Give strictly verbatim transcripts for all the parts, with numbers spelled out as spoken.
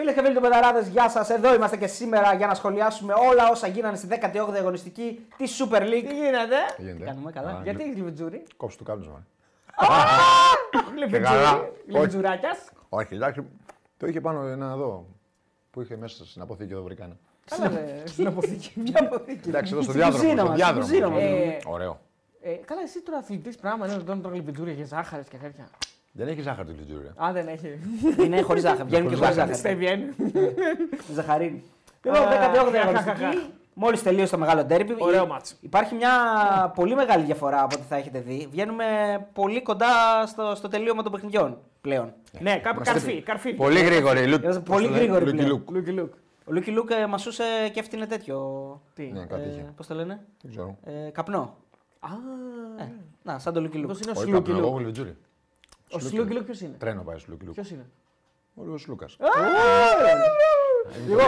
Φίλε και φίλοι του Πεταράδες, γεια σας. Εδώ είμαστε και σήμερα για να σχολιάσουμε όλα όσα γίνανε στη δέκατη όγδοη αγωνιστική τη Super League. Τι γίνεται, τι κάνουμε, καλά. Α, Γιατί έχει λιβιτζούρι. Κόψε του κάλεσμα. Λιβιτζουράκια. Όχι, εντάξει, το είχε πάνω ένα εδώ που είχε μέσα στην αποθήκη εδώ βρήκανε. Καλά, στην αποθήκη. Μια αποθήκη. Εντάξει, εδώ στο διάδρομο. Ωραίο. Καλά, εσύ τώρα αθλητής πράγμα είναι όταν τρώγει λιβιτζούρι και ζάχαρη και τέτοια. Δεν έχει ζάχαρη το λιτζούρι. Α, δεν έχει. Είναι χωρίς ζάχαρη. Βγαίνουν και χωρίς ζάχαρη. Ζαχαρίνη. Λοιπόν, δέκατη όγδοη αγωνιστική. Μόλις τελείωσε το μεγάλο ντέρμπι. Ωραίο μάτσο. Υπάρχει μια πολύ μεγάλη διαφορά από ό,τι θα έχετε δει. Βγαίνουμε πολύ κοντά στο, στο τελείωμα των παιχνιδιών πλέον. Ναι, κάπου καρφί. καρφί. Πολύ γρήγορη. Λου... Πολύ γρήγορη. Λουκι Λουκ. Ο Λουκι Λουκ μασούσε και έφτιανε τέτοιο. Τι. Πώς το λένε. Καπνό. Να, σαν το Λουκι Λουκ. Ο Σλούκι Λουκ ποιος είναι. Τρένο πάει ο Σλούκι Λουκ. Ποιος είναι. Ο Λουκ Λούκας.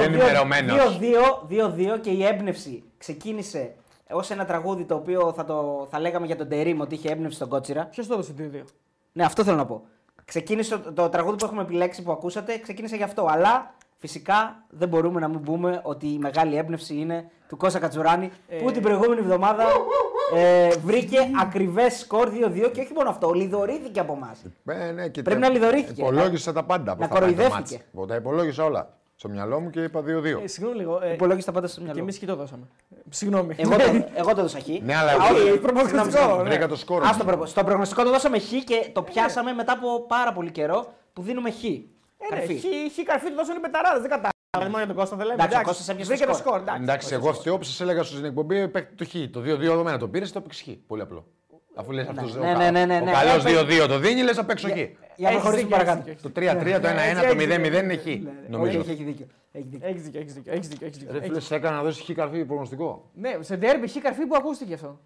Ενημερωμένος. δύο δύο και η έμπνευση ξεκίνησε ως ένα τραγούδι το οποίο θα, το, θα λέγαμε για τον Τερίμ ότι είχε έμπνευση στον Κότσιρα. Ποιος το έδωσε δύο δύο. Ναι, αυτό θέλω να πω. Ξεκίνησε το, το τραγούδι που έχουμε επιλέξει που ακούσατε, ξεκίνησε γι' αυτό. Αλλά φυσικά δεν μπορούμε να μην πούμε ότι η μεγάλη έμπνευση είναι του Κώστα Κατσουράνη ε... που την προηγούμενη εβδομάδα. Ε, βρήκε ακριβές σκορ δύο δύο και όχι μόνο αυτό. Λιδωρήθηκε από εμάς. Ε, ναι, Πρέπει να λιδωρήθηκε. Υπολόγισα τα πάντα. Να κοροϊδεύτηκε. Τα υπολόγισα όλα. Στο μυαλό μου και είπα δύο δύο. Ε, συγγνώμη λίγο. Ε, υπολόγισα τα πάντα στο μυαλό μου. Και εμείς και το δώσαμε. Συγγνώμη. Εγώ, εγώ το δώσα χ. Ναι, αλλά όχι. Προγνωστικό. Βρήκα το σκορ. Στο προγνωστικό το δώσαμε χ και το πιάσαμε μετά από πάρα πολύ καιρό που δίνουμε χ. Χ καρφί του δώσανε πεταράδες. Δεν κατάλαβα. Εντάξει, εγώ αυτιόπισα, σε έλεγα στην εκπομπή παίκτη το χ. Το δύο δύο δεδομένα το πήρε, το παίξει χ. Πολύ απλό. Αφού λες αυτός ο καλός δύο δύο το δίνει, λες να παίξω χ. Για να προχωρήσουμε παρακάτω. Το τρία τρία, το ένα ένα, το μηδέν μηδέν είναι χ. Νομίζω. Έχει δίκιο. Έχεις δίκιο. Ρε φίλε, σε έκανα να δώσεις χ καρφί προγνωστικό. Ναι, σε ντέρμπι χ καρφί που ακούστηκε αυτό.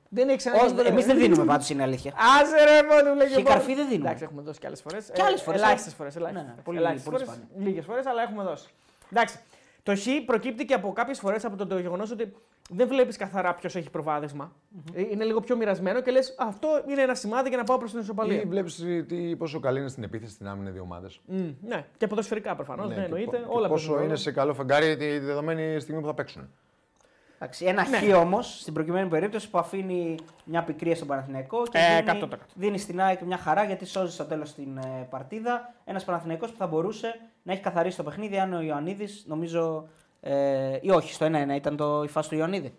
Εμείς δεν δίνουμε πάντως, είναι αλήθεια. Άσε ρε μόνο, λέγε. Χ καρφί δεν δίνουμε. Εντάξει, έχουμε δώσει κι άλλες φορές. Κι άλλες φορές. Ελάχιστες φορές. Λίγες φορές, αλλά έχουμε δώσει. Εντάξει, το χ προκύπτει και από κάποιες φορές από το γεγονός ότι δεν βλέπεις καθαρά ποιος έχει προβάδισμα. Mm-hmm. Είναι λίγο πιο μοιρασμένο και λες αυτό είναι ένα σημάδι για να πάω προς την ισοπαλία. Ή βλέπεις πόσο καλή είναι στην επίθεση, στην άμυνα οι δύο ομάδες. Mm, ναι, και ποδοσφαιρικά προφανώς. Ναι, ναι, εννοείται. Και όλα πόσο είναι σε καλό φεγγάρι τη δεδομένη στιγμή που θα παίξουν. Εντάξει, ένα ναι. χ όμως στην προκειμένη περίπτωση που αφήνει μια πικρία στον Παναθηναϊκό και ε, δίνει, κάτω, κάτω. δίνει στην ΑΕΚ μια χαρά γιατί σώζει στο τέλος την ε, παρτίδα. Ένας Παναθηναϊκός που θα μπορούσε να έχει καθαρίσει το παιχνίδι αν ο Ιωαννίδης, νομίζω. Ε, ή όχι, στο ένα ένα ήταν το, η φάση του Ιωαννίδη.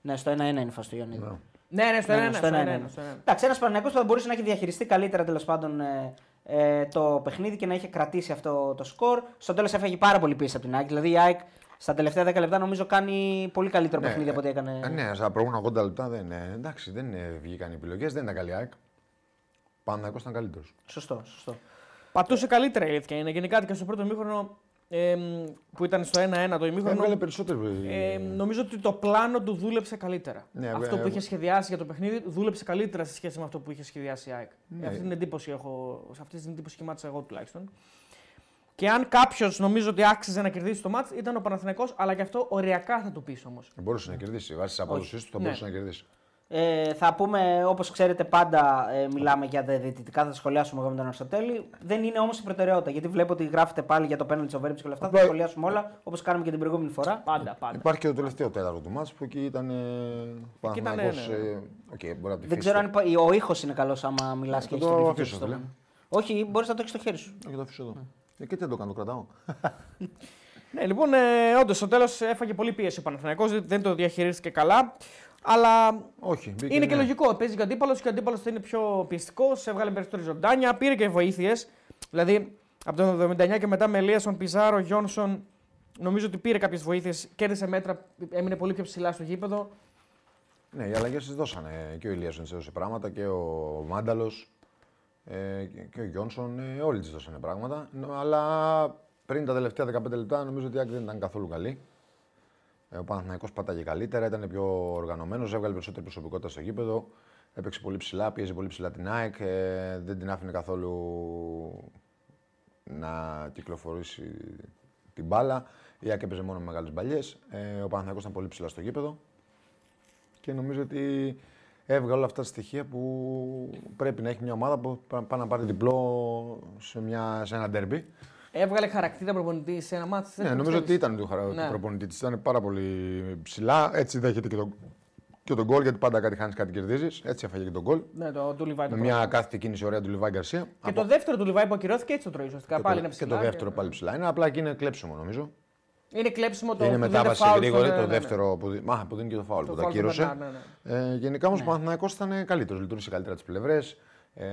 Ναι, στο ένα ένα είναι η φάση του Ιωαννίδη. No. Ναι, ναι, στο ένα ένα. Ναι, εντάξει, ένας Παναθηναϊκός που θα μπορούσε να έχει διαχειριστεί καλύτερα τέλος πάντων. Ε, ε, το παιχνίδι και να είχε κρατήσει αυτό το σκορ. Στο τέλος έφαγε πάρα πολύ πίσω από την ΑΕΚ. Δηλαδή η ΑΕΚ στα τελευταία δέκα λεπτά νομίζω κάνει πολύ καλύτερο ναι, παιχνίδι από ό,τι έκανε. Ναι, στα προηγούμενα ογδόντα λεπτά δεν είναι. Εντάξει, δεν βγήκαν οι επιλογές, δεν ήταν καλή ΑΕΚ. Παναθηναϊκός ήταν καλύτερος. Σωστό, σωστό. Πατούσε καλύτερα η αλήθεια είναι. Γενικά και στο πρώτο ημίχρονο ε, που ήταν στο ένα ένα το ημίχρονο. Έβγαλε περισσότερο. Ε, νομίζω ότι το πλάνο του δούλεψε καλύτερα. Ναι, αυτό που είχε σχεδιάσει για το παιχνίδι δούλεψε καλύτερα σε σχέση με αυτό που είχε σχεδιάσει η ΑΕΚ. Ναι. Αυτή την εντύπωση έχω, σε αυτή την εντύπωση σχημάτισα εγώ τουλάχιστον. Και αν κάποιο νομίζω ότι άξιζε να κερδίσει το μάτς, ήταν ο Παναθηναϊκός, αλλά και αυτό ωριακά θα το πεις όμως. Μπορούσε να κερδίσει. Βάσει τη απόδοσή του, θα ναι. μπορούσε να κερδίσει. Ε, θα πούμε, όπως ξέρετε, πάντα ε, μιλάμε για τα διαιτητικά, θα τα σχολιάσουμε εγώ με τον Αριστοτέλη. Δεν είναι όμως η προτεραιότητα, γιατί βλέπω ότι γράφετε πάλι για το πέναλτι της Οβέρμπιτς και όλα αυτά. Θα τα σχολιάσουμε όλα, όπως κάνουμε και την προηγούμενη φορά. Πάντα, πάντα. Υπάρχει και το τελευταίο τέταρτο του μάτς που εκεί ήταν. Ε, Παναθηναϊκός. Ε, okay, δεν ξέρω αν ο ήχος είναι καλός άμα μιλάς και έχεις το χέρι. Όχι, μπορείς να το έχεις στο χέρι σου. Και τι δεν το κάνω, το κρατάω. Ναι, λοιπόν, ε, όντως στο τέλος έφαγε πολύ πίεση ο Παναθηναϊκός, δεν το διαχειρίστηκε καλά. Αλλά όχι, μπήκε, είναι και ναι. λογικό. Παίζει και ο αντίπαλος και ο αντίπαλος είναι πιο πιεστικός, έβγαλε περισσότερη ζωντάνια, πήρε και βοήθειες. Δηλαδή από το εβδομήντα εννιά και μετά με Ελίασον, Πιζάρο, Γιόνσον, νομίζω ότι πήρε κάποιες βοήθειες, κέρδισε μέτρα, έμεινε πολύ πιο ψηλά στο γήπεδο. Ναι, οι αλλαγές τις δώσανε. Και ο Ελίασον τις έδωσε πράγματα και ο Μάνταλος. Ε, και ο Γιόνσον, ε, όλοι τις δώσανε πράγματα. Αλλά πριν τα τελευταία δεκαπέντε λεπτά νομίζω ότι η ΑΕΚ δεν ήταν καθόλου καλή. Ε, ο Παναθηναϊκός πάταγε καλύτερα, ήταν πιο οργανωμένος, έβγαλε περισσότερη προσωπικότητα στο γήπεδο. Έπαιξε πολύ ψηλά, πίεζε πολύ ψηλά την ΑΕΚ. Ε, δεν την άφηνε καθόλου να κυκλοφορήσει την μπάλα. Η ΑΕΚ έπαιζε μόνο με μεγάλες μπαλιές. Ε, ο Παναθηναϊκός ήταν πολύ ψηλά στο γήπεδο. Και νομίζω ότι έβγαλε όλα αυτά τα στοιχεία που πρέπει να έχει μια ομάδα που πάει να πάρει διπλό σε, μια, σε ένα ντέρμπι. Έβγαλε χαρακτήρα προπονητή σε ένα μάτς. Ναι, νομίζω ότι ήταν το χαρακτήρα του προπονητή της. Ήταν πάρα πολύ ψηλά. Έτσι δέχεται και τον και το γκολ, γιατί πάντα κάτι χάνεις, κάτι κερδίζεις. Έτσι έφαγε και τον γκολ. Ναι, το, το Λιβάι, το μια πρόβλημα. Κάθετη κίνηση ωραία του Λιβάι Γκαρσία. Και από... το δεύτερο του Λιβάι που ακυρώθηκε έτσι το τρώει ουσιαστικά. Και, πάλι το, είναι ψηλά, και το δεύτερο και... πάλι ψηλά. Είναι απλά και είναι κλέψιμο νομίζω. Είναι κλέψιμο το δεύτερο. Είναι μετάβαση γρήγορη το, ναι, ναι, το δεύτερο που, μα, που δίνει και το φάουλ που τα ακύρωσε. Ναι, ναι. Ε, γενικά όμως ο Παναθηναϊκός ήταν καλύτερος. Λειτουργήσε καλύτερα τις πλευρές. Ε,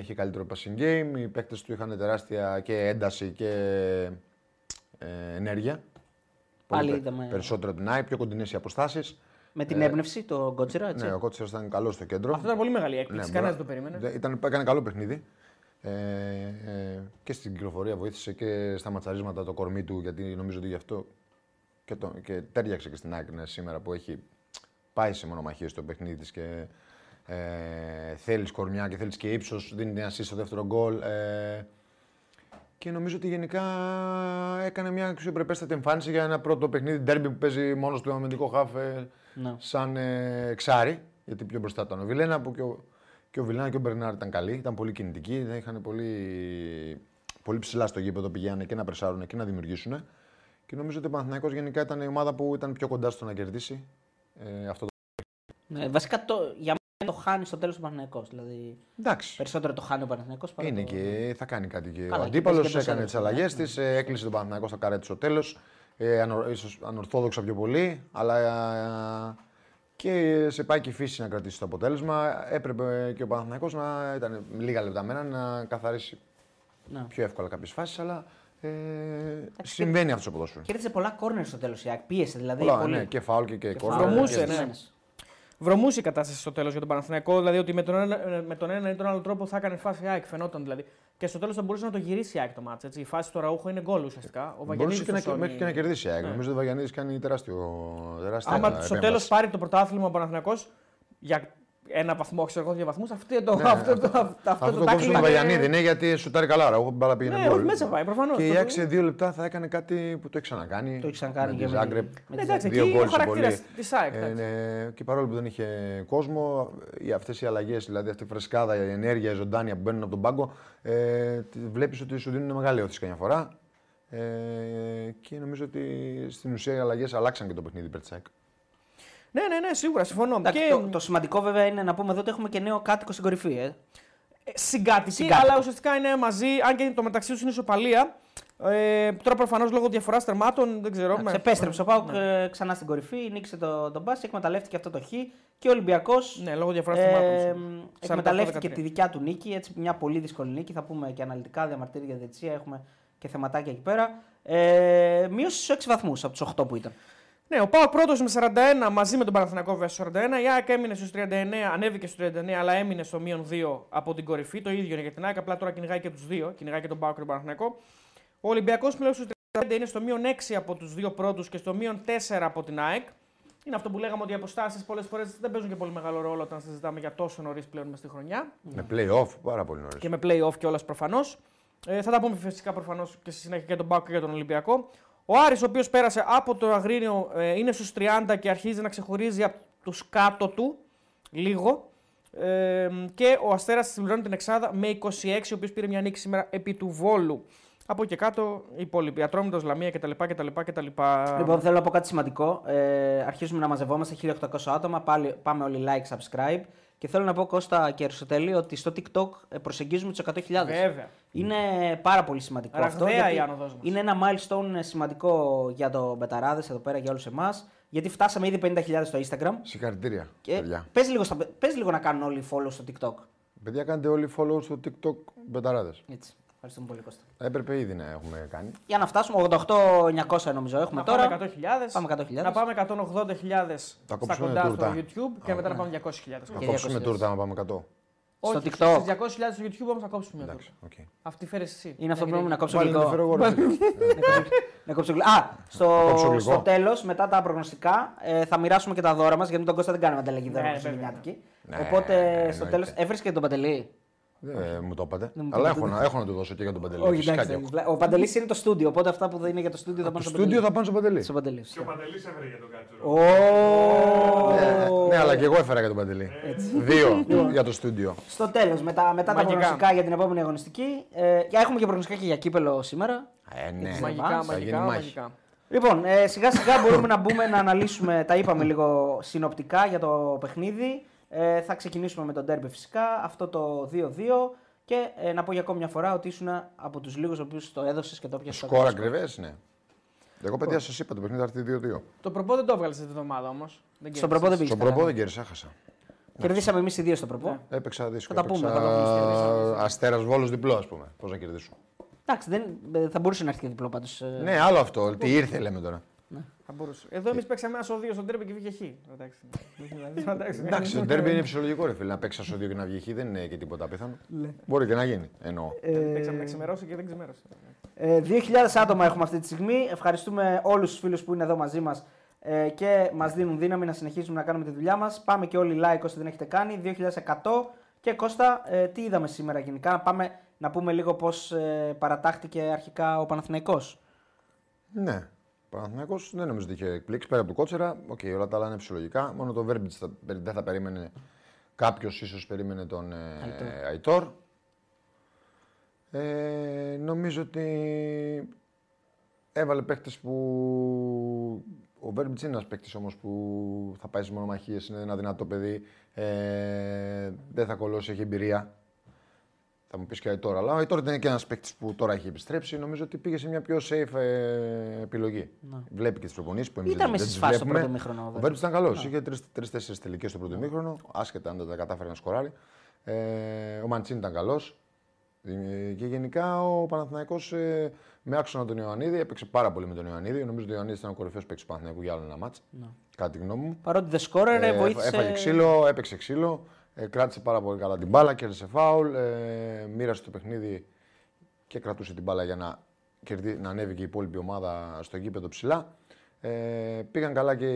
είχε καλύτερο passing game. Οι παίκτες του είχαν τεράστια και ένταση και ε, ενέργεια. Πολύ περισσότερο από την ΑΕ, πιο κοντινές οι αποστάσεις. Με την έμπνευση, ε, το Κότσιρα, έτσι. Ναι, ο Κότσιρα ήταν καλό στο κέντρο. Αυτό ήταν πολύ μεγάλη έκπληξη, ναι, κανένα δεν το περίμενε. Ήταν, έκανε καλό παιχνίδι. Ε, ε, και στην κυκλοφορία βοήθησε και στα ματσαρίσματα το κορμί του, γιατί νομίζω ότι γι' αυτό και, το, και τέριαξε και στην άκρη σήμερα που έχει πάει σε μονομαχίες το παιχνίδι της και ε, θέλει κορμιά και θέλει και ύψος. Δίνει την ασίστ στο δεύτερο γκολ. Ε, και νομίζω ότι γενικά έκανε μια αξιοπρεπέστατη εμφάνιση για ένα πρώτο παιχνίδι ντέρμπι που παίζει μόνο του αμυντικό χαφ. No. Σαν ε, ξάρι, γιατί πιο μπροστά ήταν ο Βιλένα, που και ο, και ο Βιλένα και ο Μπερνάρ ήταν καλοί, ήταν πολύ κινητικοί, είχαν πολύ, πολύ ψηλά στο γήπεδο, πηγαίνανε και να πρεσάρουν και να δημιουργήσουν. Και νομίζω ότι ο Παναθηναϊκός γενικά ήταν η ομάδα που ήταν πιο κοντά στο να κερδίσει ε, αυτό το παιχνίδι. Ναι, βασικά το, για μένα το χάνει στο τέλος ο Παναθηναϊκός. Δηλαδή, περισσότερο το χάνει ο Παναθηναϊκός. Είναι το... και θα κάνει κάτι και καλά, ο αντίπαλος, έκανε τις αλλαγές της, ναι. Έκλεισε τον Παναθηναϊκό στα καρέ της στο τέλος. Ε, ίσως ανορθόδοξα πιο πολύ, αλλά ε, και σε πάει και η φύση να κρατήσει το αποτέλεσμα. Έπρεπε και ο Παναθηναϊκός να ήταν λίγα λεπταμένα να καθαρίσει να. πιο εύκολα κάποιες φάσεις, αλλά ε, συμβαίνει και... αυτό στο ποδόσφαιρο. Κέρδισε πολλά κόρνερ στο τέλος, πίεσε δηλαδή. Πολλά, πολύ. Ναι, και φάουλ και, και, και κόρνερ. Βρωμούσε, ναι. Βρωμούσε η κατάσταση στο τέλος για τον Παναθηναϊκό, δηλαδή ότι με τον ένα, με τον ένα ή τον άλλο τρόπο θα έκανε φάση ΑΕΚ, φαινόταν δηλαδή. Και στο τέλος θα μπορούσε να το γυρίσει η ΑΕΚ το μάτς. Η φάση του Ραούχο είναι γκολ ουσιαστικά. Ο Βαγιανίδης και, σώνει... μέχρι και να κερδίσει η ΑΕΚ. Νομίζω ότι ο Βαγιανίδης κάνει τεράστιο τεράστιο. Άμα στο τέλος πάρει το πρωτάθλημα ο Παναθηναϊκός για ένα βαθμό, ξέρω εγώ, δύο βαθμούς, αυτό το κόψει του Βαγιανίδη. Ναι, γιατί σουτάρει καλά. Ο Ραούχο μπάλα πήγαινε γκολ. Μέσα πάει προφανώς. Και η ΑΕΚ σε δύο λεπτά θα έκανε κάτι που το έχει ξανακάνει. Το έχει ξανακάνει και με δύο γκολ στην Πολύβη. Και παρόλο που δεν είχε κόσμο, αυτές οι αλλαγές, δηλαδή αυτή η φρεσκάδα, η ενέργεια, η ζωντάνια που μπαίνουν από τον πάγκο, βλέπεις ότι σου δίνουν μεγάλη όθηση καμιά φορά. Και νομίζω ότι στην ουσία οι αλλαγές αλλάξαν και το παιχνίδι υπέρ της ΑΕΚ. Ναι, ναι, ναι, σίγουρα, συμφωνώ. Εντάξει, και... το, το σημαντικό βέβαια είναι να πούμε εδώ ότι έχουμε και νέο κάτοικο στην κορυφή. Ε. Ε, Συγκάτοικοι, αλλά ουσιαστικά είναι μαζί, αν και το μεταξύ τους είναι ισοπαλία. Ε, τώρα προφανώς λόγω διαφοράς τερμάτων δεν ξέρω. Εντάξει, με... επέστρεψε ο Πάουκ ναι. ε, ξανά στην κορυφή, νίκησε τον το Μπάση, εκμεταλλεύτηκε αυτό το χ και ο Ολυμπιακός. Ναι, λόγω διαφοράς τερμάτων. Ε, εκμεταλλεύτηκε τη δικιά του νίκη, έτσι, μια πολύ δύσκολη νίκη. Θα πούμε και αναλυτικά διαμαρτύρια για διαιτησία, έχουμε και θεματάκια εκεί πέρα. Ε, μείωσε στους έξι βαθμούς από τους οκτώ που ήταν. Ναι, ο ΠΑΟΚ πρώτος με σαράντα ένα μαζί με τον Παναθηναϊκό βέβαια σαράντα ένα. Η ΑΕΚ έμεινε στους τριάντα εννέα, ανέβηκε στους τριάντα εννέα, αλλά έμεινε στο μείον δύο από την κορυφή. Το ίδιο είναι για την ΑΕΚ, απλά τώρα κυνηγάει και τους δύο. Κυνηγάει και τον ΠΑΟΚ και τον Παναθηναϊκό. Ο Ολυμπιακός πλέον στους τριάντα πέντε είναι στο μείον έξι από τους δύο πρώτους και στο μείον τέσσερα από την ΑΕΚ. Είναι αυτό που λέγαμε ότι οι αποστάσεις πολλές φορές δεν παίζουν και πολύ μεγάλο ρόλο όταν συζητάμε για τόσο νωρίς πλέον μες στη χρονιά. Με play-off, πάρα πολύ νωρίς. Και με play-off κιόλας προφανώς. Ε, θα τα πούμε φυσικά προφανώς και στη συνέχεια για τον ΠΑΟΚ και για τον Ολυμπιακό. Ο Άρης, ο οποίος πέρασε από το Αγρίνιο, ε, είναι στους τριάντα και αρχίζει να ξεχωρίζει από τους κάτω του λίγο. Ε, και ο Αστέρας συμπληρώνει την εξάδα με είκοσι έξι, ο οποίος πήρε μια νίκη σήμερα επί του Βόλου. Από εκεί κάτω οι υπόλοιποι, Ατρόμητος, Λαμία κτλ, κτλ, κτλ. Λοιπόν, θέλω να πω κάτι σημαντικό. Ε, αρχίζουμε να μαζευόμαστε χίλια οκτακόσια άτομα. Πάλι, πάμε όλοι like, subscribe. Και θέλω να πω, Κώστα και Ρουσοτέλη, ότι στο TikTok προσεγγίζουμε τους εκατό χιλιάδες. Βέβαια. Είναι πάρα πολύ σημαντικό αυτό. Γιατί είναι ένα milestone σημαντικό για το Μπεταράδες εδώ πέρα, για όλους εμάς. Γιατί φτάσαμε ήδη πενήντα χιλιάδες στο Instagram. Συγχαρητήρια. Και πες λίγο, στα, πες λίγο να κάνουν όλοι follow στο TikTok. Παιδιά, κάντε όλοι follow στο TikTok Μπεταράδες. Έτσι. Ευχαριστούμε πολύ, Κώστα. Έπρεπε ήδη να έχουμε κάνει. Για να φτάσουμε ογδόντα οκτώ χιλιάδες εννιακόσια νομίζω έχουμε να πάμε τώρα. εκατό χιλιάδες, πάμε εκατό χιλιάδες. Να πάμε εκατόν ογδόντα χιλιάδες στα κοντά τούρτα. Στο YouTube και oh, μετά να πάμε διακόσιες χιλιάδες. Να κόψουμε τούρτα να πάμε εκατό. Όχι, στο TikTok. Στις διακόσιες χιλιάδες στο YouTube όμως θα κόψουμε μια τούρτα. Okay. Αυτή φέρεις εσύ. Είναι αυτό που πρέπει να κόψουμε λίγο. Να κόψω γλυκό. Α, στο τέλος, μετά τα προγνωστικά, θα μοιράσουμε και τα δώρα μας, γιατί με τον Κώστα δεν κάνουμε ανταλλαγή δώρα. Οπότε στο τέλος, έφερες και τον Παντελή. Δεν μου το είπατε. Αλλά έχω να, έχω να του δώσω και για τον Παντελή. Όχι, εντάξει, ο Παντελής είναι το στούντιο, οπότε αυτά που δεν είναι για το στούντιο θα πάνε στο Παντελή. Θα πάνε στο Παντελή. Και ο Παντελής έφερε για τον Κάτσουρο. Ναι, αλλά και εγώ έφερα για τον Παντελή. Δύο για το στούντιο. Στο τέλος, μετά τα προγνωστικά για την επόμενη αγωνιστική. Έχουμε και προγνωστικά και για κύπελο σήμερα. Μαγικά, μαγικά. Λοιπόν, σιγά σιγά μπορούμε να μπούμε να αναλύσουμε, τα είπαμε λίγο συνοπτικά για το παιχνίδι. Ε, θα ξεκινήσουμε με τον ντέρμπι φυσικά, αυτό το δύο δύο και ε, να πω για ακόμη μια φορά ότι ήσουν από τους λίγους οποίους το έδωσες και το πιάσες. Σκορ ακριβές, ναι. Εγώ παιδιά σας είπα, το παιχνίδι θα έρθει δύο δύο. Το προπό δεν το έβγαλες αυτή την εβδομάδα όμως. Στον προπό δεν πήγες. Στον προπό δεν κέρδισα, έχασα. Κερδίσαμε εμείς οι δύο στο προπό. Yeah. Έπαιξα δύσκολα. Θα τα πούμε. Έπαιξα... Αστέρας Βόλος διπλό, ας πούμε. Πώς να κερδίσουμε. Εντάξει, δεν... θα μπορούσε να έρθει και διπλό πάντως. Ναι, άλλο αυτό. Τι ήρθε λέμε τώρα. Ναι. Εδώ εμείς παίξαμε ένα σοδίο στον τέρμπι και βγήκε χ. Εντάξει, το τέρμπι είναι φυσιολογικό ρε φίλε. Να παίξει σοδίο και να βγει χ δεν είναι και τίποτα απίθανο. Μπορεί και να γίνει. Εννοώ. Παίξαμε να ξημερώσει και δεν ξημέρωσε. δύο χιλιάδες άτομα έχουμε αυτή τη στιγμή. Ευχαριστούμε όλους τους φίλους που είναι εδώ μαζί μας και μας δίνουν δύναμη να συνεχίσουμε να κάνουμε τη δουλειά μας. Πάμε και όλοι like όσοι δεν έχετε κάνει. δύο χιλιάδες εκατό. Και Κώστα, τι είδαμε σήμερα γενικά. Πάμε να πούμε λίγο πώς παρατάχθηκε αρχικά ο Παναθηναϊκός. Ναι. Παναθηναϊκός δεν νομίζω ότι είχε εκπλήξει πέρα από το Κότσερα. Οκ, okay, όλα τα άλλα είναι φυσιολογικά. Μόνο το Βέρμπιτς θα, δεν θα περίμενε. Κάποιος ίσως περίμενε τον ε, Αϊτόρ. Ε, νομίζω ότι έβαλε παίχτες που. Ο Βέρμπιτς είναι ένας παίχτης όμως που θα πάει στις μονομαχίες. Είναι ένα δυνατό παιδί. Ε, δεν θα κολώσει, έχει εμπειρία. Θα μου πεις και Αϊτόρ, αλλά ο Αϊτόρ ήταν και ένας παίκτης που τώρα έχει επιστρέψει. Νομίζω ότι πήγε σε μια πιο safe ε, επιλογή. Να. Βλέπει και τις προπονήσεις που εμείς δεν τις βλέπουμε. Πρώτο μήχρονο, ο Βέρμπιτς ήταν καλός. Είχε τρεις-τέσσερις τελικές στο πρώτο μήχρονο, άσχετα αν δεν τα κατάφερε να σκοράρει. Ε, ο Μαντσίνη ήταν καλός. Και γενικά ο Παναθηναϊκός ε, με άξονα τον Ιωαννίδη έπαιξε πάρα πολύ με τον Ιωαννίδη. Νομίζω ότι ο Ιωαννίδης ήταν ο κορυφαίος παίκτης του Παναθηναϊκού για άλλο ένα μάτς. Κατά τη γνώμη μου. Παρότι δεν σκόραρε, βοήθησε. Έφαγε ξύλο, έπαιξε ξύλο. Ε, κράτησε πάρα πολύ καλά την μπάλα, κέρδισε φάουλ, ε, μοίρασε το παιχνίδι και κρατούσε την μπάλα για να, κερδί, να ανέβει και η υπόλοιπη ομάδα στο γήπεδο ψηλά. Ε, πήγαν καλά και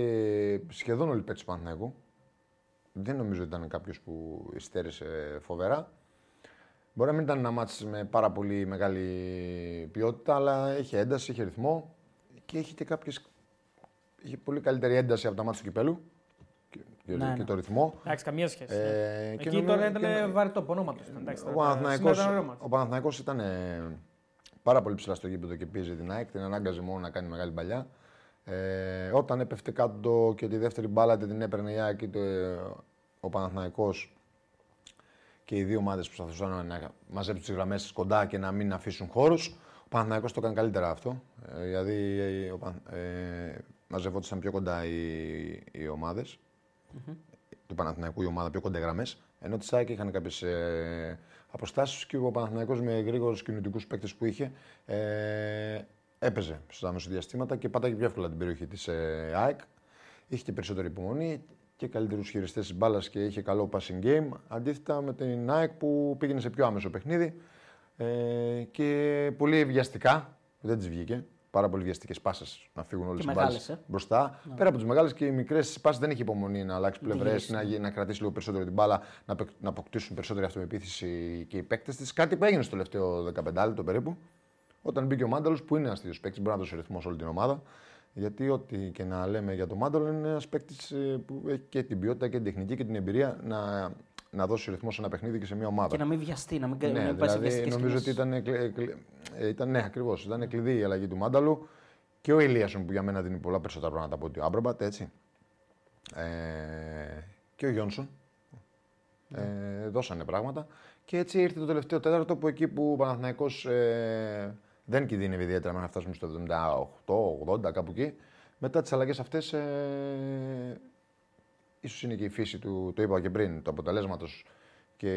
σχεδόν όλοι οι παίκτες του Παναθηναϊκού. Δεν νομίζω ότι ήταν κάποιος που υστέρησε φοβερά. Μπορεί να μην ήταν ένα μάτς με πάρα πολύ μεγάλη ποιότητα, αλλά είχε ένταση, είχε ρυθμό και είχε και κάποιες... είχε πολύ καλύτερη ένταση από τα μάτς του κυπέλου. Και, ναι, και ναι. Το ρυθμό. Εντάξει, καμία σχέση. Ε, Εκεί και τώρα ήταν και... βαρετό πονόματος. Ο Παναθηναϊκός ήταν ε, πάρα πολύ ψηλά στο γήπεδο και πίεζε την ΑΕΚ. Την ανάγκαζε μόνο να κάνει μεγάλη παλιά. Ε, όταν έπεφτε κάτω και τη δεύτερη μπάλα την έπαιρνε η ΑΕΚ και ε, ο Παναθηναϊκός και οι δύο ομάδες που προσπαθούσαν να μαζέψουν τις γραμμές κοντά και να μην αφήσουν χώρους. Ο Παναθηναϊκός το έκανε καλύτερα αυτό. Ε, δηλαδή ε, ε, μαζευόντουσαν πιο κοντά οι, οι ομάδες. Mm-hmm. Του Παναθηναϊκού η ομάδα πιο κοντά γραμμές, ενώ τη ΑΕΚ είχαν κάποιες ε, αποστάσεις και ο Παναθηναϊκός με γρήγορους κινητικούς παίκτες που είχε ε, έπαιζε στα μεσοδιαστήματα και πατάγε πιο εύκολα την περιοχή της ε, ΑΕΚ. Είχε και περισσότερη υπομονή και καλύτερους χειριστές της μπάλας και είχε καλό passing game. Αντίθετα με την ΑΕΚ που πήγαινε σε πιο άμεσο παιχνίδι ε, και πολύ βιαστικά, δεν της βγήκε. Πάρα πολύ βιαστικές πάσες να φύγουν όλες οι μπάλες ε. μπροστά. No. Πέρα από τις μεγάλες και οι μικρές πάσες δεν έχει υπομονή να αλλάξει πλευρές, να, να κρατήσει λίγο περισσότερο την μπάλα, να, να αποκτήσουν περισσότερη αυτοπεποίθηση και οι παίκτες της. Κάτι που έγινε στο τελευταίο δεκαπεντάλεπτο το περίπου, όταν μπήκε ο Μάνταλος, που είναι ένας τέτοιος παίκτης, μπορεί να δώσει ρυθμό σε όλη την ομάδα. Γιατί ό,τι και να λέμε για τον Μάνταλο, είναι ένας παίκτης που έχει και την ποιότητα και την τεχνική και την εμπειρία να, να δώσει ρυθμό σε ένα παιχνίδι και σε μια ομάδα. Και να μην βιαστεί, να μην κάνει ναι, δηλαδή, νομίζω ότι ήταν. Ήταν, ναι, ακριβώς. Ήταν κλειδί η αλλαγή του Μάνταλου και ο Ηλίασον που για μένα δίνει πολλά περισσότερα πράγματα από ότι ο Άμπραμπατ, έτσι. Ε, και ο Γιόνσον. Mm. Ε, δώσανε πράγματα. Και έτσι ήρθε το τελευταίο τέταρτο που εκεί που ο Παναθηναϊκός ε, δεν κινδύνευε ιδιαίτερα να φτάσουμε στο εβδομήντα οκτώ ογδόντα, κάπου εκεί. Μετά τις αλλαγές αυτές, ε, ίσως είναι και η φύση του, το είπα και πριν, του αποτελέσματος και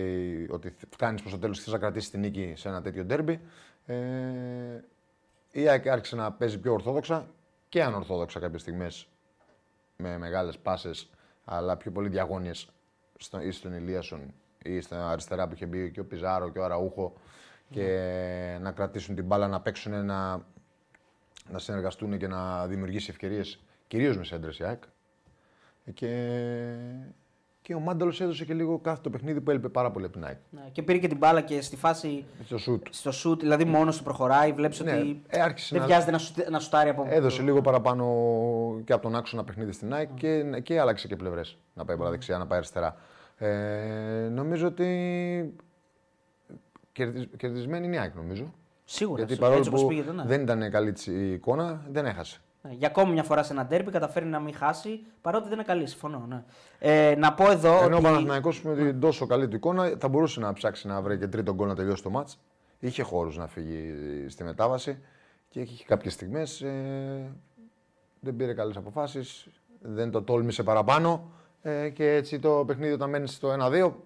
ότι φτάνεις προς το τέλος και θες να κρατήσεις την νίκη σε ένα τέτοιο ντέρμπι. Ε, η ΑΕΚ άρχισε να παίζει πιο ορθόδοξα και ανορθόδοξα κάποιες στιγμές με μεγάλες πάσες, αλλά πιο πολύ διαγώνιες στο, ή στον Ηλίασον ή στα αριστερά που είχε μπει και ο Πιζάρο και ο Αραούχο και mm. να κρατήσουν την μπάλα, να παίξουν, να, να συνεργαστούν και να δημιουργήσει ευκαιρίες κυρίως με σέντρες η ΑΕΚ. Και, και ο Μάνταλος έδωσε και λίγο κάθε το παιχνίδι που έλειπε πάρα πολύ από την ΑΕΚ. Ναι, και πήρε και την μπάλα και στη φάση. Στο σουτ. Στο σουτ, δηλαδή mm. μόνος του προχωράει. Βλέπει ναι, ότι ε, δεν να... βιάζεται να, σου... να σουτάρει από. Έδωσε λίγο παραπάνω και από τον άξονα παιχνίδι στην ΑΕΚ mm. και, και άλλαξε και πλευρές. Να πάει mm. δεξιά, να πάει αριστερά. Ε, νομίζω ότι. Κερδισμένη είναι η ΑΕΚ, νομίζω. Σίγουρα. Γιατί παρόλο έτσι, που πήγεται, ναι. δεν ήταν καλή η εικόνα, δεν έχασε. Για ακόμη μια φορά σε ένα ντέρμπι καταφέρει να μην χάσει, παρότι δεν είναι καλή. Συμφωνώ. Ναι. Ε, να πω εδώ. Ενώ ο Παναθηναϊκός με την τόσο καλή του εικόνα θα μπορούσε να ψάξει να βρει και τρίτο γκολ να τελειώσει το μάτς. Είχε χώρους να φύγει στη μετάβαση και είχε κάποιες στιγμές. Ε, δεν πήρε καλές αποφάσεις, δεν το τόλμησε παραπάνω ε, και έτσι το παιχνίδι όταν μένει στο ένα δύο.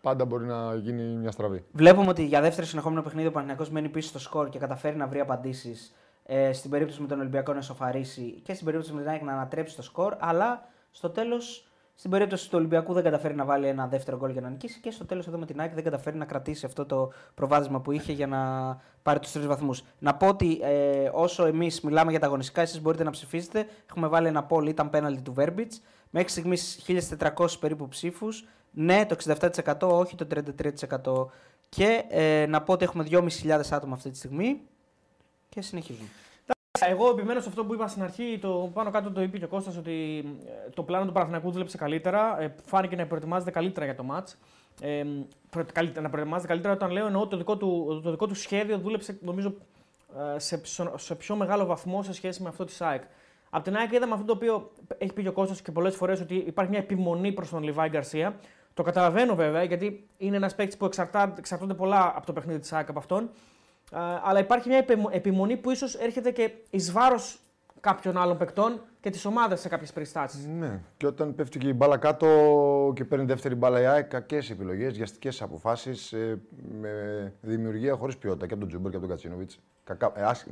Πάντα μπορεί να γίνει μια στραβή. Βλέπουμε ότι για δεύτερη συνεχόμενο παιχνίδι ο Παναθηναϊκός μένει πίσω στο σκορ και καταφέρει να βρει απαντήσεις. Ε, στην περίπτωση με τον Ολυμπιακό να ισοφαρίσει και στην περίπτωση με την ΑΕΚ να ανατρέψει το σκορ. Αλλά στο τέλος, στην περίπτωση του Ολυμπιακού δεν καταφέρει να βάλει ένα δεύτερο γκολ για να νικήσει. Και στο τέλος εδώ με την ΑΕΚ δεν καταφέρει να κρατήσει αυτό το προβάδισμα που είχε για να πάρει τους τρεις βαθμούς. Να πω ότι ε, όσο εμείς μιλάμε για τα αγωνιστικά, εσείς μπορείτε να ψηφίσετε. Έχουμε βάλει ένα poll, ήταν πέναλτι του Βέρμπιτς. Μέχρι στιγμής χίλιες τετρακόσιους περίπου ψήφους. Ναι, το εξήντα επτά τοις εκατό, όχι το τριάντα τρία τοις εκατό. Και ε, να πω ότι έχουμε δυόμισι χιλιάδες άτομα αυτή τη στιγμή. Και συνεχίζουμε. Εγώ επιμένω σε αυτό που είπα στην αρχή, το πάνω κάτω το είπε και ο Κώστας, ότι το πλάνο του Παναθηναϊκού δούλεψε καλύτερα. Φάνηκε να προετοιμάζεται καλύτερα για το μάτς. Ε, να προετοιμάζεται καλύτερα, όταν λέω εννοώ το δικό του, το δικό του σχέδιο δούλεψε νομίζω σε, σε πιο μεγάλο βαθμό σε σχέση με αυτό της ΑΕΚ. Απ' την ΑΕΚ είδαμε αυτό το οποίο έχει πει και ο Κώστας και πολλές φορές, ότι υπάρχει μια επιμονή προς τον Λιβάι Γκαρσία. Το καταλαβαίνω βέβαια, γιατί είναι ένας παίκτης που εξαρτά, εξαρτώνται πολλά από το παιχνίδι της ΑΕΚ από αυτόν. Uh, αλλά υπάρχει μια επιμονή που ίσως έρχεται και εις βάρος κάποιων άλλων παικτών και της ομάδας σε κάποιες περιστάσεις. Ναι, και όταν πέφτει και η μπάλα κάτω και παίρνει δεύτερη μπάλα η ΑΕΚ, κακές επιλογές, βιαστικές αποφάσεις, ε, με δημιουργία χωρίς ποιότητα και από τον Τζούμπερ και από τον Κατσίνοβιτς. Κακά, ε, ας,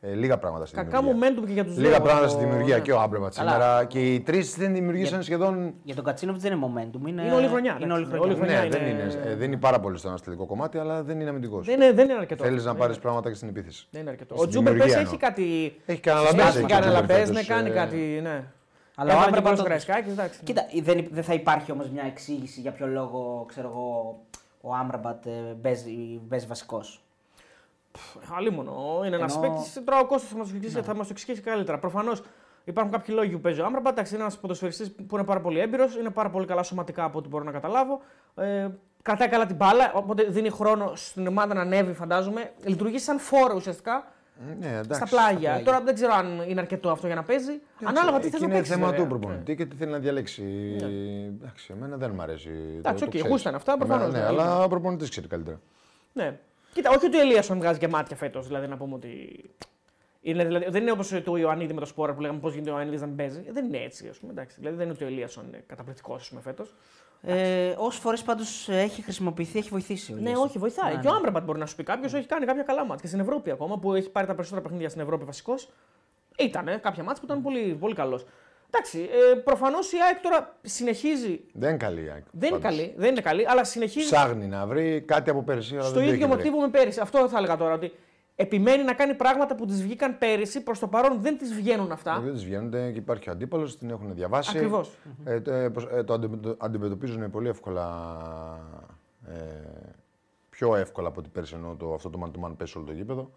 ε, λίγα πράγματα στη κακά δημιουργία. Momentum και για τους λίγα δύο, πράγματα ο... στη δημιουργία ναι. και ο Άμπρεματ σήμερα. Και οι τρεις δεν δημιουργήσαν για... σχεδόν. Για τον Κατσίνοβιτς δεν είναι momentum. Είναι, είναι όλη χρονιά. Είναι όλη χρονιά. Ναι, είναι... δεν είναι, ε, δεν είναι πάρα πολύ στο αναστηλικό κομμάτι, αλλά δεν είναι αμυντικός. Δεν είναι, δεν είναι αρκετό. Θέλεις να πάρεις πράγματα και στην επίθεση. Δεν είναι αρκετό. Ο Τζούμπερ πες έχει κάτι. Έχει κανένα λαμπέζ, ναι, κάνει κάτι. Αλλά ο Άμπρεματ εντάξει. Κοίτα, δεν θα υπάρχει όμως μια εξήγηση για ποιο λόγο ο Άμπρεματ παίζει βασικός. Αλλήμονο. Είναι ένας παίκτης. Τώρα ο Κώστας θα μας το εξηγήσει καλύτερα. Προφανώς υπάρχουν κάποιοι λόγοι που παίζει ο Άμπραμπατ. Εντάξει, είναι ένας ποδοσφαιριστής που είναι πάρα πολύ έμπειρος, είναι πάρα πολύ καλά σωματικά από ό,τι μπορώ να καταλάβω. Ε, κρατάει καλά την μπάλα, οπότε δίνει χρόνο στην ομάδα να ανέβει, φαντάζομαι. Λειτουργεί σαν φόρο ουσιαστικά. Ναι, εντάξει, στα πλάγια. Στα τώρα δεν ξέρω αν είναι αρκετό αυτό για να παίζει. Εντάξει, ανάλογα τι θέλει να παίξει. Είναι θέμα του προπονητή και τι θέλει να διαλέξει. Yeah. Εντάξει, εμένα δεν μου αρέσει. Εντάξει, οκ, γούσταν αυτά προφανώς. Ναι, αλλά ο προπονητής ξέρει καλύτερα. Ναι. Κοίτα, όχι ότι ο Ελίασον βγάζει και μάτια φέτος, δηλαδή να πούμε ότι. Είναι, δηλαδή, δεν είναι όπως το Ιωαννίδη με το Σπόρα που λέγαμε πώς γίνεται ο Ιωαννίδης να μην παίζει. Δεν είναι έτσι, ας πούμε. Εντάξει. Δηλαδή δεν είναι ότι ο Ελίασον είναι καταπληκτικός φέτος. Ε, όσες φορές πάντως έχει χρησιμοποιηθεί, έχει βοηθήσει. Ο ναι, όχι, βοηθάει. Να, και ο Άμπραμπατ μπορεί να σου πει κάποιος, έχει κάνει κάποια καλά μάτς. Και στην Ευρώπη ακόμα που έχει πάρει τα περισσότερα παιχνίδια στην Ευρώπη βασικός. Ήταν κάποια μάτς που ήταν πολύ, πολύ καλός. Εντάξει, ε, προφανώς η ΑΕΚ τώρα συνεχίζει. Δεν είναι καλή η ΑΕΚ. Δεν είναι καλή, δεν είναι καλή, αλλά συνεχίζει. Ψάχνει να βρει κάτι από πέρυσι. Αλλά στο δεν ίδιο μοτίβο με πέρυσι. Αυτό θα έλεγα τώρα. Ότι επιμένει να κάνει πράγματα που της βγήκαν πέρυσι. Προς το παρόν δεν της βγαίνουν αυτά. Δεν της βγαίνουν και υπάρχει ο αντίπαλος, την έχουν διαβάσει. Ακριβώς. Ε, το, ε, το αντιμετωπίζουν πολύ εύκολα. Ε, πιο εύκολα από ότι πέρυσι, ενώ το, αυτό το man to man πέσει όλο το γήπεδο.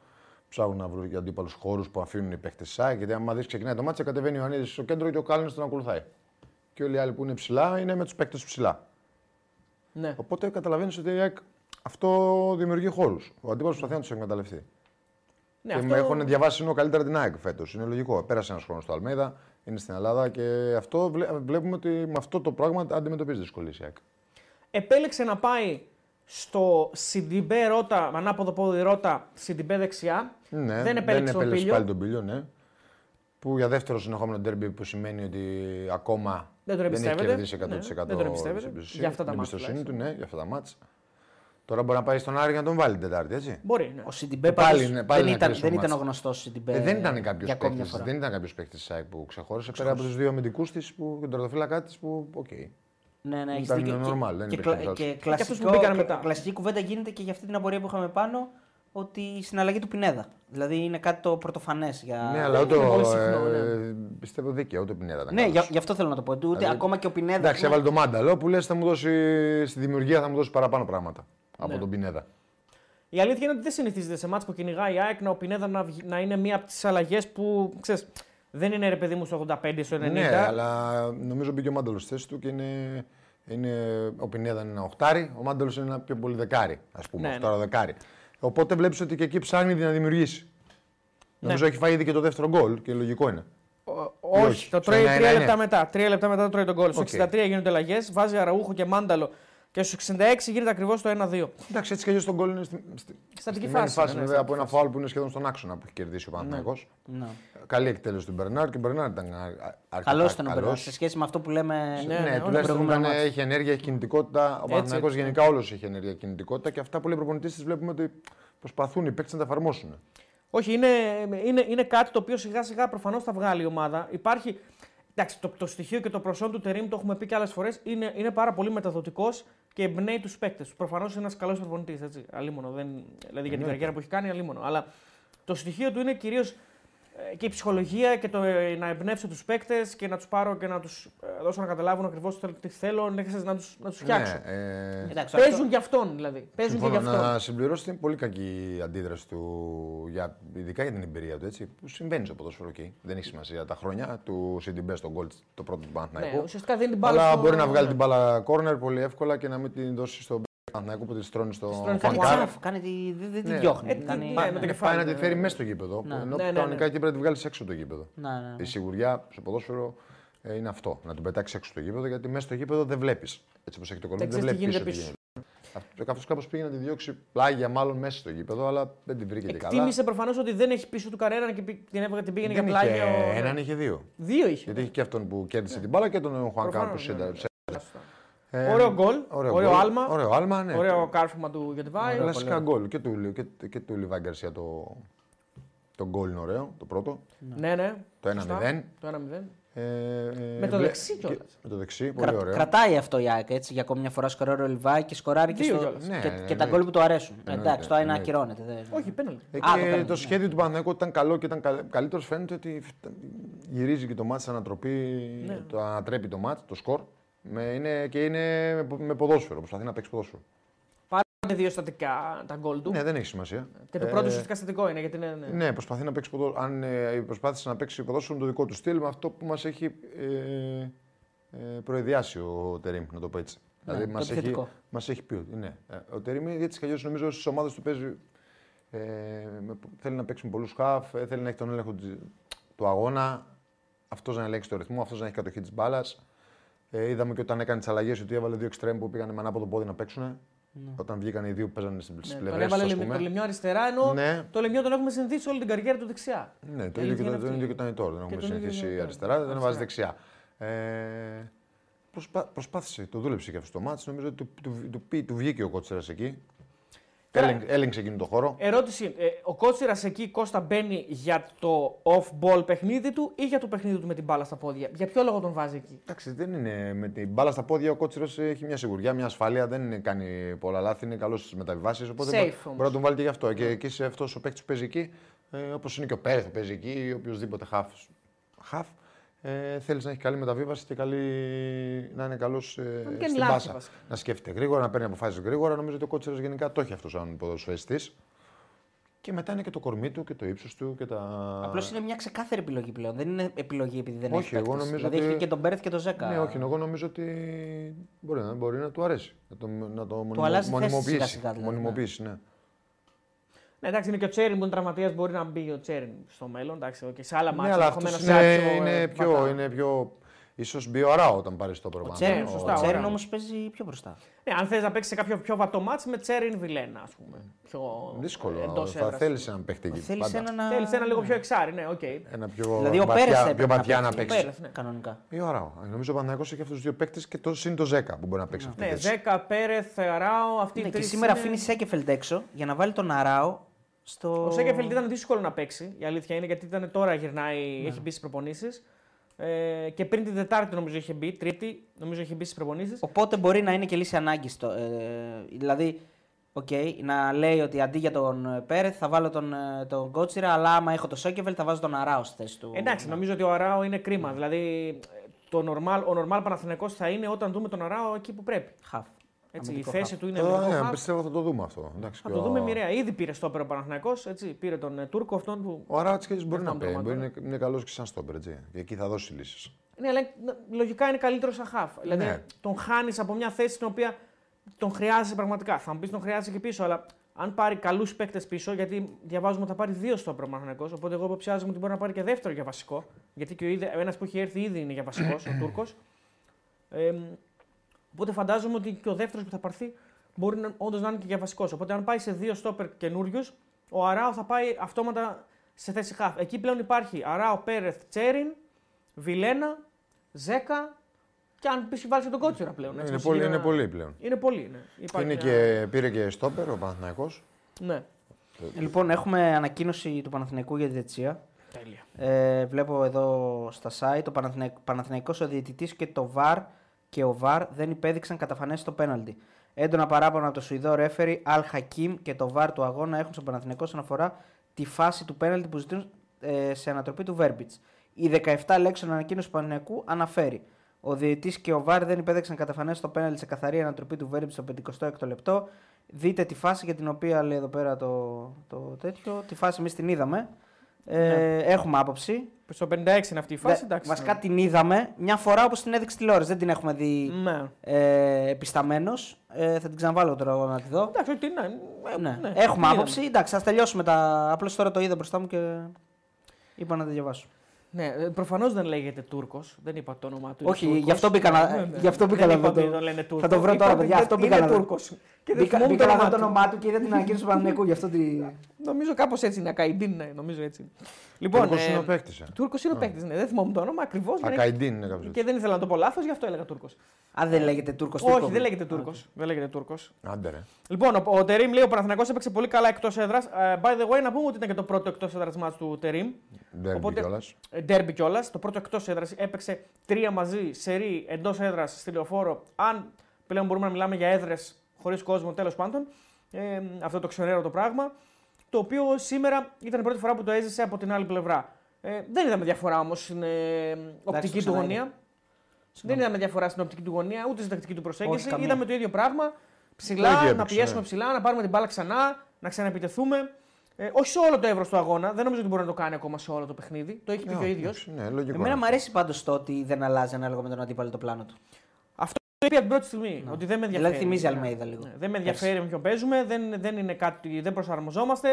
Ψάχνουν να βρουν για αντίπαλους χώρους που αφήνουν οι παίχτες της ΑΕΚ. Γιατί, άμα δεις, ξεκινάει το μάτσα, κατεβαίνει ο Ιωαννίδης στο κέντρο και ο Κάλλινος τον ακολουθάει. Και όλοι οι άλλοι που είναι ψηλά είναι με τους παίκτες ψηλά. Ναι. Οπότε καταλαβαίνεις ότι η ΑΕΚ αυτό δημιουργεί χώρους. Ο αντίπαλος προσπαθεί να τους εκμεταλλευτεί. Ναι, και αυτό... έχουν διαβάσει ενώ καλύτερα την ΑΕΚ φέτος. Είναι λογικό. Πέρασε ένας χρόνος στο Αλμέιδα, είναι στην Ελλάδα και αυτό βλέπουμε ότι με αυτό το πράγμα αντιμετωπίζει δυσκολίες η ΑΕΚ. Επέλεξε να πάει στο Σιντιμπέ Ρώτα, με ανάποδο πόδι Ρώτα, Σιντιμπέ δεξιά. Ναι, δεν επέλεξε τον Πίλιο. Πάλι τον Πίλιο, ναι. Που για δεύτερο συνεχόμενο ντέρμπι που σημαίνει ότι ακόμα δεν, δεν έχει κερδίσει εκατό τοις εκατό ναι, για αυτά τα μάτς. Ναι, για αυτά τα μάτς. Τώρα μπορεί να πάει στον Άρη και να τον βάλει την Τετάρτη, έτσι. Μπορεί, ναι. Ο Σιντιμπέ πάλι, πάλι, πάλι δεν, ήταν, δεν ήταν ο γνωστός Σιντιμπέ. Ε, δεν ήταν κάποιος παίκτης της ΑΕΚ που ξεχώρισε. Πέρα από τους δύο αμυντικούς της και τον τερματοφύλακά της που οκ. Ναι, ναι, ήταν normal, δεν υπήρχε. Και, και, και, και, και, και, και, και κλασική κουβέντα γίνεται και για αυτή την απορία που είχαμε πάνω. ότι η συναλλαγή του Πινέδα. Δηλαδή είναι κάτι το πρωτοφανές για. Ναι, αλλά ούτε. Ε, πιστεύω δίκαιο ούτε ο Πινέδα. Ναι, γι' για αυτό θέλω να το πω. Ούτε δηλαδή, ακόμα και ο Πινέδα. Εντάξει, έβαλε το Μάνταλο που λες θα μου δώσει στη δημιουργία θα μου δώσει παραπάνω πράγματα από ναι. τον Πινέδα. Η αλήθεια είναι ότι δεν συνηθίζεται σε μάτς που κυνηγάει η ΑΕΚ να ο Πινέδα να, να είναι μία από τις αλλαγές που ξέρεις, δεν είναι ρε παιδί μου στο ογδόντα πέντε ενενήντα. Ναι, αλλά νομίζω μπήκε ο Μάνταλος στη θέση του και είναι. Είναι ο Πινέδα είναι ένα οχτάρι, ο Μάνταλος είναι ένα πιο πολύ δεκάρι, ας πούμε. Ναι, οχτάρο ναι. δεκάρι. Οπότε βλέπεις ότι και εκεί ψάχνει να δημιουργήσει. Ναι. Νομίζω έχει φάει ήδη και το δεύτερο γκολ και λογικό είναι. Ο, όχι, όχι, το τρώει τρία λεπτά μετά. Τρία λεπτά μετά το τρώει τον γκολ. Στο okay. εξήντα τρία γίνονται αλλαγές, βάζει Αραούχο και Μάνταλο. Και στου εξήντα έξι γίνεται ακριβώς το ένα δύο. Εντάξει, έτσι και αλλιώς τον γκολ είναι στη, στη, στατική στη φάση. φάση ναι, βέβαια, ναι, από ένα φάουλ που είναι σχεδόν στον άξονα που έχει κερδίσει ο Παναθηναϊκός. Ναι. Καλή εκτέλεση του Μπερνάρ και ο Μπερνάρ ήταν αρκετά καλός. Ήταν ο Μπερνάρ σε σχέση με αυτό που λέμε. Ναι, ναι, ναι τουλάχιστον ήταν, έχει ενέργεια, έχει κινητικότητα. Ο Παναθηναϊκός γενικά όλος έχει ενέργεια, κινητικότητα και αυτά που λέει προπονητής της βλέπουμε ότι προσπαθούν οι παίκτες να τα εφαρμόσουν. Όχι, είναι, είναι, είναι κάτι το οποίο σιγά σιγά προφανώς θα βγάλει η ομάδα. Υπάρχει. Εντάξει, το, το στοιχείο και το προσόν του Τερίμ, το έχουμε πει και άλλες φορές, είναι, είναι πάρα πολύ μεταδοτικός και εμπνέει τους παίκτες του. Προφανώς είναι ένας καλός προπονητής, έτσι. Αλίμονο, δεν, δηλαδή για την καριέρα που έχει κάνει, αλίμονο. Αλλά το στοιχείο του είναι κυρίως ε, και η ψυχολογία και το ε, να εμπνεύσω τους παίκτες και να τους πάρω και να τους ε, δώσω να καταλάβουν ακριβώς τι θέλω, να τους, να τους φτιάξω. Ναι, ε... Εντάξει, παίζουν αυτό... για αυτόν, δηλαδή. Παίζουν και για αυτόν. Να συμπληρώσω την πολύ κακή αντίδραση του, για, ειδικά για την εμπειρία του, έτσι, που συμβαίνει στο ποδόσφαιρο. Δεν έχει σημασία τα χρόνια του Σιντιμπέ στον γκολ, το πρώτο του Παναθηναϊκού. Ναι, ουσιαστικά δίνει την μπάλα. Αλλά στο... μπορεί να βγάλει ναι. την μπάλα κόρνερ πολύ εύκολα και να μην την δώσει στον Παναθηναϊκό που τη στρώνει στο φανκάρ. Δεν τη διώχνει. Πάει να τη φέρει μέσα στο γήπεδο. Ενώ κανονικά εκεί πρέπει να τη βγάλει έξω το γήπεδο. Η σιγουριά στο ποδόσφαιρο είναι αυτό. Να την πετάξει έξω το γήπεδο γιατί μέσα στο γήπεδο δεν βλέπει. Έτσι όπω έχει το κολόμπι, δεν βλέπει. Αυτό κάπως πήγε να τη διώξει πλάγια, μάλλον μέσα στο γήπεδο, αλλά δεν την βρήκε και καλά. Εκτίμησε προφανώς ότι δεν έχει πίσω του κανέναν και την έβγαλε την πήγαινε για πλάγια. Ο... έναν είχε δύο. Δύο είχε. Γιατί είχε και αυτόν που κέρδισε yeah. την μπάλα και τον Χουανκάρ που σύνταξε. Ε, ωραίο γκολ, ωραίο, ωραίο, άλμα, ωραίο άλμα, ναι. Ωραίο κάρφωμα του Γετβάη. Κλασικά γκολ και του, και, και του Λιβάη Γκαρσία το, το γκολ είναι ωραίο, το πρώτο. Ναι, ναι. Το ένα μηδέν. Ε, ε, με το μπλε... δεξί κιόλας. Με το δεξί, πολύ Κρα... ωραίο. Κρατάει αυτό η ΑΕΚ έτσι, για ακόμη μια φορά σκοράρει ο Λιβάη και σκοράρει και, στο... ναι, και, ναι, και τα γκολ που του αρέσουν. Εννοείται, εντάξει, το ένα ακυρώνεται. Δεν... Όχι, πέναλτι. Ε, το, το, το σχέδιο ναι. του Παναθηναϊκού ήταν καλό και ήταν καλ... καλύτερο. Φαίνεται ότι γυρίζει και το μάτς, ανατροπή, ναι. το ανατρέπει το μάτς, το σκορ. Με, είναι, και είναι με ποδόσφαιρο, προσπαθεί να παίξει ποδόσφαιρο. Είναι δύο στατικά τα γκολ του. Ναι, δεν έχει σημασία. Και το πρώτο ουσιαστικά στατικό είναι. Γιατί ναι, ναι. ναι, προσπαθεί να παίξει ποδόσφαιρο. Αν ε, προσπάθησε να παίξει ποδόσφαιρο με το δικό του στυλ, με αυτό που μας έχει ε, ε, προεδιάσει ο Τερίμ, να το πω έτσι. Ναι, δηλαδή, μας έχει, μας έχει πει. Ναι. Ο Τερίμ έτσι κι αλλιώς νομίζω στις ομάδες του παίζει. Ε, με, θέλει να παίξει με πολλούς χαφ, ε, θέλει να έχει τον έλεγχο του αγώνα. Αυτός να ελέγξει το ρυθμό, αυτός να έχει κατοχή της μπάλας. Ε, είδαμε και όταν έκανε τις αλλαγές ότι έβαλε δύο εξτρέμ που πήγαν με ανάποδο πόδι να παίξουν. Ναι. Όταν βγήκαν οι δύο που παίζανε στις ναι, πλευρές. Τον έβαλε με το λιμιό αριστερά, ενώ ναι. το λιμιό τον έχουμε συνηθίσει όλη την καριέρα του δεξιά. Ναι, το ίδιο και το ίδιο και το Ανιτόρ. Δεν έχουμε συνηθίσει αριστερά, δεν βάζει δεξιά. Ε, προσπά, προσπάθησε, το δούλεψε και αυτό το μάτς. Νομίζω ότι του, του, του, του, του βγήκε ο Κότσιρας εκεί. Έλεγ, έλεγξε εκείνο το χώρο. Ερώτηση: ε, ο Κότσιρας εκεί, Κώστα, μπαίνει για το off-ball παιχνίδι του ή για το παιχνίδι του με την μπάλα στα πόδια? Για ποιο λόγο τον βάζει εκεί? Εντάξει, δεν είναι. Με την μπάλα στα πόδια ο Κότσιρας έχει μια σιγουριά, μια ασφάλεια. Δεν είναι, κάνει πολλά λάθη. Είναι καλός στις μεταβιβάσεις. Οπότε safe, μπορεί, μπορεί να τον βάλει και γι' αυτό. Και εκεί σε αυτός ο παίκτης που παίζει εκεί, ε, όπως είναι και ο Πέρεθ που παίζει εκεί ή οποιοδήποτε half. Ε, θέλει να έχει καλή μεταβίβαση και καλή... να είναι καλό ε, στην πάσα. Βασικά. Να σκέφτεται γρήγορα, να παίρνει αποφάσεις γρήγορα. Νομίζω ότι ο Κότσιρας γενικά το έχει αυτό σαν ποδοσφαιριστής. Και μετά είναι και το κορμί του και το ύψος του. Και τα... Απλώς είναι μια ξεκάθαρη επιλογή πλέον. Δεν είναι επιλογή επειδή δεν όχι, έχει εγώ νομίζω δηλαδή ότι... έχει και τον Πέρεθ και τον Ζέκα. Ναι, όχι, εγώ νομίζω ότι μπορεί να, μπορεί να του αρέσει. Να το, να το μονιμο... μονιμοποιήσει. Σιγά σιγά, δηλαδή, μονιμοποιήσει ναι. Ναι. Ναι, εντάξει, είναι και ο Τσέριν που είναι τραυματίας, μπορεί να μπει ο Τσέριν στο μέλλον. Εντάξει, και σε άλλα μάτια ναι, έχουμε ένα είναι, είναι, πιο, είναι πιο. Ίσως μπει ο Αράο όταν πάρει το πρόγραμμα. Τσέριν, σωστά. Ο Τσέριν όμως παίζει πιο μπροστά. Ναι, αν θες να παίξει σε κάποιο πιο βατό μάτς με Τσέριν Βιλένα, ας πούμε. Πιο δύσκολο. Θα θέλεις έναν παίχτη εκεί. Θέλεις ένα λίγο πιο εξάρι, ναι, οκ. Ένα πιο βαθιά να παίξει. Κανονικά. Ή ο Αράο. Νομίζω ο Παναθηναϊκός έχει αυτούς τους δύο παίκτες και το συν το Ζέκα που μπορεί να παίξει. Ναι, Ζέκα, Πέρεθ, Αράο, αυτή η τρεις. Και σήμερα αφήνει Σέκεφελντ έξω για να βάλει τον Αράο. Στο... Ο Σέκεφελντ ήταν δύσκολο να παίξει, η αλήθεια είναι, γιατί ήταν τώρα γυρνάει, ναι. έχει μπει στις προπονήσεις. Ε, και πριν την Τετάρτη νομίζω είχε μπει, Τρίτη νομίζω είχε μπει στις προπονήσεις. Οπότε μπορεί να είναι και λύση ανάγκης. Ε, δηλαδή okay, να λέει ότι αντί για τον Πέρεθ θα βάλω τον, τον Κότσιρα, αλλά άμα έχω το Σόκεβελ θα βάζω τον Αράο στη θέση του. Εντάξει, νομίζω ότι ο Αράο είναι κρίμα. Mm. Δηλαδή το normal, ο normal Παναθηναϊκός θα είναι όταν δούμε τον Αράο εκεί που πρέπει. Χαφ. Έτσι, η θέση half. Του είναι λίγο. Ναι, πιστεύω θα το δούμε αυτό. Εντάξει, θα το δούμε μοιραία. Ήδη πήρε στόπερ ο Παναθηναϊκός, πήρε τον Τούρκο αυτόν που. Ο Αράτσικες μπορεί να πει. Μπορεί να είναι καλό και σαν στόπερ. Εκεί θα δώσει λύσεις. Ναι, αλλά λογικά είναι καλύτερο σαν χαφ. Δηλαδή ναι. Τον χάνει από μια θέση στην οποία τον χρειάζεσαι πραγματικά. Θα μου πει τον χρειάζεσαι και πίσω, αλλά αν πάρει καλού παίκτες πίσω, γιατί διαβάζουμε ότι θα πάρει δύο στόπερ ο Παναθηναϊκός. Οπότε εγώ υποψιάζομαι ότι μπορεί να πάρει και δεύτερο για βασικό. Γιατί και ένα που έχει έρθει ήδη είναι για βασικό, ο Τούρκος. Ε, Οπότε φαντάζομαι ότι και ο δεύτερος που θα πάρθει μπορεί να, όντως να είναι και για βασικός. Οπότε αν πάει σε δύο στόπερ καινούριους, ο Αράο θα πάει αυτόματα σε θέση χαφ. Εκεί πλέον υπάρχει Αράο, Πέρεθ, Τσέριν, Βιλένα, Ζέκα και αν πεις βάλεις τον Κότσιρα πλέον. Έτσι, είναι, πολύ, είναι, είναι πολύ πλέον. Είναι πολύ, ναι. Είναι και, πήρε και στόπερ ο Παναθηναϊκός. Ναι. Λοιπόν, έχουμε ανακοίνωση του Παναθηναϊκού για τη διετησία. Τέλεια. Ε, βλέπω εδώ στα site, ο Παναθηναϊκός, ο διαιτητής και το βαρ και ο Βαρ δεν υπέδειξαν καταφανές στο πέναλτι. Έντονα παράπονα από το Σουηδό ρέφερι Αλ Χακίμ και το Βαρ του αγώνα έχουν στον Παναθηναϊκό όσον αφορά τη φάση του πέναλτι που ζητούν ε, σε ανατροπή του Βέρμπιτς. Οι δεκαεπτά λέξεων ανακοίνωση του Παναθηναϊκού αναφέρει: ο διαιτητής και ο Βαρ δεν υπέδειξαν καταφανές στο πέναλτι σε καθαρή ανατροπή του Βέρμπιτς στο πενηκοστό έκτο λεπτό. Δείτε τη φάση για την οποία λέει εδώ πέρα το, το τέτοιο. Τη φάση εμείς την είδαμε. Ε, ναι. Έχουμε άποψη. Στο πενήντα έξι είναι αυτή η φάση. Δε, βασικά ναι. Την είδαμε μια φορά όπως την έδειξε τηλεόραση. Δεν την έχουμε δει ναι. ε, επισταμένως. Ε, θα την ξαναβάλω τώρα να τη δω. Εντάξει, τι, ναι, ναι. Ναι. Έχουμε τι άποψη. Εντάξει, ας τελειώσουμε τα. Απλώς τώρα το είδα μπροστά μου και είπα να το διαβάσω. Ναι, προφανώς δεν λέγεται Τούρκος. Δεν είπα το όνομά του. Όχι, γι' αυτό μπήκα να το πω. Θα το βρω τώρα, παιδιά. Αυτό μπήκα να το πω. Μπήκα να βρω το όνομά του και είδα την ανακοίνωση του Παναθηναϊκού. Νομίζω κάπως έτσι είναι. Ακαϊντίν, νομίζω έτσι. Τούρκος είναι ο παίκτης. Τούρκος είναι ο παίκτης. Δεν θυμόμουν το όνομα ακριβώς. Ακαϊντίν είναι κάποιος. Και δεν ήθελα να το πω λάθος, γι' αυτό έλεγα Τούρκος. Α, δεν λέγεται Τούρκος. Όχι, δεν λέγεται Τούρκος. Λοιπόν, ο Τερίμ λέει ο Παναθηναϊκός έπαιξε πολύ καλά εκτός έδρας. By the way, να πούμε ότι ήταν και το πρώτο εκτός έδρας μάτς του Τερίμ. Ντέρμπι κιόλας. Το πρώτο εκτός έδρας έπαιξε τρία μαζί σερί εντός έδρας στη Λεωφόρο. Αν πλέον μπορούμε να μιλάμε για έδρες χωρίς κόσμο, τέλος πάντων. Ε, αυτό το ξενέρο το πράγμα. Το οποίο σήμερα ήταν η πρώτη φορά που το έζησε από την άλλη πλευρά. Ε, δεν είδαμε διαφορά όμως στην ε, οπτική του γωνία. Δεν είδαμε διαφορά στην οπτική του γωνία ούτε στην τακτική του προσέγγιση. Όχι, είδαμε το ίδιο πράγμα. Ψηλά, έπαιξε, να πιέσουμε ναι. ψηλά, να πάρουμε την μπάλα ξανά, να ξαναεπιτεθούμε. Ε, όχι σε όλο το εύρος του αγώνα, δεν νομίζω ότι μπορεί να το κάνει ακόμα σε όλο το παιχνίδι. Το έχει πει και ο ίδιος. Ναι, εμένα μου αρέσει πάντως το ότι δεν αλλάζει ανάλογα με τον αντίπαλο το πλάνο του. Αυτό το είπε από την πρώτη στιγμή. Ναι. Ότι δεν με ενδιαφέρει. Δηλαδή θυμίζει Αλμέιδα λίγο. Ναι, δεν με ενδιαφέρει με ποιον παίζουμε, δεν, δεν, είναι κάτι, δεν προσαρμοζόμαστε.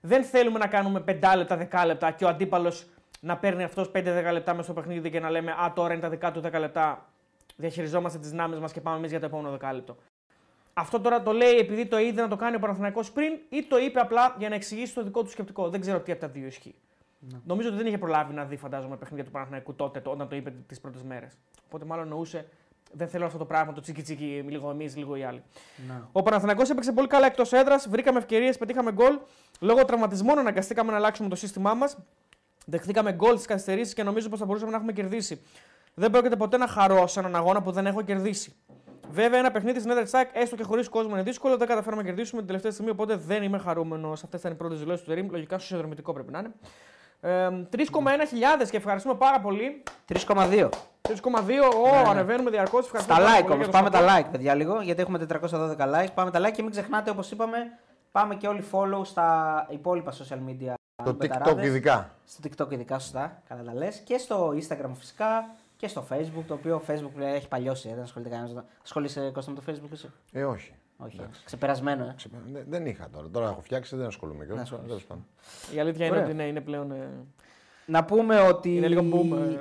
Δεν θέλουμε να κάνουμε πέντε λεπτά, δέκα λεπτά και ο αντίπαλος να παίρνει αυτός πέντε δέκα λεπτά μέσα στο παιχνίδι και να λέμε α, τώρα είναι τα δικά του δέκα λεπτά. Διαχειριζόμαστε τις δυνάμεις μας και πάμε εμείς για το επόμενο δέκα λεπτό. Αυτό τώρα το λέει επειδή το είδε να το κάνει ο Παναθηναϊκός πριν ή το είπε απλά για να εξηγήσει το δικό του σκεπτικό. Δεν ξέρω τι από τα δύο ισχύει. Ναι. Νομίζω ότι δεν είχε προλάβει να δει, φαντάζομαι, παιχνίδια του Παναθηναϊκού τότε, όταν το είπε τις πρώτες μέρες. Οπότε μάλλον εννοούσε, δεν θέλω αυτό το πράγμα, το τσίκι τσίκι, λίγο εμείς, λίγο οι άλλοι. Ναι. Ο Παναθηναϊκός έπαιξε πολύ καλά εκτός έδρας, βρήκαμε ευκαιρίες, πετύχαμε γκολ. Λόγω τραυματισμών αναγκαστήκαμε να αλλάξουμε το σύστημά μας. Δεχθήκαμε γκολ στις καθυστερήσεις και νομίζω πως θα μπορούσαμε να έχουμε κερδίσει. Δεν πρόκειται ποτέ να χαρώ σε έναν αγώνα που δεν έχω κερδίσει. Βέβαια, ένα παιχνίδι στην έδρα Τσάκ, έστω και χωρίς κόσμο, είναι δύσκολο. Δεν καταφέραμε να κερδίσουμε την τελευταία στιγμή, οπότε δεν είμαι χαρούμενος. Αυτές ήταν οι πρώτες δηλώσεις του Τερίμ. Λογικά στο συνδρομητικό πρέπει να είναι. Ε, τρεις κόμμα ένα χιλιάδες και ευχαριστούμε πάρα πολύ. τρεις κόμμα δύο. τρεις κόμμα δύο, oh, ανεβαίνουμε διαρκώς. Τα like όμως. Πάμε τα like, παιδιά, λίγο, γιατί έχουμε τετρακόσια δώδεκα like. Πάμε τα like και μην ξεχνάτε, όπως είπαμε, πάμε και όλοι follow στα υπόλοιπα social media. Στο TikTok ειδικά. Στο TikTok ειδικά, σωστά. Καλά τα λες. Και στο Instagram φυσικά. Και στο Facebook, το οποίο Facebook έχει παλιώσει, δεν ασχολείται κανένας. Ασχολείσαι, Κώστα, με το Facebook εσύ? Ε, όχι. Όχι. Ξεπερασμένο, ε. Ξεπε... Δεν είχα τώρα. Τώρα έχω φτιάξει, δεν ασχολούμαι κιόλας. Η αλήθεια είναι ότι ναι, είναι πλέον... Ε... Να πούμε ότι... Είναι λίγο boomer.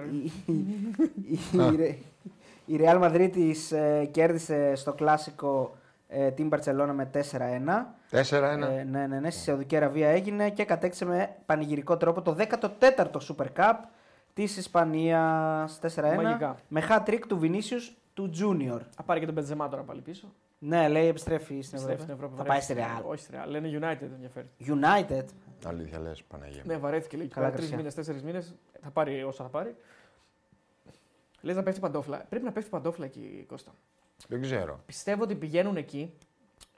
Η Real Madrid της ε, κέρδισε στο κλάσικο ε, την Μπαρτσελόνα με τέσσερα ένα. τέσσερα ένα. Ε, ναι, ναι, ναι, ναι. Στη Σαουδική Αραβία έγινε και κατέκτησε με πανηγυρικό τρόπο το δέκατο τέταρτο Super Cup της Ισπανίας, τέσσερα ένα. Μαγικά. Με χατ-τρικ του Βινίσιους του Junior. Θα πάρει και τον Μπεντζεμά τώρα πάλι πίσω. Ναι, λέει επιστρέφει στην Ευρώπη. Ευρώπη. Θα πάει στη Real. Όχι στη Real, λένε United ενδιαφέρει. United. Αλήθεια λες, Παναγία. Ναι, βαρέθηκε λέει. Καλά, τρεις μήνες, τέσσερις μήνες. Θα πάρει όσα θα πάρει. Λες να πέφτει παντόφλα. Πρέπει να πέφτει παντόφλα εκεί, Κώστα. Δεν ξέρω. Πιστεύω ότι πηγαίνουν εκεί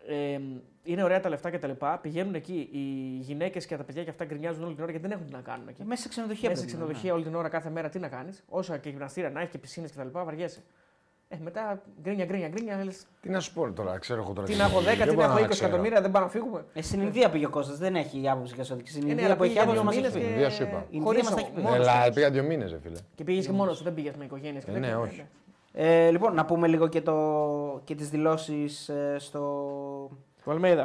ε, είναι ωραία τα λεφτά κτλ. Πηγαίνουν εκεί οι γυναίκες και τα παιδιά και αυτά γκρινιάζουν όλη την ώρα γιατί δεν έχουν τι να κάνουν εκεί. Μέσα σε ξενοδοχεία. Μέσα σε ξενοδοχεία όλη την ώρα, κάθε μέρα τι να κάνεις. Όσα και γυμναστήρα να έχει και πισίνες κτλ. Βαριέσαι. Ε, μετά γκρίνια, γκρίνια, γκρίνια. Λες... Τι να σου πω τώρα, ξέρω εγώ τώρα. Τι να έχω δέκα, τι να έχω είκοσι εκατομμύρια, δεν πάμε να φύγουμε. Ε, στην Ινδία πήγε ο Κώστας, δεν έχει άποψη για σώδικη. Στην Ινδία που έχει άποψη μα έχει πει. Στην Ινδία σου είπα. Ελά, πήγα δύο μήνες, ρε φίλε. Και πήγες και μόνος σου, δεν πήγες με οικογένειες. Ναι, όχι. Λοιπόν, να πούμε λίγο και τις δηλώσεις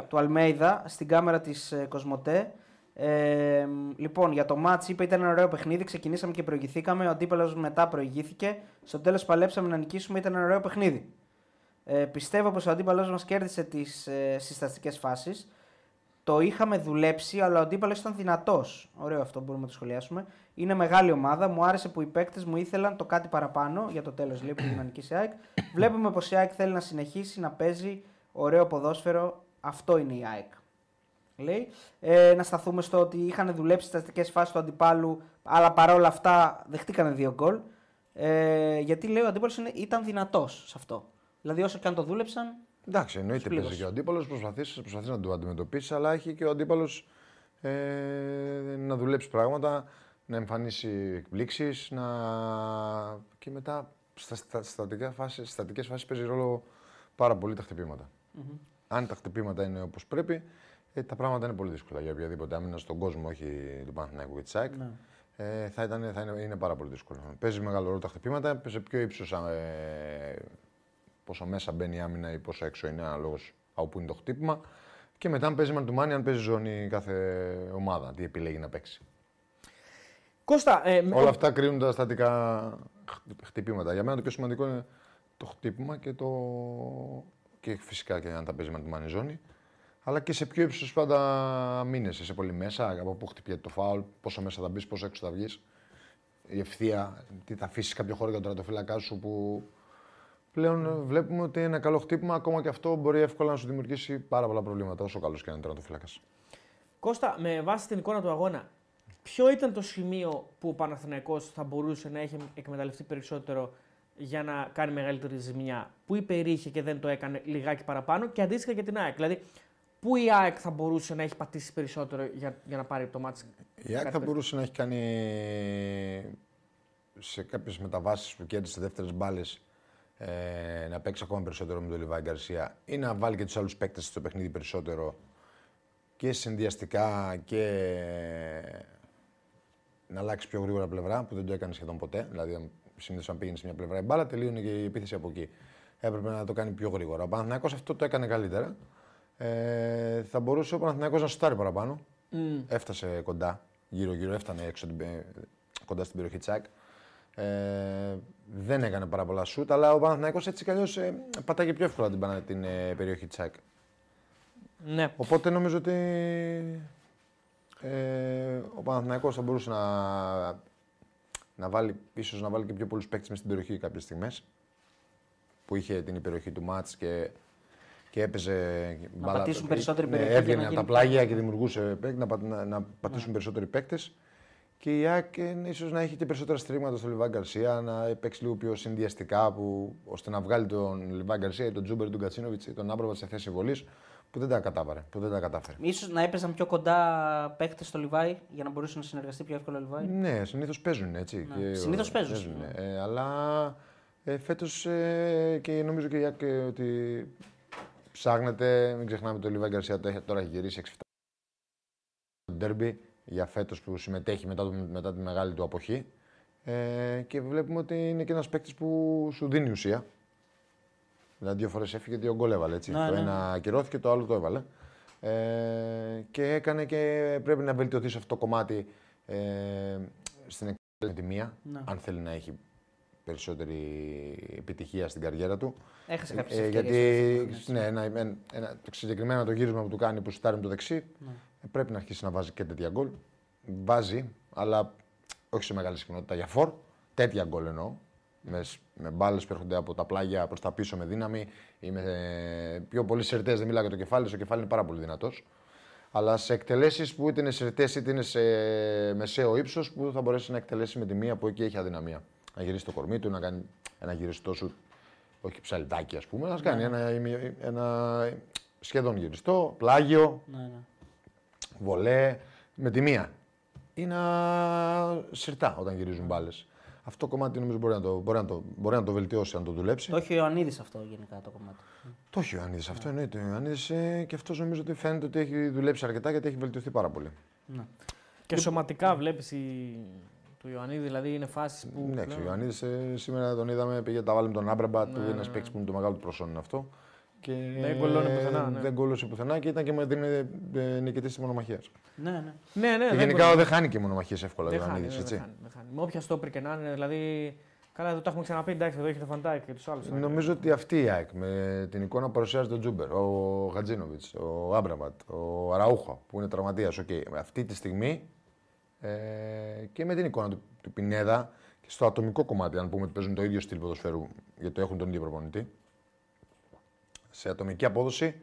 του Αλμέιδα στην κάμερα της Κοσμοτέ. Ε, λοιπόν, για το μάτς είπε: ήταν ένα ωραίο παιχνίδι. Ξεκινήσαμε και προηγηθήκαμε. Ο αντίπαλος μετά προηγήθηκε. Στο τέλος παλέψαμε να νικήσουμε. Ήταν ένα ωραίο παιχνίδι. Ε, πιστεύω πως ο αντίπαλος μας κέρδισε τις ε, συστατικές φάσεις. Το είχαμε δουλέψει, αλλά ο αντίπαλος ήταν δυνατός. Ωραίο αυτό, μπορούμε να το σχολιάσουμε. Είναι μεγάλη ομάδα. Μου άρεσε που οι παίκτες μου ήθελαν το κάτι παραπάνω. Για το τέλος, λέει, που την νικήσει η ΑΕΚ. Βλέπουμε πως η ΑΕΚ θέλει να συνεχίσει να παίζει ωραίο ποδόσφαιρο. Αυτό είναι η ΑΕΚ. Λέει. Ε, να σταθούμε στο ότι είχαν δουλέψει τις τακτικές φάσεις του αντιπάλου, αλλά παρόλα αυτά δεχτήκανε δύο γκολ. Ε, γιατί λέει ο αντίπαλος ήταν δυνατός σε αυτό. Δηλαδή, όσο και αν το δούλεψαν. Εντάξει, εννοείται παίζει και ο αντίπαλος, προσπαθεί να το αντιμετωπίσει, αλλά έχει και ο αντίπαλος ε, να δουλέψει πράγματα, να εμφανίσει εκπλήξεις. Να... Και μετά στα, στα, στα, στα στατικές φάσεις παίζει ρόλο πάρα πολύ τα χτυπήματα. Mm-hmm. Αν τα χτυπήματα είναι όπως πρέπει. Ε, τα πράγματα είναι πολύ δύσκολα για οποιαδήποτε άμυνα στον κόσμο, όχι του Παναθηναϊκού και της ΑΕΚ. Ναι. Ε, θα ήταν, θα είναι, είναι πάρα πολύ δύσκολο. Παίζει μεγάλο ρόλο τα χτυπήματα, σε ποιο ύψος, ε, πόσο μέσα μπαίνει η άμυνα ή πόσο έξω είναι, αναλόγως όπου είναι το χτύπημα. Και μετά παίζει man to man, αν παίζει ζώνη κάθε ομάδα, τι επιλέγει να παίξει. Κώστα, ε, όλα ο... αυτά κρίνουν τα στατικά χτυπήματα. Για μένα το πιο σημαντικό είναι το χτύπημα και, το... και φυσικά και αν τα παίζει man to man η ζώνη. Αλλά και σε ποιο ύψος πάντα μείνεσαι, σε πολύ μέσα, από πού χτυπιέται το φάουλ, πόσο μέσα θα μπεις, πόσο έξω θα βγεις. Η ευθεία, τι θα αφήσεις κάποιο χώρο για τον τερματοφύλακά σου που πλέον mm. βλέπουμε ότι ένα καλό χτύπημα, ακόμα και αυτό μπορεί εύκολα να σου δημιουργήσει πάρα πολλά προβλήματα, όσο καλός και αν είναι τερματοφύλακας. Κώστα, με βάση την εικόνα του αγώνα, ποιο ήταν το σημείο που ο Παναθηναϊκός θα μπορούσε να έχει εκμεταλλευτεί περισσότερο για να κάνει μεγαλύτερη ζημιά, που υπερήχε και δεν το έκανε λιγάκι παραπάνω και αντίστοιχα για την ΑΕΚ. Δηλαδή, πού η ΑΕΚ θα μπορούσε να έχει πατήσει περισσότερο για, για να πάρει το μάτς. Η ΑΕΚ θα μπορούσε να έχει κάνει σε κάποιες μεταβάσεις που κέρδισε δεύτερες μπάλες ε, να παίξει ακόμα περισσότερο με τον Λιβάη Γκαρσία ή να βάλει και τους άλλους παίκτες στο παιχνίδι περισσότερο και συνδυαστικά και να αλλάξει πιο γρήγορα πλευρά που δεν το έκανε σχεδόν ποτέ. Δηλαδή, συνήθως αν πήγαινε σε μια πλευρά η μπάλα, τελείωνε και η επίθεση από εκεί. Έπρεπε να το κάνει πιο γρήγορα. Ο Παναθηναϊκός αυτό το έκανε καλύτερα. Ε, θα μπορούσε ο Παναθηναϊκός να σουτάρει παραπάνω. Mm. Έφτασε κοντά, γύρω-γύρω, έφτανε έξω, κοντά στην περιοχή Τσάκ. Ε, δεν έκανε πάρα πολλά σουτ, αλλά ο Παναθηναϊκός έτσι κι αλλιώς ε, πατάγε πιο εύκολα την, την ε, περιοχή Τσάκ. Ναι. Οπότε νομίζω ότι ε, ο Παναθηναϊκός θα μπορούσε να, να βάλει, ίσως να βάλει και πιο πολλούς παίκτες μες στην περιοχή κάποιες στιγμές, που είχε την υπεροχή του μάτς και και έπαιζε να μπάλα, πατήσουν περισσότεροι ναι, περιοχή. Έβγαινε από τα πλάγια και δημιουργούσε να, να, να πατήσουν yeah. περισσότεροι παίκτες. Και η ΑΕΚ ίσως να έχει και περισσότερα στρίγματα στον Λιβάη Γκαρσία, να παίξει λίγο πιο συνδυαστικά που, ώστε να βγάλει τον Λιβάη Γκαρσία ή τον Τζούμπερ, τον Κατσίνοβιτς ή τον Άμπροβα σε θέση βολής που δεν τα κατάφερε. Που δεν τα κατάφερε. Ίσως να έπαιζαν πιο κοντά παίκτες στο Λιβάη για να μπορούσαν να συνεργαστεί πιο εύκολα ο Λιβάη. Ναι, συνήθως παίζουν έτσι. Yeah. Συνήθως παίζουν. παίζουν yeah. ε, αλλά ε, φέτος ε, και νομίζω και η ΑΕΚ ε, ότι. Ψάχνετε, μην ξεχνάμε ότι ο Λιβάη Γκαρσία τώρα έχει γυρίσει έξι εφτά ντέρμπι για φέτος που συμμετέχει μετά, το, μετά τη μεγάλη του αποχή. Ε, και βλέπουμε ότι είναι και ένας παίκτης που σου δίνει ουσία. Δηλαδή, δύο φορές έφυγε, δύο γκολ έβαλε. Έτσι. Να, το ναι. ένα ακυρώθηκε, το άλλο το έβαλε. Ε, και έκανε και πρέπει να βελτιωθεί σε αυτό το κομμάτι ε, στην εκτίμηση, αν θέλει να έχει περισσότερη επιτυχία στην καριέρα του. Έχασε κάποιες ευκαιρίες. Γιατί ναι, ένα, ένα, ένα, το συγκεκριμένο το γύρισμα που του κάνει που σουτάρει με το δεξί, ναι. πρέπει να αρχίσει να βάζει και τέτοια γκολ. Βάζει, αλλά όχι σε μεγάλη συχνότητα για φορ. Τέτοια γκολ εννοώ. Με, με μπάλες που έρχονται από τα πλάγια προς τα πίσω με δύναμη. Ή με, πιο πολλοί σερτές, δεν μιλάω για το κεφάλι. Στο κεφάλι είναι πάρα πολύ δυνατός. Αλλά σε εκτελέσεις που είτε είναι σερτές είτε είναι σε μεσαίο ύψος που θα μπορέσει να εκτελέσει με τη μία που εκεί έχει αδυναμία. Να γυρίσει το κορμί του, να κάνει ένα γυριστό σου, όχι ψαλτάκι ας πούμε, να κάνει ναι. ένα, ένα, σχεδόν γυριστό, πλάγιο, ναι, ναι. βολέ, με τη μία. Είναι σιρτά όταν γυρίζουν μπάλες. Αυτό το κομμάτι νομίζω μπορεί να το, μπορεί να το, μπορεί να το βελτιώσει αν το δουλέψει. Το έχει ο Ιωαννίδης αυτό γενικά το κομμάτι. Το έχει ο Ιωαννίδης αυτό, ναι. εννοείται. Ο Ιωαννίδης ε, και αυτός νομίζω ότι φαίνεται ότι έχει δουλέψει αρκετά γιατί έχει βελτιωθεί πάρα πολύ. Ναι. Και σωματικά βλέπεις η... του Ιωαννίδη, δηλαδή είναι φάσεις που. Ναι, πλέον... ο Ιωαννίδης ε, σήμερα τον είδαμε, πήγε τα βάλει με τον Άμπραμπα, ναι, του ένα ναι. παίκτη που είναι το μεγάλο του προσόν είναι αυτό. Και δεν κολλώνει πουθενά. Ναι. Δεν κολλούσε πουθενά και ήταν και νικητής της μονομαχίας. Ναι, ναι. ναι, ναι και γενικά δεν, δεν χάνει και μονομαχίες εύκολα. Δεν χάνει, δεν χάνει, χάνει. Με όποια στόπερ και να είναι, δηλαδή. Καλά, εδώ το έχουμε ξαναπεί. Εντάξει, εδώ έχει το Φαντάικ και τους άλλους. Νομίζω ότι αυτή η ΑΕΚ με την εικόνα που παρουσιάζει τον Τζούμπερ, ο Χατζίνοβιτς, ο Άμπραμπατ, ο Αραούχο που είναι τραυματίας. Okay. Αυτή τη στιγμή ε, και με την εικόνα του, του Πινέδα και στο ατομικό κομμάτι, αν πούμε ότι παίζουν το ίδιο στυλ ποδοσφαίρου γιατί το έχουν τον ίδιο προπονητή. Σε ατομική απόδοση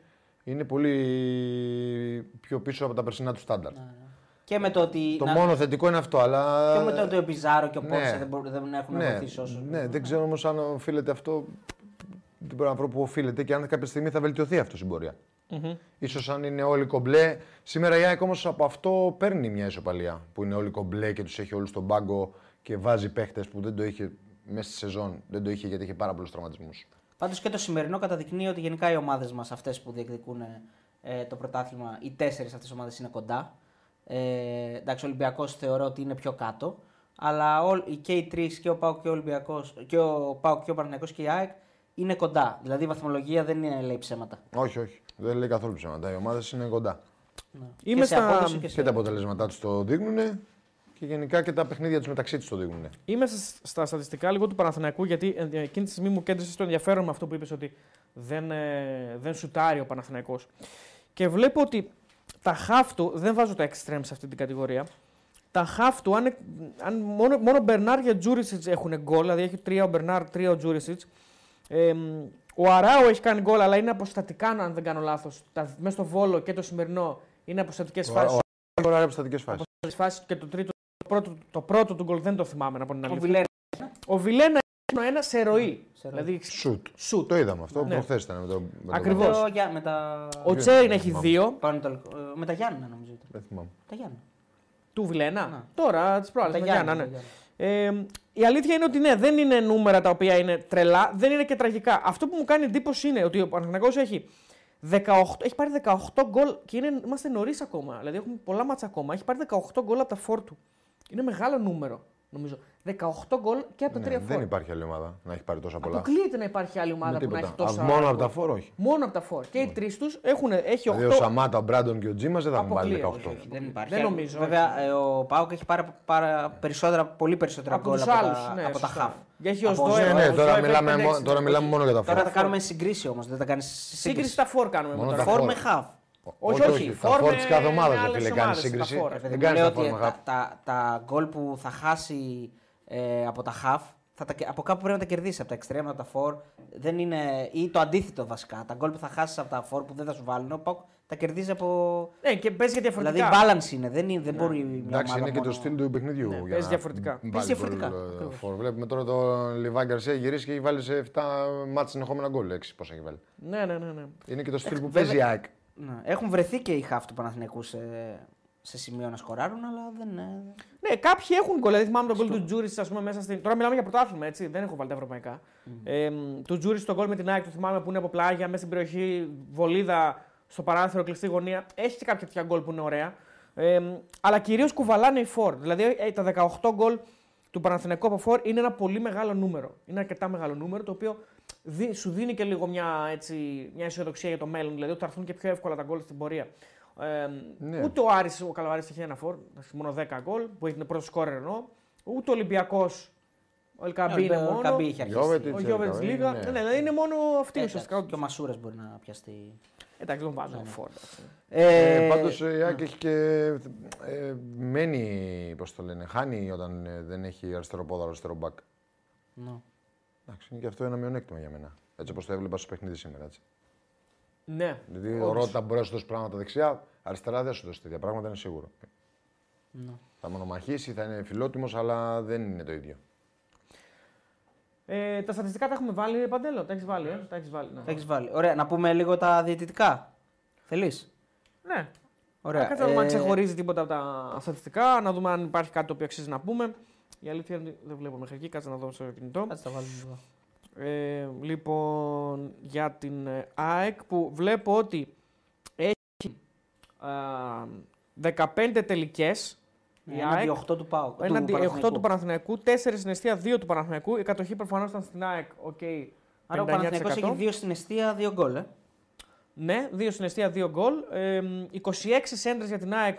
είναι πολύ πιο πίσω από τα περσινά του στάνταρ. Ναι, ναι. Και με το ότι το να... μόνο θετικό είναι αυτό, αλλά... Και με το ότι ο Πιζάρο και ο Πόρσε ναι. δεν, μπορούν, δεν έχουν ναι. βοηθήσει όσο... Ναι, ναι. δεν ξέρω όμως αν οφείλεται αυτό, δεν πρέπει να βρω που οφείλεται και αν κάποια στιγμή θα βελτιωθεί αυτό στην πορεία. Mm-hmm. Ίσως αν είναι όλοι κομπλέ. Σήμερα η ΑΕΚ όμως από αυτό παίρνει μια ισοπαλία, που είναι όλοι κομπλέ και τους έχει όλους στον πάγκο και βάζει παίχτες που δεν το είχε μέσα στη σεζόν, δεν το είχε γιατί είχε πάρα πολλούς τραυματισμούς. Πάντως και το σημερινό καταδεικνύει ότι γενικά οι ομάδες μας, αυτές που διεκδικούν ε, το πρωτάθλημα, οι τέσσερις αυτές ομάδες είναι κοντά. Ε, εντάξει, ο Ολυμπιακός θεωρώ ότι είναι πιο κάτω. Αλλά ό, και οι τρεις, και ο ΠΑΟΚ και ο Ολυμπιακός, και ο ΠΑΟΚ και ο Παναθηναϊκός και η ΑΕΚ είναι κοντά. Δηλαδή η βαθμολογία δεν είναι, λέει ψέματα. Όχι, όχι. Δεν λέει καθόλου ψέματα. Οι ομάδες είναι κοντά. Ναι. Είμαι και, στα... και, και τα αποτελέσματά τους το δείχνουνε. Και γενικά και τα παιχνίδια του μεταξύ του το δείχνουν. Ναι. Είμαι στα στατιστικά λίγο του Παναθηναϊκού, γιατί εκείνη τη στιγμή μου κέντρισε στο ενδιαφέρον με αυτό που είπε ότι δεν, ε, δεν σουτάρει ο Παναθηναϊκός. Και βλέπω ότι τα χαφ του, δεν βάζω τα extreme σε αυτή την κατηγορία. Τα χαφ του, αν, αν μόνο, μόνο Μπερνάρ και Τζούρισιτς έχουν γκολ, δηλαδή έχει τρία ο Μπερνάρ, τρία ο Τζούρισιτς. Ε, ο Αράου έχει κάνει γκολ, αλλά είναι αποστατικά, αν δεν κάνω λάθος. Μέσα στο Βόλο και το σημερινό είναι αποστατικές φάσεις. Ωραία, αποστατικές φάσεις. Και το τρίτο. Πρώτο, το πρώτο του γκολ δεν το θυμάμαι να πω την αλήθεια. Ο Βιλένα. Ο Βιλένα είναι ο ένας σε ροή. Δηλαδή, σουτ. Το είδαμε αυτό. Ναι. Προχθές ήταν με το Βιλένα. Ακριβώς. Με τα... Ο Τσέριν έχει δύο. Πάνω το... Με τα Γιάννη, νομίζω. Δεν θυμάμαι. Τα Γιάννη. Του Βιλένα. Να. Τώρα τις προάλλες. Τα Γιάννη, ναι. Ε, η αλήθεια είναι ότι ναι, δεν είναι νούμερα τα οποία είναι τρελά, δεν είναι και τραγικά. Αυτό που μου κάνει εντύπωση είναι ότι ο Παναθηναϊκός έχει. δεκαοκτώ, έχει πάρει δεκαοκτώ γκολ και είναι, είμαστε νωρίς ακόμα. Δηλαδή έχουμε πολλά μάτσα ακόμα. Έχει πάρει δεκαοκτώ γκολ από τα φορ του. Είναι μεγάλο νούμερο, νομίζω. δεκαοκτώ γκολ και από τα ναι, τρία φορ. Δεν υπάρχει άλλη ομάδα να έχει πάρει τόσα πολλά. Αποκλείεται να υπάρχει άλλη ομάδα που να έχει τόσα. Α, μόνο από τα φορ, όχι. Μόνο από τα φορ. Και οι τρεις τους έχουν. Έχει δηλαδή, οκτώ... ο Σαμάτα, ο Μπράντον και ο Τζίμας δεν θα έχουν πάρει δεκαοκτώ. Δεν υπάρχει. Δεν νομίζω. Βέβαια, ο Πάοκ έχει πάρει περισσότερα, πολύ περισσότερα από γκολ από τα χαφ. Τώρα μιλάμε μόνο για τα φορ. Τώρα θα κάνουμε συγκρίση όμως. Δεν θα κάνει σύγκριση τα φορ κάνουμε. Τα φορ με χαφ. Όχι, όχι, όχι. Τα φόρ της κάθε ομάδας δεν φίλε κάνει σύγκριση. Δεν κάνει τα φόρ με χαφ. Τα γκολ που θα χάσει ε, από τα χαφ, θα τα, από κάπου πρέπει να τα κερδίσει. Από τα εξτρέμματα, από τα φόρ. Δεν είναι, ή το αντίθετο βασικά. Τα γκολ που θα χάσει από τα φόρ που δεν θα σου βάλουν, ο Πάκ, τα κερδίζει από. Ναι, και παίζει και διαφορετικά. Δηλαδή balance είναι, δεν, είναι, δεν ναι. μπορεί να. Εντάξει, είναι μόνο... και το στυλ του παιχνιδιού. Ναι, παίζει διαφορετικά. Παίζει διαφορετικά. Βλέπουμε τώρα τον Λιβάν Γκαρσία γυρίσει και έχει βάλει σε επτά μάτς συνεχόμενα γκολ. έξι πόσα έχει βάλει. Ναι, ναι, ναι. Είναι και το στυλ που παίζει η ΑΕΚ. Ναι. Έχουν βρεθεί και οι χαφ του Παναθηναϊκού σε, σε σημείο να σκοράρουν, αλλά δεν. Ναι, κάποιοι έχουν γκολ. Δηλαδή θυμάμαι τον γκολ του Τζούρις, ας πούμε, μέσα στην. Τώρα μιλάμε για πρωτάθλημα, έτσι. Δεν έχω βάλει τα ευρωπαϊκά. Mm. Ε, του Τζούρις τον γκολ με την ΑΕΚ, το θυμάμαι που είναι από πλάγια, μέσα στην περιοχή, βολίδα, στο παράθυρο, κλειστή γωνία. Έχει και κάποια τέτοια γκολ που είναι ωραία. Ε, αλλά κυρίως κουβαλάνε οι φορ. Δηλαδή ε, τα δεκαοκτώ γκολ του Παναθηναϊκού από φορ είναι ένα πολύ μεγάλο νούμερο. Είναι αρκετά μεγάλο νούμερο το οποίο. Δι, σου δίνει και λίγο μια, έτσι, μια αισιοδοξία για το μέλλον, δηλαδή ότι θα έρθουν και πιο εύκολα τα γκολ στην πορεία. Ε, ναι. Ούτε ο Άρης, ο Καλαβαρής είχε ένα φορ, μόνο δέκα γκολ, που είναι πρώτο σκόρερ εννοώ. Ούτε ο Ολυμπιακός, ο Ελκαμπή είναι μόνο. Ελκαμπή είχε αρχίσει. Ο Γιώβετιτς Λίγα. Ναι. Ναι, δηλαδή είναι μόνο αυτή ουσιαστικά. Και ο Μασούρας μπορεί να πιαστεί. Εντάξει, δεν βάζω φόρ. Πάντως η Άκη έχει και. Ε, μένει, πώς το λένε, χάνει όταν ε, δεν έχει αριστερό πόδαρο, αριστερό μπακ. No. Εντάξει, είναι και αυτό ένα μειονέκτημα για μένα. Έτσι όπως το έβλεπα στο παιχνίδι σήμερα. Έτσι. Ναι. Δηλαδή, ο Ρότα μπορεί να σου δώσει πράγματα δεξιά, αριστερά δεν σου δώσει τέτοια πράγματα, είναι σίγουρο. Ναι. Θα μονομαχήσει, θα είναι φιλότιμος, αλλά δεν είναι το ίδιο. Ε, τα στατιστικά τα έχουμε βάλει, Παντέλο. Τα έχεις βάλει, ε. Τα έχεις βάλει, ναι. τα έχεις βάλει. Ωραία, να πούμε λίγο τα διαιτητικά. Θέλεις. Ναι. Ωραία. Κάτσε να δούμε αν ξεχωρίζει τίποτα από τα στατιστικά, να δούμε αν υπάρχει κάτι το οποίο αξίζει να πούμε. Η αλήθεια δεν βλέπω μέχρι εκεί. Κάτσε να δω στο κινητό. Κάτσε τα βάλουμε εδώ. Ε, λοιπόν, για την ΑΕΚ που βλέπω ότι έχει ε, δεκαπέντε τελικές. Έναντι οκτώ του ΠΑΟΚ. Έναντι οκτώ του Παναθηναϊκού, τέσσερα στην εστία, δύο του Παναθηναϊκού. Η κατοχή προφανώς ήταν στην ΑΕΚ. Okay, άρα ο Παναθηναϊκός έχει δύο στην εστία, δύο γκολ. Ε. Ναι, δύο στην εστία, δύο γκολ. Ε, είκοσι έξι σέντρες για την ΑΕΚ.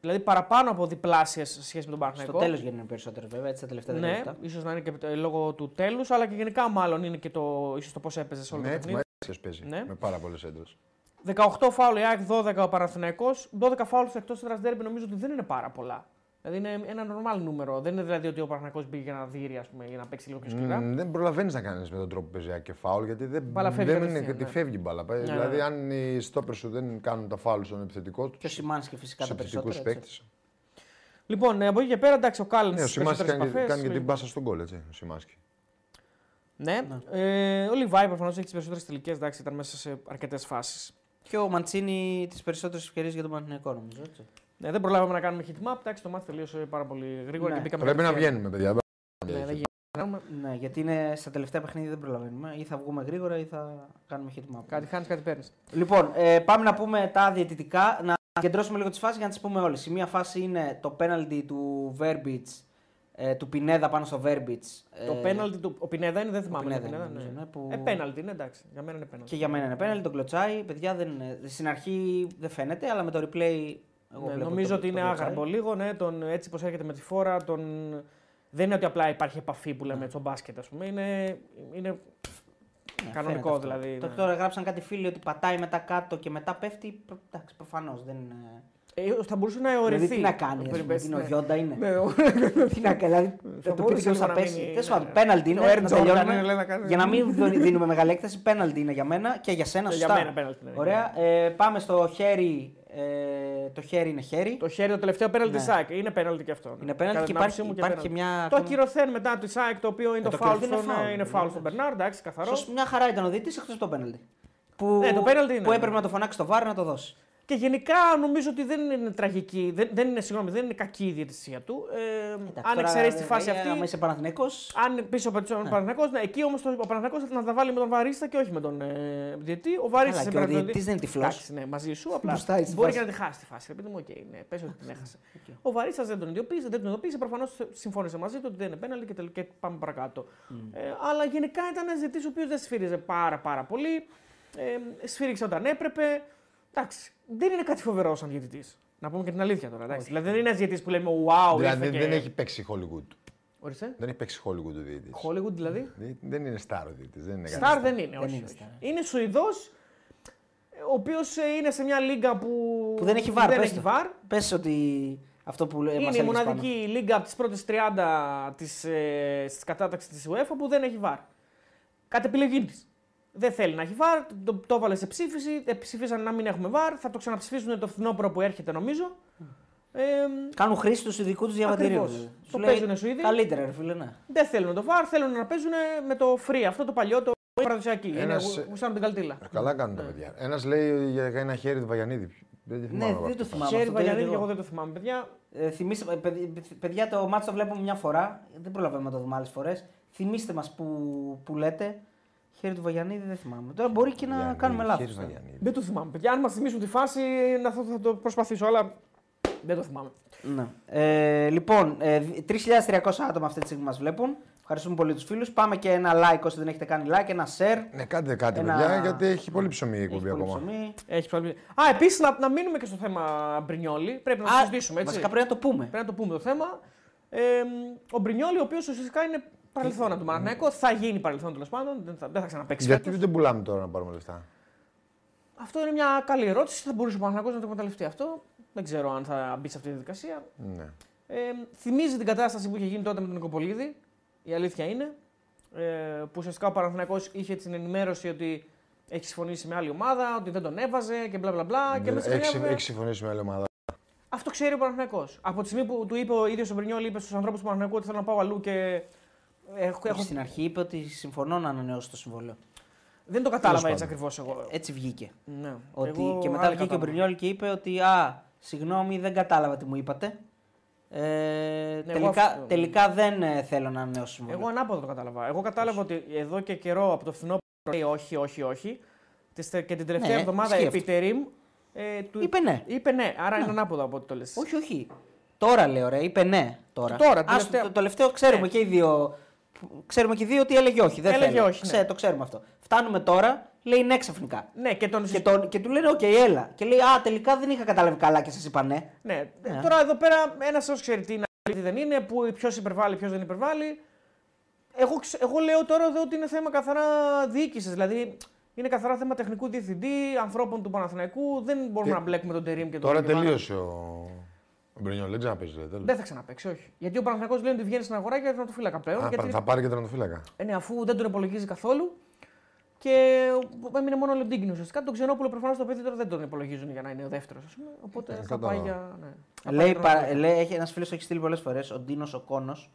Δηλαδή παραπάνω από διπλάσιες σε σχέση με τον Παναθηναϊκό. Στο τέλος γίνανε περισσότερο βέβαια, έτσι τα τελευταία δέκα λεπτά. Ναι, ίσως να είναι και λόγω του τέλους, αλλά και γενικά μάλλον είναι και το, ίσως το πώς έπαιζε σε όλο ναι, το παιχνίδι. Έτσι παίζει, ναι. Με πάρα πολλές έντρες. δεκαοκτώ φάουλ η ΑΕΚ, δώδεκα ο Παναθηναϊκός. δώδεκα φάουλ εκτός έδρας ντέρμπι νομίζω ότι δεν είναι πάρα πολλά. Δηλαδή είναι ένα normal νούμερο. Δεν είναι δηλαδή ότι ο Παναθηναϊκός μπήκε για να δείρει, ας πούμε, για να παίξει λίγο πιο σκληρά. Mm, δεν προλαβαίνει να κάνει με τον τρόπο παίζει και φάουλ, γιατί δεν, δεν είναι και τη φεύγει η μπάλα. Ναι, δηλαδή, ναι. Αν οι στόπερ σου δεν κάνουν τα φάουλ στον επιθετικό του. Και ο Σιμάνσκι φυσικά τα περισσότερα. Παίκτες. Λοιπόν, από εκεί και πέρα, εντάξει, ο Κάλλιν. Ναι, ο Σιμάνσκι κάνει και την πάσα στον γκολ, έτσι. Ναι, ο Λιβάη προφανώς έχει τις περισσότερες τελικές, εντάξει, ήταν μέσα σε αρκετές φάσεις. Και ο Μαντσίνι τις περισσότερες ευκαιρίες για τον Παναθηναϊκό, νομίζω. Ναι, δεν προλάβαμε να κάνουμε hit map. Εντάξει, το μάτι τελείωσε πάρα πολύ γρήγορα. Ναι. Και πρέπει να βγαίνουμε, παιδιά. Ναι, ναι, ναι, ναι, γιατί είναι στα τελευταία παιχνίδια δεν προλαβαίνουμε. Ή θα βγούμε γρήγορα ή θα κάνουμε hit map. Κάτι χάνεις, κάτι παίρνεις. Λοιπόν, ε, πάμε να πούμε τα διαιτητικά. Να κεντρώσουμε λίγο τις φάσεις για να τις πούμε όλες. Η μία φάση είναι το πέναλτι του Verbiage, ε, του Πινέδα πάνω στο Verbiage. Το ε, πέναλτι του. Ο Πινέδα είναι, δεν θυμάμαι. Πινέδα, πινέδα, ναι, ναι, που... ε, πέναλτι, ναι, εντάξει. Για μένα είναι πέναλτι. Και για μένα είναι πέναλτι, τον κλωτσάει. Παιδιά, δεν, στην αρχή δεν φαίνεται, αλλά με το replay. Ναι, νομίζω το, ότι είναι άγαρμπο λίγο, ναι, τον, έτσι πως έρχεται με τη φόρα, τον... δεν είναι ότι απλά υπάρχει επαφή που λέμε στο μπάσκετ, ας πούμε, είναι, είναι ναι, κανονικό δηλαδή. Ναι. Το, τώρα γράψαν κάτι φίλοι ότι πατάει μετά κάτω και μετά πέφτει, προ, εντάξει, προφανώς δεν... Ε, θα μπορούσε να αιωρηθεί. Δηλαδή τι να κάνει, την ογιόντα είναι. Τι να κάνει, θα του πει ποιος θα πέσει. Τέλος πάντων, πέναλτι είναι, για να μην δίνουμε μεγάλη έκταση, πέναλτι είναι για μένα και για σένα, σωστά. Ωραία, πάμε στο χέρι. Ε, το χέρι είναι χέρι. Το χέρι, το τελευταίο πέναλτι ναι. Τη ΣΑΕΚ. Είναι πέναλτι και αυτό. Ναι. Είναι πέναλτι και υπάρχει, και υπάρχει και μια. Το ακυρωθέν μετά τη ΣΑΕΚ, το οποίο είναι ε, το φάουλ στον φάουλ στον Μπερνάρ. Εντάξει, καθαρό. Σως μια χαρά ήταν ο διαιτητής εκτός από το πέναλτι. Που, ναι, το πέναλτι είναι, που έπρεπε ναι. Να το φωνάξει στο βάρ να το δώσει. Και γενικά νομίζω ότι δεν είναι τραγική, δεν, δεν, είναι, συγγνώμη, δεν είναι κακή η διαιτησία του. Ε, Εντάξτε, αν εξαιρέσει τη φάση αυτή. Αν είσαι Παναθηναϊκός. Αν πίσω από τον Παναθηναϊκό, ναι, εκεί όμω ο Παναθηναϊκός θα τα βάλει με τον Βαρίστα και όχι με τον ε, διαιτητή. Ο Βαρίστα είναι πέναλτι. Ο διαιτητής δεν είναι τυφλός. Ναι, μαζί σου, απλά μπορεί και να τη χάσει τη φάση. Επειδή μου, okay, ναι, πες ότι την έχασε. Okay. Ο Βαρίστας δεν τον ιδιοποίησε, δεν τον ιδιοποίησε. Προφανώς συμφώνησε μαζί του ότι δεν είναι πέναλτι και τελικά πάμε παρακάτω. Mm. Ε, αλλά γενικά ήταν ένα διαιτητής ο οποίος δεν σφύριζε πάρα, πάρα πολύ. Ε, σφύριξε όταν έπρεπε. Εντάξει, δεν είναι κάτι φοβερό σαν διαιτητής. Να πούμε και την αλήθεια τώρα. Εντάξει. Δηλαδή δεν είναι ένας διαιτητής που λέμε wow. Δηλαδή και... δεν έχει παίξει Hollywood. Ορίστε. Δεν έχει παίξει Hollywood ο διαιτητής. Hollywood δηλαδή. Δεν είναι star ο διαιτητής. Δεν είναι star, δεν είναι. Όχι. Είναι Σουηδός, ο οποίος είναι σε μια λίγα που. Που δεν έχει βάρ. Δεν πες έχει βάρ. Πες ότι. Αυτό που λέει, είναι η μοναδική πάνω. Λίγα από τις πρώτες τριάντα της ε, κατάταξης της UEFA που δεν έχει βάρ. Κατ' επιλογή της. Δεν θέλει να έχει βάρ, το, το έβαλε σε ψήφιση, ψηφίσαν να μην έχουμε βάρ, θα το ξαναψηφίσουν το φθινόπωρο που έρχεται νομίζω. Ε, Κάνουν χρήση του ειδικού του διαβατηρίου. Το παίζουν Σουηδοί. Καλύτερα, ρε φίλε, ναι. Δεν θέλουν το βάρ, θέλουν να παίζουν με το free, αυτό το παλιό, το παραδοσιακό. Μου σαν την καλτήλα. Καλά κάνουν τα παιδιά. Ένα λέει για ένα χέρι του Βαγιανίδη. Δεν ναι, δεν το θυμάμαι. Χέρι Βαγιανίδη και εγώ δεν το θυμάμαι, παιδιά. Ε, θυμίστε, παιδιά, το μάτσο το βλέπουμε μια φορά, δεν προλαβαίνουμε να το δούμε άλλες φορές. Θυμήστε μας που λέτε. Χέρι του Βαγιανίδη δεν θυμάμαι. Τώρα μπορεί και να Βαγιανίδη, κάνουμε λάθος. Δεν το θυμάμαι. Παιδιά, αν μας θυμίσουν τη φάση να θα, θα το προσπαθήσω, αλλά δεν το θυμάμαι. Ναι. Ε, λοιπόν, ε, τρεις χιλιάδες τριακόσια άτομα αυτή τη στιγμή μας βλέπουν. Ευχαριστούμε πολύ τους φίλους. Πάμε και ένα like όσοι δεν έχετε κάνει like, ένα share. Ναι, κάντε κάτι, ένα... παιδιά, γιατί έχει πολύ ψωμί η κουμπί ακόμα. Ψωμί. Έχει πολύ ψωμί. Α, επίσης να, να μείνουμε και στο θέμα Μπρινιόλι. Πρέπει να το συζητήσουμε. Έτσι. Βασικά πρέπει να το πούμε. Πρέπει να το πούμε το θέμα. Ε, ο Μπρινιόλι, ο οποίος ουσιαστικά είναι. Παρελθόνα του Μαρνέκο, θα γίνει παρελθόν τέλος πάντων, δεν θα, δεν θα ξαναπαίξει. Γιατί φέτος. Δεν πουλάμε τώρα να πάρουμε λεφτά. Αυτό είναι μια καλή ερώτηση. Θα μπορούσε ο Παναθηναϊκός να το εκμεταλλευτεί αυτό. Δεν ξέρω αν θα μπει σε αυτή τη διαδικασία. Ναι. Ε, θυμίζει την κατάσταση που είχε γίνει τότε με τον Νικοπολίδη. Η αλήθεια είναι. Ε, που ουσιαστικά ο Παναθηναϊκός είχε την ενημέρωση ότι έχει συμφωνήσει με άλλη ομάδα, ότι δεν τον έβαζε και μπλα μπλα μπλα. Έχει συμφωνήσει με άλλη ομάδα. Αυτό ξέρει ο Παναθηναϊκός. Από τη στιγμή που του είπε ο ίδιος ο Μπρινιόλι, είπε στους ανθρώπους του Παναθηναϊκού ότι θέλω να πάω αλλού και. Έχω, έχω... Στην αρχή είπε ότι συμφωνώ να ανανεώσω το συμβόλαιο. Δεν το κατάλαβα έτσι ακριβώς εγώ. Έτσι βγήκε. Ναι. Ότι εγώ... Και μετά βγήκε κατάλαβα. Ο Μπρινιόλ και είπε ότι α, συγγνώμη, δεν κατάλαβα τι μου είπατε. Ε, ναι, τελικά, αυτό... τελικά δεν ε, θέλω να ανανεώσω συμβόλαιο. Εγώ ανάποδα το κατάλαβα. Εγώ κατάλαβα ότι εδώ και καιρό από το φθινόπωρο λέει όχι, όχι, όχι. Και την τελευταία ναι, εβδομάδα επί τερίμ ε, του... είπε, ναι. είπε ναι. Άρα ναι. είναι ανάποδα από ό,τι το λες. Όχι, όχι. Τώρα λέω ρε, είπε ναι τώρα. τώρα το, τελευταίο... Ας, το τελευταίο ξέρουμε ναι. και οι δύο. Ξέρουμε και οι δύο ότι έλεγε όχι. Δεν έλεγε όχι. Ναι. Ξέ, το ξέρουμε αυτό. Φτάνουμε τώρα, λέει ναι ξαφνικά. Ναι, και, τον... Και, τον... και του λένε οκ, okay, έλα. Και λέει α, τελικά δεν είχα καταλάβει καλά και σας είπα ναι. ναι. ναι. Τώρα εδώ πέρα ένα όσο ξέρει τι είναι, τι δεν είναι, ποιο υπερβάλλει, ποιο δεν υπερβάλλει. Εγώ, εγώ λέω τώρα εδώ ότι είναι θέμα καθαρά διοίκηση. Δηλαδή είναι καθαρά θέμα τεχνικού διευθυντή, ανθρώπων του Παναθηναϊκού. Δεν μπορούμε και... να μπλέκουμε τον Τερίμ και τον Τώρα Τερίμ. τελείωσε ο. Ο Μπρινιόλ δεν ξαναπέζει. Δεν θα ξαναπέξει, όχι. Γιατί ο Παναθηναϊκός λέει ότι βγαίνει στην αγορά για τερματοφύλακα πλέον. Α, γιατί... Θα πάρει και τερματοφύλακα. Ε, ναι, αφού δεν τον υπολογίζει καθόλου. Και έμεινε μόνο ο Λοντίνγκιν ουσιαστικά. Τον Ξενόπουλο προφανώς το παιδί τώρα δεν τον υπολογίζουν για να είναι ο δεύτερος. Οπότε ε, θα κατά... πάει για. Ναι. Θα λέει, πα... λέει ένα φίλο έχει στείλει πολλές φορές, ο Ντίνος ο Κόνος.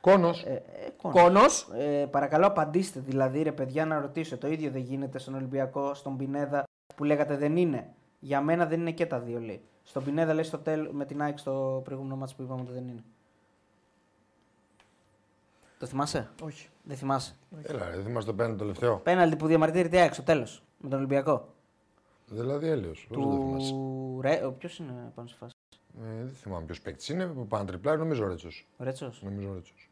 Κόνος. Ε, ε, Κόνος. Ε, παρακαλώ απαντήστε δηλαδή ρε παιδιά να ρωτήσω. Το ίδιο δεν γίνεται στον Ολυμπιακό, στον Πινέδα που λέγατε δεν είναι. Για μένα δεν είναι και τα δύο λέει. Στον Πινέδα λέει στο τέλ, με την ΑΕΚ στο προηγούμενο μάτς που είπαμε ότι δεν είναι. Το θυμάσαι? Όχι. Δεν θυμάσαι. Έλα, δεν θυμάσαι το πέναλτι τελευταίο. Πέναλτι που διαμαρτύρεται η ΑΕΚ στο τέλος. Με τον Ολυμπιακό. Δηλαδή έλεος. Του... Δεν το θυμάσαι. Ρε, ο ποιος είναι πάνω στη φάση. Ε, δεν θυμάμαι ποιος παίκτης είναι. Πάνω τριπλάρι, νομίζω ο Ρέτσος. Ο Ρέτσος. Νομίζω ο Ρέτσος.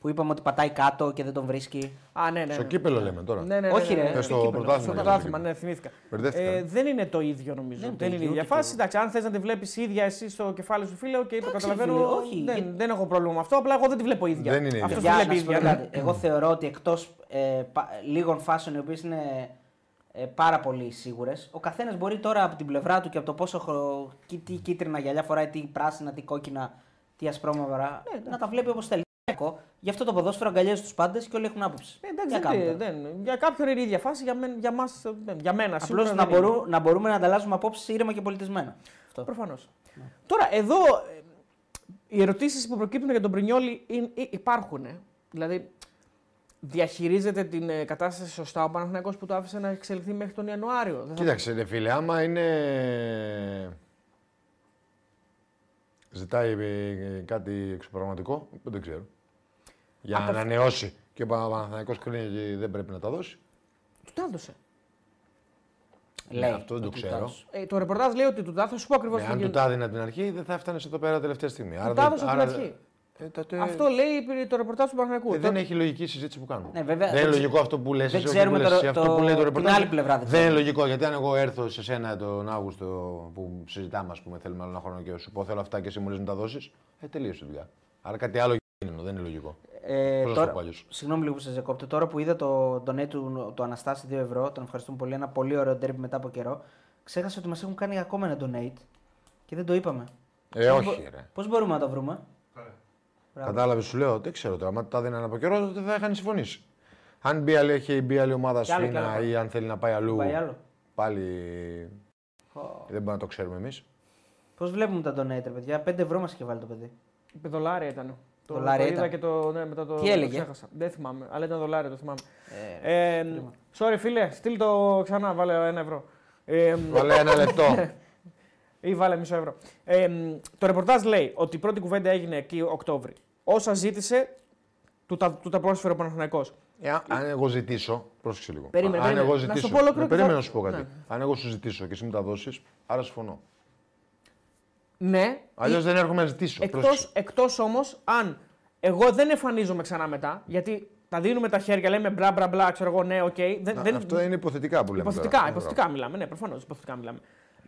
Που είπαμε ότι πατάει κάτω και δεν τον βρίσκει. Α, ναι, ναι. Στο κύπελο λέμε τώρα. Ναι, ναι, ναι, όχι, ρε. Στο πρωτάθλημα, ναι, θυμήθηκα. Ε, δεν είναι το ίδιο νομίζω. Ναι, δεν είναι η ίδια φάση. Εντάξει, αν θε να τη βλέπει ίδια εσύ στο κεφάλι σου, φίλε, και το καταλαβαίνω. Όχι. Δεν, δεν, δεν έχω πρόβλημα με αυτό. Απλά εγώ δεν τη βλέπω ίδια. Δεν είναι αυτό ίδια. Βλέπει ίδια. Εγώ θεωρώ ότι εκτό ε, λίγων φάσεων οι οποίε είναι ε, πάρα πολύ σίγουρε, ο καθένα μπορεί τώρα από την πλευρά του και από το πόσο κίτρινα γυαλιά φοράει, τι πράσινα, τι κόκκινα, τι ασπρόμαυρα, να τα βλέπει όπω θέλει. Γι' αυτό το ποδόσφαιρο αγκαλιάζει τους πάντες και όλοι έχουν άποψη. Ε, εντάξει, για, δεν, για κάποιον είναι η ίδια φάση, για, μεν, για, μας, για μένα. Απλώς να, μπορού, να μπορούμε να ανταλλάσσουμε απόψεις ήρεμα και πολιτισμένα. Αυτό. Προφανώς. Ναι. Τώρα, εδώ οι ερωτήσεις που προκύπτουν για τον Μπρινιόλι υπάρχουν. Δηλαδή, διαχειρίζεται την κατάσταση σωστά ο Παναθηναϊκός που το άφησε να εξελιχθεί μέχρι τον Ιανουάριο. Κοίταξε, ρε φίλε, άμα είναι. Ζητάει κάτι εξωπραγματικό, δεν ξέρω. Για να ανανεώσει. Και ο Παναθηναϊκός κρίνει ότι δεν πρέπει να τα δώσει. Του τα έδωσε. Λέει. Ναι, αυτό δεν το ξέρω. Ε, το ρεπορτάζ λέει ότι του τα θα σου πω ακριβώς. Ναι, αν του τα έδινε από την αρχή, δεν θα έφτανε εδώ πέρα τελευταία στιγμή. Του τα έδωσε από την αρχή. Ε, τότε... Αυτό λέει το ρεπορτάζ του Παναθηναϊκού. Ε, δεν έχει λογική συζήτηση που κάνουμε. Ναι, βέβαια, δεν είναι το... λογικό αυτό που λες. Δεν ξέρουμε το... Το... αυτό που λέει το ρεπορτάζ. Άλλη πλευρά, δεν, δεν είναι λογικό γιατί αν εγώ έρθω σε σένα τον Αύγουστο που συζητάμε, α πούμε, θέλουμε άλλο ένα χρόνο και σου πω θέλω αυτά και εσύ μου λες να τα δώσεις. Ε, τελείωσε η δουλειά. Άρα κάτι άλλο γίνεται. Δεν είναι λογικό. Ε, τώρα... Συγγνώμη λίγο που σας διακόπτω. Τώρα που είδα το ντονέι του το Αναστάση δύο ευρώ, τον ευχαριστούμε πολύ. Ένα πολύ ωραίο ντέρμπι μετά από καιρό. Ξέχασα ότι μας έχουν κάνει ακόμα ένα ντονέι και δεν το είπαμε. Ε, όχι, ρε. Πώς μπορούμε να το βρούμε. Κατάλαβε, σου λέω, δεν ξέρω τώρα. Αν τα δίνανε από καιρό, τότε θα είχαν συμφωνήσει. Αν μπει άλλη, έχει μπει άλλη ομάδα σου ή αν θέλει να πάει αλλού. Πάει άλλο. Πάλι. Oh. Δεν μπορούμε να το ξέρουμε εμείς. Πώς βλέπουμε τα ντονέιτ, παιδιά. πέντε ευρώ μας είχε βάλει το παιδί. Δολάρια ήταν. Το δολάρια ήταν. Και το, ναι, μετά το... Τι έλεγε. Το δεν θυμάμαι, αλλά ήταν δολάρια, το θυμάμαι. Ε, ε, sorry, φίλε, στείλ το ξανά, βάλε ένα ευρώ. Ε, βάλε ένα λεπτό. Ή βάλε μισό ευρώ. Ε, το ρεπορτάζ λέει ότι η πρώτη κουβέντα έγινε εκεί Οκτώβρη. Όσα ζήτησε, του τα, τα πρόσφερε ο Παναθηναϊκός. Ε, αν εγώ ζητήσω. Πρόσεξε λίγο. Περίμενε, αν περίμενε. Εγώ ζητήσω. Να σου πω, ναι, περίμενε θα... να σου πω κάτι. Ναι. Αν εγώ σου ζητήσω και εσύ μου τα δώσεις, άρα συμφωνώ. Ναι. Αλλιώς ή... δεν έρχομαι να ζητήσω. Εκτός όμως αν εγώ δεν εμφανίζομαι ξανά μετά, γιατί τα δίνουμε τα χέρια, λέμε μπλα μπλα μπλα, ξέρω εγώ, ναι, οκ. Okay, δεν, δεν... Αυτό είναι υποθετικά που λέμε. Υποθετικά, υποθετικά μιλάμε. Ναι, προφανώς υποθετικά μιλάμε.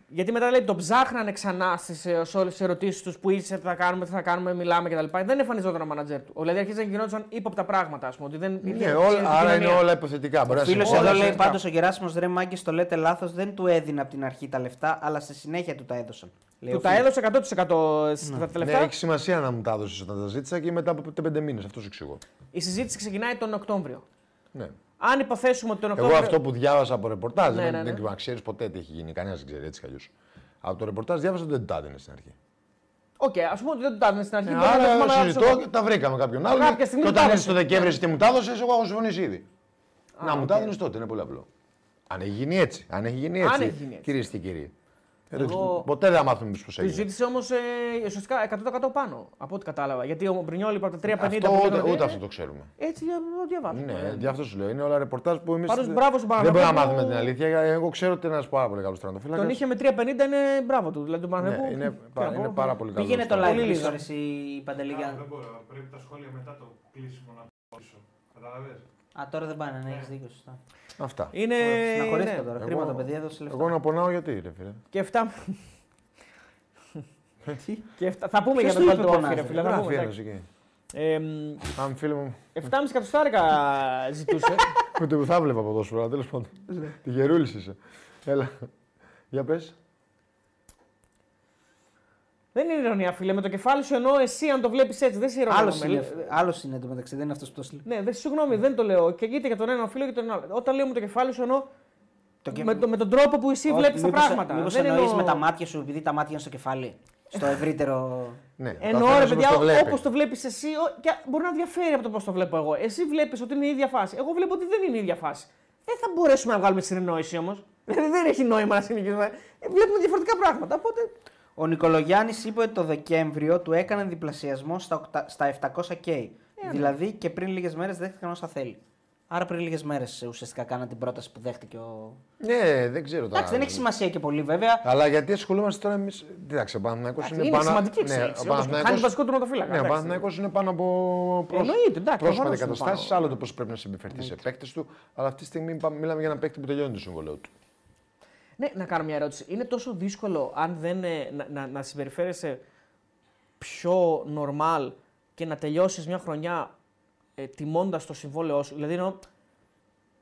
Γιατί μετά λέει τον ψάχνανε ξανά στις όλες τις ερωτήσεις τους που είσαι, τι θα κάνουμε, τι θα κάνουμε, μιλάμε κτλ. Δεν εμφανιζόταν ο μάνατζερ του. Δηλαδή αρχίζαν και γινόντουσαν ύποπτα πράγματα, α πούμε. Ότι δεν, ναι, όλα, άρα είναι όλα υποθετικά. Φίλος εδώ λέει πάντως ο Γεράσιμος ρε Μάγκης, το λέτε λάθος, δεν του έδινε από την αρχή τα λεφτά, αλλά στη συνέχεια του τα έδωσαν. Του τα έδωσε εκατό τοις εκατό στα τελευταία. Ναι, έχει σημασία να μου τα έδωσε όταν τα ζήτησα και μετά από πέντε μήνες. Αυτό σου εξηγώ. Η συζήτηση ξεκινάει τον Οκτώβριο. Ναι. Αν υποθέσουμε ότι τον Οκτώβριο. Εγώ αυτό που διάβασα από ρεπορτάζ, ναι, δεν, ναι, ναι. δεν ξέρει ποτέ τι έχει γίνει, κανένα δεν ξέρει έτσι κι αλλιώς. Από το ρεπορτάζ διάβασα ότι δεν του τα έδινε στην αρχή. Οκ, okay, α πούμε ότι δεν του τα έδινε στην αρχή. Ναι, άρα να συζητώ, τα βρήκαμε κάποιον άλλον. Κάποια στιγμή. Και όταν έρθει το Δεκέμβρη και μου τα έδωσε, εγώ έχω συμφωνήσει ήδη. Α, να μου okay. τα έδινε τότε, είναι πολύ απλό. Αν έχει γίνει έτσι. Αν έχει γίνει έτσι. έτσι. Κυρίες και κύριοι. Εγώ... Ποτέ δεν μάθουμε του προσέγγιου. Του ζήτησε όμω ε, σωστικά εκατό τοις εκατό πάνω από ό,τι κατάλαβα. Γιατί ο Μπρινιόλι από τα τριακόσια πενήντα. Αυτό, ούτε, ούτε, ούτε αυτό το ξέρουμε. Έτσι το διαβάζουμε. Ναι, γι' αυτό σου λέω. Είναι όλα ρεπορτάζ που εμείς. Πάντως μπράβο στον Παναγενικό. Δεν μπορούμε να μάθουμε την αλήθεια. Εγώ ξέρω ότι είναι ένα πάρα πολύ καλό στρατοφύλακα. Τον είχε με τριακόσια πενήντα, είναι μπράβο του. Δηλαδή του Παναγενικού. Ναι, είναι, πα, είναι πάρα πολύ καλό. Πήγαινε το live τώρα η Παντελίγια. Δεν μπορώ. Πρέπει τα σχόλια μετά το κλείσιμο να πίσω. Καταλαβαίνετε. Α, τώρα δεν πάνε, να έχεις δίκιο, σωστά. Αυτά. Είναι... Συναχωρήθηκα τώρα, χρήμα το παιδί, έδωσε λεφτά. Εγώ να πονάω γιατί, ρε φίλε. Και εφτά... Τι? Θα πούμε για το Παλτουόνα, ρε φίλε. Γράφει ένας εκεί. Αν φίλε μου... εφτάμισι κατουστάρικα ζητούσε. Με το που θα βλέπα από εδώ σου, αλλά τέλος πάντων. Τη γερούλης είσαι. Έλα. Για πες. Δεν είναι ειρωνία, φίλε. Με το κεφάλι σου εννοώ εσύ, αν το βλέπει έτσι, δεν σε ειρωνεύει. Άλλο είναι το μεταξύ, δεν είναι αυτό που το στείλει. Ναι, δεν, συγγνώμη, δεν το λέω. Και γίνεται για τον έναν φίλο και τον άλλο. Όταν λέω με το κεφάλι σου εννοώ. Το με, το, με τον τρόπο που εσύ βλέπει τα πράγματα. Μήπως δεν εννοεί με τα μάτια σου, επειδή τα μάτια είναι στο κεφάλι. Στο ευρύτερο. Ναι, εννοώ, ρε παιδιά, όπως το βλέπει εσύ, και μπορεί να διαφέρει από το πώς το βλέπω εγώ. Εσύ βλέπει ότι είναι η ίδια φάση. Εγώ βλέπω ότι δεν είναι η ίδια φάση. Δεν θα μπορέσουμε να βγάλουμε συνεννόηση όμω. Δεν έχει νόημα να συνεχίσουμε. Βλέπουμε διαφορετικά πράγματα. Οπότε. Ο Νικολογιάννης είπε ότι το Δεκέμβριο του έκανε διπλασιασμό στα επτακόσια χιλιάδες. Ε, δηλαδή ναι. Και πριν λίγες μέρες δέχτηκαν όσα θέλει. Άρα πριν λίγες μέρες ουσιαστικά κάναν την πρόταση που δέχτηκε ο. Ναι, δεν ξέρω τώρα. Εντάξει, δεν έχει σημασία και πολύ βέβαια. Αλλά γιατί ασχολούμαστε τώρα εμείς. Κοιτάξτε, ο Παναθηναϊκός είναι, είναι πάνω. Ναι, ο Παναθηναϊκός βασικό τερματοφύλακα. Ναι, ο Παναθηναϊκός είναι πάνω από πρόσφατα καταστάσεις. Άλλο το πώς πρέπει να συμπεριφερθεί σε παίκτες του. Αλλά αυτή τη στιγμή μιλάμε για έναν παίκτη που τελειώνει το συμβόλαιο του. Ναι, να κάνω μια ερώτηση. Είναι τόσο δύσκολο αν δεν, να, να, να συμπεριφέρεσαι πιο normal και να τελειώσεις μια χρονιά ε, τιμώντας το συμβόλαιό σου. Δηλαδή, εννοώ,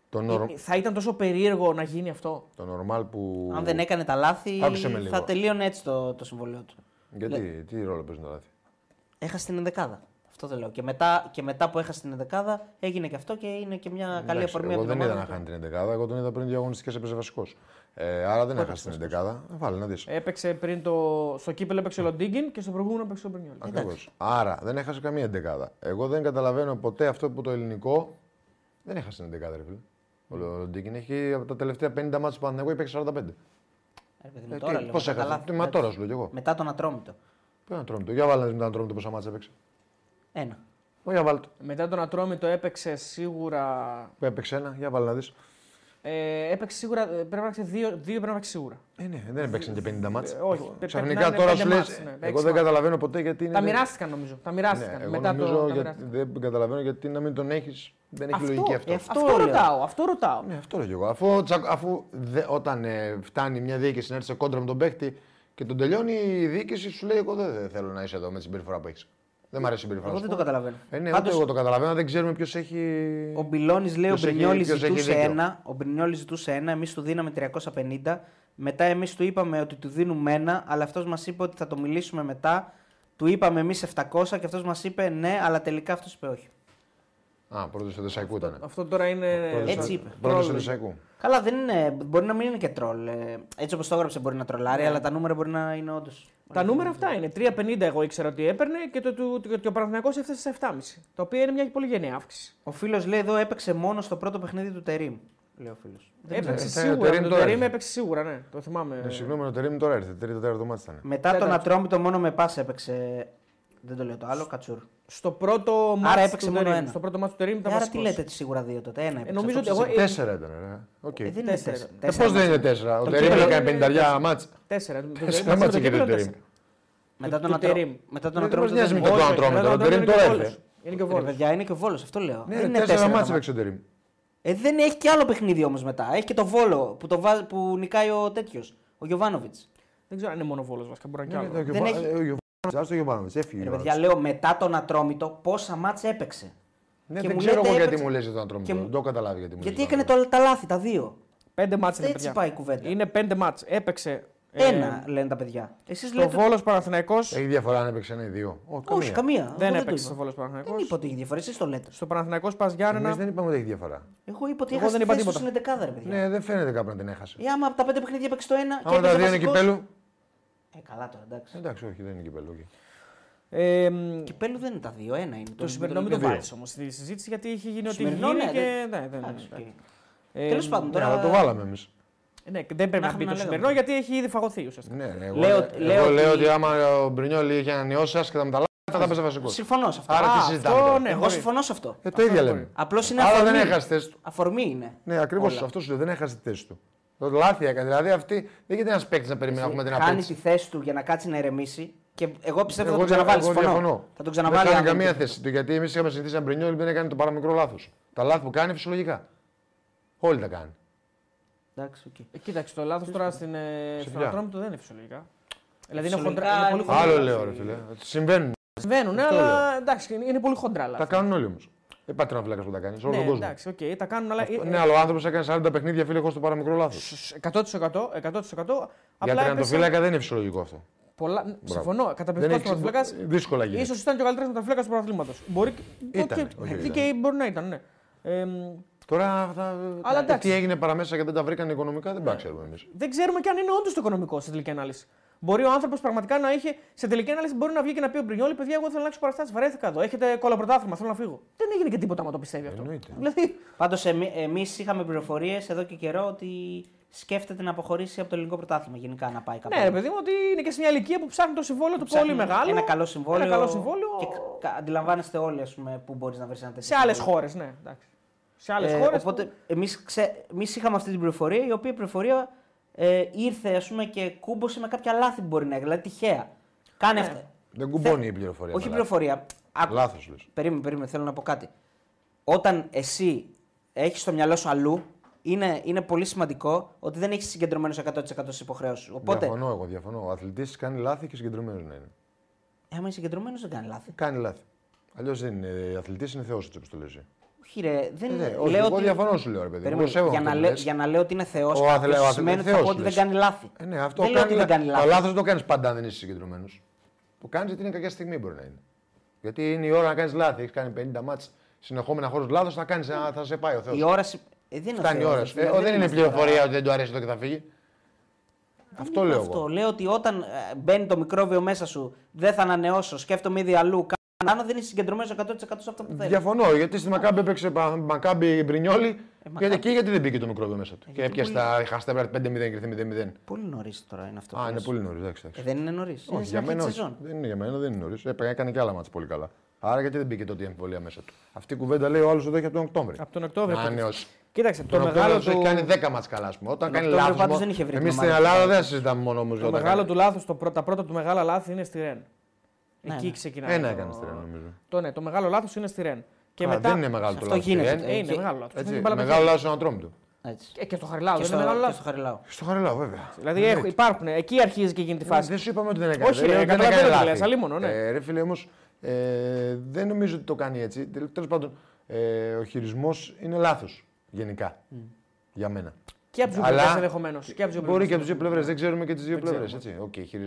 το νορ... θα ήταν τόσο περίεργο να γίνει αυτό. Το normal που... Αν δεν έκανε τα λάθη, θα τελείωνε έτσι το, το συμβόλαιό του. Γιατί, Λε... τι ρόλο παίζουν τα λάθη. Έχασε την ενδεκάδα. Αυτό το λέω. Και μετά, και μετά που έχασε την ενδεκάδα, έγινε και αυτό και είναι και μια καλή αφορμή. Εγώ δεν είδα να χάνει την ενδεκάδα. Εγώ τον είδα πριν διαγωνιστικές, έπαιζε βασικός. Ε, άρα δεν έχασε την ενδεκάδα. Βάλε να δεις. Έπαιξε πριν το. Στο κύπελλο έπαιξε ο Λοντίγκιν και στο προηγούμενο έπαιξε ο Μπρινιόλι. Ακριβώς. Άρα δεν έχασε καμία ενδεκάδα. Εγώ δεν καταλαβαίνω ποτέ αυτό που το ελληνικό. Δεν έχασε την ενδεκάδα, ρε φίλε. Ο Λοντίγκιν έχει από τα τελευταία πενήντα μάτς του Παναθηναϊκού έπαιξε σαράντα πέντε. Πώς έχασε. Μα τώρα σου λέω κι εγώ. Μετά τον Ατρόμητο. Ποιο Ατρόμητο. Για βάλε μετά τον Ατρόμητο πόσα μάτς έπαιξε. Ένα. Ω, για βάλτε. Μετά τον Ατρόμητο έπαιξε σίγουρα. Που έπαιξε ένα, για βάλτε να δεις. Ε, έπαιξε σίγουρα. Πρέπει να δύο, δύο πρέπει να παίξει σίγουρα. Ε, ναι, δεν έπαιξε και πενήντα μάτς. Όχι. Ξαφνικά τώρα σου λες. Ναι, εγώ δεν καταλαβαίνω ποτέ γιατί. Είναι... Τα μοιράστηκαν νομίζω. Τα μοιράστηκαν. Ναι, μετά νομίζω το... για... Δεν καταλαβαίνω γιατί να μην τον έχεις. Δεν έχει αυτό, λογική αυτό. Ε, αυτό, αυτό ρωτάω. Αυτό ρωτάω. Ναι, αυτό λέω κι εγώ. Αφού, αφού δε, όταν ε, φτάνει μια διοίκηση να έρθει σε κόντρα με τον παίκτη και τον τελειώνει η διοίκηση, σου λέει: Εγώ δεν θέλω να είσαι εδώ με τη συμπεριφορά που έχει. Δεν μ' αρέσει η συμπεριφορά. Εγώ δεν το καταλαβαίνω. Ε, ναι, πάντως, εγώ το καταλαβαίνω, δεν ξέρουμε ποιο έχει. Ο Μπιλόνις λέει: Ο Μπρινιόλι ζητούσε ένα, ο Μπρινιόλι ζητούσε ένα, εμείς του δίναμε τριακόσια πενήντα. Μετά εμείς του είπαμε ότι του δίνουμε ένα, αλλά αυτός μας είπε ότι θα το μιλήσουμε μετά. Του είπαμε εμείς επτακόσια και αυτός μας είπε ναι, αλλά τελικά αυτός είπε όχι. Α, πρώτος του Δεσσαϊκού ήταν. Αυτό τώρα είναι. Έτσι είπε. Πρώτος του Δεσσαϊκού. Καλά, δεν είναι. Μπορεί να μην είναι και τρολ. Έτσι όπως το έγραψε μπορεί να τρολάρει, yeah. Αλλά τα νούμερα μπορεί να είναι όντως. Τα νούμερα αυτά είναι. τριακόσια πενήντα εγώ ήξερα ότι έπαιρνε και το, το, το, το, ο Παναθηναϊκός έφτασε στα επτά και μισό. Το οποίο είναι μια πολύ γενναία αύξηση. Ο φίλος λέει εδώ έπαιξε μόνο στο πρώτο παιχνίδι του Τερίμ. Λέει ο φίλος. Έπαιξε σίγουρα. Το Τερίμ έπαιξε σίγουρα, ναι. Το θυμάμαι. Ε, συγγνώμη, το Τερίμ τώρα ήρθε. Τρίτη τέταρτο μάτς ήταν. Μετά τον Ατρόμητο μόνο με πάσα έπαιξε. Δεν το λέω το άλλο, Κατσούρ. Στο πρώτο μάτι του Τερίμ. Στο πρώτο μάτι του Τερίμ ήταν βασικός. Άρα τι λέτε σίγουρα δύο τότε. Ένα έπαιξε. Νομίζω ότι εγώ... Τέσσερα ήταν. Okay. Ε, δεν είναι τέσσερα. Ε, πώς δεν είναι τέσσερα. Ο Τερίμ έκανε πενήντα μάτς. Τέσσερα. Τέσσερα μάτς έκανε ο Τερίμ. Μετά τον Τερίμ. Μετά τον Τερίμ. Πώς νοιάζει με τον Τερίμ. Ο Τερίμ τώρα έφερε. Είναι και ο Βόλος. Αυτό λέω. Τέσσερα μάτς έπαιξε ο Τερίμ. Δεν έχει και άλλο παιχνίδι όμως μετά. Έχει και το Βόλο που νικάει ο τέτοιος. Ο Γιοβάνοβιτς. Δεν ξέρω αν είναι μόνο Βόλος βασικά. Μπορεί να είναι κι άλλο. Ρε παιδιά, λέω μετά τον Ατρόμητο πόσα μάτς έπαιξε. Ναι, και δεν μου ξέρω εγώ γιατί μου λες τον Ατρόμητο. Δεν το καταλάβει γιατί μου λες. Γιατί έκανε το, τα λάθη, τα δύο. Πέντε μάτς είναι, παιδιά. Έτσι πάει η κουβέντα. Είναι πέντε μάτς. Έπαιξε. Ένα ε... λένε τα παιδιά. Εσείς το λέτε... Βόλος Παναθηναϊκός. Έχει διαφορά αν έπαιξε ένα ή δύο. Ό, καμία. Όχι, καμία. Δεν έπαιξε στο Βόλος Παναθηναϊκός. Δεν είπα ότι έχει διαφορά. Εσείς το λέτε. Στο Παναθηναϊκός Πας Γιάννενα. Εμείς δεν είπαμε ότι έχει διαφορά. Εγώ είπα ότι έχασε τη θέση του στην εντεκάδα, ρε παιδιά. Ναι, δεν φαίνεται κάπου να την έχασε. Ή άμα από τα πέντε παιχνίδια έπαιξε το ένα και τα δύο είναι κυπέλλου. Ε, καλά τώρα, εντάξει. Εντάξει, όχι, δεν είναι κυπέλλου. Ε, κυπέλλου δεν είναι τα δύο, ένα είναι. Το, το σημερινό μην το βάλεις όμως στη συζήτηση γιατί είχε γίνει ότι είχε γίνει και... Ναι, δεν είναι. Ε, Τέλος πάντων, τώρα. Ναι, θα το βάλαμε εμείς. Ναι, δεν πρέπει να, να μπει το σημερινό γιατί έχει ήδη φαγωθεί ουσιαστικά. Ναι, εγώ λέω, εγώ λέω, ότι... λέω ότι άμα ο Μπρινιόλι είχε ανανιώσει άσχετα με τα λάθη, θα τα παίζει βασικό. Συμφωνώ σε αυτό. Άρα τι συζητάμε. Αυτό, ναι, εγώ συμφωνώ σε αυτό. Ε, το ίδιο λέμε. Απλώς είναι αφορμή. Άρα δεν έχασε θέση του. Αφορμή είναι. Ναι, ακριβώς αυτό σου λέω, δεν έχασε θέση του. Το λάθη έκανε. Δηλαδή αυτή δεν γίνεται ένα παίκτη να περιμένει την απάντηση. Κάνει τη θέση του για να κάτσει να ηρεμήσει. Και εγώ πιστεύω ότι θα τον ξαναβάλει. Συμφωνώ. Θα τον ξαναβάλει. Δεν κάνει καμία θέση του γιατί εμείς είχαμε συνηθίσει να Μπρινιόλι δεν έκανε το παραμικρό λάθος. Τα λάθη που κάνει φυσιολογικά. Όλοι τα κάνουν. Εντάξει, okay. ε, κοίταξε, το λάθος τώρα στην Ατρόμητο δεν είναι φυσιολογικά. Δηλαδή είναι χοντρά. Είναι πολύ άλλο λέω, ρε φίλε. Συμβαίνουν. Συμβαίνουν, αλλά εντάξει, είναι πολύ χοντρά. Τα κάνουν όλοι όμως. Δεν πάει τώρα να βλέπει που τα κάνει. Όλο τον κόσμο. Εντάξει, οκ, τα κάνουν, αλλά. Ναι, αλλά ο άνθρωπος έκανε σαράντα παιχνίδια, φίλε, χωρίς το παραμικρό λάθος. εκατό τοις εκατό. Για τερματοφύλακα δεν είναι φυσιολογικό αυτό. Πολλά... Συμφωνώ. Καταπληκτικό τερματοφύλακα. Δύσκολα γίνεται. Ίσως ήταν και ο καλύτερος τερματοφύλακα του πρωταθλήματος. Μπορεί να ήταν, ναι. Τώρα θα... Αλλά τι έγινε παραμέσα και δεν τα βρήκαν οικονομικά, δεν τα ξέρουμε εμείς. Δεν ξέρουμε και αν είναι όντως το οικονομικό στην τελική ανάλυση. Μπορεί ο άνθρωπος πραγματικά να είχε. Σε τελική ανάλυση μπορεί να βγει και να πει ο Μπρινιόλι: παιδιά, εγώ θέλω να αλλάξω παραστάσεις. Βαρέθηκα εδώ. Έχετε κολοπρωτάθλημα, θέλω να φύγω. Δεν έγινε και τίποτα άμα το πιστεύει αυτό. Δηλαδή... Πάντως, εμείς είχαμε πληροφορίες εδώ και καιρό ότι σκέφτεται να αποχωρήσει από το ελληνικό πρωτάθλημα. Γενικά να πάει κάπου. Ναι, ρε παιδί μου, ότι είναι και σε μια ηλικία που ψάχνει το συμβόλαιο του πολύ μεγάλο. Ένα καλό συμβόλαιο. Ένα καλό συμβόλαιο. Και αντιλαμβάνεστε όλοι που μπορεί να βρει ένα τέτοιο. Σε άλλες χώρες, ναι. Σε άλλες ε, χώρες οπότε που... εμείς, ξε... εμείς είχαμε αυτή την πληροφορία, η οποία πληροφορία ε, ήρθε ας πούμε, και κούμποσε με κάποια λάθη που μπορεί να έχει. Δηλαδή τυχαία. Κάνε ναι. Αυτά. Δεν κουμπώνει Θε... η πληροφορία. Όχι η πληροφορία. Λάθος λες. Περίμενε, περίμενε, θέλω να πω κάτι. Όταν εσύ έχεις το μυαλό σου αλλού, είναι, είναι πολύ σημαντικό ότι δεν έχεις συγκεντρωμένο εκατό τοις εκατό στις υποχρεώσεις σου. Οπότε... Διαφωνώ, εγώ διαφωνώ. Ο αθλητής κάνει λάθη και συγκεντρωμένος να είναι. Άμα είναι συγκεντρωμένος, δεν κάνει λάθη. Κάνει λάθη. Αλλιώς δεν είναι. Αθλητής είναι Θεός, έτσι όπως το λες. Όχι, ρε, δεν είναι. Εγώ ότι... διαφωνώ σου λέω, ρε παιδί. Για να, λέ, για να λέω ότι είναι Θεός, ο αθλε... ο σημαίνει ότι θα πω ότι δεν κάνει λάθη. Ε, ναι, αυτό δεν λέω ότι λά... δεν κάνει λάθη. Το λάθος δεν το κάνεις πάντα αν δεν είσαι συγκεντρωμένος. Το κάνεις γιατί είναι κακιά στιγμή μπορεί να είναι. Γιατί είναι η ώρα να κάνεις λάθη. Έχεις κάνει πενήντα μάτς συνεχόμενα χωρίς λάθος, θα, κάνεις, mm. θα σε πάει ο Θεός. Η ώρα. Ε, δεν είναι, Θεός, ώρα. Δε, ε, δεν είναι πληροφορία ότι δεν του αρέσει εδώ και θα φύγει. Αυτό λέω. Αυτό λέω ότι όταν μπαίνει το μικρόβιο μέσα σου, δεν θα ανανεώσω, σκέφτομαι ήδη αλλού. Αν δεν είσαι συγκεντρωμένο εκατό τοις εκατό σε αυτό που θέλει. Διαφωνώ, γιατί στη Μακάμπη έπαιξε Μακάμπη Μπρινιόλι. Ε, και γιατί δεν μπήκε το μικρόβιο μέσα του. Ε, και έπιασε πολύ... τα Χαστέμπερτ πέντε μηδέν και κρυφτεί μηδέν μηδέν. Πολύ νωρίς τώρα είναι αυτό. Α, είναι πολύ νωρίς, εντάξει. Ε, δεν είναι νωρίς. Όχι, για μένα δεν είναι, δεν είναι νωρίς. Έκανε και άλλα μάτσα πολύ καλά. Άρα γιατί δεν μπήκε τότε η εμβολία μέσα του. Αυτή η κουβέντα λέει ο άλλος ότι έχει από τον Οκτώβριο. Από τον Οκτώβριο. Κοίταξε, το μεγάλο του έχει κάνει δέκα μάτς καλά. Όταν κάνει λάθος. Εμείς στην Ελλάδα δεν συζητάμε μόνο όμως. Το μεγάλο του λάθος, τα πρώτα του μεγάλα λάθη είναι στη Ρεν. Εκεί ναι, ξεκινάει. Ένα το... έκανε στη Ρεν, νομίζω. Το, ναι, το μεγάλο λάθος είναι στη Ρεν. Και α, μετά... Δεν είναι μεγάλο το λάθος. Αυτό γίνεται. Ε, είναι και... μεγάλο λάθος. Έτσι, είναι μεγάλο λάθος στον Ατρόμητο. Και, και στο Χαριλάου. Και στο... Δεν είναι μεγάλο και στο Χαριλάου. Στο Χαριλάου, βέβαια. Δηλαδή ναι, έχουν, υπάρχουν. Εκεί αρχίζει και γίνεται η φάση. Ναι, δεν σου είπαμε ότι δεν έκανε. Όχι, δεν έκανε λάθος. Αλλήμον, ναι. Ε, ρε φίλε, όμως ε, δεν νομίζω ότι το κάνει έτσι. Τέλος πάντων, ο χειρισμός είναι λάθος γενικά για μένα. Και από τις δύο πλευρές ενδεχομένως. Μπορεί και από τις δύο πλευρές. Δεν ξέρουμε και τις δύο πλευρές.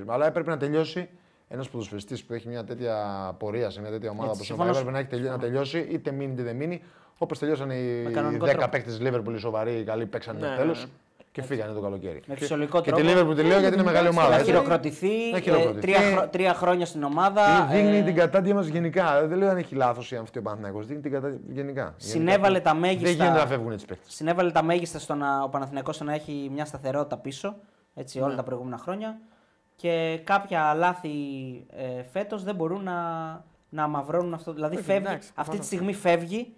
Αλλά έπρεπε να τελειώσει. Ένας ποδοσφαιριστής που έχει μια τέτοια πορεία σε μια τέτοια ομάδα όπως η Liverpool να έχει τελει... να τελειώσει, είτε μείνει είτε δεν μείνει. Όπως τελειώσαν οι δέκα παίκτες της Liverpool, πολύ σοβαροί, οι καλοί παίξαν ναι, το τέλος ναι, ναι. Και έτσι φύγανε το καλοκαίρι. Με φυσιολογικό τρόπο. Και τη Liverpool τη λέω γιατί είναι μεγάλη ομάδα. Να χειροκροτηθεί, τρία χρόνια στην ομάδα. Δείχνει την κατάντια μας γενικά. Δεν λέω αν έχει λάθος ή αν φταίει ο Παναθηναϊκός. Δείχνει την κατάντια γενικά. Συνέβαλε τα μέγιστα. Δεν γίνεται να φεύγουν έτσι παίκτες. Συνέβαλε τα μέγιστα στο να ο Παναθηναϊκός να έχει μια σταθερότητα πίσω όλα τα προηγούμενα χρόνια. Και κάποια λάθη ε, φέτος δεν μπορούν να, να αμαυρώνουν αυτό. Δηλαδή, okay, φεύγει, nice, αυτή nice. τη στιγμή φεύγει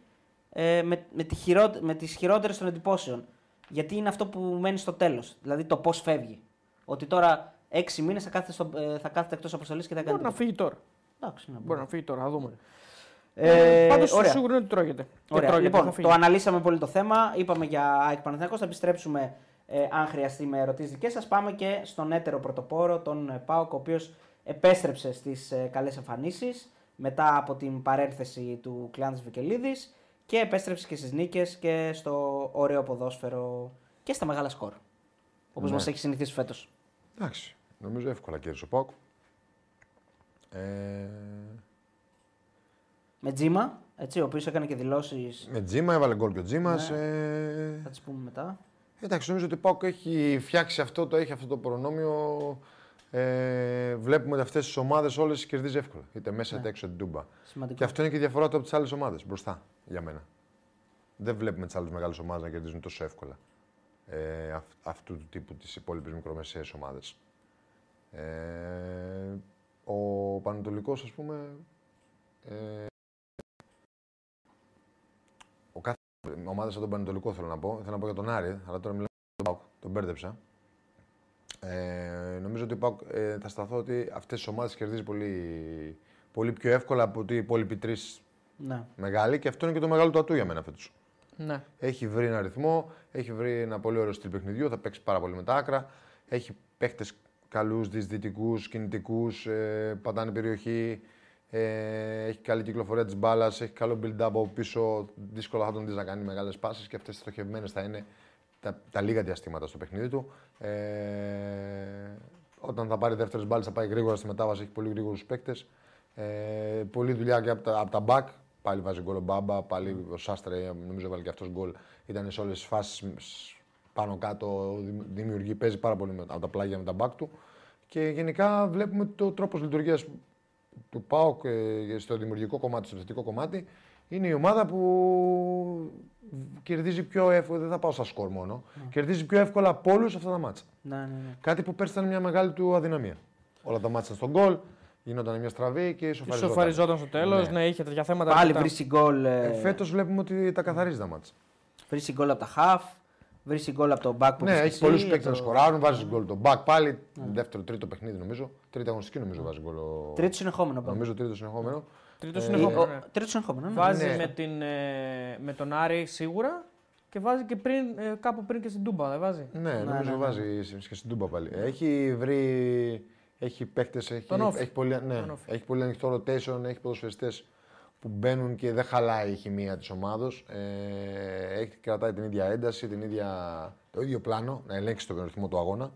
ε, με, με, τη χειρό, με τις χειρότερες των εντυπώσεων. Γιατί είναι αυτό που μένει στο τέλος. Δηλαδή, το πώς φεύγει. Ότι τώρα έξι μήνες θα κάθεται, στο, ε, θα κάθεται εκτός αποστολής και θα κάνει. Μπορεί να φύγει τώρα. Εντάξει, ναι, μπορεί. μπορεί να φύγει τώρα, θα δούμε. Ε, Πάντως, σίγουρα είναι ότι τρώγεται. τρώγεται. Λοιπόν, το αναλύσαμε πολύ το θέμα. Είπαμε για ΑΕΚ Παναθηναϊκός, θα επιστρέψουμε. Ε, αν χρειαστεί με ερωτήσεις δικές σας, πάμε και στον έτερο πρωτοπόρο, τον ΠΑΟΚ, ο οποίος επέστρεψε στις ε, καλές εμφανίσεις μετά από την παρένθεση του Κλεάνθης Βικελίδης και επέστρεψε και στις νίκες και στο ωραίο ποδόσφαιρο και στα μεγάλα σκορ, όπως ναι. μας έχει συνηθίσει φέτος. Εντάξει, νομίζω εύκολα κέρδισε ο ΠΑΟΚ. Ε... Με Τζίμα, έτσι, ο οποίος έκανε και δηλώσεις... Με Τζίμα, έβαλε γκολ και ο Τζίμας. Ναι. Ε... Θα τις πούμε μετά. Εντάξει, νομίζω ότι ο ΠΑΟΚ έχει φτιάξει αυτό το, έχει αυτό το προνόμιο. Ε, βλέπουμε ότι αυτές τις ομάδες όλες κερδίζει εύκολα. Είτε μέσα είτε ναι. έξω την Τούμπα. Σημαντικό. Και αυτό είναι και η διαφορά του από τις άλλες ομάδες μπροστά για μένα. δεν βλέπουμε τις άλλες μεγάλες ομάδες να κερδίζουν τόσο εύκολα ε, αυ, αυτού του τύπου τις υπόλοιπες μικρομεσαίες ομάδες. Ε, ο Πανατολικός, ας πούμε, ε, ο κάθε ομάδα σαν τον Πανατολικό θέλω να πω, θέλω να πω για τον Άρη, αλλά τώρα μιλάω για τον ΠΑΟΚ, τον μπέρδεψα. Ε, νομίζω ότι ο ΠΑΟΚ ε, θα σταθώ ότι αυτές τις ομάδες κερδίζει πολύ, πολύ πιο εύκολα από ότι οι υπόλοιποι τρεις. Ναι. Μεγάλη, και αυτό είναι και το μεγάλο του ατού για μένα φέτος. Ναι. Έχει βρει ένα ρυθμό, έχει βρει ένα πολύ ωραίο στυλ παιχνιδιού, θα παίξει πάρα πολύ με τα άκρα. Έχει παίχτες καλούς, διαισθητικούς, κινητικούς, ε, πατάνε περιοχή. Ε, έχει καλή κυκλοφορία της μπάλας, έχει καλό build-up από πίσω. Δύσκολα θα τον δεις να κάνει μεγάλες πάσεις και αυτές τις στοχευμένες θα είναι τα, τα λίγα διαστήματα στο παιχνίδι του. Ε, όταν θα πάρει δεύτερες μπάλες, θα πάει γρήγορα στη μετάβαση, έχει πολύ γρήγορους παίκτες. Ε, πολλή δουλειά και από τα, από τα back. Πάλι βάζει γκολ ο Μπάμπα, πάλι ο Σάστρε, νομίζω βάλει και αυτός γκολ. Ήταν σε όλες τις φάσεις πάνω κάτω, δημιουργεί, παίζει πάρα πολύ με, από τα πλάγια με τα back του. Και γενικά βλέπουμε το τρόπος λειτουργίας του ΠΑΟΚ ε, στο δημιουργικό κομμάτι, στο θετικό κομμάτι. Είναι η ομάδα που κερδίζει πιο εύκολα, δεν θα πάω στα σκορ μόνο, mm. κερδίζει πιο εύκολα από όλους αυτά τα μάτσα. Ναι, ναι, ναι. Κάτι που πέρσι ήταν μια μεγάλη του αδυναμία. Όλα τα μάτσα στον γκολ. Γινόταν μια στραβή και ισοφαριζόταν. Ισοφαριζόταν στο τέλος, ναι. ναι, είχε τέτοια θέματα. Πάλι βρίσκει γκολ. Ε... Φέτος βλέπουμε ότι τα καθαρίζει τα μάτσα. Βρίσκει γκολ από τα half, βρίσκει γκολ από τον back που ναι, έχει πολλούς παίκτες το... να σκοράρουν, βάζει γκολ τον back πάλι. Mm. Δεύτερο, τρίτο παιχνίδι νομίζω. Τρίτη αγωνιστική νομίζω βάζει γκολ. Ο... Τρίτο συνεχόμενο. Νομίζω τρίτο συνεχόμενο. Τρίτο συνεχόμενο. Ε... Τρίτο συνεχόμενο. Ναι. Βάζει ναι. με, την, ε, με τον Άρη σίγουρα. Και βάζει και πριν, ε, κάπου πριν και στην Τούμπα, δεν βάζει. Ναι, νομίζω βάζει και στην Τούμπα πάλι. Έχει βρει. Έχει παίκτες, έχει, έχει πολύ, ναι, έχει πολύ ανοιχτό rotation, έχει ποδοσφαιριστές που μπαίνουν και δεν χαλάει η χημεία της ομάδος. Ε, έχει, κρατάει την ίδια ένταση, την ίδια, το ίδιο πλάνο, να ελέγξει τον ρυθμό του αγώνα.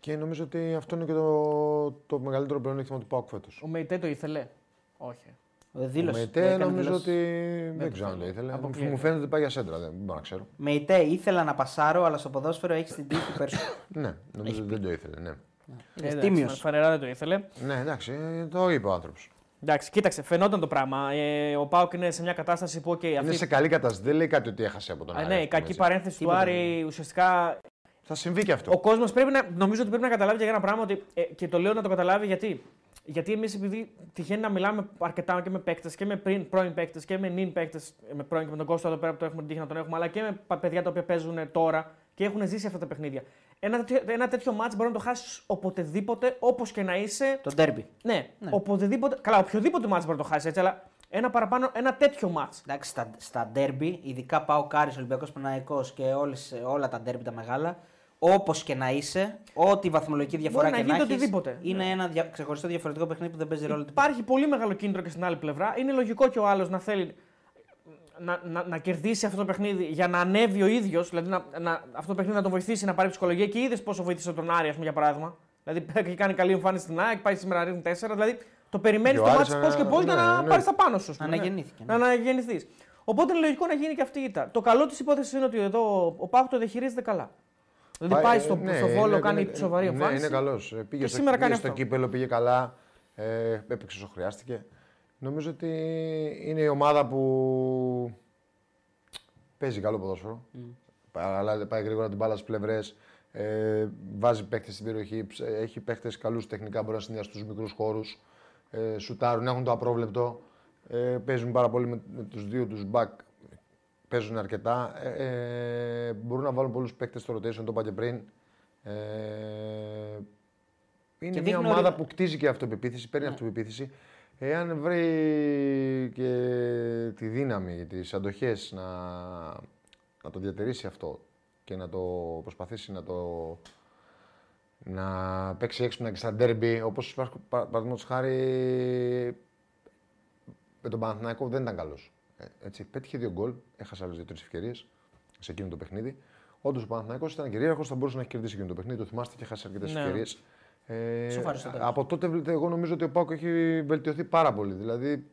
Και νομίζω ότι αυτό είναι και το, το μεγαλύτερο πλεονέκτημα του ΠΑΟΚ φέτος. Ο Μεϊτέ το ήθελε. Όχι. Δήλωση. Ο Μεϊτέ νομίζω ότι δεν, δεν ξέρω αν το ήθελε. Αποκλείεται. Μου φαίνεται ότι πάει για σέντρα, δεν μπορώ να ξέρω. Μεϊτέ ήθελα να πασάρω, αλλά στο ποδόσφαιρο έχει την τύχη πέρσι. Ναι, νομίζω ότι δεν το ήθελε. Ναι. Ε, τίμιος. Φανερά δεν το ήθελε. Ναι, εντάξει, το είπε ο άνθρωπος. Εντάξει, κοίταξε, φαινόταν το πράγμα. Ε, ο ΠΑΟΚ είναι σε μια κατάσταση που. Okay, αυτή... Είναι σε καλή κατάσταση, δεν λέει κάτι ότι έχασε από τον Άρη. Ναι, η κακή παρένθεση του Άρη ουσιαστικά. Θα συμβεί και αυτό. Ο κόσμος πρέπει να, νομίζω ότι πρέπει να καταλάβει για ένα πράγμα ότι, ε, και το λέω να το καταλάβει γιατί. Γιατί εμείς, επειδή τυχαίνει να μιλάμε αρκετά και με παίκτες και με πριν, πρώην παίκτες και με νυν παίκτες, με πρώην και με τον Κώστα εδώ πέρα που το έχουμε την τύχη να τον έχουμε, αλλά και με παιδιά τα οποία παίζουν τώρα και έχουν ζήσει αυτά τα παιχνίδια. Ένα τέτοιο, ένα τέτοιο μάτς μπορεί να το χάσεις οποτεδήποτε, όπως και να είσαι. Το ντέρμπι. Ναι, ναι. Οποτεδήποτε. Καλά, οποιοδήποτε μάτς μπορεί να το χάσεις έτσι, αλλά ένα παραπάνω, ένα τέτοιο μάτς. Εντάξει, στα, στα ντέρμπι, ειδικά ΠΑΟΚ, Άρης, Ολυμπιακός, Παναθηναϊκός και όλες, όλα τα ντέρμπι τα μεγάλα. Όπως και να είσαι, ό,τι βαθμολογική διαφορά μπορεί και να, να έχεις, είναι ναι. ένα δια... ξεχωριστό διαφορετικό παιχνίδι που δεν παίζει ρόλο. Υπάρχει τίποτα. Πολύ μεγάλο κίνητρο και στην άλλη πλευρά. Είναι λογικό και ο άλλος να θέλει να, να, να κερδίσει αυτό το παιχνίδι για να ανέβει ο ίδιος, δηλαδή να, να, αυτό το παιχνίδι να τον βοηθήσει να πάρει ψυχολογία. Και είδες πόσο βοήθησε τον Άρη, ας πούμε, για παράδειγμα. Δηλαδή, κάνει καλή εμφάνιση στην ΑΕΚ, πάει σήμερα ρίχνει τέσσερα. Δηλαδή, το περιμένει το μάτι πώς και πώς ναι, για να ναι. πάρει τα πάνω σου. Αναγεννήθηκε. Ναι. Να αναγεννηθεί. Οπότε είναι λογικό να γίνει και αυτή η ήττα. Το καλό της υπόθεσης είναι ότι εδώ ο ΠΑΟΚ το διαχειρίζεται καλά. Δηλαδή πάει στο, ναι, στο Βόλο, είναι, κάνει είναι, σοβαρή εμφάνιση. Ναι, είναι καλός. Πήγε και στο, σήμερα πήγε κάνει στο κύπελο, πήγε καλά, ε, έπαιξε όσο χρειάστηκε. Νομίζω ότι είναι η ομάδα που παίζει καλό ποδόσφαιρο. Mm. Πάει, πάει γρήγορα την μπάλα στις πλευρές, ε, βάζει παίχτες στην περιοχή, έχει παίχτες καλούς τεχνικά, μπορεί να συνδυαστούν στους μικρούς χώρους, ε, σουτάρουν, έχουν το απρόβλεπτο, ε, παίζουν πάρα πολύ με, με τους δύο τους back. Παίζουν αρκετά, ε, ε, μπορούν να βάλουν πολλούς παίκτες στο rotation, το είπα και πριν. Ε, είναι και μια ομάδα ορί... που κτίζει και αυτοπεποίθηση, παίρνει ναι. αυτοπεποίθηση. Εάν βρει και τη δύναμη, τις αντοχές να, να το διατηρήσει αυτό και να το προσπαθήσει να το... να παίξει έξυπνα και στα ντέρμπι, όπως παραδείγματος χάρη με τον Παναθηναϊκό δεν ήταν καλός. Έτσι, πέτυχε δύο γκολ, έχασε άλλες δύο-τρεις ευκαιρίες σε εκείνο το παιχνίδι. Όντως ο Παναθηναϊκός ήταν κυρίαρχος, θα μπορούσε να έχει κερδίσει εκείνο το παιχνίδι. Το θυμάστε και έχασε αρκετές ναι. ευκαιρίες. Ε, από τότε εγώ νομίζω ότι ο ΠΑΟΚ έχει βελτιωθεί πάρα πολύ. Δηλαδή,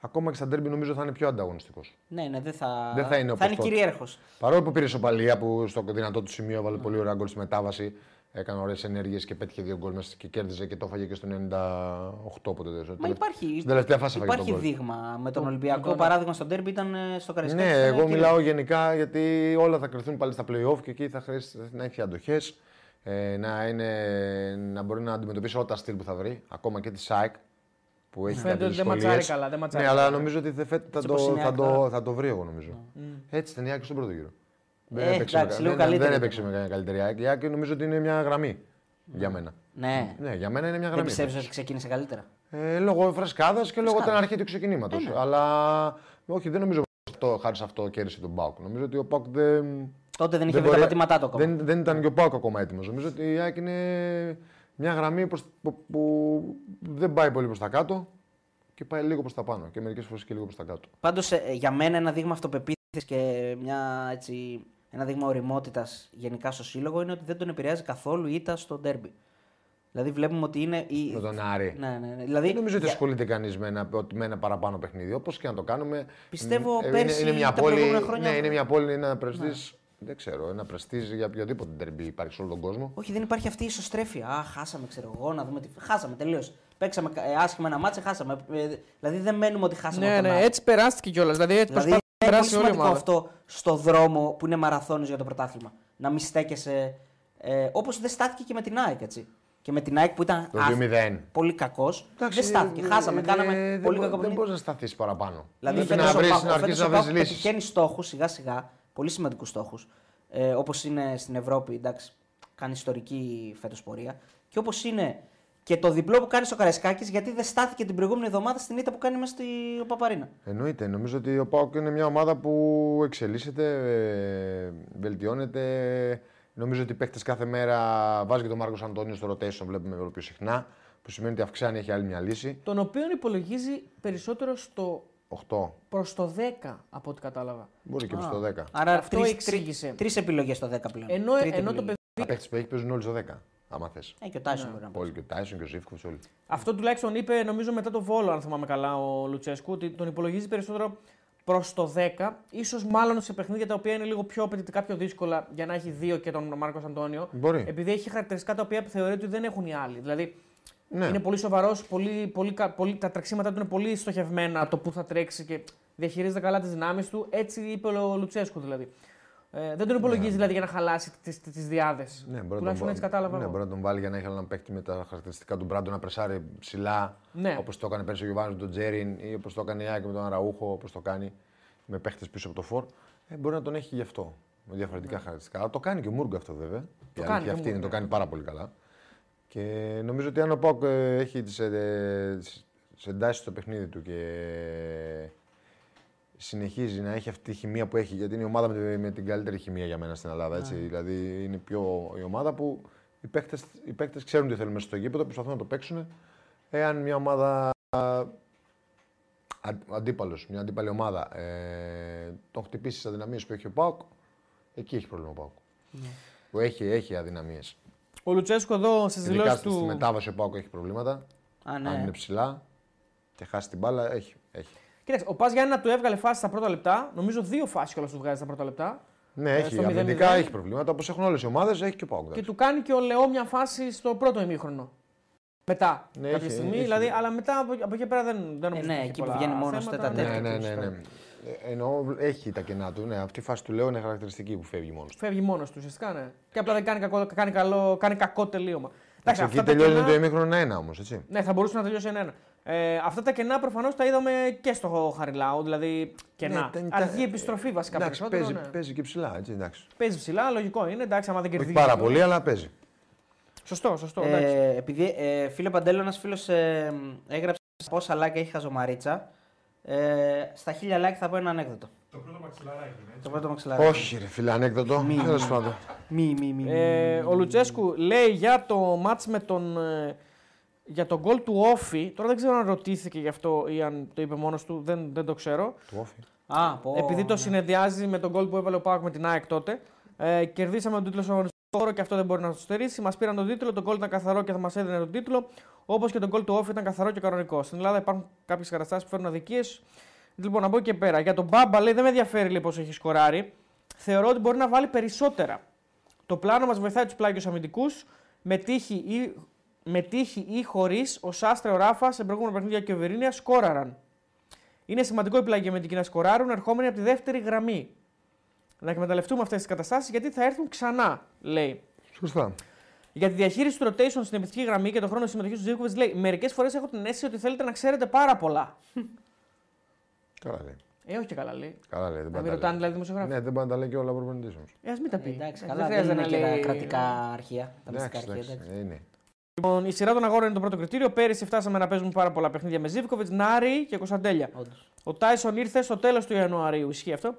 ακόμα και στα ντέρμπι νομίζω θα είναι πιο ανταγωνιστικός. Ναι, ναι, δεν θα, δεν θα είναι, θα είναι κυρίαρχος. Παρόλο που πήρε σοπαλία που στο δυνατό του σημείο έβαλε mm. πολύ ωραία γκολ στη μετάβαση. έκανε ωραίες ενέργειες και πέτυχε δύο γκολ μέσα και κέρδιζε και το έφαγε και στο ενενήντα οκτώ ποτέ. Μα υπάρχει, υπάρχει, υπάρχει δείγμα. Με τον Ολυμπιακό, παράδειγμα, στον ντέρμπι ήταν στο Καραϊσκάκι. Ναι, εγώ μιλάω γενικά γιατί όλα θα κρυφθούν πάλι στα play-off και εκεί θα χρειάζεται να έχει αντοχές, να, να μπορεί να αντιμετωπίσει όλα τα στυλ που θα βρει, ακόμα και τη ΣΑΕΚ. Που έχει φαίνεται ότι δεν ματσάρει καλά. Δεν ματσάρει ναι, καλά. Αλλά νομίζω ότι θα, θα, το, θα, το, θα το βρει εγώ νομίζω. Mm. Έτσι ήταν η Άκη στον πρώτο γύρο. Ε, ε, έπαιξε εντάξει, με, δεν, δεν έπαιξε με καλύτερη Άκη. Η Άκη νομίζω ότι είναι μια γραμμή mm. για μένα. Ναι. ναι, για μένα είναι μια γραμμή. Δεν πιστεύεις ότι ξεκίνησε καλύτερα? Ε, λόγω φρεσκάδας και λόγω την αρχή του ξεκινήματος. Ε, ναι. Αλλά όχι, δεν νομίζω ότι χάρη σε αυτό κέρδισε τον ΠΑΟΚ. Νομίζω ότι ο ΠΑΟΚ δεν. Τότε δεν είχε βρει τα πατήματά του ακόμα. Δεν ήταν και ο ΠΑΟΚ ακόμα έτοιμος. Νομίζω ότι η Άκη είναι. Μια γραμμή προς, που, που δεν πάει πολύ προς τα κάτω και πάει λίγο προς τα πάνω και μερικές φορές και λίγο προς τα κάτω. Πάντως ε, για μένα ένα δείγμα αυτοπεποίθησης και μια, έτσι, ένα δείγμα ωριμότητας γενικά στο σύλλογο είναι ότι δεν τον επηρεάζει καθόλου η ήττα στο ντέρμπι. Δηλαδή βλέπουμε ότι είναι. Η... Με τον Άρη. Ναι, ναι, ναι. Δηλαδή... Δεν νομίζω ότι ασχολείται για... κανείς με ένα, με ένα παραπάνω παιχνίδι, όπως και να το κάνουμε. Πιστεύω ε, πέρσι είναι, είναι τα πόλη, προηγούμενα χρόνια. Ναι, είναι μια πόλη, είναι ένα πρεστής. Ναι. Δεν ξέρω, ένα πρεστίζ για οποιοδήποτε ντερμπι υπάρχει σε όλο τον κόσμο. Όχι, δεν υπάρχει αυτή η ισοστρέφεια. Α, χάσαμε, ξέρω εγώ, να δούμε τι. Χάσαμε, τελείως. Παίξαμε ε, άσχημα ένα μάτσε, χάσαμε. Ε, δηλαδή δεν μένουμε ότι χάσαμε. Ναι, ναι, έτσι περάστηκε κιόλας. Δηλαδή, έτσι δηλαδή είναι πολύ σημαντικό αυτό στο δρόμο που είναι μαραθώνιος για το πρωτάθλημα. Να μην στέκεσαι. Ε, όπως δεν στάθηκε και με την ΑΕΚ, έτσι. Και με την ΑΕΚ που ήταν άθλη, πολύ κακός. Δεν στάθηκε. Χάσαμε, κάναμε πολύ κακό. Δεν μπορεί να σταθεί παραπάνω. Δηλαδή πετυχαίνει στόχου σιγά σιγά. Πολύ σημαντικούς στόχους, ε, όπως είναι στην Ευρώπη, εντάξει, κάνει ιστορική φέτος πορεία και όπως είναι και το διπλό που κάνει στο Καραϊσκάκης, γιατί δεν στάθηκε την προηγούμενη εβδομάδα στην ήττα που κάνει μέσα στη Παπαρίνα. Εννοείται. Νομίζω ότι ο ΠΑΟΚ είναι μια ομάδα που εξελίσσεται, ε, βελτιώνεται. Νομίζω ότι οι παίκτες κάθε μέρα βάζει και τον Μάρκος Αντώνιο στο rotation, βλέπουμε πολύ πιο συχνά, που σημαίνει ότι αυξάνει, έχει άλλη μια λύση. Τον οποίον υπολογίζει περισσότερο στο. οκτώ. Προς το δέκα από ό,τι κατάλαβα. Μπορεί και προς το δέκα. Άρα αυτό τρεις, εξήγησε. Τρεις επιλογές στο δέκα πλέον. Ενώ, ενώ το παιδί. Τα παίχτες που έχει παίζουν όλοι στο δέκα. Άμα θες. Ε, και ο Τάισον μπορεί να παίζει. Όλοι, και ο Τάισον και ο Ζήφκοβιτς, όλοι. Αυτό τουλάχιστον είπε, νομίζω, μετά το Βόλο, αν θυμάμαι καλά, ο Λουτσέσκου, ότι τον υπολογίζει περισσότερο προς το δέκα. Ίσως μάλλον σε παιχνίδια τα οποία είναι λίγο πιο απαιτητικά, πιο δύσκολα, για να έχει δύο και τον Μάρκο Αντώνιο. Μπορεί. Επειδή έχει χαρακτηριστικά τα οποία θεωρεί ότι δεν έχουν οι άλλοι. Δηλαδή, ναι. Είναι πολύ σοβαρός, πολύ, πολύ, πολύ, τα τραξίματά του είναι πολύ στοχευμένα το που θα τρέξει και διαχειρίζεται καλά τις δυνάμεις του. Έτσι είπε ο Λουτσέσκου δηλαδή. Ε, δεν τον υπολογίζει ναι. δηλαδή για να χαλάσει τις, τις διάδες. Ναι, τουλάχιστον έτσι κατάλαβα. Ναι, μπορεί να τον βάλει για να έχει έναν παίκτη με τα χαρακτηριστικά του Μπράντο να πρεσάρει ψηλά. Ναι. Όπως το έκανε πέρσι ο Γιωβάνος με τον Τζέριν ή όπως το έκανε η Άκη με τον Αραούχο, όπως το κάνει με παίκτες πίσω από το Φορ. Ε, μπορεί να τον έχει γι' αυτό. Με διαφορετικά ναι. χαρακτηριστικά. Το κάνει και ο Μούργκ αυτό βέβαια. Το κάνει αυτή, το κάνει πάρα πολύ καλά. Και νομίζω ότι αν ο ΠΑΟΚ έχει τις εντάσεις στο παιχνίδι του και συνεχίζει να έχει αυτή τη χημεία που έχει, γιατί είναι η ομάδα με την καλύτερη χημεία για μένα στην Ελλάδα. Έτσι. Yeah. Δηλαδή είναι πιο η ομάδα που οι παίκτες, οι παίκτες ξέρουν τι θέλουν μέσα στο γήπεδο, προσπαθούν να το παίξουν. Εάν μια ομάδα αντίπαλος, μια αντίπαλη ομάδα, ε, τον χτυπήσει στις αδυναμίες που έχει ο ΠΑΟΚ, εκεί έχει πρόβλημα ο ΠΑΟΚ. Yeah. Έχει, έχει αδυναμίες. Ο Λουτσέσκο εδώ στις δηλώσεις του. Στη μετάβαση ο ΠΑΟΚ έχει προβλήματα. Α, ναι. Αν είναι ψηλά και χάσει την μπάλα, έχει. έχει. Κοίταξε, ο Πας Γιάννη του έβγαλε φάση στα πρώτα λεπτά. Νομίζω δύο φάσεις κιόλας του βγάζει στα πρώτα λεπτά. Ναι, ε, έχει. Αμυντικά έχει προβλήματα. Όπως έχουν όλες οι ομάδες, έχει και ο ΠΑΟΚ. Και του κάνει και ο Λεό μια φάση στο πρώτο ημίχρονο. Μετά. Ναι, κάποια έχει, στιγμή, έχει. Δηλαδή, αλλά μετά από, από εκεί πέρα δεν, δεν νομίζω. Ε, ναι, εκεί που βγαίνει μόνο στα τέταρτα. Ναι, ναι, ναι. Ενώ έχει τα κενά του, ναι. Αυτή η φάση του λέω είναι χαρακτηριστική που φεύγει μόνος του. Φεύγει μόνος του, ουσιαστικά, ναι. Και απλά δεν κάνει κακό, κάνει καλό, κάνει κακό τελείωμα. Εντάξει, εκεί τελειώνει κενά... το ημίχρονο ένα όμως, έτσι. Ναι, θα μπορούσε να τελειώσει ένα. Ε, αυτά τα κενά προφανώς τα είδαμε και στο Χαριλάου, δηλαδή κενά. Ναι, αργή επιστροφή βασικά. Εντάξει, παίζει, ναι. παίζει και ψηλά, έτσι, εντάξει. Παίζει ψηλά, λογικό είναι, εντάξει, άμα δεν κερδίζει. Πάρα πολύ, ναι. αλλά παίζει. Σωστό, σωστό. Ε, επειδή, ε, φίλε Παντέλο, ένας φίλος ε, έγραψε πόσα λάκια έχει χαζομαρίτσα. Ε, στα χίλια like θα πω ένα ανέκδοτο. Το πρώτο μαξιλαράκι. Το πρώτο μαξιλαράκι. Όχι, ρε φίλε, ανέκδοτο. Μη, μη, μη, μη, μη. Ε, ο Λουτσέσκου λέει για το μάτς με τον. Για τον γκολ του Όφη. Τώρα δεν ξέρω αν ρωτήθηκε γι' αυτό ή αν το είπε μόνος του, δεν, δεν το ξέρω. Του Όφη. Α, πω, επειδή το ναι. συνεδριάζει με τον γκολ που έβαλε ο ΠΑΟΚ με την ΑΕΚ τότε. Ε, κερδίσαμε τον τίτλο στον αγωνιστικό χώρο και αυτό δεν μπορεί να το στερήσει. Μας πήραν τον τίτλο, τον γκολ ήταν καθαρό και θα μας έδινε τον τίτλο. Όπως και τον γκολ του Όφη ήταν καθαρό και κανονικό. Στην Ελλάδα υπάρχουν κάποιες καταστάσεις που φέρνουν αδικίες. Λοιπόν, να μπω και πέρα. Για τον Μπάμπα λέει: δεν με ενδιαφέρει λέει πως έχει σκοράρει. Θεωρώ ότι μπορεί να βάλει περισσότερα. Το πλάνο μας βοηθάει τους πλάγιους αμυντικούς. με τύχη ή, με τύχη ή χωρίς ο Σάστρε, ο Ράφα σε προηγούμενα παιχνίδια και ο Βιερίνια σκόραραν. Είναι σημαντικό οι πλαγιαμετικοί να σκοράρουν ερχόμενοι από τη δεύτερη γραμμή. Να εκμεταλλευτούμε αυτές τις καταστάσεις γιατί θα έρθουν ξανά, λέει. Σωστά. Για τη διαχείριση του rotation στην επιθετική γραμμή και τον χρόνο συμμετοχής του Ζίβκοβιτς, λέει: μερικές φορές έχω την αίσθηση ότι θέλετε να ξέρετε πάρα πολλά. Καλά λέει. Ε, όχι και καλά λέει. Καλά λέει. Δεν να μην ρωτάνε δηλαδή δημοσιογράφοι. Ναι, δεν πάνε να τα λέει και όλα προπονητής όμως. Ε, ας μην τα πει. Εντάξει, καλά, δεν χρειάζεται να λέει τα κρατικά αρχεία. Τα μυστικά αρχεία. Λοιπόν, η σειρά των αγώνων είναι το πρώτο κριτήριο. Πέρυσι φτάσαμε να παίζουμε πάρα πολλά παιχνίδια με Ζίβκοβιτς, Νάρη και Κωνσταντέλια. Ο Τάισον ήρθε στο τέλος του Ιανουαρίου. Ισχύει αυτό.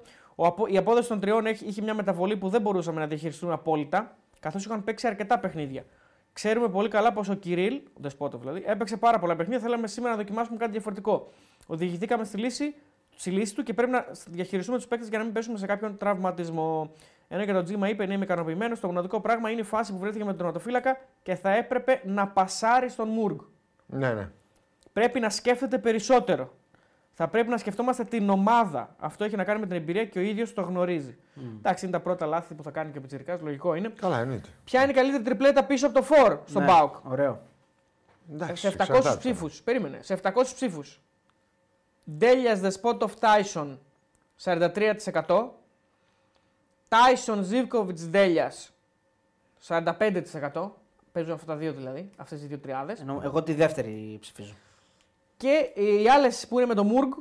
Η απόδοση των τριών είχε μια μεταβολή που δεν μπορούσαμε να διαχειριστούμε απόλυτα, καθώς είχαν παίξει αρκετά παιχνίδια. Ξέρουμε πολύ καλά πως ο Κυρίλ, ο Ντεσπότοφ δηλαδή, έπαιξε πάρα πολλά παιχνίδια. Θέλαμε σήμερα να δοκιμάσουμε κάτι διαφορετικό. Οδηγηθήκαμε στη λύση, στη λύση του και πρέπει να διαχειριστούμε τους παίκτες για να μην πέσουμε σε κάποιον τραυματισμό. Ενώ και το Τζίμα είπε: ναι, είμαι ικανοποιημένος. Το γνωτικό πράγμα είναι η φάση που βρέθηκε με τον τερματοφύλακα και θα έπρεπε να πασάρει στον Μούργ. Ναι, ναι. Πρέπει να σκέφτεται περισσότερο. Θα πρέπει να σκεφτόμαστε την ομάδα. Αυτό έχει να κάνει με την εμπειρία και ο ίδιος το γνωρίζει. Mm. Εντάξει, είναι τα πρώτα λάθη που θα κάνει και ο Πιτσιρικάς, λογικό είναι. Καλά, εννοείται. Ποια είναι η καλύτερη τριπλέτα πίσω από το φορ στον ΠΑΟΚ. Ωραίο. Εντάξει, σε επτακόσιους ψήφους. Περίμενε. Σε επτακόσιους ψήφους. Ντέλιας Δεσπότοφ Τάισον σαράντα τρία τοις εκατό. Τάισον Ζίβκοβιτς Ντέλιας σαράντα πέντε τοις εκατό. Παίζουν αυτά τα δύο δηλαδή. Αυτές οι δύο τριάδες. Ενώ εγώ τη δεύτερη ψηφίζω. Και οι άλλες που είναι με τον Μούργ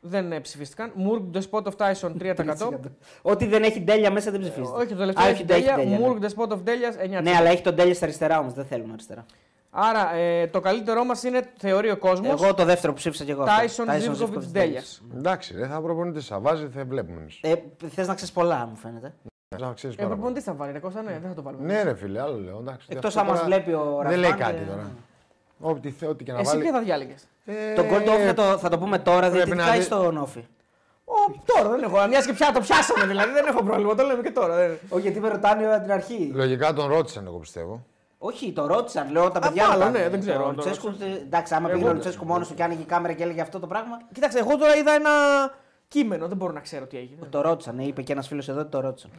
δεν ψηφίστηκαν. Μούργ, Ντεσπότοφ, Τάισον τρία τοις εκατό. Ό,τι δεν έχει Ντέλια μέσα δεν ψηφίστηκε. Όχι, το τελευταίο έχει Ντέλια. Μούργ, Ντεσπότοφ, Ντέλια εννιά τοις εκατό. Ναι, αλλά έχει τον Ντέλια στα αριστερά όμως, δεν θέλουμε αριστερά. Άρα ε, το καλύτερό μας είναι, θεωρεί ο κόσμος. Εγώ το δεύτερο που ψήφισα και εγώ. Τάισον, Ζίβκοβιτς, Ντέλια. Εντάξει, ρε, θα προπονητής θα βάζει, θα βλέπουμε. Ε, θες να ξέρεις πολλά, μου φαίνεται. Ε, προπονητής θα βάλει, ρε Κώστα, ναι, δεν θα το βάλουμε. Ναι, ρε φίλε, άλλο λέω. Εκτός αν μας βλέπει ο Ραφάν. Δεν λέει κάτι τώρα. Ό,τι θε, ό,τι και να Εσύ βάλει. Εσύ ποιο θα διάλεγες. Ε, το gold off θα το, θα το πούμε τώρα, διότι δηλαδή, δι... στο νόφι. Oh, τώρα δεν έχω. Μια και πια το πιάσαμε δηλαδή, δεν έχω πρόβλημα. Το λέμε και τώρα. Δεν... Όχι, γιατί με ρωτάνε από την αρχή. Λογικά τον ρώτησαν, εγώ πιστεύω. Όχι, το ρώτησαν, λέω τα παιδιά. Α, πάλι, ναι, δεν ξέρω. Το Λουτσέσκου, το εντάξει, άμα πήγε ο Λουτσέσκου μόνο του και άνοιγε η κάμερα και έλεγε αυτό το πράγμα. Κοίταξε, εγώ τώρα είδα ένα κείμενο, δεν μπορώ να ξέρω τι έγινε. Το ρώτησαν, είπε και ένα φίλο εδώ ότι το ρώτησαν.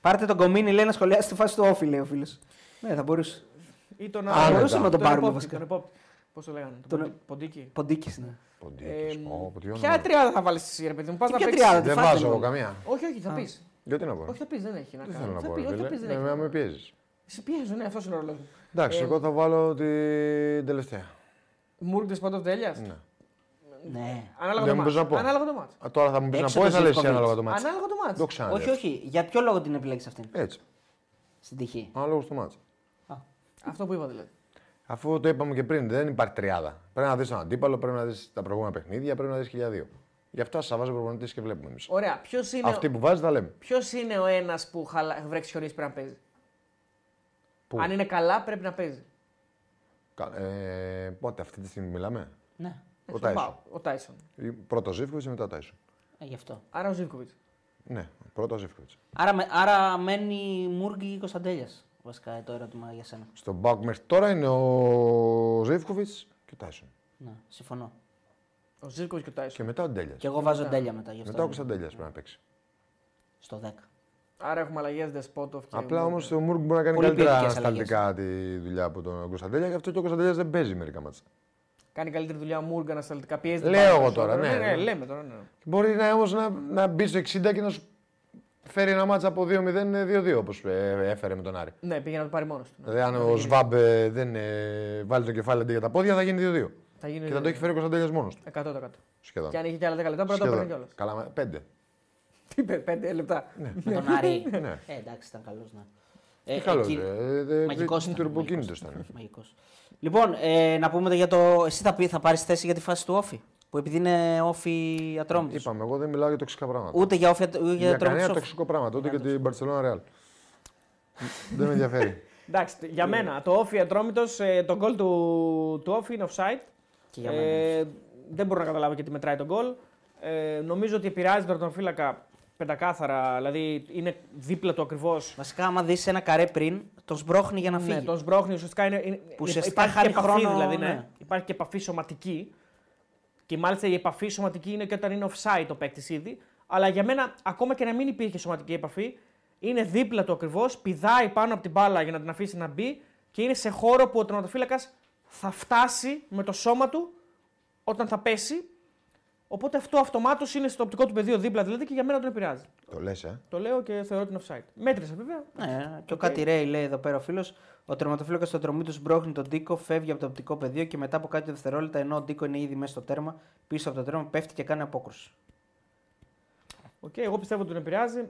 Πάρτε τον Κομίνη, λέει να σχολιάσει τη φάση του όφι, λέει ο φίλο. Ναι, θα μπορούσε. Ή τον να μπορούσαμε να τον πάρουμε βασικά. Πώς το λέγανε, τον τον... Ποντίκι. Ποντίκι, ναι. Ποντίκι. Ε, ποια τριάδα θα βάλεις εσύ, ρε παιδί μου, πας να παίξεις. Δεν βάζω εγώ καμία. Όχι, όχι, θα πεις. Γιατί να πω. Όχι, θα πεις, δεν έχει να κάνει. Δεν θέλω να πω, ρε. Με πιέζεις. Σε πιέζω, ναι, αυτός είναι ο ρόλος μου. Εντάξει, εγώ θα βάλω την τελευταία. Μουρκ Ντεσπότοφ Ντέλιας. Ναι. Ναι. Ανάλογα το μάτς. Ανάλογα το μάτς. Τώρα θα μου πεις να πω, θα λες ανάλογα το μάτς. Ανάλογα το μάτς. Όχι, όχι. Για ποιο λόγο την επιλέξεις αυτήν. Έτσι. Στην τυχή. Ανάλογα στο μάτς. Αυτό που είπα δηλαδή. Αφού το είπαμε και πριν, δεν υπάρχει τριάδα. Πρέπει να δεις τον αντίπαλο, πρέπει να δεις τα προηγούμενα παιχνίδια, πρέπει να δεις χιλιάδιο. Γι' αυτό σας βάζει ο προπονητής και βλέπουμε εμείς. Ωραία. Ποιος είναι αυτοί ο... που βάζει τα λέμε. Ποιος είναι ο ένας που χαλα... βρέξει χωρίς πρέπει να παίζει. Πού? Αν είναι καλά, πρέπει να παίζει. Κα... Ε, πότε αυτή τη στιγμή μιλάμε. Ναι. Ο Τάισον. Ο Τάισον. Πρώτο ο Ζίβκοβιτς και μετά ο Τάισον. Ε, γι' αυτό. Άρα ο Ζίβκοβιτς. Ναι, πρώτο ο Ζίβκοβιτς. Άρα, άρα μένει Μούργη Κωνσταντέλιας. Βασικά το ερώτημα για σένα. Στον ΠΑΟΚ μέχρι τώρα είναι ο Ζίβκοβιτς και ο Τάισον. Ναι, συμφωνώ. Ο Ζίβκοβιτς και ο Τάισον. Και μετά ο Ντέλιας. Και εγώ βάζω Ντέλια μετά. Μετά ο Κωνσταντέλιας πρέπει να παίξει. Στο δέκα. Άρα έχουμε αλλαγές Δεσπότοφ και. Απλά όμως ο Μούργκ μπορεί να κάνει καλύτερα ανασταλτικά τη δουλειά από τον Κωνσταντέλια, γι' αυτό και ο Κωνσταντέλιας δεν παίζει μερικά μάτσα. Κάνει καλύτερη δουλειά ο Μούργκ ανασταλτικά. Πιέζει. Λέω εγώ τώρα. Μπορεί όμως να μπει στο εξήντα και να σου. Φέρει ένα μάτσα από δύο μηδέν δύο δύο όπως έφερε με τον Άρη. Ναι, πήγε να το πάρει μόνος του. Ναι. Δηλαδή, αν ο Σβάμπ δεν βάλει το κεφάλι αντί για τα πόδια, θα γίνει δύο δύο. Θα γίνει και θα το έχει φέρει ο Κωνσταντέλιας μόνος του. εκατό τοις εκατό. Σχεδόν. Και αν είχε και άλλα δέκα λεπτά, πρέπει να το παίρνει κιόλας. Καλά, πέντε. Τι πέντε λεπτά. Ναι. Με τον Άρη. Ναι. Ε, εντάξει, ήταν καλός να. Ε, καλός. Ε, ε, μαγικός ήταν. Τουρμποκίνητος ήταν. Μαγικός. Λοιπόν, ε, να πούμε για το. Εσύ θα, θα πάρεις θέση για τη φάση του όφι. Που επειδή είναι όφι Ατρόμητος. Είπαμε, εγώ δεν μιλάω για τοξικά πράγματα. Ούτε για όφι Ατρόμητος. Για κανένα τοξικό πράγμα, ούτε για την Μπαρσελόνα Ρεάλ. Δεν με ενδιαφέρει. Εντάξει, για μένα το όφι Ατρόμητος, το γκολ του όφι είναι offside. Δεν μπορώ να καταλάβω γιατί μετράει τον γκολ. Νομίζω ότι επηρεάζει τον τερματοφύλακα πεντακάθαρα, δηλαδή είναι δίπλα του ακριβώς. Βασικά, άμα δεις ένα καρέ πριν, τον σμπρώχνει για να φύγει. Ναι, τον σμπρώχνει, ουσιαστικά είναι. Υπάρχει και επαφή σωματική. Και μάλιστα η επαφή σωματική είναι και όταν είναι offside το παίκτης ήδη. Αλλά για μένα, ακόμα και να μην υπήρχε σωματική επαφή, είναι δίπλα του ακριβώς, πηδάει πάνω από την μπάλα για να την αφήσει να μπει και είναι σε χώρο που ο τερματοφύλακας θα φτάσει με το σώμα του όταν θα πέσει. Οπότε αυτό αυτομάτως είναι στο οπτικό του πεδίο δίπλα, δηλαδή, και για μένα τον επηρεάζει. Το λες, ε. Το λέω και θεωρώ την offside. Μέτρησα βέβαια. Ναι, και ο Κάτι Ρέι λέει εδώ πέρα ο φίλος: ο τερματοφύλακας στον δρομή του μπρόχνει τον Ντίκο, φεύγει από το οπτικό πεδίο και μετά από κάποια δευτερόλεπτα, ενώ ο Ντίκο είναι ήδη μέσα στο τέρμα, πίσω από το τέρμα, πέφτει και κάνει απόκρουση. Οκ, okay, εγώ πιστεύω ότι τον επηρεάζει.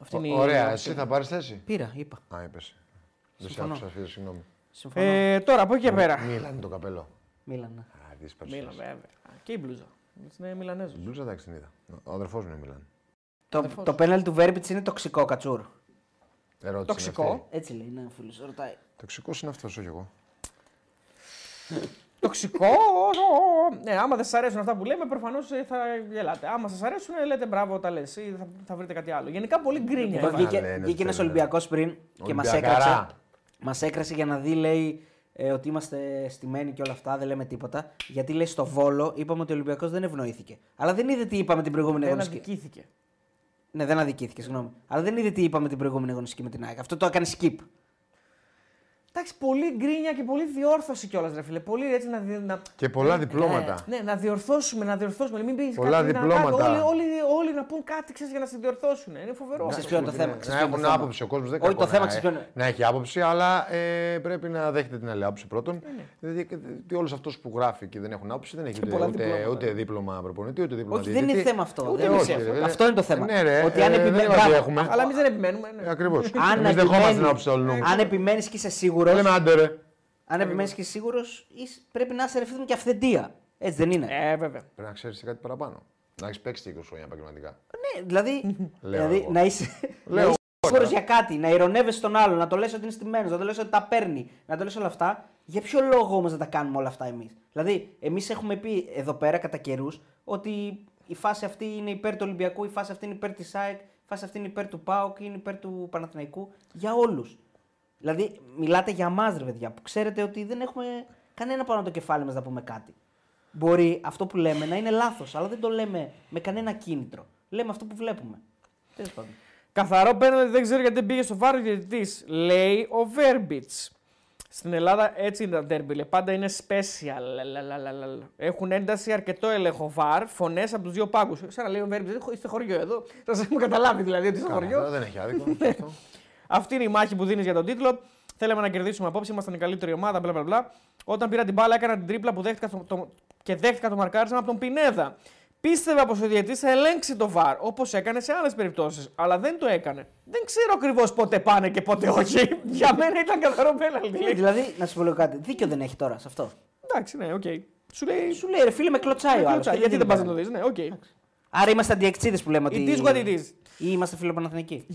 Αυτή είναι η... Ωραία, εσύ θα πάρεις θέση. Πήρα, είπα. Α, είπες. Δεν σε άκουσα, φίλε, συγγνώμη. Ε, τώρα από εκεί και πέρα. Μίλαν το καπέλο. Μίλαν. Μίλαν, βέβαια. Και η μπλούζα. Είναι Μιλανέζος. Η μπλούζα, εντάξει, την είδα. Ο αδερφός μου είναι Μιλάν. Το, το πέναλ του Βέρμπιτς είναι τοξικό, Κατσούρ. Ερώτηση. Τοξικό. Έτσι λέει, ναι, ο φίλος ρωτάει. Τοξικός είναι αυτός, όχι εγώ. Τοξικό. Ναι, άμα δεν σας αρέσουν αυτά που λέμε, προφανώς θα γελάτε. Άμα σας αρέσουν, λέτε μπράβο, τα λες, ή θα, θα βρείτε κάτι άλλο. Γενικά πολύ γκρίνια. Βγήκε ένας Ολυμπιακός πριν και μας έκρασε. Μας έκρασε για να δει, λέει, ε, ότι είμαστε στημένοι και όλα αυτά, δεν λέμε τίποτα. Γιατί λέει στο Βόλο είπαμε ότι ο Ολυμπιακός δεν ευνοήθηκε. Αλλά δεν είδε τι είπαμε την προηγούμενη αγωνιστική. Δεν αδικήθηκε. Ναι, δεν αδικήθηκε, συγγνώμη. Αλλά δεν είδε τι είπαμε την προηγούμενη αγωνιστική με την ΑΕΚ. Αυτό το έκανε skip. Εντάξει, πολύ γκρίνια και πολύ διόρθωση κιόλας, ρε φίλε. Πολύ έτσι να, να... Και πολλά διπλώματα. Ναι, ναι, να διορθώσουμε, να διορθώσουμε. Μην πει πολλά διπλώματα. Να... Όλοι, όλοι, όλοι να πούν κάτι, ξέρεις, για να σε διορθώσουν. Είναι φοβερό. Να ποιο είναι το θέμα. Να έχουν άποψη ο κόσμος. Όχι, το θέμα ξέρει. Να έχει άποψη, αλλά ε, πρέπει να δέχεται την άλλη άποψη πρώτον. Ναι, ναι. Δηλαδή, όλο αυτό που γράφει και δεν έχουν άποψη δεν έχει ούτε δίπλωμα προπονητή, ούτε δίπλωμα. Όχι, δεν είναι θέμα αυτό. Αυτό είναι το θέμα. Ότι αν επιμένουμε. Αλλά εμείς δεν επιμένουμε. Ακριβώς. Εμείς δεχόμαστε την άποψη όλων. Αν επιμένει και είσαι σίγουρο. Λέμε, αν επιμένεις και σίγουρος, πρέπει να σε ρεφθούν και αυθεντία. Έτσι δεν είναι. Ε, βέβαια. Πρέπει να ξέρεις κάτι παραπάνω. Να έχεις παίξει και είκοσι χρόνια επαγγελματικά. Ναι, δηλαδή, δηλαδή να είσαι, είσαι σίγουρος για κάτι, να ειρωνεύεσαι τον άλλον, να το λες ότι είναι στημένος, να το λες ότι τα παίρνει, να το λες όλα αυτά. Για ποιο λόγο όμως να τα κάνουμε όλα αυτά εμείς? Δηλαδή, εμείς έχουμε πει εδώ πέρα κατά καιρούς ότι η φάση αυτή είναι υπέρ του Ολυμπιακού, η φάση αυτή είναι υπέρ της ΑΕΚ, η φάση αυτή είναι υπέρ του ΠΑΟΚ, είναι υπέρ του Παναθηναϊκού. Για όλους. Δηλαδή, μιλάτε για εμάς, ρε παιδιά, που ξέρετε ότι δεν έχουμε κανένα πάνω το κεφάλι μας να πούμε κάτι. Μπορεί αυτό που λέμε να είναι λάθος, αλλά δεν το λέμε με κανένα κίνητρο. Λέμε αυτό που βλέπουμε. Τέλος πάντων. Καθαρό πέναλτι, δεν ξέρω γιατί δεν πήγε στο βάρο διαιτητής. Λέει ο Βέρμπιτς. Στην Ελλάδα έτσι είναι τα ντέρμπι, πάντα είναι special. Έχουν ένταση, αρκετό έλεγχο βαρ, φωνές από τους δύο πάγκους. Σαν να λέει ο Βέρμπιτς, είστε χωριό εδώ. Θα σας έχουμε καταλάβει δηλαδή ότι είστε χωριό. Δεν έχει άδικο. Αυτή είναι η μάχη που δίνεις για τον τίτλο. Θέλαμε να κερδίσουμε απόψε, ήμασταν η καλύτερη ομάδα. Μπλα, μπλα, μπλα. Όταν πήρα την μπάλα, έκανα την τρίπλα που δέχτηκα το, το, και δέχτηκα το μαρκάρισμα από τον Πινέδα. Πίστευα πως ο διαιτητής θα ελέγξει το βαρ, όπως έκανε σε άλλες περιπτώσεις. Αλλά δεν το έκανε. Δεν ξέρω ακριβώς πότε πάνε και πότε όχι. Για μένα ήταν καθαρό πέναλτι. Δηλαδή, να σου πω κάτι. Δίκιο δεν έχει τώρα σε αυτό. Εντάξει, ναι, οκ. Okay. Σου λέει, σου λέει ρε φίλε, με κλωτσάει ο άλλος. Γιατί δεν πας να το δεις, ναι, οκ. Okay. Άρα είμαστε αντιεξίδες που λέμε ότι. Ή είμαστε φιλοπαναθηναϊκοί.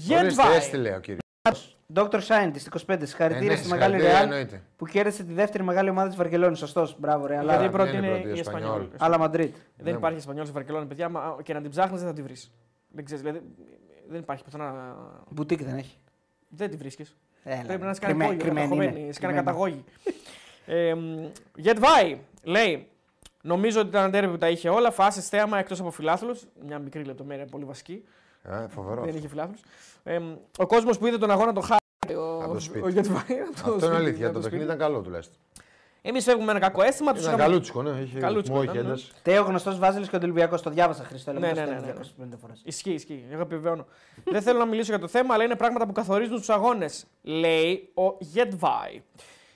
Doctor Scientist είκοσι πέντε, συγχαρητήρια ε, ναι, στη Μεγάλη Ρεάλ που κέρδισε τη δεύτερη μεγάλη ομάδα τη Βαρκελόνη. Σωστό, μπράβο, Ρεάλ. Γιατί η πρώτη είναι η Ισπανιόλ. Αλλά Μαντρίτη. Δεν υπάρχει Ισπανιόλ στη Βαρκελόνη, παιδιά, και να την ψάχνει δεν θα τη βρει. Δεν ξέρει, δηλαδή δεν υπάρχει πουθενά. Μπουτίκ δεν έχει. Δεν τη βρίσκει. Πρέπει να σκάνει καταγωγή. Γετβάη λέει: νομίζω ότι ήταν τέρμι που τα είχε όλα. Φάσει, θέαμα εκτός από φιλάθλους. Μια μικρή λεπτομέρεια πολύ βασική. Ε, φοβερό. Δεν είχε φιλάθλους. Ε, ο κόσμος που είδε τον αγώνα τον χάρη. Από το σπίτι. Ο, ο, αυτό το είναι αλήθεια. Το, το παιχνίδι ήταν καλό τουλάχιστον. Εμείς φεύγουμε με ένα κακό αίσθημα. Του είχαμε... καλούτσικο, ναι. Είχε... Καλούτσικο. Ναι. Τέο γνωστό Βάζελης και ο Ολυμπιακός. Το διάβασα, Χρήστο. Ναι, ναι, ναι, ναι, ναι. Ισχύει, ισχύει. Εγώ επιβεβαιώνω. Δεν θέλω να μιλήσω για το θέμα, αλλά είναι πράγματα που καθορίζουν τους αγώνες. Λέει ο Γετβάη.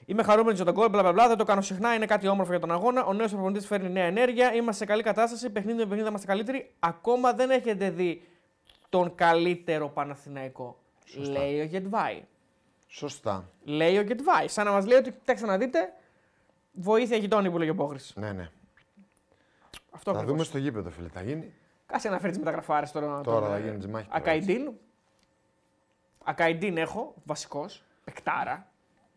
Είμαι χαρούμενος για τον γκολ, μπλα, δεν το κάνω συχνά, είναι κάτι όμορφο για τον αγώνα. Ο νέος προπονητής φέρνει νέα ενέργεια. Είμαστε σε καλή κατάσταση. Παιχνίδι με παιχνίδι είμαστε καλύτεροι. Ακόμα δεν έχετε δει τον καλύτερο Παναθηναϊκό. Σωστά. Λέει ο Γετβάη. Σωστά. Λέει ο Γετβάη. Σαν να μας λέει ότι, κοιτάξτε να δείτε, βοήθεια γειτόνι που λέγει ο Πόχρης. Ναι, ναι. Αυτό θα ακριβώς. Δούμε στο γήπεδο, φίλε. Θα γίνει. Κάσε να φέρει τι μεταγραφάρες τώρα. Τώρα θα γίνει τη μάχη. Ακαϊντίν. Ακαϊντίν έχω, βασικός. Παικτάρα.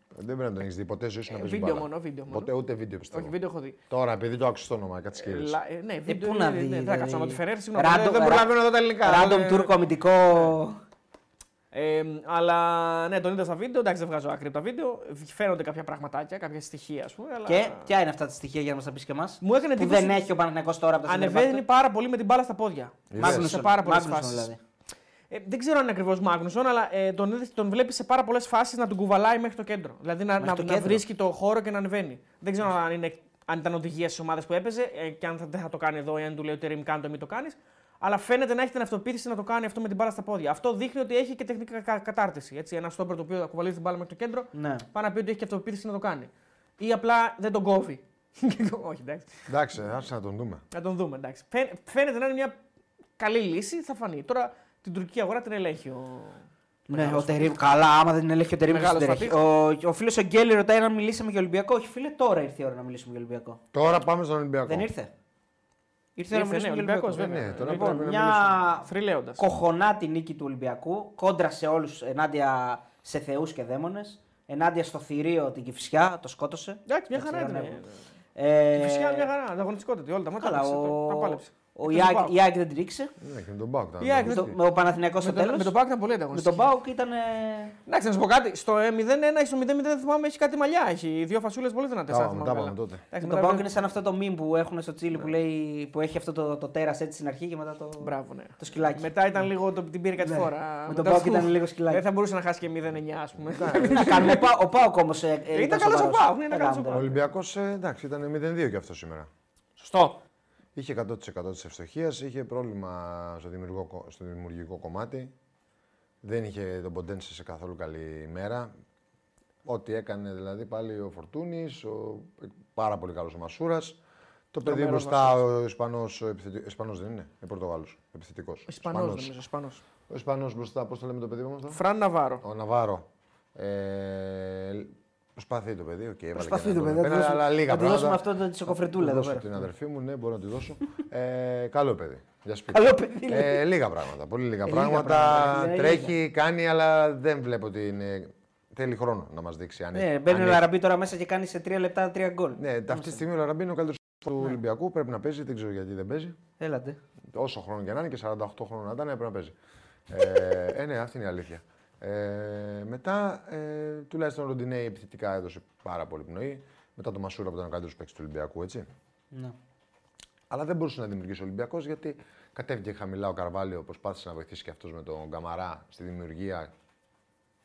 Δεν πρέπει να τον έχεις δει ποτέ, ζωή σου να πεις μπάλα. Βίντεο μόνο, βίντεο μόνο. Ποτέ, ούτε βίντεο πιστεύω. Όχι, βίντεο έχω δει. Τώρα, επειδή το άκουσες το όνομα, κάτι σκύλες. Ε, ναι, βίντεο, ε, πού να δει. Δεν θα κάτσω να τη φερέρω, συγγνώμη, δεν προλαβαίνω εδώ τα ελληνικά. Random Τούρκο αμυντικό... Ε, αλλά ναι, τον είδα στα βίντεο, εντάξει δεν βγάζω άκρη από τα βίντεο. Φαίνονται κάποια πραγματάκια, κάποια στοιχεία ας πούμε. Αλλά... Και ποια είναι αυτά τα στοιχεία για να μας τα πεις και εμάς? Μου έκανε εντύπωση. Δεν έχει ο Παναθηναϊκός τώρα από τα στοιχεία. Ανεβαίνει πάρα πολύ με την μπάλα στα πόδια. Μάγνουσον, πάρα πολλές φάσεις. Ε, δεν ξέρω αν είναι ακριβώς Μάγνουσον, αλλά ε, τον, τον βλέπει σε πάρα πολλές φάσεις να τον κουβαλάει μέχρι το κέντρο. Δηλαδή να, να, το να κέντρο. βρίσκει το χώρο και να ανεβαίνει. Δεν ξέρω αν, είναι, αν ήταν οδηγία στις ομάδες που έπαιζε ε, και αν θα, θα το κάνει εδώ ή αν του λέει ότι Ρίμ κάνει το ή μην το κάνει. Αλλά φαίνεται να έχει την αυτοποίθηση να το κάνει αυτό με την μπάλα στα πόδια. Αυτό δείχνει ότι έχει και τεχνική κατάρτιση. Ένα στόπερ το οποίο κουβαλίζει την μπάλα μέχρι το κέντρο, ναι. Πάει να πει ότι έχει και αυτοποίθηση να το κάνει. Ή απλά δεν τον κόβει. Όχι, εντάξει. Εντάξει, άσε να τον δούμε. Να τον δούμε, εντάξει. Φαίνεται να είναι μια καλή λύση, θα φανεί. Τώρα την τουρκική αγορά την ελέγχει ο. Ναι, ο Τερίμ. Καλά, άμα δεν την ελέγχει ο Τερίμ, ο, ο φίλος ο Γκέλη ρωτάει να μιλήσαμε για Ολυμπιακό. Όχι, φίλε, τώρα ήρθε η ώρα να μιλήσουμε για Ολυμπιακό. Τώρα πάμε στον Ολυμπιακό. Δεν ήρθε. Ήρθε, ήρθε ναι, ο Ολυμπιακός, βέβαια. Ναι, τώρα λοιπόν, μια θρυλέοντας. Κοχονάτη νίκη του Ολυμπιακού, κόντρα σε όλους, ενάντια σε θεούς και δαίμονες, ενάντια στο θηρίο την Κηφισιά, το σκότωσε. Εντάξει, μια χαρά ήταν. Ε... Κηφισιά, μια χαρά, ανταγωνιστικότητα, όλα τα μάτια τα, τα πάλεψε. Ο Ιάκ δεν τρίξε. Με ο Παναθηναϊκός στο τέλος. Με τον Πάουκ ήταν πολύ ανταγωνιστικό. Με τον Πάουκ ήταν. Εντάξει, να σου πω κάτι. Στο μηδέν ένα ή στο μηδέν μηδέν δεν θυμάμαι, έχει κάτι μαλλιά. Έχει δύο φασούλες πολύ δυνατές. Με τον Πάουκ είναι σαν αυτό το μιμ που έχουν στο Τσίλι που έχει αυτό το τέρας έτσι στην αρχή και μετά το. Μπράβο, ναι. Το σκυλάκι. Μετά ήταν λίγο. Την πήρε κάτι φορά. Με τον Πάουκ ήταν λίγο σκυλάκι. Δεν θα μπορούσε να χάσει και μηδέν εννιά α πούμε. Ο Πάουκ όμω. Ήταν καλό ο Πάουκ. Ο Ολυμπιακός ήταν μηδέν δύο κι αυτό σήμερα. Σωστό. Είχε εκατό τοις εκατό της ευστοχίας, είχε πρόβλημα στο δημιουργικό, στο δημιουργικό κομμάτι. Δεν είχε τον Ποντένσε σε καθόλου καλή ημέρα. Ό,τι έκανε δηλαδή πάλι ο Φορτούνης, ο πάρα πολύ καλός ο Μασούρας. Το παιδί μπροστά, ο Ισπανός, ο επιθετικός, Ισπανός δεν είναι, είναι Πορτογάλος, επιθετικός. Ισπανός, Ισπανός. Νομίζω, Ισπανός. Ο Ισπανός μπροστά, πώς το λέμε το παιδί μας τώρα. Φραν Ναβάρο. Ο Ναβάρο. Ε, Προσπαθεί το παιδί, okay, προσπαθεί το παιδί, πέρα, αλλά λίγα θα τη δώσουμε αυτό το τσοκοφρετούλα εδώ πέρα. Θα την αδερφή μου, ναι, μπορώ να τη δώσω. ε, καλό παιδί, για σπίτι. Καλό παιδί. Ε, λίγα πράγματα, πολύ λίγα ε, πράγματα. πράγματα. Τρέχει, κάνει, αλλά δεν βλέπω ότι είναι... Θέλει χρόνο να μας δείξει αν έχει. Ναι, μπαίνει ο Λαραμπή τώρα μέσα και κάνει σε τρία λεπτά τρία γκολ. Ναι, αυτή τη στιγμή ο Λαραμπή είναι ο καλύτερος του Ολυμπιακού, πρέπει να παίζει, δεν ξέρω γιατί δεν παίζει. Έλατε. Όσο χρόνο και να είναι και σαράντα οκτώ χρόνο να ήταν, πρέπει να παίζει. Ε, ναι, αυτή είναι η αλήθεια. Ε, μετά, ε, τουλάχιστον ο Ροντινέη επιθετικά έδωσε πάρα πολύ πνοή. Μετά το Μασούρα που ήταν ο καλύτερος παίκτης του Ολυμπιακού, έτσι. Ναι. Αλλά δεν μπορούσε να δημιουργήσει ο Ολυμπιακός γιατί κατέβηκε χαμηλά ο Καρβάλιο, προσπάθησε να βοηθήσει και αυτός με τον Καμαρά στη δημιουργία,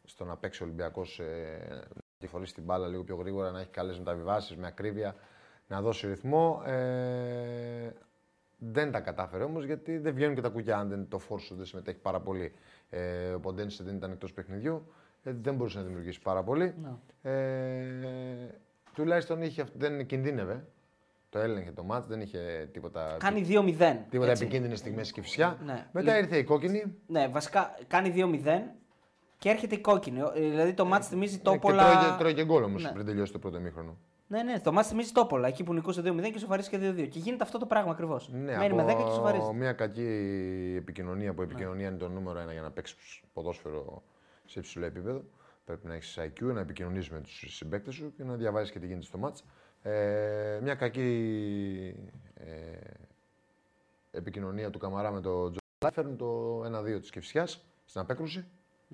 στο να παίξει ο Ολυμπιακός, ε, να κυκλοφορήσει την μπάλα λίγο πιο γρήγορα, να έχει καλές μεταβιβάσεις με ακρίβεια, να δώσει ρυθμό. Ε, δεν τα κατάφερε όμως γιατί δεν βγαίνουν και τα κουκιά αν δεν το φόρσο δεν συμμετέχει πάρα πολύ. Ε, ο Ποντένσε δεν ήταν εκτός παιχνιδιού, ε, δεν μπορούσε να δημιουργήσει πάρα πολύ. No. Ε, τουλάχιστον είχε, δεν κινδύνευε. Το έλεγχε το μάτς, δεν είχε τίποτα. Κάνει δύο μηδέν. Τίποτα επικίνδυνες στιγμές και φυσικά. Ναι. Μετά ήρθε η κόκκινη. Ναι, βασικά κάνει δύο μηδέν και έρχεται η κόκκινη. Δηλαδή το μάτς θυμίζει τόπολα. Τρώει και γκολ όμως πριν τελειώσει το πρώτο μήχρονο. Ναι, ναι, το μάτς θυμίζει τόπολα. Εκεί που νικούσε δύο μηδέν και σοβαρίζει και δύο δύο. Και γίνεται αυτό το πράγμα ακριβώς. Ναι, μένει με δέκα και σοβαρίζει. Μια κακή επικοινωνία που επικοινωνία ναι. Είναι το νούμερο ένα για να παίξει ποδόσφαιρο σε υψηλό επίπεδο. Πρέπει να έχει άι κιου, να επικοινωνεί με του συμπαίκτε σου και να διαβάζει και τι γίνεται στο μάτς. Ε, μια κακή ε, επικοινωνία του Καμαρά με τον Τζοντζολάι. Φέρνουν το ένα δύο τη Κηφισιά στην απέκρουση.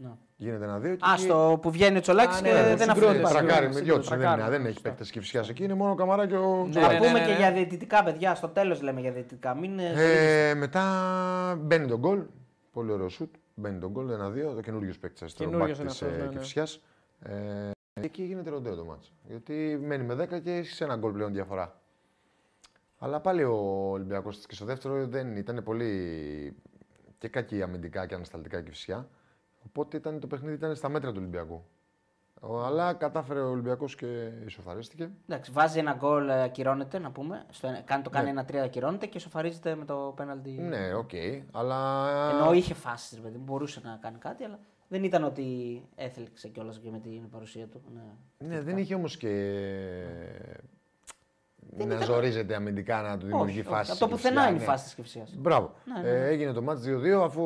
Να. Γίνεται ένα δύο. Α, στο που βγαίνει ο Τσολάκης και ναι, δεν αφήνει. Τρακάρι με δυο δεν έχει παίκτες και φυσικά εκεί, είναι μόνο ο Καμαρά και ο ναι, Τσολάκης. Να πούμε ναι, ναι, ναι. Και για διαιτητικά, παιδιά, στο τέλος λέμε για διαιτητικά. Μην... Ε, μετά μπαίνει τον γκολ. Πολύ ωραίο σουτ. Μπαίνει τον γκολ, ένα δύο. Το καινούριο παίκτη αριστερό της Κηφισιάς. Εκεί γίνεται ροντέο το μάτς. Γιατί μένει με δέκα και έχει ένα γκολ πλέον διαφορά. Αλλά πάλι ο Ολυμπιακός και στο δεύτερο δεν ήταν πολύ και κακή αμυντικά και ανασταλτικά Κηφισιά. Οπότε ήταν, το παιχνίδι ήταν στα μέτρα του Ολυμπιακού. Αλλά κατάφερε ο Ολυμπιακός και ισοφαρίστηκε. Εντάξει, βάζει ένα γκολ, ακυρώνεται να πούμε. Στο, κάνει, το κάνει ναι. ένα τρία, ακυρώνεται και ισοφαρίζεται με το πέναλτι. Ναι, οκ. Okay, αλλά... Ενώ είχε φάσεις, δηλαδή, μπορούσε να κάνει κάτι, αλλά δεν ήταν ότι έθελξε κιόλας και με την παρουσία του. Ναι, ναι δεν είχε όμως και. Να ήταν... ζορίζεται αμυντικά να του δημιουργεί φάσεις. Από το πουθενά είναι η φάση της Κηφισιάς. Μπράβο. Ναι, ναι. Ε, έγινε το μάτς δύο δύο αφού.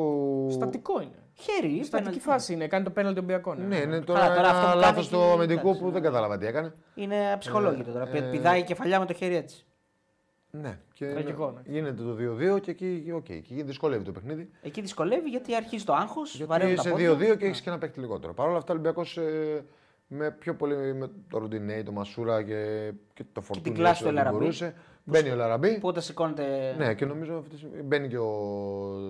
Στατικό είναι. Χέρι, στατική φάση είναι. Κάνει το πέναλτι Ολυμπιακό. Ναι, είναι τώρα ένα λάθος του αμυντικού που δεν κατάλαβα τι έκανε. Είναι αψυχολόγητο τώρα. Πηδάει η κεφαλιά με το χέρι έτσι. Ναι, και γίνεται το δύο δύο και εκεί δυσκολεύει το παιχνίδι. Εκεί δυσκολεύει γιατί αρχίζει το άγχος. Βαραίνει το δύο δύο και έχει και ένα παίκτη λιγότερο. Παρ' όλα αυτά ο Ολυμπιακός. με πιο πολύ με το Ροντινέι, το Μασούρα και, και το Φορτούνι. Την κλάση του Ελαραμπή. Μπαίνει ο Ελαραμπή. Πότε σηκώνεται. Ναι, και νομίζω μπαίνει και ο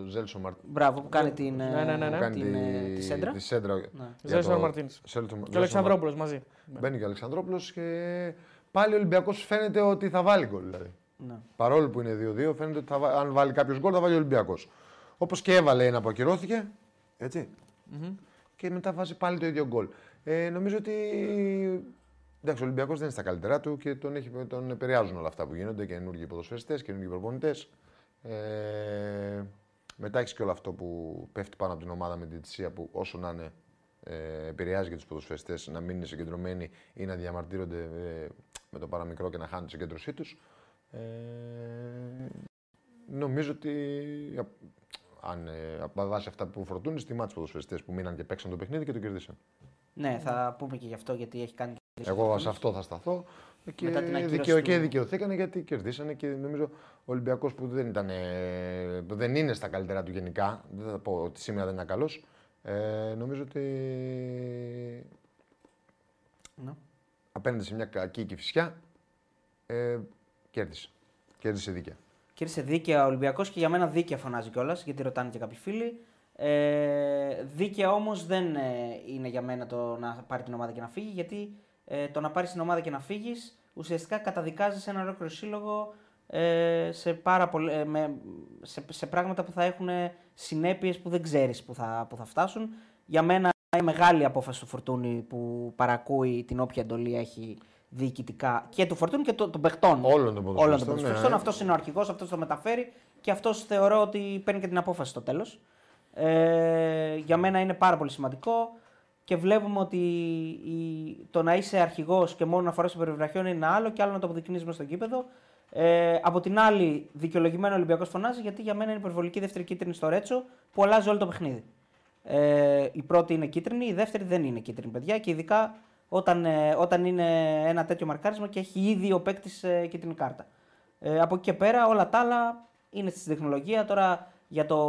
Ζέλσον Μαρτίνς. Μπράβο, που κάνει την. Ναι, ναι, ναι, ναι. Κάνει την, τη, τη σέντρα. Τη σέντρα. Ναι. Ζέλσον Μαρτίνς. Και ο Αλεξανδρόπουλος μαζί. Μπαίνει και ο Αλεξανδρόπουλος και πάλι ο Ολυμπιακός φαίνεται ότι θα βάλει γκολ. Δηλαδή. Ναι. Παρόλο που είναι δύο δύο, φαίνεται ότι θα, αν βάλει κάποιο γκολ θα βάλει ο Ολυμπιακός. Όπως και έβαλε ένα που ακυρώθηκε. Έτσι. Mm-hmm. Και μετά βάζει πάλι το ίδιο γκολ. Ε, νομίζω ότι εντάξει, ο Ολυμπιακός δεν είναι στα καλύτερά του και τον, έχει, τον επηρεάζουν όλα αυτά που γίνονται. Καινούργιοι ποδοσφαιριστές, καινούργιοι προπονητές. Ε, μετά έχεις και όλο αυτό που πέφτει πάνω από την ομάδα με την διαιτησία που όσο να είναι ε, επηρεάζει και τους ποδοσφαιριστές να μην είναι συγκεντρωμένοι ή να διαμαρτύρονται ε, με το παραμικρό και να χάνουν τη συγκέντρωσή τους. Ε, νομίζω ότι. Αν ε, βάζει αυτά που φορτούν, στιμά τους ποδοσφαιριστές που μείναν και παίξαν το παιχνίδι και το κερδίσαν. Ναι, θα πούμε και γι' αυτό γιατί έχει κάνει. Εγώ σε αυτό θα σταθώ. Και, δικαιω, του... και δικαιωθήκανε γιατί κερδίσανε και νομίζω ο Ολυμπιακός που δεν, ήταν, που δεν είναι στα καλύτερά του γενικά, δεν θα πω ότι σήμερα δεν είναι καλός, ε, νομίζω ότι no. απέναντι σε μια κακή Κηφισιά ε, κέρδισε. Κέρδισε δίκαια. Κέρδισε δίκαια ο Ολυμπιακός και για μένα δίκαια φωνάζει κιόλας, γιατί ρωτάνε και κάποιοι φίλοι. Ε, δίκαια όμως δεν ε, είναι για μένα το να πάρει την ομάδα και να φύγει, γιατί ε, το να πάρεις την ομάδα και να φύγεις ουσιαστικά καταδικάζεις ένα ολόκληρο σύλλογο ε, σε, πάρα πολλ... ε, με... σε, σε πράγματα που θα έχουν συνέπειες που δεν ξέρεις που θα, που θα φτάσουν. Για μένα είναι μεγάλη απόφαση του Φορτούνη που παρακούει την όποια εντολή έχει διοικητικά και του Φορτούνη και των το, παιχτών. Όλων των ποδοσφαιριστών. Ναι. Αυτός είναι ο αρχηγός, αυτός το μεταφέρει και αυτός θεωρώ ότι παίρνει και την απόφαση στο τέλος. Ε, για μένα είναι πάρα πολύ σημαντικό και βλέπουμε ότι η, το να είσαι αρχηγός και μόνο να φοράς το περιβραχιόν είναι ένα άλλο και άλλο να το αποδεικνύεις μέσα στο γήπεδο. Ε, από την άλλη, δικαιολογημένο ο Ολυμπιακός φωνάζει γιατί για μένα είναι υπερβολική δεύτερη κίτρινη στο Ρέτσο που αλλάζει όλο το παιχνίδι. Ε, η πρώτη είναι κίτρινη, η δεύτερη δεν είναι κίτρινη, παιδιά, και ειδικά όταν, ε, όταν είναι ένα τέτοιο μαρκάρισμα και έχει ήδη ο παίκτης ε, κίτρινη κάρτα. Ε, από εκεί και πέρα, όλα τα άλλα είναι στη τεχνολογία. Τώρα, Για, το,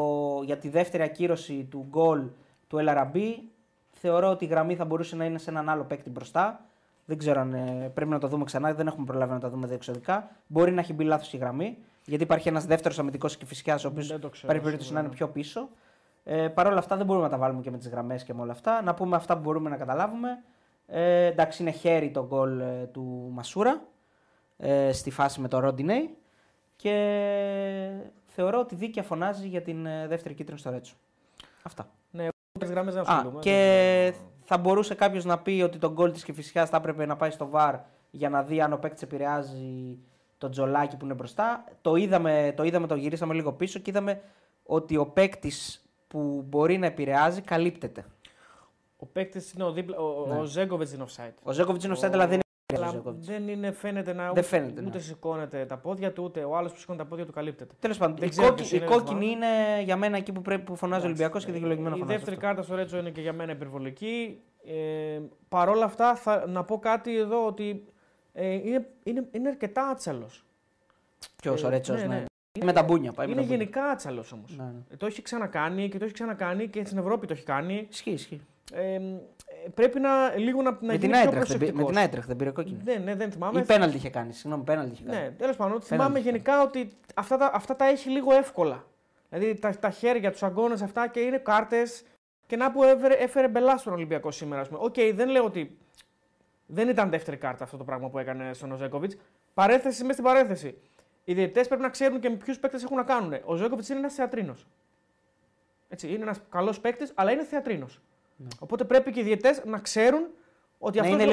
για τη δεύτερη ακύρωση του γκολ του Ελαραμπή, θεωρώ ότι η γραμμή θα μπορούσε να είναι σε έναν άλλο παίκτη μπροστά. Δεν ξέρω αν ε, πρέπει να το δούμε ξανά, δεν έχουμε προλάβει να τα δούμε διεξοδικά. Μπορεί να έχει μπει λάθος η γραμμή, γιατί υπάρχει ένας δεύτερος αμυντικός Κηφισιάς, ο οποίος υπάρχει περίπτωση να είναι πιο πίσω. Ε, Παρ' όλα αυτά, δεν μπορούμε να τα βάλουμε και με τις γραμμές και με όλα αυτά. Να πούμε αυτά που μπορούμε να καταλάβουμε. Ε, εντάξει, είναι χέρι το γκολ ε, του Μασούρα ε, στη φάση με το Ροντινέι. Και θεωρώ ότι δίκαια φωνάζει για την δεύτερη κίτρινη στο Ρέτσο. Αυτά. Ναι, τις γραμμές δεν ασχολούμαι. Και θα μπορούσε κάποιος να πει ότι το γκολ της Κηφισιάς θα έπρεπε να πάει στο βαρ για να δει αν ο παίκτης επηρεάζει τον Τζολάκι που είναι μπροστά. Το είδαμε, το είδαμε, το γυρίσαμε λίγο πίσω και είδαμε ότι ο παίκτης που μπορεί να επηρεάζει καλύπτεται. Ο παίκτης είναι ο, δίπλα, ο, ναι. ο Ζέγκοβιτς είναι offside. Ο Ζέγκοβιτς είναι offside, αλλά δεν Αλλά δεν είναι, φαίνεται να δεν φαίνεται, ούτε ναι. σηκώνεται τα πόδια του, ούτε ο άλλος που σηκώνει τα πόδια του καλύπτεται. Τέλος πάντων, η, κόκκι, η κόκκινη είναι για μένα εκεί που, πρέπει, που φωνάζει ο Ολυμπιακός και δικαιολογημένο φωνάζει. Η δεύτερη αυτό. κάρτα στο Ρέτσο είναι και για μένα υπερβολική. Ε, Παρ' όλα αυτά, θα, να πω κάτι εδώ ότι ε, είναι, είναι, είναι αρκετά άτσαλος. Ποιος ε, ο Ρέτσος, ναι. ναι. ναι. Είναι, με τα μπούνια, πάει είναι με τα μπούνια. γενικά άτσαλος όμως. Ναι, ναι. Το έχει ξανακάνει και το έχει ξανακάνει και στην Ευρώπη το έχει κάνει. Ισχύει, ισχύει. Ε, πρέπει να λίγο να, να γίνει πιο προσεκτικός. Με την Άιτρεχτ δεν πήρε κόκκινη. Ναι, ναι, δεν θυμάμαι. Ή πέναλτι είχε κάνει. Συγγνώμη, πέναλτι είχε κάνει. Ναι, τέλος πάντων, θυμάμαι γενικά ότι αυτά τα, αυτά τα έχει λίγο εύκολα. Δηλαδή τα, τα χέρια, τους αγκώνες αυτά και είναι κάρτες. Και να που έφερε, έφερε μπελά στον Ολυμπιακό σήμερα, ας πούμε. Οκ, okay, δεν λέω ότι δεν ήταν δεύτερη κάρτα αυτό το πράγμα που έκανε στον Οζέκοβιτς. Παρέθεση μέσα στην παρέθεση. Οι διαιτητές πρέπει να ξέρουν και με ποιους παίκτες έχουν να κάνουν. Ο Οζέκοβιτς είναι ένας θεατρίνος. Έτσι, είναι ένας καλός παίκτης, αλλά είναι θεατρίνος. Ναι. Οπότε πρέπει και οι διαιτητές να ξέρουν ότι ναι, αυτός,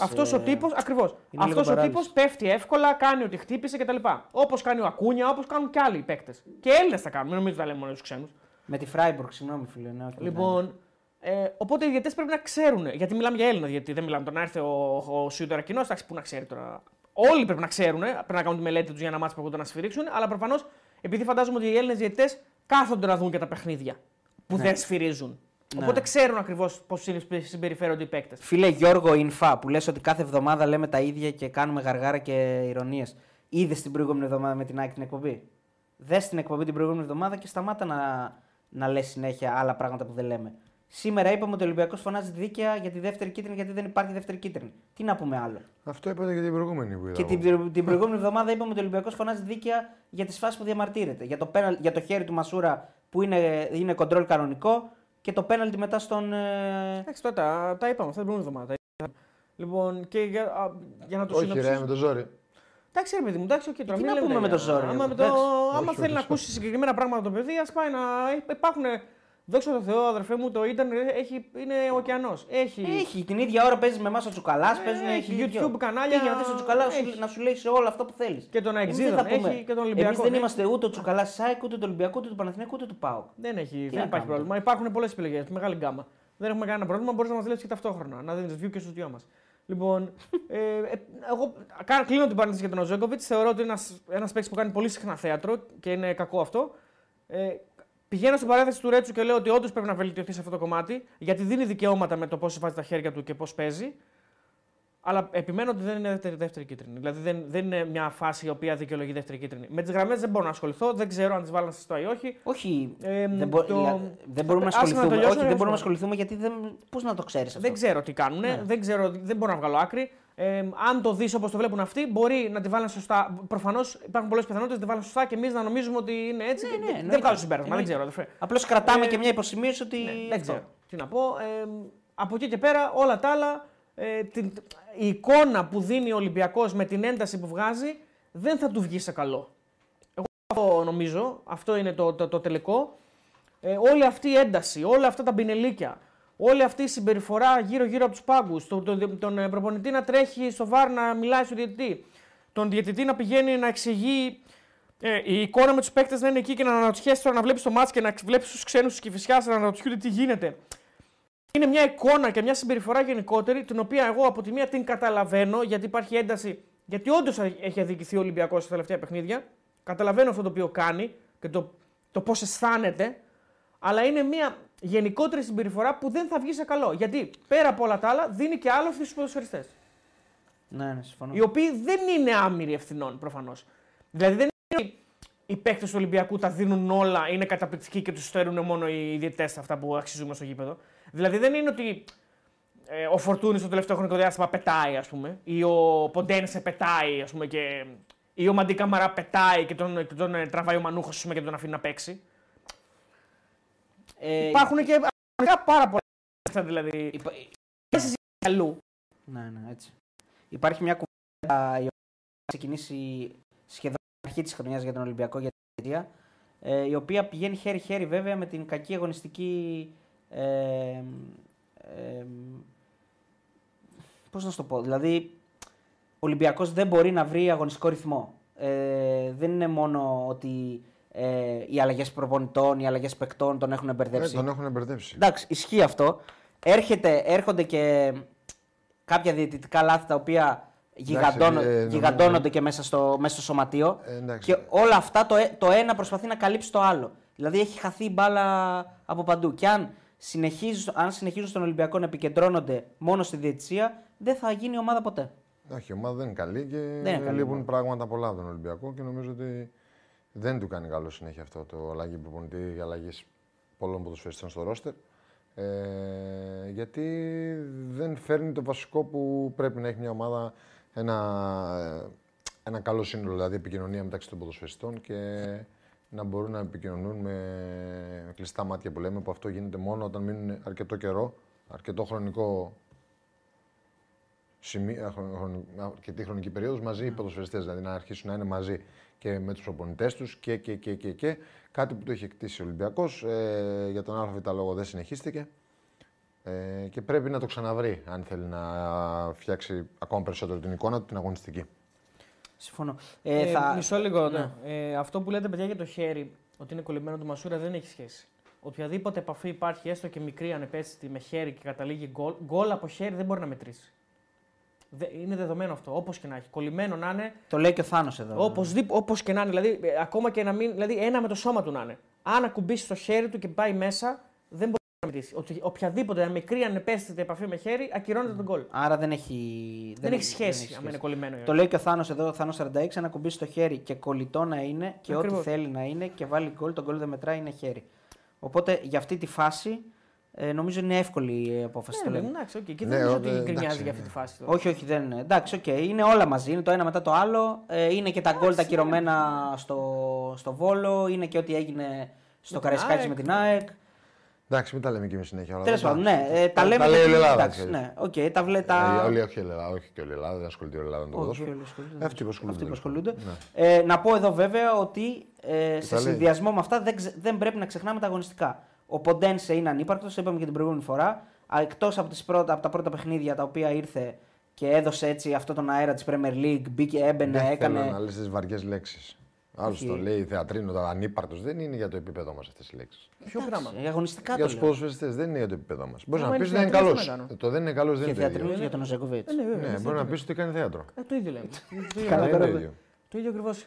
ο... αυτός ε... ο τύπος, ακριβώς, αυτός ο τύπος πέφτει εύκολα, κάνει ότι χτύπησε κτλ. Όπως κάνει ο Ακούνια, όπως κάνουν και άλλοι παίκτες. Και Έλληνες τα κάνουν, μην νομίζετε τα λέμε μόνο τους ξένους. Με τη Φράιμπουργκ, συγγνώμη φίλε. Ναι, λοιπόν, ε, οπότε οι διαιτητές πρέπει να ξέρουν. Γιατί μιλάμε για Έλληνα, γιατί δεν μιλάμε τώρα να έρθει ο, ο Σιουδαρακινός, εντάξει, πού να ξέρει τώρα. Όλοι πρέπει να ξέρουν, πρέπει να κάνουν τη μελέτη τους για ένα μάτς που να σφυρίξουν, αλλά προφανώς επειδή φαντάζομαι ότι οι Έλληνες διαιτητές κάθονται να δουν και τα παιχνίδια που ναι. δεν σφυρίζουν. Οπότε ναι. ξέρουν ακριβώς πώς συμπεριφέρονται οι παίκτες. Φίλε Γιώργο Ινφά, που λες ότι κάθε εβδομάδα λέμε τα ίδια και κάνουμε γαργάρα και ειρωνίες. Είδες την προηγούμενη εβδομάδα με την ΑΕΚ την εκπομπή? Δες την εκπομπή την προηγούμενη εβδομάδα και σταμάτα να, να λες συνέχεια άλλα πράγματα που δεν λέμε. Σήμερα είπαμε ότι ο Ολυμπιακός φωνάζει δίκαια για τη δεύτερη κίτρινη, γιατί δεν υπάρχει δεύτερη κίτρινη. Τι να πούμε άλλο. Αυτό είπατε και την προηγούμενη που είδα. Και την, την προηγούμενη εβδομάδα είπαμε ότι ο Ολυμπιακός φωνάζει δίκαια για τις φάσεις που διαμαρτύρεται. Για το, πέναλ, για το χέρι του Μασούρα που είναι, είναι κοντρόλ κανονικό και το πέναλτι μετά στον. Εντάξει, τότε τα είπαμε αυτά την προηγούμενη εβδομάδα. Λοιπόν, και για, α, για να το συνοψίσω. Όχι, ρε, με το ζόρι. Εντάξει, ρε παιδί μου, εντάξει, okay, τώρα, τι να λέμε, πούμε με το ζόρι. Άμα, το, άμα όχι, θέλει όχι, να ακούσει συγκεκριμένα πράγματα το παιδί, α πάει να. Υπάρχουν. Δόξα τω Θεώ, αδερφέ μου, το ίντερνετ είναι ωκεανός. Έχει... έχει. Την ίδια ώρα παίζει με εμάς ο Τσουκαλάς, παίζουν. Έχει YouTube κανάλια. Για να δεις ο Τσουκαλάς να σου λέει σε όλο αυτό που θέλεις. Και τον Αεξίδα έχει και τον Ολυμπιακό. Εμείς δεν είμαστε ούτε ο Τσουκαλάς ΣΑΕΚ, ούτε του Ολυμπιακού, ούτε του Παναθηναϊκού, ούτε του ΠΑΟΚ. Δεν, έχει, δεν υπάρχει πρόβλημα. Υπάρχουν πολλές επιλογές, μεγάλη γκάμα. Δεν έχουμε κανένα πρόβλημα. Μπορείς να μας δουλέψεις και ταυτόχρονα, να δίνεις view και στους δυο μας. Λοιπόν, ε, εγώ κλείνω την παρένθεση για τον Οζέκοβιτς. Θεωρώ ότι είναι ένας παίκτης που κάνει πολύ συχνά θέατρο και είναι κακό αυτό. Πηγαίνω στην παρένθεση του Ρέτσου και λέω ότι όντως πρέπει να βελτιωθεί σε αυτό το κομμάτι, γιατί δίνει δικαιώματα με το πώς βάζει τα χέρια του και πώς παίζει. Αλλά επιμένω ότι δεν είναι δεύτερη, δεύτερη κίτρινη. Δηλαδή δεν, δεν είναι μια φάση η οποία δικαιολογεί δεύτερη κίτρινη. Με τις γραμμές δεν μπορώ να ασχοληθώ, δεν ξέρω αν τις βάλαν σωστά ή όχι. Όχι. Ε, δεν, μπο, το... δεν μπορούμε να ασχοληθούμε, να όχι, δεν μπορούμε να ασχοληθούμε γιατί δεν. Πώς να το ξέρεις αυτό. Δεν ξέρω τι κάνουν, ναι. δεν, ξέρω, δεν μπορώ να βγάλω άκρη. Ε, αν το δεις όπως το βλέπουν αυτοί, μπορεί να τη βάλουν σωστά. Προφανώς υπάρχουν πολλές πιθανότητες να τη βάλουν σωστά και εμείς να νομίζουμε ότι είναι έτσι. Ναι, ναι, ναι, δεν βγάζω συμπέρασμα, δεν ξέρω. Απλώς κρατάμε ε, και μια υποσημείωση ότι. Ναι, δεν ξέρω. Τι να πω. Ε, από εκεί και πέρα, όλα τα άλλα, ε, την, η εικόνα που δίνει ο Ολυμπιακός με την ένταση που βγάζει δεν θα του βγει σε καλό. Εγώ αυτό νομίζω. Αυτό είναι το, το, το τελικό. Ε, όλη αυτή η ένταση, όλα αυτά τα μπινελίκια. Όλη αυτή η συμπεριφορά γύρω-γύρω από τους πάγκους, τον, τον, τον προπονητή να τρέχει στο βαρ να μιλάει στον διαιτητή, τον διαιτητή να πηγαίνει να εξηγεί, ε, η εικόνα με τους παίκτες να είναι εκεί και να αναρωτιέσαι τώρα να βλέπεις το μάτς και να βλέπεις τους ξένους τους Κηφισιάς, να αναρωτιούνται τι γίνεται. Είναι μια εικόνα και μια συμπεριφορά γενικότερη, την οποία εγώ από τη μία την καταλαβαίνω γιατί υπάρχει ένταση, γιατί όντως έχει αδικηθεί ο Ολυμπιακός στα τελευταία παιχνίδια. Καταλαβαίνω αυτό το οποίο κάνει και το, το πώς αισθάνεται, αλλά είναι μια. Γενικότερη συμπεριφορά που δεν θα βγει σε καλό. Γιατί πέρα από όλα τα άλλα δίνει και άλλο στους ποδοσφαιριστές. Ναι, ναι, συμφωνώ. Οι οποίοι δεν είναι άμυροι ευθυνών προφανώς. Δηλαδή δεν είναι ότι οι παίκτες του Ολυμπιακού τα δίνουν όλα, είναι καταπληκτικοί και τους φέρουν μόνο οι διαιτητές αυτά που αξίζουμε στο γήπεδο. Δηλαδή δεν είναι ότι ε, ο Φορτούνης στο τελευταίο χρονικό διάστημα πετάει, ας πούμε, ή ο Ποντένσε πετάει, ας πούμε, και... ή ο Μαντίκαμαρά πετάει και τον, και τον ε, τραβάει ο Μανούχος, ας πούμε, και τον αφήνει να παίξει. Ε, Υπάρχουν και πάρα πολλά αυτά, δηλαδή. Υπά... Ναι, ναι, έτσι. Υπάρχει μια κουβέντα η οποία θα ξεκινήσει σχεδόν στην αρχή της χρονιάς για τον Ολυμπιακό, για την εταιρεία, ε, η οποία πηγαίνει χέρι-χέρι βέβαια με την κακή αγωνιστική. Ε, ε, πώς να σου το πω, δηλαδή ο Ολυμπιακός δεν μπορεί να βρει αγωνιστικό ρυθμό. Ε, δεν είναι μόνο ότι. Ε, οι αλλαγές προπονητών, οι αλλαγές παικτών τον έχουν μπερδέψει. Ε, τον έχουν μπερδέψει. Εντάξει, ισχύει αυτό. Έρχεται, έρχονται και κάποια διαιτητικά λάθη τα οποία γιγαντώνο, ε, ε, γιγαντώνονται ε, και μέσα στο, μέσα στο σωματείο. Ε, και όλα αυτά το, το ένα προσπαθεί να καλύψει το άλλο. Δηλαδή έχει χαθεί η μπάλα από παντού. Και αν συνεχίζουν, αν συνεχίζουν στον Ολυμπιακό να επικεντρώνονται μόνο στη διαιτησία, δεν θα γίνει η ομάδα ποτέ. Όχι, η ομάδα δεν είναι καλή και δεν είναι καλή, λείπουν πράγματα πολλά από τον Ολυμπιακό και νομίζω ότι. Δεν του κάνει καλό συνέχεια αυτό το αλλαγή προπονητή για αλλαγές πολλών ποδοσφαιριστών στο ρόστερ. Ε, γιατί δεν φέρνει το βασικό που πρέπει να έχει μια ομάδα, ένα, ένα καλό σύνολο, δηλαδή επικοινωνία μεταξύ των ποδοσφαιριστών και να μπορούν να επικοινωνούν με κλειστά μάτια που λέμε, που αυτό γίνεται μόνο όταν μείνουν αρκετό καιρό, αρκετό χρονικό σημείο, αρκετή χρονική περίοδος μαζί οι ποδοσφαιριστές, δηλαδή να αρχίσουν να είναι μαζί. Και με τους προπονητές τους και, και, και, και, και. Κάτι που το είχε κτίσει ο Ολυμπιακός, ε, για τον ΑΒ λόγο δεν συνεχίστηκε ε, και πρέπει να το ξαναβρει αν θέλει να φτιάξει ακόμα περισσότερο την εικόνα του, την αγωνιστική. Συμφωνώ. Ε, ε, θα... Μισό λίγο. Ναι. Ε, αυτό που λέτε παιδιά για το χέρι, ότι είναι κολλημένο του Μασούρα δεν έχει σχέση. Οποιαδήποτε επαφή υπάρχει, έστω και μικρή ανεπαίσθητη με χέρι και καταλήγει γκολ, γκολ από χέρι δεν μπορεί να μετρήσει. Είναι δεδομένο αυτό, όπως και να έχει. Κολλημένο να είναι. Το λέει και ο Θάνος εδώ. Όπως, ναι. όπως και να είναι. Δηλαδή, ακόμα και να μην. Δηλαδή, ένα με το σώμα του να είναι. Αν ακουμπήσει το χέρι του και πάει μέσα, δεν μπορεί να μετρήσει. Οποιαδήποτε μικρή ανεπαίσθητη επαφή με χέρι, ακυρώνεται mm. τον γκολ. Άρα δεν έχει, δεν δεν έχει σχέση, σχέση αν είναι κολλημένο. Το λέει και ο Θάνος εδώ, ο Θάνος σαράντα έξι, αν ακουμπήσει το χέρι και κολλητό να είναι και ακριβώς. Ό,τι θέλει να είναι και βάλει γκολ, τον γκολ δεν μετράει, είναι χέρι. Οπότε για αυτή τη φάση Ε, νομίζω είναι εύκολη η απόφαση. Ναι, το εντάξει, okay. Και δεν ναι, νομίζω ότι γκρινιάζει για αυτή τη φάση. Τώρα. Όχι, όχι, δεν είναι. Εντάξει, okay. Είναι όλα μαζί. Είναι το ένα μετά το άλλο. Ε, είναι και τα γκολ τα κυρωμένα στο, στο Βόλο. Είναι και ό,τι έγινε στο Καραϊσκάκη με την ΑΕΚ. Εντάξει, μην τα λέμε και με συνέχεια. Τέλος πάντων, ναι. Ε, τα λέμε. Τα λέει η Ελλάδα. Ναι, okay, τα βλέ, τα... Ε, όλοι, όχι η Ελλάδα, όχι και η Ελλάδα, δεν ασχολείται η Ελλάδα με το ποδόσφαιρο. Αυτοί που ασχολούνται. Να πω εδώ βέβαια ότι σε συνδυασμό με αυτά δεν πρέπει να ξεχνάμε τα αγωνιστικά. Ο Ποντένσε είναι ανύπαρκτος, το είπαμε και την προηγούμενη φορά. Εκτός από, από τα πρώτα παιχνίδια τα οποία ήρθε και έδωσε έτσι αυτόν τον αέρα της Premier League, μπήκε, έμπαινε, δεν έκανε. Θέλω να λες τις βαριές λέξεις. Άλλος το λέει θεατρίνο, τα ανύπαρκτος δεν είναι για το επίπεδό μας αυτές οι λέξεις. Ποιο πράγμα. Για τους ποδοσφαιριστές δεν είναι για το επίπεδό μας. Μπορείς να πεις ότι δεν είναι καλός. Το δεν είναι καλός δεν είναι το ίδιο. Για τον Οζεκοβίτς. Μπορεί να πεις ότι κάνει θέατρο. Το ίδιο λέμε. Το ίδιο ακριβώς.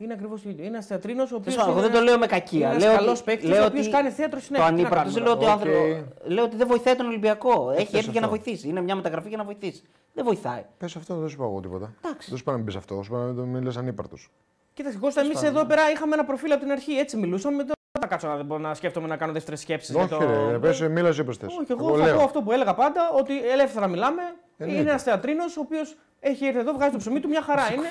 Είναι ακριβώς το ίδιο. Είναι ένας θεατρίνος ο οποίος. Εγώ δεν το λέω με κακία. Λέω καλός παίκτης ο οποίος κάνει θέατρο συνέχεια. Το ανύπαρκτος. Λέω, okay. λέω ότι δεν βοηθάει τον Ολυμπιακό. Έχει έρθει για να βοηθήσει. Είναι μια μεταγραφή για να βοηθήσει. Δεν βοηθάει. Πες αυτό, δεν σου είπα εγώ τίποτα. Δεν σου είπα να μην πεις αυτό. Σου είπα να μην λες ανύπαρκτος. Κοίταξε, Κώστα, εμείς εδώ πέρα είχαμε ένα προφίλ από την αρχή. Έτσι μιλούσαμε. Δεν θα κάτσω να σκέφτομαι να κάνω δεύτερες σκέψεις. Όχι, ρε, μίλασε όπως θες. Εγώ θα πω αυτό που έλεγα πάντα, ότι ελεύθερα μιλάμε. Είναι ένας θεατρίνος ο οποίος έχει έρθει εδώ, βγάζει το ψωμί του, μια χαρά είναι.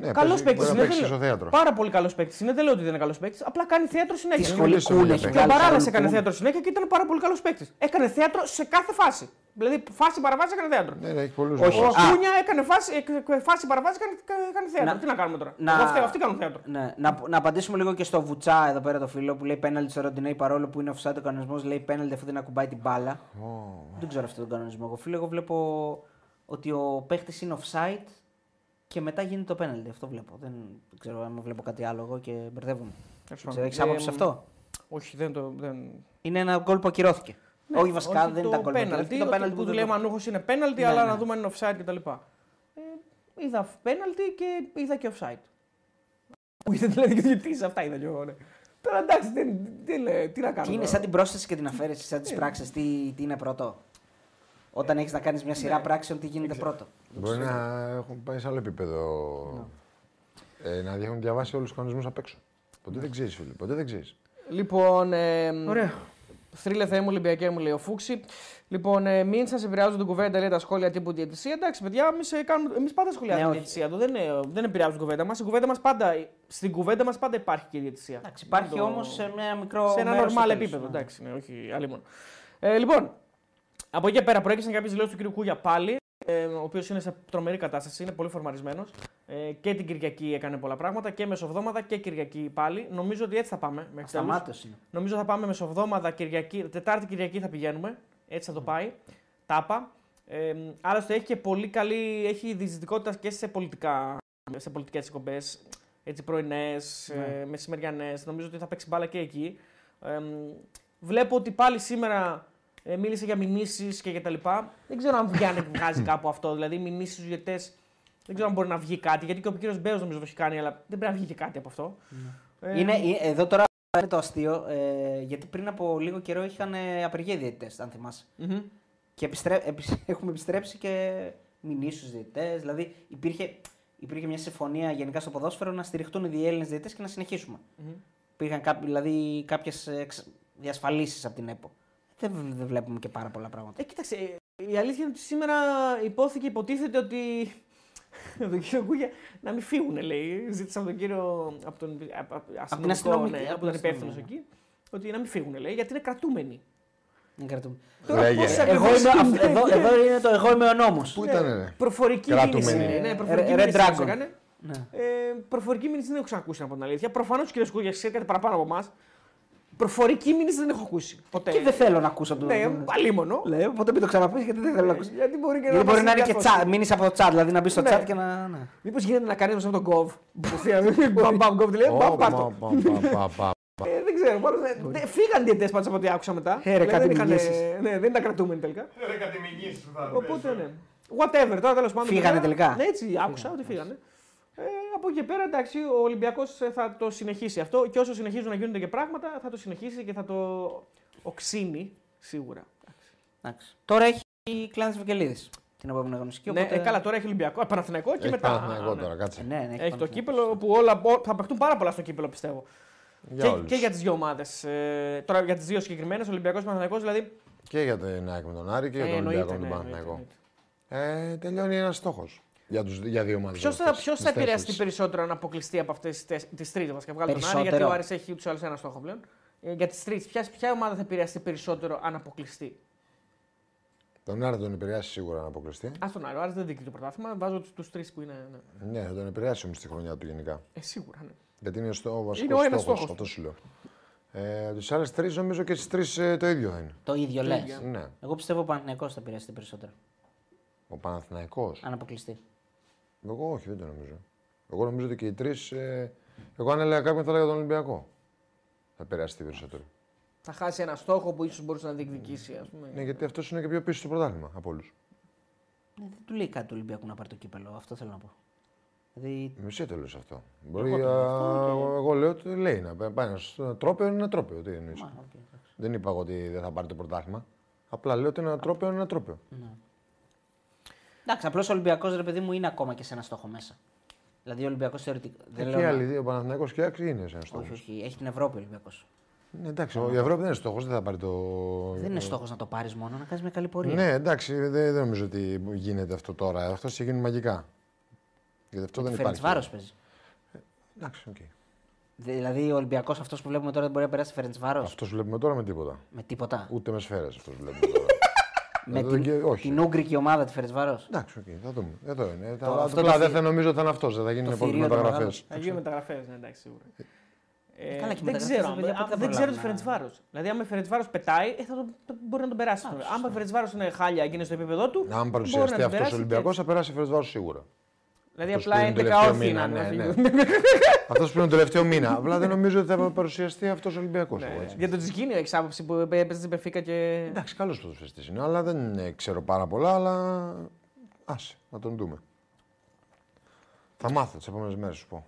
Ναι, καλός παίκτης είναι. Θέλω... Πάρα πολύ καλός παίκτης είναι. Δεν λέω ότι δεν είναι καλός παίκτης. Απλά κάνει θέατρο συνέχεια. Και ο Μπαράδας έκανε θέατρο συνέχεια και ήταν πάρα πολύ καλός παίκτης. Έκανε θέατρο σε κάθε φάση. Δηλαδή, φάση παραβάση έκανε θέατρο. Ναι, έχει πολλούς λόγους. Ο Κούνια έκανε φάση, φάση παραβάση έκανε θέατρο. Να... Τι να κάνουμε τώρα. Να... Αυτοί, αυτοί κάνουν θέατρο. Ναι. Να, να απαντήσουμε λίγο και στο Βουτσά εδώ πέρα το φίλο που λέει πέναλτι στο Ροντινέι παρόλο που είναι offside ο κανονισμός. Λέει πέναλτι αφού δεν ακουμπάει την μπάλα. Δεν ξέρω αυτόν τον κανονισμό. Εγώ βλέπω ότι ο παίκτης είναι offside. Και μετά γίνεται το πέναλτι. Αυτό βλέπω. Δεν ξέρω αν βλέπω κάτι άλλο εγώ και μπερδεύομαι. Έχεις άποψη σε αυτό. Όχι, δεν το. Δεν... Είναι ένα γκολ που ακυρώθηκε. Ναι, όχι, βασικά όχι δεν ήταν γκολ. Το πέναλτι που του λέει ο Μανούχος είναι πέναλτι, ναι, αλλά ναι. Να δούμε αν είναι offside κτλ. Ε, είδα πέναλτι και είδα και offside. Που είδα δηλαδή και τι αυτά είδα κι εγώ. Ναι. Τώρα εντάξει, δεν, δεν, δεν, τι να κάνω. Και είναι σαν την πρόσθεση και την αφαίρεση, σαν τις πράξεις, τι, τι είναι πρώτο. Όταν έχεις να κάνεις μια σειρά ναι. πράξεων, τι γίνεται Εξε... πρώτο. Μπορεί να έχουν πάει σε άλλο επίπεδο. No. Ε, να έχουν διαβάσει όλους τους κανονισμούς απ' έξω. Ποτέ no. δεν ξέρεις, φίλοι. Ποτέ δεν ξέρεις. Λοιπόν. Ε, Ωραία. Θρύλε θα είμαι Ολυμπιακέ, μου λέει ο Φούξη. Λοιπόν, ε, μην σας επηρεάζουν την κουβέντα, λέει τα σχόλια τύπου διαιτησία. Εντάξει, παιδιά, εμείς, ε, κάνουμε, εμείς πάντα σχολιάζουμε ναι, τη διαιτησία. Δεν, ε, δεν επηρεάζουν την κουβέντα μας. Στην κουβέντα μας πάντα υπάρχει και η διαιτησία. Εντάξει, υπάρχει το... όμως σε ένα μικρό. Σε ένα νορμάλ επίπεδο. Εντάξει, ναι, όχι άλλη μόνο. Ε, λοιπόν. Από εκεί πέρα προέκυψαν κάποιες δηλώσεις του κ. Κούγια πάλι, ε, ο οποίος είναι σε τρομερή κατάσταση, είναι πολύ φορμαρισμένος. Ε, και την Κυριακή έκανε πολλά πράγματα και μεσοβδόμαδα και Κυριακή πάλι. Νομίζω ότι έτσι θα πάμε. Σταμάτωση. Νομίζω θα πάμε μεσοβδόμαδα, Κυριακή, Τετάρτη Κυριακή θα πηγαίνουμε. Έτσι θα το πάει. Mm. Τάπα. Ε, άλλωστε έχει και πολύ καλή. Έχει διεισδυτικότητα και σε, πολιτικά, σε πολιτικές εκπομπές. Έτσι πρωινές, mm. ε, μεσημεριανές. Νομίζω ότι θα παίξει μπάλα και εκεί. Ε, ε, βλέπω ότι πάλι σήμερα. Ε, μίλησε για μηνύσεις και για τα λοιπά. Δεν ξέρω αν βγαίνει, βγάζει κάπου αυτό. Δηλαδή, μηνύσεις στους διαιτητές δεν ξέρω αν μπορεί να βγει κάτι. Γιατί και ο κύριος Μπέος νομίζω το έχει κάνει, αλλά δεν πρέπει να βγει και κάτι από αυτό. Ε, είναι, εδώ τώρα είναι το αστείο, ε, γιατί πριν από λίγο καιρό είχαν απεργία διαιτητές, αν θυμάσαι. Mm-hmm. Και επιστρέ, επι, έχουμε επιστρέψει και μηνύσεις στους διαιτητές. Δηλαδή, υπήρχε, υπήρχε μια συμφωνία γενικά στο ποδόσφαιρο να στηριχτούν οι διέλληνες διαιτητές και να συνεχίσουμε. Mm-hmm. Υπήρχαν κά, δηλαδή, κάποιες διασφαλίσεις από την ΕΠΟ. Δεν δε βλέπουμε και πάρα πολλά πράγματα. Ε, κοίταξε, η αλήθεια είναι ότι σήμερα υπόθηκε, υποτίθεται ότι τον κύριο Κούγια να μην φύγουν, λέει. Ζήτησα από τον κύριο, από τον, από, αστυνομικό, ναι, από τον υπεύθυνο εκεί, ότι να μην φύγουν, λέει, γιατί είναι κρατούμενοι. Είναι κρατούμενοι. Τώρα, εγώ είμαι, εδώ, εδώ είναι το εγώ είμαι ο νόμος. Πού ήταν, ναι. Προφορική μήνυση. Ναι, προφορική μήνυση έκανε. Προφορική μήνυση δεν έχω ξανακούσει, από την αλήθεια. Προφανώς ο κύριος Κούγιας ξέρει κάτι παραπάνω από εμάς. Προφορική μήνυση δεν έχω ακούσει. Ποτέ. Και δεν θέλω να ακούσω τον. Ναι, αλίμονο. Λέω, ποτέ μην το ξαναπείς γιατί δεν θέλω να ακούσω. Γιατί μπορεί, και γιατί να, μπορεί να είναι και τσα... μήνυση από το chat, δηλαδή να μπει στο ναι. chat και να. Ναι. Μήπως γίνεται να κάνει από τον κοβ. Μπαμπαμ, κοβ τη λέει. Μπαμπαμ, δεν ξέρω. Φύγαν διαιτητές πάντως από ό,τι άκουσα μετά. Χαίρε κάτι μηνύσεις. Ναι, δεν ήταν κρατούμενοι τελικά. Χαίρε κάτι μηνύσεις. Οπότε ναι. Whatever, τώρα τέλος πάντων. Φύγανε τελικά. Έτσι άκουσα ότι φύγανε. Ε, από εκεί πέρα, εντάξει, ο Ολυμπιακός θα το συνεχίσει αυτό και όσο συνεχίζουν να γίνονται και πράγματα θα το συνεχίσει και θα το οξύνει σίγουρα. Εντάξει. Τώρα έχει η Κλάνης Βικελίδης την επόμενη αγωνιστική. Ναι, οπότε... ε, καλά, τώρα έχει Ολυμπιακό, Παναθηναϊκό και μετά. Παναθηναϊκό τώρα, κάτσε. Ναι, ναι, έχει, έχει το κύπελο που όλα θα παιχτούν πάρα πολλά στο κύπελο πιστεύω. Για και, και για τις δύο ομάδες. Ε, τώρα για τις δύο συγκεκριμένες, Ολυμπιακός Παναθηναϊκός δηλαδή. Και για την ΑΕΚ με τον Άρη και ε, για τον Ολυμπιακό με τον Παναθηναϊκό. Ε, τελειώνει ένας στόχος. Για, τους, για δύο ομάδες. Ποιος θα, ποιος θα επηρεαστεί περισσότερο αν αποκλειστεί από αυτές τις τρεις βασικά? Βγάλει τον Άρη, γιατί ο Άρης έχει ούτως ή άλλως ένα στόχο πλέον. Ε, για τις τρεις, ποια, ποια ομάδα θα επηρεαστεί περισσότερο αν αποκλειστεί? Τον Άρη τον επηρεάσει σίγουρα να αποκλειστεί. Α, τον Άρη, ο Άρης δεν δείχνει το πρωτάθλημα. Βάζω τους τρεις που είναι. Ναι, ναι, τον επηρεάσει όμως τη χρονιά του γενικά. Ε, σίγουρα, ναι. Γιατί είναι ο βασικός στόχος. Αυτό σου λέω. Ε, τις άλλες τρεις, νομίζω και τις τρεις ε, το ίδιο θα είναι. Το ίδιο λες. Ναι. Εγώ πιστεύω ο Παναθηναϊκός θα επηρεαστεί περισσότερο. Ο Παναθηναϊκός. Αν αποκλειστεί. Εγώ όχι, δεν το νομίζω. Εγώ νομίζω ότι και οι τρεις. Ε, εγώ αν έλεγα κάποιον θα έλεγα τον Ολυμπιακό. Θα επηρεαστεί περισσότερο. Θα χάσει ένα στόχο που ίσως μπορούσε να διεκδικήσει, ας πούμε. Ναι, γιατί αυτός είναι και πιο πίσω στο πρωτάθλημα από όλους. Ναι, δεν του λέει κάτι του Ολυμπιακού να πάρει το κύπελο, αυτό θέλω να πω. Δηλαδή... Μισή το λες αυτό. Μπορεί, εγώ, α... αυτό και... εγώ λέω ότι λέει να πάει ένα τρόπαιο, είναι ένα τρόπαιο. Τι εννοείς. Μα, okay, δεν είπα ότι δεν θα πάρει το πρωτάθλημα. Απλά λέω ότι ένα τρόπαιο είναι ένα τρόπαιο. Ναι. Εντάξει, απλώς ο Ολυμπιακός ρε παιδί μου είναι ακόμα και σε ένα στόχο μέσα. Δηλαδή ο Ολυμπιακός θεωρητικά. Δεν λέω. Και άλλοι δύο, ο Παναθηναϊκός και Άκρη είναι σε ένα στόχο. Όχι, έχει την Ευρώπη ο Ολυμπιακός. Ναι, εντάξει, η Ευρώπη δεν είναι στόχος, δεν θα πάρει το. Δεν είναι στόχος να το πάρεις μόνο, να κάνεις μια καλή πορεία. Ναι, εντάξει, δεν νομίζω ότι γίνεται αυτό τώρα. Αυτό θα γίνει μαγικά. Γιατί αυτό δεν υπάρχει. Φερεντσβάρος παίζει. Ε, εντάξει, οκ. Okay. Δηλαδή ο Ολυμπιακός αυτός που βλέπουμε τώρα δεν μπορεί να περάσει Φερεντσβάρος. Αυτός που βλέπουμε τώρα με τίποτα. Με τίποτα. Ούτε με σφαίρες αυτός που βλέπουμε τώρα. Με την, και... την Ούγκρικη ομάδα τη Φερεντσβάρος. Εντάξει, οκ, okay, θα δούμε. Εδώ είναι. Το, τα... απλά δεν θα νομίζω ότι θα είναι αυτός, δεν θα γίνουν πολλές μεταγραφές. Θα γίνουν μεταγραφές, εντάξει, σίγουρα. Ε, Καλά, δεν ξέρω, αν, παιδιά, αν, δεν ξέρω τη Φερεντσβάρο. Δηλαδή, αν με Φερεντσβάρο πετάει, θα το, το, μπορεί να τον περάσει. Αν με Φερεντσβάρο είναι χάλια και είναι στο επίπεδο του. Να, αν παρουσιαστεί αυτό ο Ολυμπιακό, θα περάσει Φερεντσβάρο σίγουρα. Δηλαδή, αυτός απλά είναι δεκαόρθι. Αυτό που είναι τον τελευταίο μήνα. Απλά δεν νομίζω ότι θα παρουσιαστεί αυτό ο Ολυμπιακό. Για τον Τζικίνιο έχει άποψη που παίζει την Μπενφίκα και. Εντάξει, καλό ποδοσφαιριστής είναι, αλλά δεν ξέρω πάρα πολλά. Αλλά άσε, να τον δούμε. Θα μάθω τι επόμενε μέρε σου πω.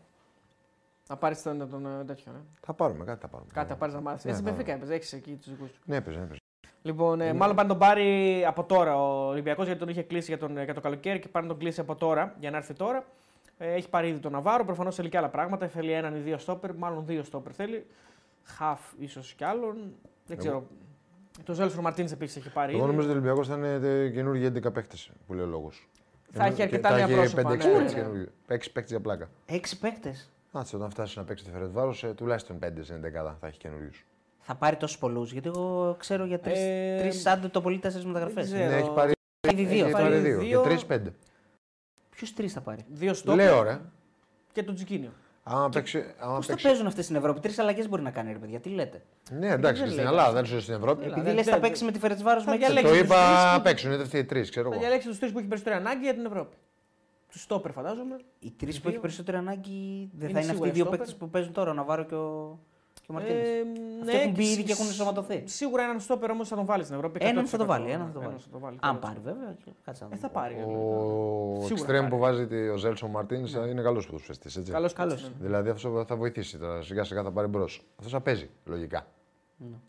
Θα πάρει τον, τον τέτοιο. Ναι. Θα πάρουμε, κάτι θα πάρουμε. Κάτι θα πάρει να μάθει. Έτσι με φύγα, έπαιζε. Έχει εκεί του δικού του. Ναι, έπαιζε, έπαιζε. Λοιπόν, ναι. Μάλλον πάνε τον πάρει από τώρα ο Ολυμπιακός, γιατί τον είχε κλείσει για, τον, για το καλοκαίρι και πάνε τον κλείσει από τώρα για να έρθει τώρα. Έχει πάρει ήδη τον Ναβάρο, προφανώς θέλει και άλλα πράγματα. Θέλει έναν ή δύο στόπερ, μάλλον δύο στόπερ θέλει. Χαφ ίσως κι άλλον. Δεν ξέρω. Εγώ... Το Ζέλφρο Μαρτίνς επίσης έχει πάρει. Εγώ νομίζω ότι ο Ολυμπιακός θα είναι καινούργιοι έντεκα παίκτες που λέει ο λόγος. Θα έχει αρκετά νέα πρόσωπα. έξι παίκτες για πλάκα. έξι παίκτες. Άτσε, όταν φτάσει να παίξει τη Φερεντσβάρος, τουλάχιστον πέντε στην δεκάδα θα έχει καινούριους. Θα πάρει τόσους πολλούς, γιατί εγώ ξέρω για τρεις, ε... τρεις άντε το πολύ τέσσερις μεταγραφές. Ναι, έχει πάρει έχει δύο. Έχει πάρει δύο. δύο. Και τρεις πέντε. Ποιους τρεις θα πάρει? Δύο στόπερ. Λέω ρε. Και τον Τζικίνιο. Άμα και... παίξει. Άμα πώς παίξει... τα παίζουν αυτές στην Ευρώπη? Τρεις αλλαγές μπορεί να κάνει, ρε παιδιά, τι λέτε? Ναι, εντάξει, και στην Ελλάδα, δεν σου στην Ευρώπη. Επειδή λες θα παίξει με τη Φερεντσβάρος με γυαλέξη. Το είπα παίξουν, είναι αυτοί οι τρεις, ξέρω εγώ. Θα διαλέξει τους τρεις που έχει περισσότερη ανάγκη για την Ευρώπη. Του στόπερ, φαντάζομαι. Οι τρεις που έχει περισσότερη ανάγκη δεν είναι θα είναι αυτοί οι δύο παίκτες που παίζουν τώρα, ο Ναβάρο και ο, ο Μαρτίνες. Ε, ναι, έχουν μπει ήδη και έχουν ενσωματωθεί. Σίγουρα έναν στόπερ όμως θα τον βάλει στην Ευρώπη. Έναν θα τον βάλει. Έναν θα τον βάλει. Αν πάρει βέβαια. Κάτσε να δούμε. Ε, θα πάρει. Ο εξτρέμ που βάζει ο Ζέλσον Μαρτίνες είναι καλός ποδοσφαιριστής. Καλός, καλός. Δηλαδή αυτό θα βοηθήσει τώρα. Σιγά σιγά θα πάρει μπρος. Αυτό θα παίζει λογικά.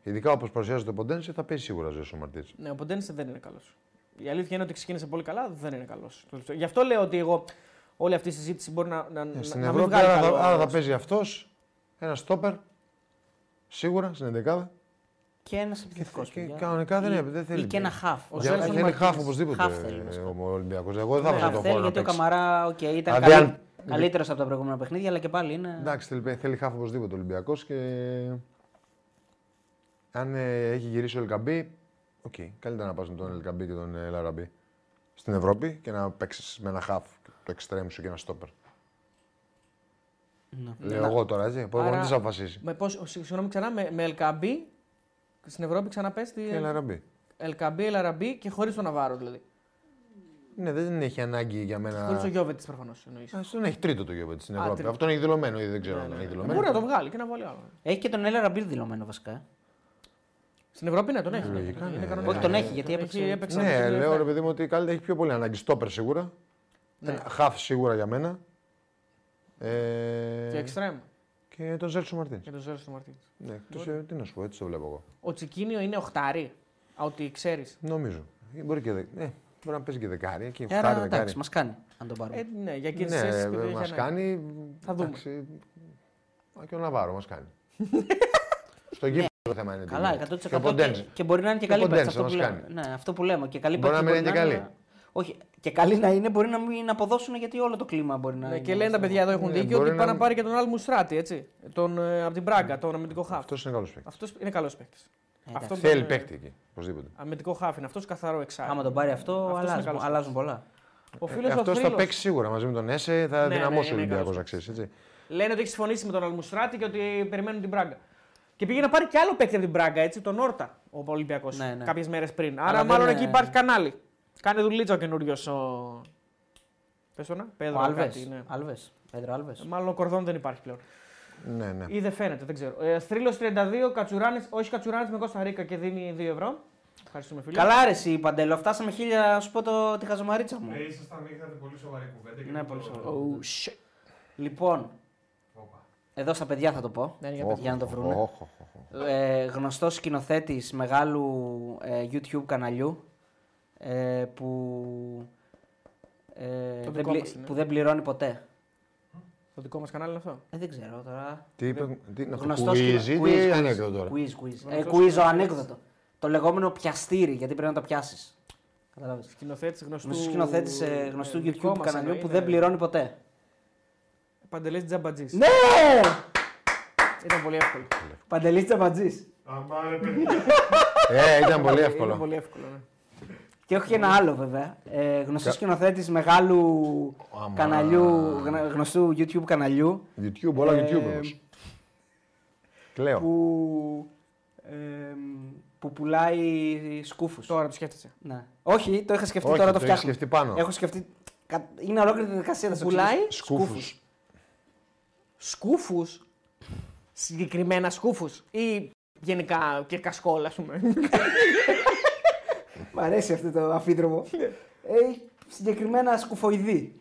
Ειδικά όπως παρουσιάζεται ο Ποντένσε θα παίζει σίγουρα ο Ζέλσον Μαρτίνες. Ναι, ο Ποντένσε δεν είναι καλός. Η αλήθεια είναι ότι ξεκίνησε πολύ καλά, δεν είναι καλός. Γι' αυτό λέω ότι εγώ όλη αυτή η συζήτηση μπορεί να, να, yeah, στην να Ευρώπη, μην βγάλει άρα, καλό. Άρα θα παίζει αυτός, ένας στόπερ, σίγουρα, στην εντεκάδα. Και ένας επιθετικός. Και, και κανονικά δεν, ή, δεν θέλει. Ή και ένα χαφ. Θέλει χαφ οπωσδήποτε ο Ολυμπιακός. Εγώ δεν θα βάζω το χώρο να παίξει. Γιατί ο Καμαρά okay, ήταν καλύ, καλύτερος από τα προηγούμενα παιχνίδια, αλλά και πάλι είναι... Εντάξει, θέλει χαφ οπωσδήποτε ο Ολυμπιακός και αν έχει γυρίσει ο Ελκαμπή. Okay. Καλύτερα να πας με τον Ελκαμπή και τον Λαραμπή στην Ευρώπη και να παίξεις με ένα χαφ το εξτρέμ σου και ένα στόπερ. No. Λέω no. εγώ τώρα, έτσι. Άρα... τι θα αποφασίσει. Συγγνώμη ξανά, με, με Ελκαμπή στην Ευρώπη ξανά πες τη... και Λαραμπή. Ελκαμπή, Λαραμπή και χωρίς τον Ναβάρο δηλαδή. Ναι, δεν έχει ανάγκη για μένα. Χωρίς ο Γιώβετης προφανώς εννοείς. Τον έχει τρίτο το Γιώβετης στην Ευρώπη. Α, αυτόν έχει δηλωμένο ή δεν ξέρω αν ναι, ναι, έχει δηλωμένο. Μπορεί να το βγάλει και να βάλει άλλο. Έχει και τον Λαραμπή δηλωμένο βασικά. Στην Ευρώπη ναι, τον έχει. Λογικά, ναι. Είναι όχι, τον έχει, γιατί έπαιξε. έπαιξε ναι, έπαιξε, λέω ρε παιδί μου ότι καλύτερα έχει πιο πολύ ανάγκη. Στόπερ σίγουρα. Ναι. Χαφ σίγουρα για μένα. Ε... Και εξτρέμ. Και τον Ζέλσον Μαρτίνς. Και τον Ζέλσον Μαρτίνς. Ναι, εκτός, τι να σου πω, έτσι το βλέπω εγώ. Ο Τσικίνιο είναι οχτάρι. Ότι ξέρεις. Νομίζω. Μπορεί και δε... ναι, μπορεί να παίζει και δεκάρι. Και οχτάρι, άρα, δεκάρι. Εντάξει, μας κάνει αν τον πάρουμε. Ε, ναι, για ναι, μας κάνει. Θα δούμε. Και ο Ναβάρο μας κάνει. Στον γήπεδο το θέμα είναι. Καλά, εκατό τοις εκατό. Και μπορεί να είναι και καλή παίκτη. Αυτό που λέμε. Μπορεί να μην είναι και καλή. Όχι, και καλή να είναι, μπορεί να μην αποδώσουν γιατί όλο το κλίμα μπορεί να. Ναι, και λένε τα παιδιά εδώ έχουν δίκιο ότι πάνε να πάρει και τον Αλ Μουστράτη, έτσι. Τον, από την Μπράγκα, τον αμυντικό χάφ. Αυτό είναι καλό παίκτη. Αυτό είναι καλό παίκτη. Αυτό θέλει παίκτη εκεί, οπωσδήποτε. Αμυντικό χάφ είναι αυτό, καθαρό εξάρι. Άμα τον πάρει αυτό, αλλάζουν πολλά. Αυτό θα παίξει σίγουρα μαζί με τον Έσε, θα δυναμώσει ο Ολυμπιακό να ξέρει. Λένε ότι έχει συμφωνήσει με τον Αλ Μουστράτη και ότι περιμένουν την Μπράγκα. Και πήγε να πάρει και άλλο παίκτη από την Μπράγκα, έτσι, τον Όρτα, ο Ολυμπιακό κάποιε μέρε πριν. Άρα μάλλον εκεί υπάρχει κανάλι. Κάνει δουλίτσα ο καινούριος ο... Πες το να, Πέδρο, ο Άλβες. Ναι. Άλβες. Πέδρο Άλβες. Μάλλον ο Κορδόν δεν υπάρχει πλέον. Ναι, ναι. Ή δεν φαίνεται, δεν ξέρω. Ε, Θρύλος τριάντα δύο, Κατσουράνης, όχι Κατσουράνης με Κωνσταντίνα και δίνει δύο ευρώ. Ευχαριστούμε φίλοι. Καλά άρεσε Παντέλο, φτάσαμε χίλια, σου πω το, τη χαζομαρίτσα μου. Ναι, ήσασταν, είχατε πολύ σοβαρή κουβέντα. Ναι, πολύ σοβαρή. Oh, shit. Λοιπόν, Opa. εδώ στα παιδιά θα το πω, δεν είναι για, oh, για να το βρουν. Oh, oh, oh. Ε, γνωστός σκηνοθέτης μεγάλου ε, YouTube καναλιού. Ε, που, ε, δεν πλη, μας, ναι. που δεν πληρώνει ποτέ. Το δικό μας κανάλι είναι αυτό. Ε, δεν ξέρω τώρα. Τι είπε, τι είναι αυτό, quiz ή ανέκδοτο τώρα. Quiz, ο ανέκδοτο. Το λεγόμενο πιαστήρι, γιατί πρέπει να το πιάσεις. Καταλάβεις. Σκηνοθέτης γνωστού, σκηνοθέτης, ε, γνωστού ε, YouTube καναλιού είναι... που δεν πληρώνει ποτέ. Παντελής Τζαμπατζής. Ναι! Ήταν πολύ εύκολο. Παντελής Τζαμπατζής. Ε, ήταν πολύ εύκολο. Ήταν πολύ εύκολο, ναι. Και έχω και ένα άλλο βέβαια. Ε, Γνωστό σκηνοθέτη μεγάλου oh, καναλιού, γνωστού YouTube καναλιού. YouTube, όλα ε, YouTube όμως. Κλαίω. Που, ε, που πουλάει σκούφους. Τώρα το σκέφτεσαι. Ναι. Όχι, το είχα σκεφτεί, Όχι, τώρα το, το φτιάχνω. Σκεφτεί πάνω. Έχω σκεφτεί. Είναι ολόκληρη διαδικασία. Που πουλάει σκούφους. Σκούφους. Συγκεκριμένα σκούφους. Ή γενικά και κασκόλ, α πούμε. Μ' αρέσει αυτό το αφίδρομο. Έχει συγκεκριμένα σκουφοειδή.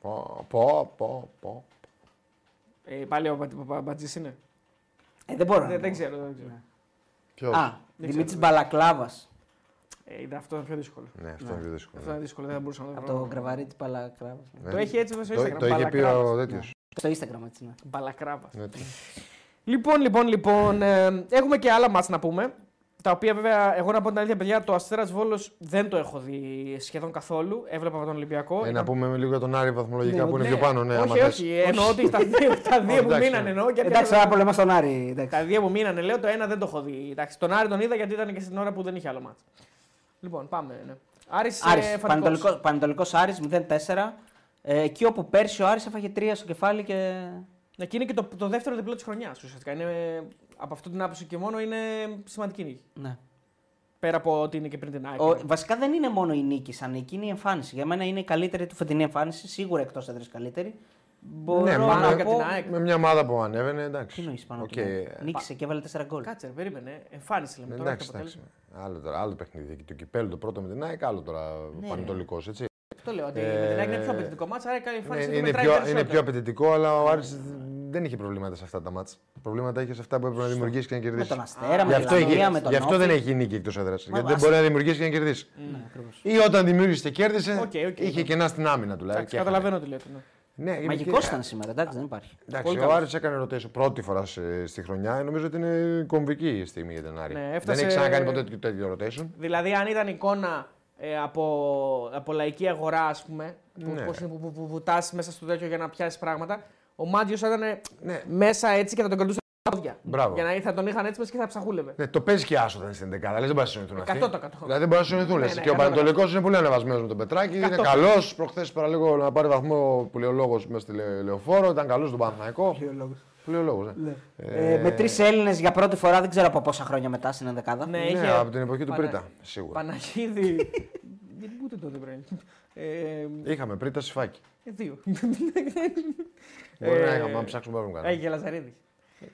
Πω, πω, πω, πω. Πάλι ο Μπατζής είναι. Ε, δεν μπορώ. Δεν ξέρω, δεν ξέρω. Ποιος? Α, Δημήτρης Μπαλακλάβας. Αυτό είναι πιο δύσκολο. Ναι, αυτό είναι πιο δύσκολο. Αυτό είναι δύσκολο, δεν θα μπορούσα να το βρω. Από το κρεβαρί της Μπαλακλάβας. Το έχει έτσι στο Instagram. Το είχε πει ο τέτοιος. Στο Instagram έτσι, ναι. Μπαλακλάβας. Λοιπόν, λοιπόν, λοιπόν, έχουμε και άλλα μάτς να πούμε. Τα οποία βέβαια, εγώ να πω την αλήθεια, παιδιά, το Αστέρας Βόλος δεν το έχω δει σχεδόν καθόλου. Έβλεπα από τον Ολυμπιακό. Ε, ήταν... Να πούμε λίγο για τον Άρη βαθμολογικά ναι, που είναι ναι. πιο πάνω, ναι. Όχι, όχι, όχι. Εννοώ ότι τα δύο, τα δύο που μείνανε εννοώ. Εντάξει, άρα πολεμά τον Άρη. Εντάξει. Τα δύο που μείνανε, λέω, το ένα δεν το έχω δει. Εντάξει, τον Άρη τον είδα γιατί ήταν και στην ώρα που δεν είχε άλλο μάτς. Λοιπόν, πάμε. Ναι. Άρης, Άρης Πανετολικός Άρης μηδέν τέσσερα. Ε, εκεί όπου πέρσι ο Άρης έφαγε τρία στο κεφάλι και. Ναι, και είναι και το, το δεύτερο διπλό της χρονιάς ουσιαστικά. Είναι, από αυτή την άποψη και μόνο είναι σημαντική νίκη. Ναι. Πέρα από ότι είναι και πριν την Άκη. Βασικά δεν είναι μόνο η νίκη σαν νίκη, είναι η εμφάνιση. Για μένα είναι η καλύτερη του φετινή εμφάνιση, σίγουρα εκτός έδρας καλύτερη. Μπορώ ναι, να πω... την ΑΕΚ. Με μια ομάδα που ανέβαινε, εντάξει. Τι νοείς πάνω okay. του, νίκησε και έβαλε τέσσερα γκολ. Κάτσε, περίμενε. Εμφάνιση λέμε τώρα. Εντάξει, εντάξει. Άλλο, τώρα, άλλο παιχνίδι. Το κυπέλλο το πρώτο με την ΑΕΚ, άλλο τώρα ναι, Πανετολικός, έτσι. Το λέω ότι ε, με την ΑΕΚ είναι πιο απαιτητικό μάτς, άρα η εμφάνιση ναι, είναι, πιο, είναι πιο απαιτητικό, αλλά ο Άρης δεν είχε προβλήματα σε αυτά τα μάτς. Προβλήματα είχε σε αυτά που έπρεπε να δημιουργήσει και να κερδίσει. Με τον Αστέρα, με την Λαμία, με τον Γι' αυτό δεν έχει νίκη εκτός έδρας. Γιατί δεν μπορεί να δημιουργήσει και να κερδίσει. Ναι, ή όταν δημιούργησε και κέρδισε, okay, okay, είχε κενά στην άμυνα τουλάχιστον. Καταλαβαίνω τι λέτε. Ναι, μαγικό και... ήταν σήμερα, εντάξει, δεν υπάρχει. Εντάξει, ο Άρης έκανε ρωτήσει πρώτη φορά στη χρονιά. Νομίζω ότι είναι κομβική η στιγμή για τον Άρη. Δεν έχει ξανακάνει ποτέ τέτοιο ρωτήσεων. Δηλαδή, αν ήταν εικόνα. Ε, από, από λαϊκή αγορά, ας πούμε, ναι, που, που, που, που βουτάς μέσα στο τέτοιο για να πιάσεις πράγματα. Ο Μάντιος θα ήταν ναι, μέσα έτσι και θα τον κρατούσαν τα πόδια. Μπράβο. Για να θα τον είχαν έτσι μέσα και θα ψαχούλευε. Ναι, το παίζει και άσο ήταν στην δεκάδα, λες δεν μπορεί να συνοηθούν αυτοί. εκατό τοις εκατό. Δηλαδή δεν μπορεί να συνοηθούν. Ναι, ναι, και ο Πανετολικός είναι πολύ ανεβασμένος με τον Πετράκη. Είναι καλός. Προχθές παραλίγο να πάρει βαθμό που λέει ο λόγος μέσα στη Λεωφόρο. Ήταν καλός τον Παναθηναϊκό. Λόγος, ναι. ε, ε, με τρεις Έλληνες για πρώτη φορά, δεν ξέρω από πόσα χρόνια μετά στην ενδεκάδα. Ναι, είχε... από την εποχή του Πανα... Πρίτα, σίγουρα. Παναγίδη. Ούτε τότε πρέπει. Ε... Είχαμε Πρίτα Σιφάκι. Ε, δύο. Μπορεί να είχαμε, αν ψάξουμε να βρούμε κάτι. Έγινε Λαζαρίδη.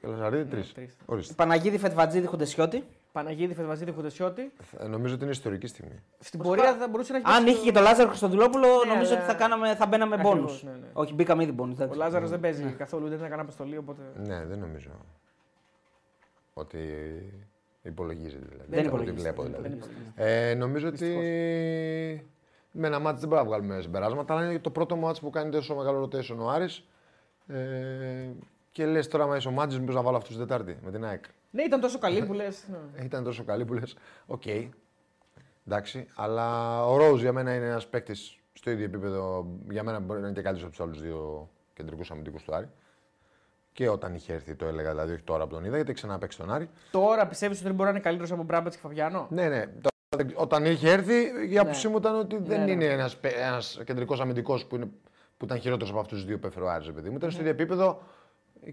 Λαζαρίδη, τρεις. Παναγίδη Φετβατζίδη Χουντεσιώτη. Παναγίδη Φετβατζίδη Χουντεσιώτη. Νομίζω ότι είναι ιστορική στιγμή. Στην πορεία θα μπορούσε να έχει. Αν είχε και τον Λάζαρο Χρυστοδουλόπουλο, νομίζω ότι θα, κάναμε, θα μπαίναμε μπόνους. Ναι, ναι. Όχι, μπήκαμε ήδη μπόνους. Ο Λάζαρος ναι, δεν παίζει ναι, καθόλου, δεν έκανε αποστολή. Οπότε... Ναι, δεν νομίζω. Ότι υπολογίζεται δηλαδή. Δεν υπολογίζεται. Βλέπω, δηλαδή. Δεν υπολογίζεται. Ε, νομίζω ότι. Με ένα μάτι δεν μπορούμε να βγάλουμε συμπεράσματα, αλλά είναι το πρώτο μάτι που κάνει τόσο μεγάλο rotation ο Άρης. Και λες τώρα, μα είσαι ο Μάντζης, μήπως να βάλω αυτούς την Τετάρτη με την ΑΕΚ. Ναι, ήταν τόσο καλή που λες. Ναι. Ήταν τόσο καλή που λες. Οκ. Okay. Εντάξει. Αλλά ο Ρόουζ για μένα είναι ένας παίκτης στο ίδιο επίπεδο. Για μένα μπορεί να είναι και καλύτερος από τους άλλους δύο κεντρικούς αμυντικούς του Άρη. Και όταν είχε έρθει το έλεγα, δηλαδή όχι τώρα που τον είδα, γιατί ξανά παίξει τον Άρη. Τώρα πιστεύεις ότι μπορεί να είναι καλύτερος από Μπράμπατς και Φαβιάνο. Ναι, ναι. Όταν είχε έρθει, η άποψή μου ήταν ότι δεν ναι, ναι. είναι ένας, ένας κεντρικός αμυντικός που, είναι, που ήταν χειρότερος από αυτούς τους δύο που έφερε ο Άρης, παιδί μου. Ήταν στο ίδιο επίπεδο.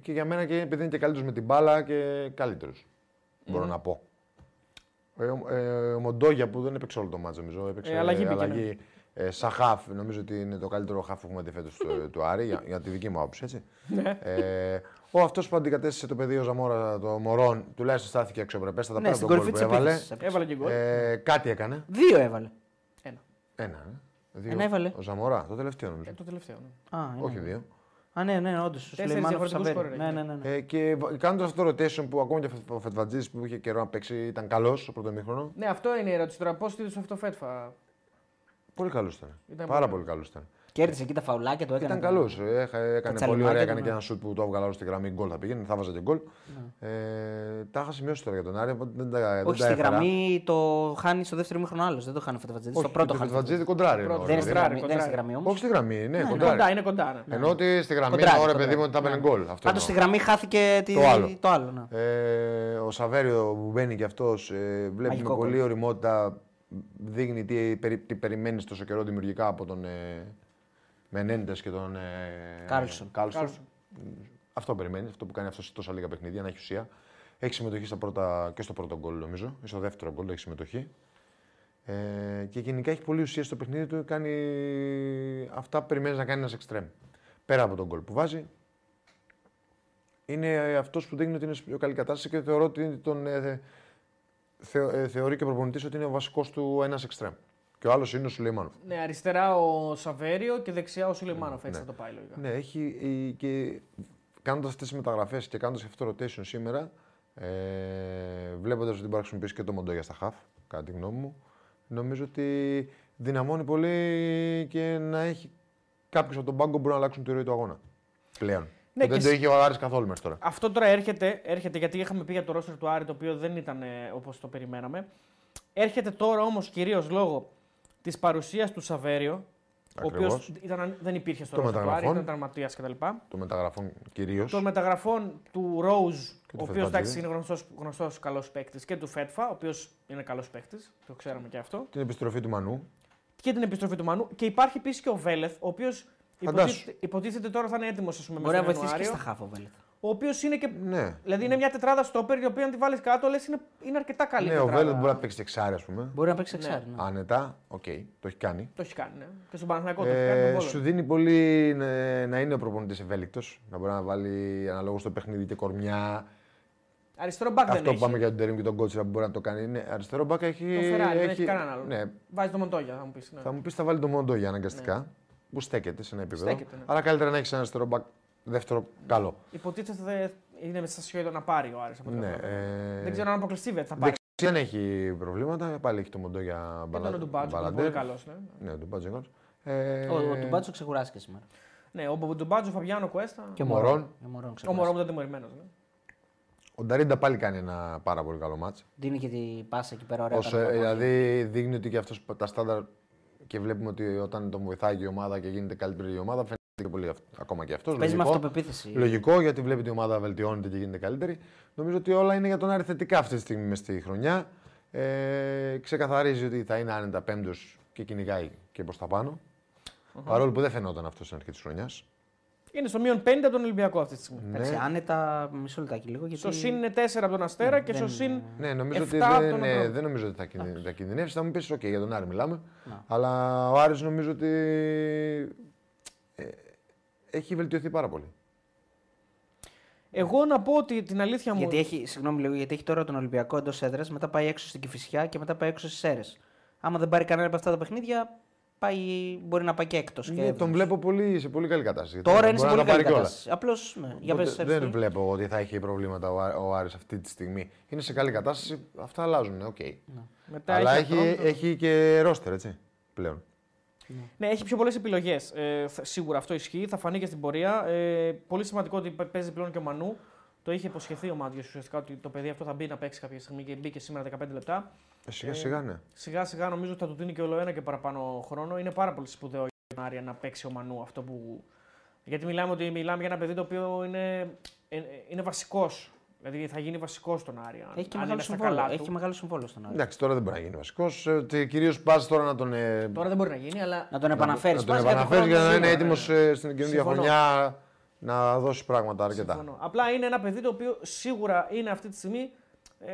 Και για μένα, και επειδή είναι και καλύτερος με την μπάλα και καλύτερος, mm. μπορώ να πω. Ε, ε, ο Μοντόγια που δεν έπαιξε όλο το μάτς, νομίζω. Έπαιξε ε, αλλαγή. αλλαγή ε, σαν χαφ, νομίζω ότι είναι το καλύτερο χαφ που έχουμε δει φέτος του Άρη, για, για τη δική μου άποψη, έτσι. ε, ο αυτός που αντικατέστησε το πεδίο Ζαμόρα των Μωρών, τουλάχιστον στάθηκε αξιοπρεπέστατα. Ναι, στην κορυφή της επίθεσης. Έβαλε και γκολ. Ε, κάτι έκανε. Δύο έβαλε. Ένα. Ένα, δύο. Ένα έβαλε. Ο Ζαμόρα, το τελευταίο νομίζω. Ε, το τελευταίο. Ναι. Α, όχι δύο. Α, ναι, ναι, όντως. Ναι, ναι, ναι. Ε, και κάνοντας αυτό το rotation που ακόμη και ο Φετβατζής που είχε καιρό να παίξει ήταν καλός στο πρώτο ημίχρονο. Ναι, αυτό είναι η ερώτηση τώρα. Πώς είδες αυτό το Φέτφα. Πολύ καλός ήταν. ήταν. Πάρα πολύ καλός ήταν. Κέρδισε εκεί τα φαουλάκια, το έκανε. Ήταν καλός. Έκανε πολύ ωραία. Έκανε και ένα σουτ που το έβγαλε όλο στη γραμμή. Γκολ θα πήγαινε, θα βάζα και γκολ. Ναι. Ε, τα είχα σημειώσει τώρα για τον Άρη. Δεν τα έφερα. Όχι, στη γραμμή το χάνει στο δεύτερο ημίχρονο άλλο. Δεν το χάνει ο Φετβατζής. Στο πρώτο χάνει. Ο Φετβατζής κοντράρει. Δεν είναι στη γραμμή όμως. Όχι στη γραμμή, ναι, κοντράρει. Είναι κοντά. Ενώ ότι στη γραμμή τώρα παιδί μου τα μπαίνει γκολ. Πάντως στη γραμμή χάθηκε το άλλο. Ο Σαβέριο που μπαίνει κι αυτό βλέπει με πολύ ωριμότητα. Δείχνει τι, περι, τι περιμένει τόσο καιρό δημιουργικά από τον ε, Μενέντες και τον Κάρλσον. Ε, αυτό περιμένει, αυτό που κάνει αυτό σε τόσα λίγα παιχνίδια, να έχει ουσία. Έχει συμμετοχή στα πρώτα, και στο πρώτο γκολ, νομίζω. Και στο δεύτερο γκολ έχει συμμετοχή. Ε, και γενικά έχει πολύ ουσία στο παιχνίδι του. Κάνει αυτά που περιμένει να κάνει ένα εξτρέμ. Πέρα από τον γκολ που βάζει, είναι αυτό που δείχνει ότι είναι σε πιο καλή κατάσταση και θεωρώ ότι τον. Ε, Θεω, ε, θεωρεί και ο προπονητής ότι είναι ο βασικός του ένας εξτρέμ. Και ο άλλος είναι ο Σουλεϊμάνοφ. Ναι, αριστερά ο Σαβέριο και δεξιά ο Σουλεϊμάνοφ. Έτσι ναι. θα το πάει λογικά. Ναι, έχει. Ε, και κάνοντας αυτές τις μεταγραφές και κάνοντας αυτό το rotation σήμερα, ε, βλέποντας ότι μπορεί να χρησιμοποιήσει και το Μοντόγια στα χαφ, κατά τη γνώμη μου, νομίζω ότι δυναμώνει πολύ και να έχει κάποιος από τον πάγκο που μπορεί να αλλάξουν τη ροή του αγώνα. Πλέον. Ναι, δεν το είχε ο Άρης καθόλου μέχρι τώρα. Αυτό τώρα έρχεται, έρχεται γιατί είχαμε πει για το roster του Άρη το οποίο δεν ήταν ε, όπως το περιμέναμε. Έρχεται τώρα όμως κυρίως λόγω της παρουσίας του Σαβέριο, ακριβώς. ο οποίος ήταν, δεν υπήρχε στο roster του Άρη, ήταν τραυματίας κτλ. Των μεταγραφών κυρίως. Των μεταγραφών του Rose, ο οποίος εντάξει, είναι γνωστός, γνωστός καλός παίκτης, και του Φέτφα, ο οποίος είναι καλός παίκτης, το ξέραμε και αυτό. Την επιστροφή του Μανού. Και την επιστροφή του Μανού. Και υπάρχει επίσης και ο Βέλεθ, ο οποίος. Υποτίθεται, υποτίθεται τώρα θα είναι έτοιμος, ας πούμε, μέσα στον Ιανουάριο. Μπορεί να βοηθήσει και στα χάφ ο Βέλεθ. Ο οποίος είναι και. Ναι. Δηλαδή είναι μια τετράδα στόπερ, η οποία αν τη βάλεις κάτω, λες είναι, είναι αρκετά καλή. Ναι, τετράδα. Ο Βέλεθ μπορεί να παίξει εξάρι, ας πούμε. Μπορεί να παίξει εξάρι. Ναι. Ναι. Άνετα, οκ, okay. το έχει κάνει. Το έχει κάνει, ναι. Και στον Παναθηναϊκό ε, το έχει κάνει. Σου δίνει πολύ ναι, να είναι ο προπονητής ευέλικτος, να μπορεί να βάλει αναλόγως στο παιχνίδι και κορμιά. Αριστερό μπακ δεν έχει. Αυτό που πάμε για τον Τερίμ και τον Κότσιρα που μπορεί να το κάνει. Ναι, αριστερό μπακ έχει. Το Φεράρι δεν έχει κανέναν άλλο. Βάζει το Μοντόγια, θα μου πει. Θα μου πει θα βάλει το Μοντόγια αναγκαστικά. Που στέκεται σε ένα επίπεδο. Στέκεται, ναι. Αλλά καλύτερα να έχει ένα αριστερό μπακ δεύτερο καλό. Υποτίθεται είναι μέσα σχεδόν να πάρει ο Άρης από την ναι, ε... Δεν ξέρω αν αποκλειστεί βέβαια θα πάρει. Δεν έχει προβλήματα. Πάλι έχει το Μοντόγια μπαλάντα. Ήταν ο Ντουμπάτζο. Πολύ καλό. Ναι, ο Ντουμπάτζο είναι καλό. Ο Ντουμπάτζο ξεχουράστηκε σήμερα. Ναι, ο Ντουμπάτζο, ο Φαβιάνο Κουέστα. Και ο Μωρόν. Ο Μωρόν ήταν τιμωρημένος. Ο Νταρίντα πάλι κάνει ένα πάρα πολύ καλό μάτσο. Δίνει και την πάσα εκεί πέρα ωραία. Δηλαδή δείχνει ότι και αυτό τα στάνταρ. Και βλέπουμε ότι όταν τον βοηθάει η ομάδα και γίνεται καλύτερη η ομάδα, φαίνεται και πολύ ακόμα και αυτό. Παίζει με αυτοπεποίθηση. Λογικό, γιατί βλέπει ότι η ομάδα βελτιώνεται και γίνεται καλύτερη. Νομίζω ότι όλα είναι για τον Άρη θετικά αυτή τη στιγμή μες στη χρονιά. Ε, ξεκαθαρίζει ότι θα είναι άνετα πέμπτος και κυνηγάει και προς τα πάνω. Uh-huh. Παρόλο που δεν φαινόταν αυτό στην αρχή τη χρονιά. Είναι στο μείον πενήντα από τον Ολυμπιακό αυτή τη στιγμή. Ναι. Έτσι, άνετα μισό λεπτάκι λίγο. Γιατί... Στο συν είναι τέσσερα από τον Αστέρα ναι, και στο συν. Ναι, νομίζω ότι δεν, ναι, δεν νομίζω ότι θα, θα κινδυνεύσει. Θα μου πει: OK, για τον Άρη μιλάμε. Να. Αλλά ο Άρης νομίζω ότι ε, έχει βελτιωθεί πάρα πολύ. Εγώ να πω ότι την αλήθεια μου. Γιατί έχει, συγγνώμη λίγο, γιατί έχει τώρα τον Ολυμπιακό εντός έδρας, μετά πάει έξω στην Κηφισιά και μετά πάει έξω στις Σέρρες. Άμα δεν πάρει κανένα από αυτά τα παιχνίδια. Πάει, μπορεί να πάει και έκτος. Ναι, τον βλέπω πολύ, σε πολύ καλή κατάσταση. Τώρα είναι σε πολύ καλή κατάσταση. Απλώς, ναι, οπότε, για πες, δεν αριστεί. Βλέπω ότι θα έχει προβλήματα ο Άρης αυτή τη στιγμή. Είναι σε καλή κατάσταση, αυτά αλλάζουν, οκ. Okay. Ναι. Αλλά έχει, έχει και ρόστερ, έτσι, πλέον. Ναι, ναι, έχει πιο πολλές επιλογές. Ε, σίγουρα αυτό ισχύει, θα φανεί και στην πορεία. Ε, πολύ σημαντικό ότι παίζει πλέον και ο Μανού. Το είχε υποσχεθεί ο Μάντιος ουσιαστικά ότι το παιδί αυτό θα μπει να παίξει κάποια στιγμή και μπήκε σήμερα δεκαπέντε λεπτά. Ε, σιγά σιγά, ναι. Ε, σιγά σιγά νομίζω ότι θα του δίνει και όλο ένα και παραπάνω χρόνο. Είναι πάρα πολύ σπουδαίο για τον Άρη να παίξει ο Μανού αυτό που. Γιατί μιλάμε, ότι μιλάμε για ένα παιδί το οποίο είναι, είναι βασικός. Δηλαδή θα γίνει βασικός στον Άρη. Έχει και μεγάλο συμβόλαιο. Έχει και μεγάλο συμβόλαιο στον Άρη. Εντάξει, τώρα δεν μπορεί να γίνει βασικός. Κυρίως πας τώρα να τον. Ε... Τώρα δεν μπορεί να γίνει, αλλά. Να τον επαναφέρεις. Να τον επαναφέρεις για να είναι έτοιμος ε, στην καινούργια χρονιά να δώσει πράγματα αρκετά. Συμφωνώ. Απλά είναι ένα παιδί το οποίο σίγουρα είναι αυτή τη στιγμή ε,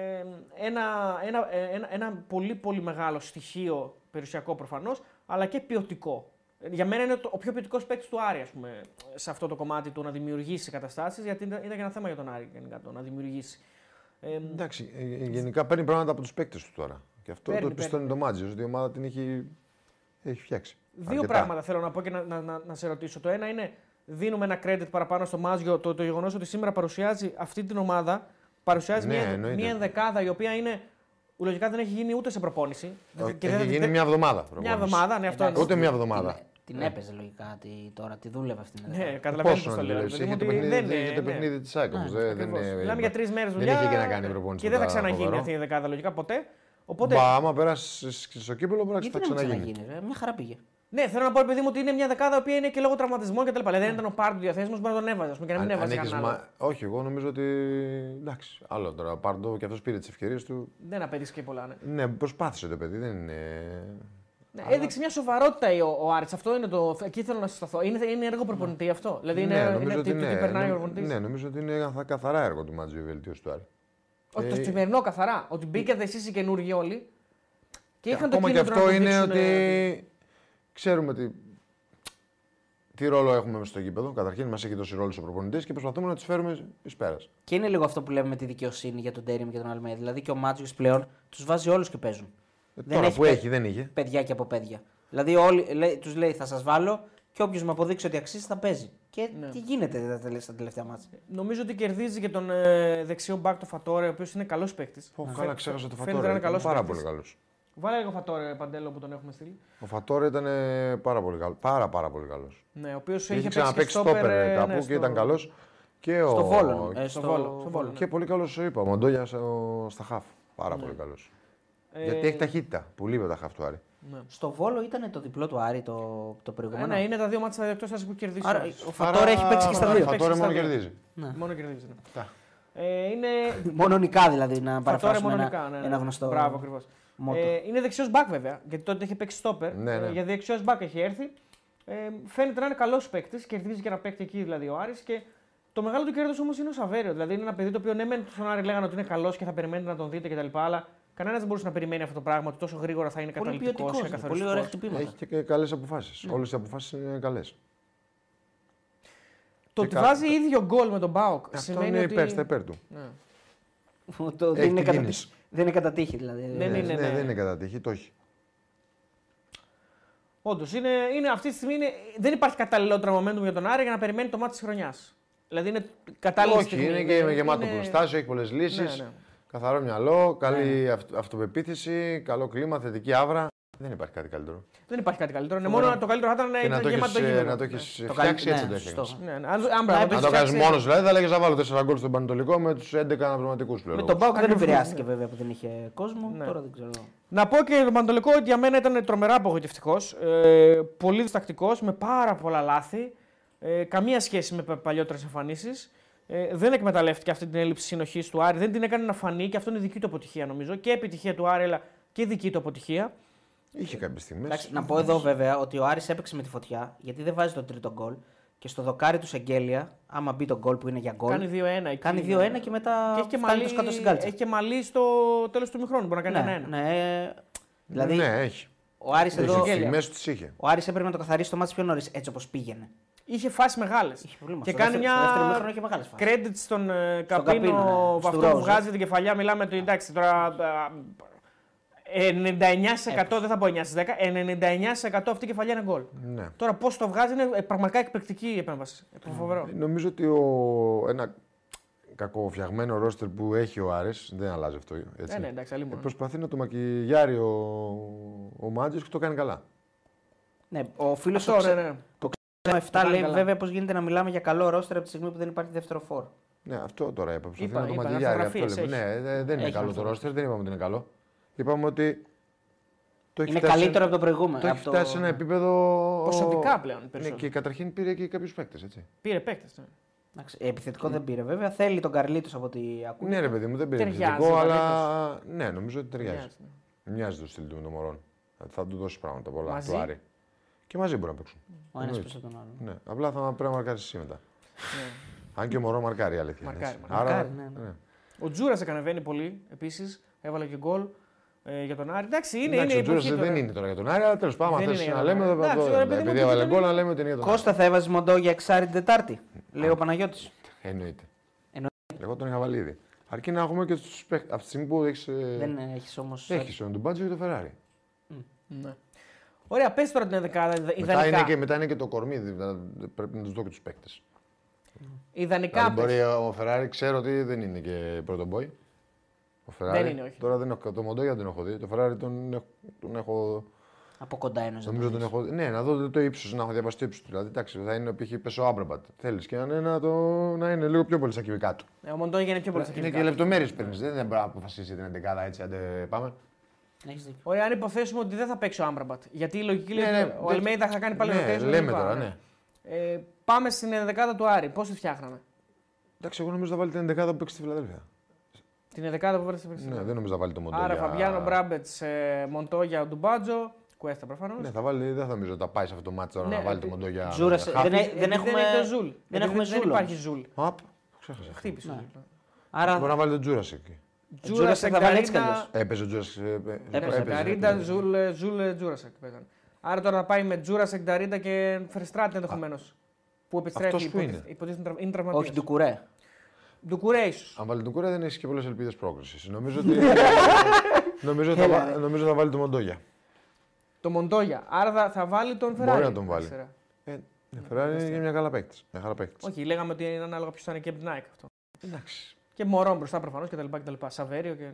ένα, ένα, ένα, ένα πολύ πολύ μεγάλο στοιχείο περιουσιακό προφανώς, αλλά και ποιοτικό. Για μένα είναι το, ο πιο ποιοτικός παίκτης του Άρη, ας πούμε, σε αυτό το κομμάτι του να δημιουργήσει καταστάσεις, γιατί ήταν και ένα θέμα για τον Άρη γενικά, το να δημιουργήσει. Ε, Εντάξει, γενικά παίρνει πράγματα από τους παίκτες του τώρα. Και αυτό παίρνει, το πιστώνει το Μάντζιος, ότι η ομάδα την έχει, έχει φτιάξει. Δύο αρκετά. Πράγματα θέλω να πω και να, να, να, να σε ρωτήσω. Το ένα είναι, δίνουμε ένα credit παραπάνω στο Μάντζιο, το, το γεγονός ότι σήμερα παρουσιάζει αυτή την ομάδα, παρουσιάζει ναι, μια, μια ενδεκάδα η οποία είναι. Ουλογικά δεν έχει γίνει ούτε σε προπόνηση. Έχει και γίνει δε... μια εβδομάδα. Μια εβδομάδα, ναι, αυτό. Ούτε μια εβδομάδα. Την, την ναι. έπαιζε λογικά τη, τώρα, τη δούλευε αυτήν την εβδομάδα. Πόσο να δουλεύει. Είχε το παιχνίδι τη Άκο. Μιλάμε για τρεις μέρες δουλειά. Δεν είχε και να κάνει προπόνηση. Και δεν θα ξαναγίνει αυτή η δεκάδα λογικά ποτέ. Μπα, άμα πέρασε στο κύπελλο, μπορεί να ξαναγίνει. Μια χαρά πήγε. Ναι, θέλω να πω επειδή μου ότι είναι μια δεκάδα η οποία είναι και λόγω τραυματισμών κτλ. Δηλαδή, δεν ήταν ο Πάρντου διαθέσιμο, μπορεί να τον έβαζε και να μην έβαζε κανένα. Όχι, εγώ νομίζω ότι. Εντάξει, άλλο τώρα. Ο Πάρντου και αυτό πήρε τι ευκαιρίες του. Δεν απέτυχε και πολλά, ναι. Ναι, προσπάθησε το παιδί, δεν είναι. Ναι, αλλά... Έδειξε μια σοβαρότητα ο, ο Άρης. Αυτό είναι το. Εκεί θέλω να σα σταθώ. Είναι, είναι έργο προπονητή αυτό. Δηλαδή, είναι ότι περνάει ο προπονητή. Ναι, νομίζω ότι είναι καθαρά έργο του Μάντζιου η βελτίωση του Άρη. Όχι το σημερινό καθαρά. Ότι μπήκατε εσεί οι καινούργοι όλοι. Και είχαν το κίνητρο να το δείξουν. Ξέρουμε τι, τι ρόλο έχουμε μέσα στο γήπεδο. Καταρχήν, μας έχει δώσει ρόλους ο προπονητής και προσπαθούμε να τους φέρουμε εις πέρας. Και είναι λίγο αυτό που λέμε με τη δικαιοσύνη για τον Ντέριμ και τον Αλμέιδα. Δηλαδή και ο Μάτζιος πλέον τους βάζει όλους και παίζουν. Ε, δεν τώρα έχει που έχει, δεν είχε. Παιδιά και από παιδιά. Δηλαδή όλοι, τους λέει θα σας βάλω και όποιος μου αποδείξει ότι αξίζει θα παίζει. Και ναι. Τι γίνεται στα τελευταία μάτσα. Νομίζω ότι κερδίζει και τον ε, δεξιό μπακ του Φατόρε, ο οποίος είναι καλός παίκτης. Φε... Καλά, ξέχασα το Φατόρε. Είναι καλός πάρα παίκτης. Πολύ καλός. Βάλε λίγο Φατόρε, Παντέλο, που τον έχουμε στείλει. Ο Φατόρε ήταν πάρα πολύ καλός. Πάρα, πάρα πολύ καλός. Ναι, ο οποίος είχε ξαναπέξει στόπερ κάπου ναι, και στο... ήταν καλός. Και ο... Στο Βόλο. Ε, στο... στο Βόλο. Και πολύ καλός, είπα, ο Μοντόγια στα χαφ. Πάρα ναι. πολύ καλός. Ε... Γιατί έχει ταχύτητα. Που λείπει τα χαφ του Άρη. Ναι. Στο Βόλο ήταν το διπλό του Άρη το, το προηγούμενο. Ναι, είναι τα δύο μάτια εκτός σας που κερδίζει. Άρα, ο Φατόρε έχει παίξει και στα δύο. Ο Φατόρε μόνο κερδίζει. Μόνο κερδίζει. Ε, είναι... Μονονικά δηλαδή, να παραφράσουμε ένα, ναι, ναι. ένα γνωστό. Μπράβο, ακριβώς. Ε, είναι δεξιός μπακ βέβαια, γιατί τότε είχε παίξει στόπερ. Ναι, ναι. Για δεξιός μπακ έχει έρθει. Ε, φαίνεται να είναι καλός παίκτης, κερδίζει και ένα παίκτη εκεί δηλαδή ο Άρης. Και το μεγάλο του κέρδος όμως είναι ο Σαβέριο. Δηλαδή είναι ένα παιδί το οποίο ναι, μεν στον Άρη λέγανε ότι είναι καλός και θα περιμένετε να τον δείτε κτλ. Αλλά κανένας δεν μπορούσε να περιμένει αυτό το πράγμα ότι τόσο γρήγορα θα είναι καταλυτικός και καθοριστικός. Πολύ ωραία χτυπήματα. Έχει και καλές αποφάσεις. Ναι. Όλες οι αποφάσεις είναι καλές. Το ότι βάζει ίδιο γκολ με τον ΠΑΟΚ σημαίνει ότι... Αυτό είναι υπέρ του. Δεν είναι κατά τύχη δηλαδή. Δεν είναι κατά τύχη, το έχει. Όντως, αυτή τη στιγμή δεν υπάρχει καταλληλότερο momentum για τον Άρη για να περιμένει το μάτι της χρονιάς. Δηλαδή είναι κατάλληλη στιγμή. Όχι, είναι γεμάτο προστάσιο, έχει πολλές λύσεις, καθαρό μυαλό, καλή αυτοπεποίθηση, καλό κλίμα, θετική αύρα. Δεν υπάρχει κάτι καλύτερο. Δεν υπάρχει κάτι καλύτερο. Ναι, μόνο το καλύτερο θα ήταν να είναι γεμάτο το γήπεδο. Να το έχει φτιάξει, έτσι το έχει. Αν το κάνει μόνο, δηλαδή θα λέγε να βάλω τέσσερα γκολ στον Πανετολικό με του έντεκα αναπληρωματικού πλέον. Με τον Πάοκ δεν επηρεάστηκε βέβαια που δεν είχε κόσμο. Τώρα δεν ξέρω. Να πω και τον Πανετολικό ότι για μένα ήταν τρομερά απογοητευτικό. Πολύ διστακτικό, με πάρα πολλά λάθη. Καμία σχέση με παλιότερε εμφανίσει. Δεν εκμεταλλεύτηκε αυτή την έλλειψη συνοχή του Άρη. Δεν την έκανε να φανεί και αυτό είναι δική του αποτυχία νομίζω. Και επιτυχία του Άρη αλλά και δική του αποτυχία. Είχε κάποιες στιγμές. Να πω εδώ βέβαια ότι ο Άρης έπαιξε με τη φωτιά γιατί δεν βάζει τον τρίτο γκολ και στο δοκάρι του Σεγγέλια, άμα μπει τον γκολ που είναι για γκολ. Κάνει δύο ένα. Κάνει δύο ένα και μετά και φτάνει τους κάτω στην κάλτσα. Έχει και μαλλί στο τέλος του ημιχρόνου. Μπορεί να κάνει ένα ένα. Ναι, ναι. Δηλαδή, ναι, έχει. Ο Άρης εδώ. Ο Άρης έπρεπε να το καθαρίσει το μάτι πιο νωρίς έτσι όπως πήγαινε. Είχε φάσεις μεγάλες. Και στο κάνει δεύτερο, μια στο credit στον Καπίνο αυτό που βγάζει την κεφαλιά. Μιλάμε ότι εντάξει τώρα. ενενήντα εννιά τοις εκατό δεν θα πω εννιά στις δέκα, ενενήντα εννιά τοις εκατό αυτή η κεφαλιά είναι γκολ. Ναι. Τώρα πώς το βγάζει είναι πραγματικά εκπληκτική η επέμβαση. Mm. Νομίζω ότι ο... ένα κακοφτιαγμένο ρόστερ που έχει ο Άρης, δεν αλλάζει αυτό έτσι. Ε, ναι, εντάξει, ε, προσπαθεί να το μακιγιάρει ο, ο Μάντζιος και το κάνει καλά. Ναι, ο φίλος το ξέρει. επτά λέει καλά. Βέβαια πώς γίνεται να μιλάμε για καλό ρόστερ από τη στιγμή που δεν υπάρχει δεύτερο φόρ. Ναι, αυτό τώρα έπαψε. Είπα, είπα, αυτό ναι, δεν είναι καλό το ρόστερ, δεν είπαμε ότι είναι καλό. Είπαμε ότι. Το είναι καλύτερο από το προηγούμενο. Το έχει φτάσει το... σε ένα επίπεδο. Ποσοτικά πλέον. Ναι, και καταρχήν πήρε και κάποιου παίκτες. Πήρε παίκτες. Ναι. Επιθετικό mm. δεν πήρε βέβαια. Θέλει τον Καρλίτος από ό,τι ακούω. Ναι, ρε παιδί μου, δεν πήρε επιθετικό, αλλά. Ναι, νομίζω ότι ταιριάζει. Μοιάζει το στυλ του με τον Μωρόν. Θα του δώσει πράγματα πολλά. Του άρει. Και μαζί μπορούν να παίξουν. Ο ένας πίσω τον άλλον. Ναι. Απλά θα πρέπει να μαρκάρει εσύ μετά. Αν και ο Μωρόν μαρκάρει, αλήθεια. Ο Τζούρας ανεβαίνει πολύ επίσης. Έβαλε και γκολ. Ε, για τον Άρη. Εντάξει, είναι, εντάξει, είναι ο Τζούρας δεν είναι τώρα για τον Άρη, αλλά τέλος πάντων, αν θες να λέμε. Επειδή έβαλε γκολ, να λέμε ότι είναι για τον Άρη. Κώστα, θα έβαζε Μοντό για εξάρι την Τετάρτη, λέει ο Παναγιώτης. Εννοείται. Εγώ τον είχα βάλει ήδη. Αρκεί να έχουμε και τους παίκτες. Αυτή τη στιγμή που έχεις. Δεν έχεις όμως. Έχεις τον Ντουμπάτζο και τον Φεράρι. Ωραία, πες τώρα την δεκάδα. Μετά είναι και το κορμί, πρέπει να τους δω και τους παίκτες. Ιδανικά. Μπορεί ο Φεράρι, ξέρω ότι δεν είναι και πρωτομπόι. Ο Φεράρι, δεν είναι, όχι. Τώρα δεν έχω, το Μοντόγια δεν έχω δει. Το Φεράρι τον, τον έχω. Από κοντά ένας. Νομίζω τον έχω. Ναι, να δω το ύψος, να έχω διαβάσει το ύψος. Δηλαδή, εντάξει, θα είναι π.χ. πέσω άμπραμπατ. Θέλεις και να, να, το, να είναι λίγο πιο πολύ στα κυβικά του. Ε, ο Μοντόγια είναι πιο πολύ στα κυβικά. Είναι και λεπτομέρειες παίρνεις. Δεν μπορεί να αποφασίσει την εντεκάδα έτσι, αν πάμε. Ωραία, αν υποθέσουμε ότι δεν θα παίξει ο Άμπραμπατ. Γιατί η λογική λέει ότι ο Αλμέιδα θα κάνει πάλι ρωτέ. Πάμε στην ενδεκάδα του Άρη. Πώς τη φτιάχναμε. Εντάξει, εγώ νομίζω θα βάλει την ενδεκάδα που παίξει στη Φιλαδέλφια. Την ενδεκάδα που βρέθηκε στην. Ναι, δεν νομίζω να βάλει το Μοντόγια. Άρα, Φαμπιάνο, Μπράμπετς, Μοντόγια, Ντουμπάτζο, Κουέστα προφανώς. Ναι, θα βάλει, δεν θα νομίζω ότι θα πάει σε αυτό το μάτσο ναι, να βάλει το Μοντόγια. Ζούρα, δεν, δεν έχουμε Ζουλ. Δεν, έχουμε δεν υπάρχει Ζουλ. Απ, ξέχασα. Χτύπησε. Ναι. Άρα... Μπορεί να βάλει τον Τζούρας εκεί. Τζούρας θα βάλει έτσι κι αλλιώς. Έπαιζε ο Τζούρας. Έπαιζε. Νταρίντα, Ζουλ, Τζούρας. Άρα τώρα να πάει με Τζούρας, Νταρίντα και Φερστράτη ενδεχομένως. Που επιστρέφει. Είναι τραυματίας. Όχι, Ντουκουρέ. Ντουκουρέ ίσως. Αν βάλει Ντουκουρέ δεν έχει και πολλές ελπίδες πρόκρισης. Νομίζω ότι νομίζω θα... νομίζω θα βάλει το Μοντόγια. Το Μοντόγια. Άρα θα, θα βάλει τον Φεράρι. Μπορεί να τον βάλει. Ε, ναι, Φεράρι είναι μια καλά παίκτης. Όχι, λέγαμε ότι είναι ανάλογα ποιος θα είναι και από την ΑΕΚ αυτό. Εντάξει. Και Μωρόν μπροστά προφανώς και τα λοιπά, και τα λοιπά. Σαβέριο και...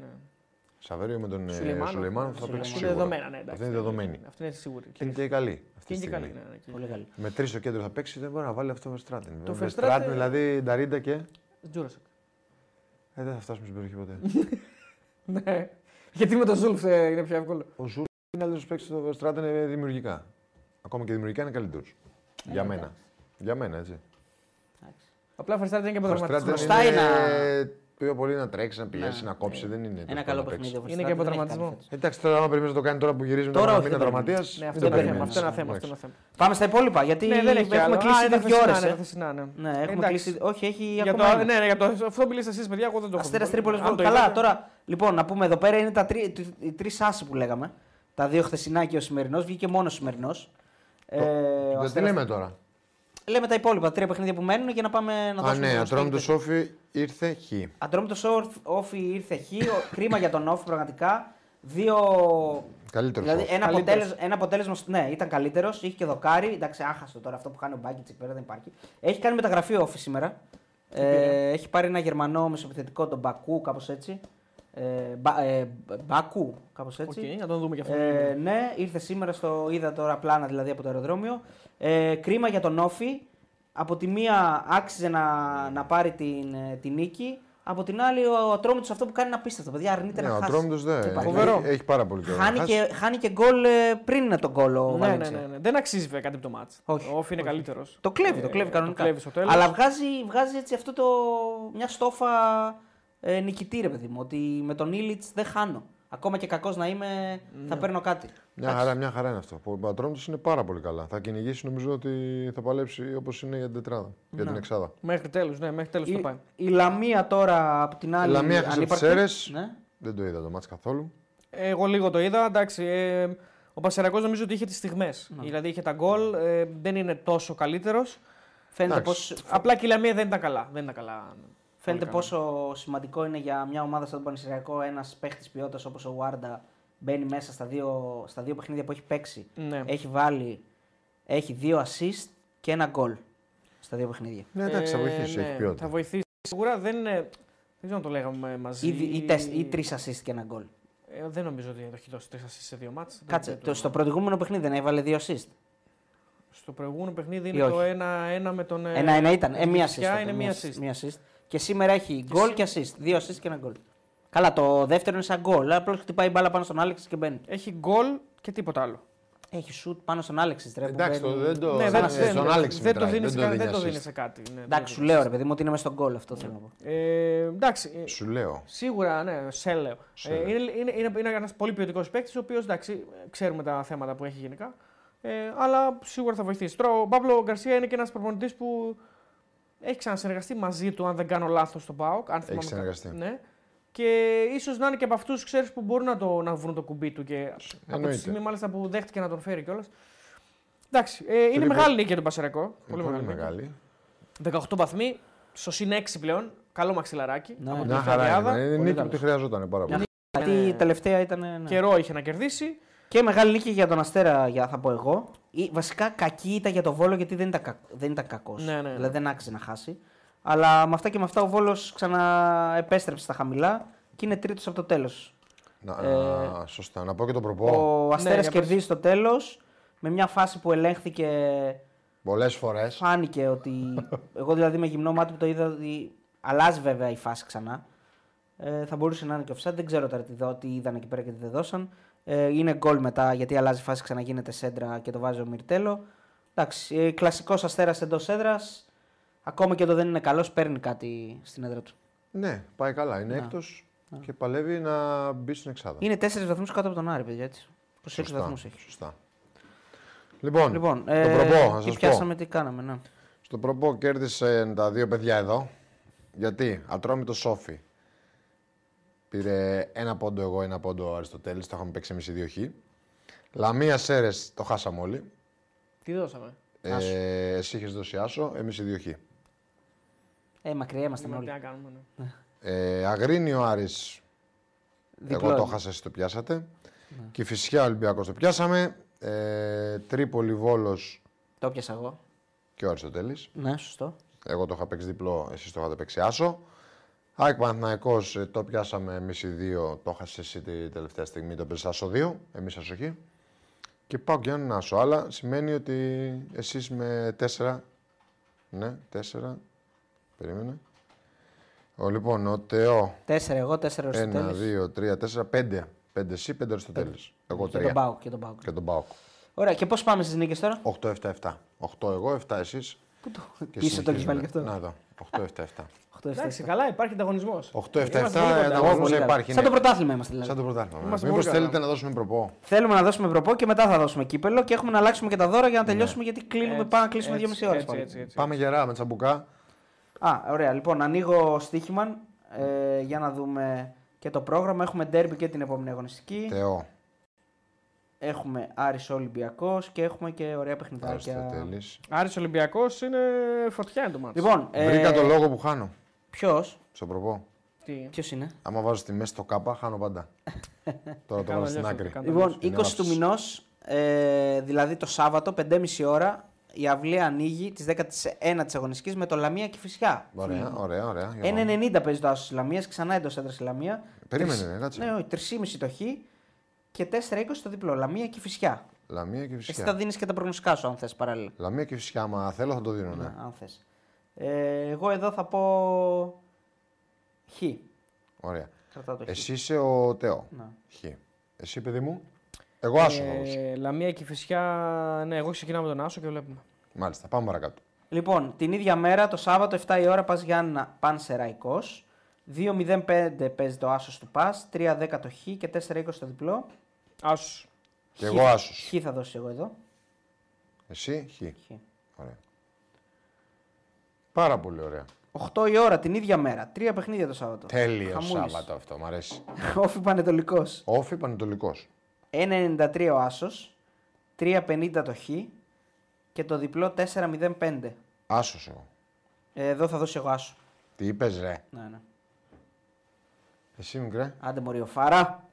Σαβέριο με τον Σουλεϊμάνο θα παίξει σίγουρα. Δεδομένα, ναι, εντάξει, αυτή είναι δεδομένη. Αυτή είναι σίγουρη. Είναι και καλή. Αυτή είναι και καλή. Ναι, ναι, πολύ καλή. Με τρεις στο κέντρο θα παίξει, δεν μπορεί να βάλει αυτό με Στράτεν. Το Φερστράτη δηλαδή Νταρίντα και. Τζούρασεκ. Ε, δεν θα φτάσουμε στην περιοχή ποτέ. Ναι. Γιατί με τον Ζούλφ είναι πιο εύκολο. Ο Ζούλφ είναι άλλο παίκτη στο Στράτεν, είναι δημιουργικά. Ακόμα και δημιουργικά είναι καλύτερο. Ε, για μένα. Για μένα, έτσι. Εντάξει. Απλά Φερστράτε είναι και αποτραυματισμένο. Μπροστά είναι. είναι... Πιο πολύ να τρέξει, να πιέσει, ναι, να κόψει. Ναι. Δεν είναι. Ένα καλό παιχνίδι. Είναι και αποτραυματισμό. Εντάξει, τώρα άμα περιμένει να το κάνει τώρα που γυρίζουμε τώρα από μήνα τραυματία. Ναι, αυτό είναι ένα θέμα. Πάμε στα υπόλοιπα. Γιατί έχουμε κλείσει δύο ώρες. Όχι, έχει ακόμα. Ναι, για αυτό μιλήσατε εσείς, παιδιά. Εγώ δεν το έχω. Αστέρας Τρίπολης. Καλά, τώρα λοιπόν να πούμε εδώ πέρα είναι οι τρεις άσοι που λέγαμε. Τα δύο χθεσινά και ο σημερινός. Βγήκε μόνο ο σημερινός. Δεν λέμε τώρα. Λέμε τα υπόλοιπα τρία παιχνίδια που μένουν για να πάμε να δώσουμε. Α, ναι, Ατρόμητος Όφι ήρθε χ. Ατρόμητος Όφι ήρθε χ. Κρίμα για τον Όφι, πραγματικά. Δύο. Καλύτερο. Δηλαδή, ένα, αποτέλεσμα, ένα αποτέλεσμα. Ναι, ήταν καλύτερο. Είχε και δοκάρι. Εντάξει, άχαστο τώρα αυτό που κάνει ο Μπάκιτς πέρα δεν υπάρχει. Έχει κάνει μεταγραφή ο Όφι σήμερα. Ε, έχει πάρει ένα Γερμανό μεσοπιθετικό, τον Μπακού, κάπως έτσι. Ε, μπα, ε, μπακού, κάπως έτσι. Okay, να τον δούμε και αυτό. Ε, ναι, ήρθε σήμερα, στο είδα τώρα πλάνα δηλαδή από το αεροδρόμιο. Ε, κρίμα για τον Όφι. Από τη μία άξιζε να, να πάρει την, την νίκη. Από την άλλη ο Ατρόμητος αυτό που κάνει είναι απίστευτο. Παιδιά, αρνείται ναι, να ο χάσει. Ο Ατρόμητος δεν έχει, έχει πάρα πολύ καιρό. Χάνει, χάνει και γκολ πριν τον γκολ ο ναι, ναι, ναι, ναι. Δεν αξίζει βέβαια κάτι από το μάτς. Όχι. Ο Όφι είναι καλύτερος. Το κλέβει, το κλέβει ε, κανονικά. Το κλέβει. Αλλά βγάζει, βγάζει έτσι αυτό το, μια στόφα... Ε, νικητή, ρε παιδί μου, ότι με τον Ήλιτς δεν χάνω. Ακόμα και κακός να είμαι, ναι, θα παίρνω κάτι. Μια χαρά, μια χαρά είναι αυτό. Ο Ατρόμητος είναι πάρα πολύ καλά. Θα κυνηγήσει, νομίζω ότι θα παλέψει όπως είναι για την τετράδα, για την εξάδα. Μέχρι τέλους, ναι, μέχρι τέλους το πάει. Η Λαμία τώρα από την άλλη. Η Λαμία χάσε τις Σέρες. Ναι. Δεν το είδα το μάτς καθόλου. Ε, εγώ λίγο το είδα. Εντάξει, ε, ο Πασεραϊκός νομίζω ότι είχε τις στιγμές. Ναι. Δηλαδή είχε τα γκολ, ε, δεν είναι τόσο καλύτερος. Πως... Απλά και η Λαμία δεν ήταν καλά. Δεν ήταν καλά. Φαίνεται πόσο σημαντικό είναι για μια ομάδα σαν τον Πανεπιστημιακό ένας παίχτης ποιότητας όπως ο Γουάρντα μπαίνει μέσα στα δύο, στα δύο παιχνίδια που έχει παίξει. Ναι. Έχει βάλει, έχει δύο assist και ένα γκολ στα δύο παιχνίδια. Ναι, εντάξει, θα βοηθήσει, ε, έχει ποιότητα. Θα βοηθήσει. Σίγουρα δεν είναι, δεν ξέρω αν το λέγαμε μαζί. Ή, ή, ή τρεις assist και ένα γκολ. Ε, δεν νομίζω ότι το έχει δώσει τρεις assist σε δύο μάτς. Κάτσε, το, το... στο προηγούμενο παιχνίδι δεν έβαλε δύο assist. Στο προηγούμενο παιχνίδι είναι το ένα ένα με τον. ένα ένα ήταν. Ε, μία assist. Είναι μία assist. Μία assist. Και σήμερα έχει γκολ και assist. Δύο assist και ένα γκολ. Καλά, το δεύτερο είναι σαν γκολ. Απλώ χτυπάει μπάλα πάνω στον Άλεξ και μπαίνει. Έχει γκολ και τίποτα άλλο. Έχει σουτ πάνω στον Άλεξ. Εντάξει, το, δεν το, ναι, δεν, δεν, δεν, δεν, Άλεξ δεν, μετράει, το δίνεις, δεν, δεν το δίνει σε κάτι. Ναι, εντάξει, σου λέω ρε παιδί μου ότι είναι μέσα στον γκολ αυτό. Θέλω να πω. Ε, εντάξει. Σου λέω. Σίγουρα, ναι, σε λέω. Σε λέω. Ε, είναι είναι, είναι, είναι ένα πολύ ποιοτικό παίκτη, ο οποίο ξέρουμε τα θέματα που έχει γενικά. Ε, αλλά σίγουρα θα βοηθήσει. Τώρα ο Παύλο Γκαρσία είναι και ένα προπονητή που έχει ξανασυνεργαστεί μαζί του, αν δεν κάνω λάθο, στον ΠΑΟΚ. Αν έχει συνεργαστεί. Ναι. Και ίσως να είναι και από αυτούς ξέρεις, που μπορούν να, το, να βρουν το κουμπί του. Και εννοείται. Από τη στιγμή μάλιστα, που δέχτηκε να τον φέρει κιόλας. Εντάξει, ε, είναι τρίπο... μεγάλη νίκη για τον Πασαρακό. Πολύ μεγάλη. μεγάλη. δεκαοκτώ βαθμοί, στο συν έξι πλέον. Καλό μαξιλαράκι. Ναι. Από την Ιταλιάδα. Ναι, είναι νίκη που τη χρειαζόταν πάρα πολύ. Γιατί η τελευταία ήταν. Ναι. Καιρό είχε να κερδίσει. Και μεγάλη νίκη για τον Αστέρα, για, θα πω εγώ. Ή, βασικά κακή ήταν για τον Βόλο γιατί δεν ήταν, κακ... ήταν κακός. Ναι, ναι, ναι. Δηλαδή δεν άξιζε να χάσει. Αλλά με αυτά και με αυτά ο Βόλος ξαναεπέστρεψε στα χαμηλά και είναι τρίτος από το τέλος. Να, ε, σωστά, να πω και το προπό. Ο Αστέρας ναι, κερδίζει στο τέλος με μια φάση που ελέγχθηκε. Πολλές φορές. Φάνηκε ότι. Εγώ δηλαδή με γυμνό μάτι που το είδα ότι αλλάζει βέβαια η φάση ξανά. Ε, θα μπορούσε να είναι και offside. Δεν ξέρω τώρα τι, δω, τι είδαν εκεί πέρα και τι δεν δώσαν. Ε, είναι γκολ μετά γιατί αλλάζει η φάση ξανά, γίνεται σέντρα και το βάζει ο Μιρτέλο. Εντάξει, κλασικός Αστέρας εντός έδρας. Ακόμα και εδώ δεν είναι καλός, παίρνει κάτι στην έδρα του. Ναι, πάει καλά. Είναι έκτος και παλεύει να μπει στην εξάδα. Είναι τέσσερις βαθμούς κάτω από τον Άρη, παιδιά, έτσι. Προς έξι βαθμούς έχει. Σωστά. Λοιπόν, λοιπόν το ε, προπό, να σας πω. Τι πιάσαμε, τι κάναμε, ναι. Στο προπό κέρδισε τα δύο παιδιά εδώ. Γιατί, Ατρόμητο Σόφι. Πήρε ένα πόντο εγώ, ένα πόντο ο Αριστοτέλης. Το είχαμε παίξει εμείς οι δύο χ. Λαμία Σέρες, το χάσαμε όλοι. Τι δώσαμε. Ε, εσύ είχες δώσει Άσο, εμείς οι δύο χ. Ε, μακριά ήμασταν όλοι. Ε, Αγρίνιο Άρης, διπλό. Εγώ το χάσα, εσείς το πιάσατε. Ναι. Και Κηφισιά Ολυμπιακός το πιάσαμε. Ε, Τρίπολη Βόλος. Το πιάσα εγώ. Και ο Αριστοτέλης. Ναι, σωστό. Εγώ το είχα παίξει διπλό, εσείς το είχατε παίξει Άσο. ΑΕΚ Παναθηναϊκός το πιάσαμε εμείς οι δύο, το χάσες εσύ τη τελευταία στιγμή, το παίζεις Άσο δύο, εμείς Άσο χ. Και πάω και έναν Άσο, αλλά σημαίνει ότι εσείς με τέσσερα. Ναι, τέσσερα. Περίμενε. Ο, λοιπόν, ο Τεό. Τέσσερα εγώ, τέσσερα Αριστοτέλης. Ένα, δύο, τρία, τέσσερα, πέντε. Πέντε εσύ, πέντε Αριστοτέλης. Εγώ τρία. Και τον Πάοκ. Και τον Πάοκ. Και τον Πάοκ. Ωραία, και πώς πάμε στις νίκες τώρα. οκτώ εφτά εφτά. οκτώ εγώ, εφτά εσείς. Πού το. Πίσω το έχεις βάλει και αυτό. Να δω. οκτώ εφτά εφτά. Εντάξει, καλά, υπάρχει ανταγωνισμός. οκτώ εφτά εφτά ανταγωνισμός υπάρχει. Σαν το πρωτάθλημα είμαστε δηλαδή. Σαν το πρωτάθλημα. Μήπως θέλετε να δώσουμε προπό. Θέλουμε να δώσουμε προπό και μετά θα δώσουμε κύπελο και έχουμε να αλλάξουμε και τα δώρα για να τελειώσουμε γιατί κλείνουμε πάνω να κλείσουμε δυόμιση ώρες. Πάμε γερά με τσαμπουκά. Α, ωραία. Λοιπόν, ανοίγω στοίχημα ε, για να δούμε και το πρόγραμμα. Έχουμε ντέρμπι και την επόμενη αγωνιστική. Θεό. Έχουμε Άρης Ολυμπιακός και έχουμε και ωραία παιχνιδάκια. Άρης Ολυμπιακός είναι φωτιά είναι το μάτς. Λοιπόν, βρήκα ε... τον λόγο που χάνω. Ποιος? Στο προπό. Ποιος είναι? Άμα βάζω τη μέση στο κάπα, χάνω πάντα. Τώρα το βάλω στην άκρη. Λοιπόν, είκοσι του μηνός, ε, δηλαδή το Σάββατο, πεντέμιση ώρα. Η αυλή ανοίγει τη δέκατη ένατη αγωνιστική με το Λαμία Κηφισιά. Ωραία, ωραία, ωραία. ένα ενενήντα παίζει το Άσο της Λαμίας, ξανά εντός έδρας Λαμία. Περίμενε, κάτσε. Ναι, τρία κόμμα πέντε το χ και τέσσερα είκοσι το διπλό. Λαμία Κηφισιά. Λαμία Κηφισιά. Εσύ θα δίνεις και τα προγνωστικά σου, αν θες παράλληλα. Λαμία Κηφισιά, μα θέλω θα το δίνω, ναι. Αν θες. Ε, εγώ εδώ θα πω. Χ. Ωραία. Εσύ είσαι ο Τεό. Χ. Εσύ, παιδί μου. Εγώ Άσο. Ε, Λαμία και Κηφισιά. Ναι, εγώ ξεκινάω με τον Άσο και βλέπουμε. Μάλιστα, πάμε παρακάτω. Λοιπόν, την ίδια μέρα, το Σάββατο, εφτά η ώρα, Πας Γιάννα Πανσεραϊκός. δύο μηδέν πέντε παίζει το Άσος του Πας. τρία δέκα το Χ και τέσσερα είκοσι το διπλό. Άσος. Και εγώ Άσος. Χ θα δώσω εγώ εδώ. Εσύ, Χ. Χ. Ωραία. Πάρα πολύ ωραία. οκτώ η ώρα την ίδια μέρα. Τρία παιχνίδια το Σάββατο. Τέλειο Σάββατο αυτό, μ' αρέσει. Όφι Πανετολικός. Όφι Πανετολικός. ένα ενενήντα τρία ο Άσος, τρία πενήντα το Χ και το διπλό τέσσερα μηδέν πέντε. Άσος εγώ. Ε, εδώ θα δώσω εγώ Άσο. Τι είπες ρε. Ναι, ναι. Εσύ μικρέ. Άντε μοριοφάρα.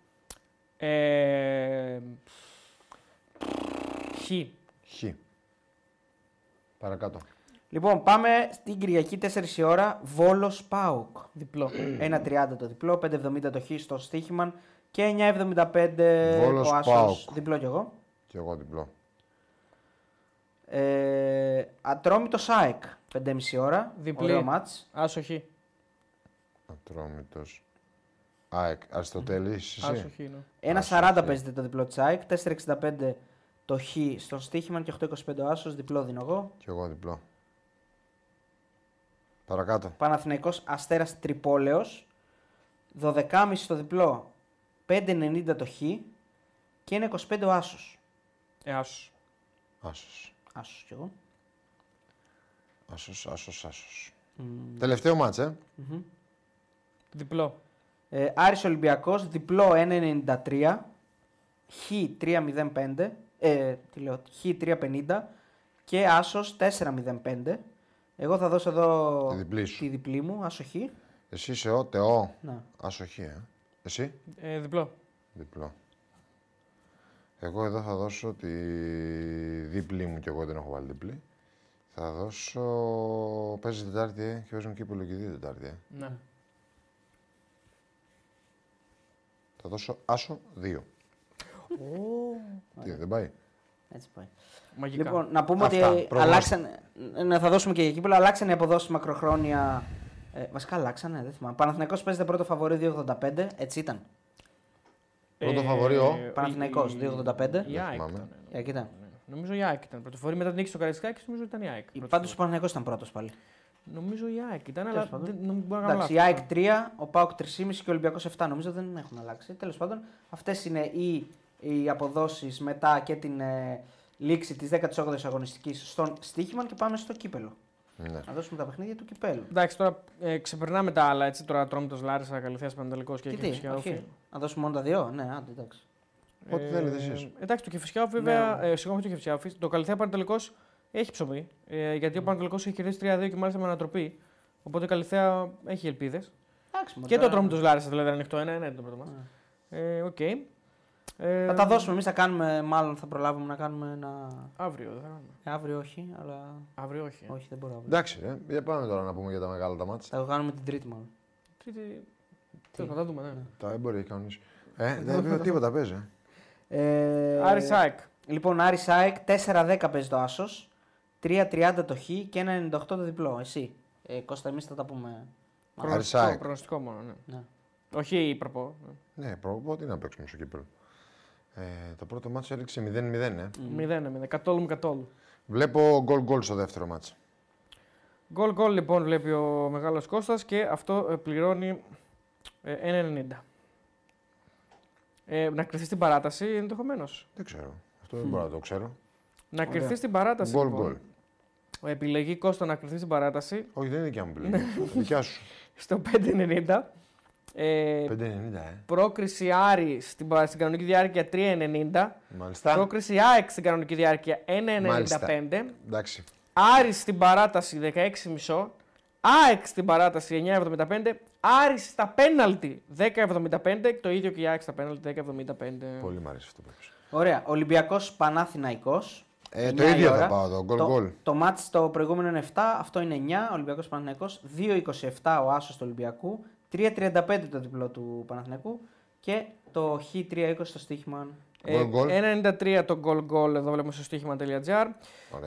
Ε... Χ. Χ. Παρακάτω. Λοιπόν, πάμε στην Κυριακή τέσσερις η ώρα, Βόλος ΠΑΟΚ. Διπλό. ένα τριάντα το διπλό, πέντε εβδομήντα το Χ στο στοίχημα. Και εννιά εβδομήντα πέντε ο Άσος, διπλό κι εγώ. Κι εγώ διπλό. Ε, Ατρόμητο ΣΑΕΚ, πέντε και μισή ώρα. Διπλή μάτς. Άσοχη. Ατρόμητος. ΑΕΚ. Αριστοτέλης. Άσοχη είναι. Ένα σαράντα παίζεται το διπλό της ΑΕΚ. τέσσερα εξήντα πέντε το Χ στον στοίχημα και οκτώ είκοσι πέντε ο άσος. Διπλό δίνω εγώ. Κι εγώ διπλό. Παρακάτω. Παναθηναϊκός Αστέρας Τρυπόλεως. δώδεκα και μισή το διπλό. πέντε ενενήντα το Χ και ένα είκοσι πέντε ο άσος. Ε, άσος. Άσος. Άσος κι εγώ. Άσος, άσος, άσος. Mm. Τελευταίο μάτς, ε. Mm-hmm. Διπλό. Ε, Άρης Ολυμπιακός, διπλό ένα ενενήντα τρία. Χ τρία μηδέν πέντε. Ε, τι λέω, Χ τρία πενήντα. Και άσος τέσσερα μηδέν πέντε. Εγώ θα δώσω εδώ τη διπλή, τη διπλή μου, ασοχή. Εσύ είσαι ο, τεό, ασοχή, ε. Εσύ. Ε, διπλό. Διπλό. Εγώ εδώ θα δώσω τη διπλή μου και εγώ δεν έχω βάλει διπλή. Θα δώσω... Παίζει Τετάρτη, ε, και παίζουν Κύπελλο και δύο Τετάρτη, ε. Ναι. Θα δώσω άσο δύο. Τι, δεν πάει. Έτσι πάει. Μαγικά. Λοιπόν, να πούμε αυτά, ότι αλλάξαν, ναι, θα δώσουμε και για Κύπελλο, αλλάξαν οι αποδόσεις μακροχρόνια. Ε, βασικά αλλάξανε, δεν θυμάμαι. Παναθηναϊκός παίζεται πρώτο φαβορί δύο ογδόντα πέντε, έτσι ήταν. Πρώτο φαβορί ο Παναθηναϊκός δύο ογδόντα πέντε. Η ΑΕΚ ήταν. Ε, κοίτα. Νομίζω η ΑΕΚ ήταν πρωτοφορή, μετά την νίκη στο Καραϊσκάκη, νομίζω ήταν η ΑΕΚ. Πάντως ο Παναθηναϊκός ήταν πρώτος πάλι. Νομίζω η ΑΕΚ ήταν, αλλά δεν μπορώ να κάνω λάθος. Η ΑΕΚ τρία, ο ΠΑΟΚ τρία και μισό και ο Ολυμπιακός επτά, νομίζω δεν έχουν αλλάξει. Τέλος πάντων, αυτές είναι οι, οι αποδόσεις μετά και την ε, λήξη της δέκατη όγδοης αγωνιστικής στον στοίχημα και πάμε στο κύπελλο. Ναι. Να δώσουμε τα παιχνίδια του κυπέλλου. Εντάξει, τώρα ε, ξεπερνάμε τα άλλα. Έτσι, τώρα Ατρόμητος Λάρισα, Καλυθέας Πανετολικός και Κηφισιάοφ. Να δώσουμε μόνο τα δύο. Ναι, άντε, εντάξει. Ε, ό,τι θέλετε εσείς. Εντάξει, το Κηφισιάοφ βέβαια. Ναι. Ε, Συγγνώμη, το Κηφισιάοφ. Το Καλυθέα Πανετολικός έχει ψωμί. Ε, γιατί mm. ο Πανετολικός έχει κερδίσει τρία δύο και μάλιστα με ανατροπή. Οπότε ο Καλυθέα έχει ελπίδες. Και το Ατρόμητος Λάρισα δηλαδή ανοιχτό ένα ένα είναι το πρώτο μας. Ε, okay. ε, θα τα δώσουμε εμείς, θα κάνουμε, μάλλον θα προλάβουμε να κάνουμε ένα... Αύριο δεν θα κάνουμε. Ε, αύριο όχι, αλλά... Αύριο όχι. Ε. Όχι, δεν μπορώ αύριο. Εντάξει, ε. για πάμε τώρα να πούμε για τα μεγάλα τα μάτς. Θα το κάνουμε την Τρίτη μάλλον. Τρίτη... Τι, θα τα δούμε, ναι. Τα έμποροι έχει κανονίσει. Ε, δεν τίποτα παίζει. Ε... Άρη ΣΑΕΚ. Λοιπόν, Άρη ΣΑΕΚ, τέσσερα δέκα παίζει το άσος, τρία τριάντα το Χ και ένα ενενήντα οκτώ το διπλό. Εσύ, ε, Κώστα, εμείς θα τα πούμε. Άρη ΣΑΕΚ. Προγνωστικό μόνο, ναι. Όχι προπό. Ναι, προπό, τι να παίξουμε στο κύπελλο. Ε, το πρώτο μάτσο έληξε μηδέν μηδέν, ε. μηδέν μηδέν, κατόλου μου κατόλου. Βλέπω γκολ-γκολ στο δεύτερο μάτσο. Γκολ-γκολ λοιπόν βλέπει ο μεγάλος Κώστας και αυτό πληρώνει ένα ενενήντα. Ε, να κρυφθεί στην παράταση ενδεχομένως. Δεν ξέρω, αυτό δεν mm. μπορώ να το ξέρω. Να κρυφθεί στην παράταση γκολ, λοιπόν. Γκολ. Ο επιλογή Κώστα να κρυφθεί στην παράταση. Όχι, δεν είναι δικιά μου επιλογή, δικιά σου. Στο πέντε ενενήντα. Ε, πέντε ενενήντα, ε. Πρόκριση Άρη στην, στην κανονική διάρκεια τρία ενενήντα. Μάλιστα. Πρόκριση ΑΕΚ στην κανονική διάρκεια ένα ενενήντα πέντε. Εντάξει. Άρη στην παράταση δεκαέξι και μισό. ΑΕΚ στην παράταση εννιά εβδομήντα πέντε. Άρη στα πέναλτι δέκα εβδομήντα πέντε. Το ίδιο και η ΑΕΚ στα πέναλτι δέκα εβδομήντα πέντε. Πολύ μου αρέσει αυτό που είπες. Ωραία. Ολυμπιακός Παναθηναϊκός. Ε, το ίδιο ώρα. Θα πάω εδώ. Goal, το, goal. Το μάτς το προηγούμενο είναι επτά. Αυτό είναι εννιά. Ολυμπιακός Παναθηναϊκός. δύο είκοσι επτά ο άσος του Ολυμπιακού. τρία τριάντα πέντε το διπλό του Παναθηναϊκού και το Χ τρία είκοσι το στοίχημα. Ε, ένα ενενήντα τρία το goal goal, εδώ βλέπουμε στο στοίχημα.gr.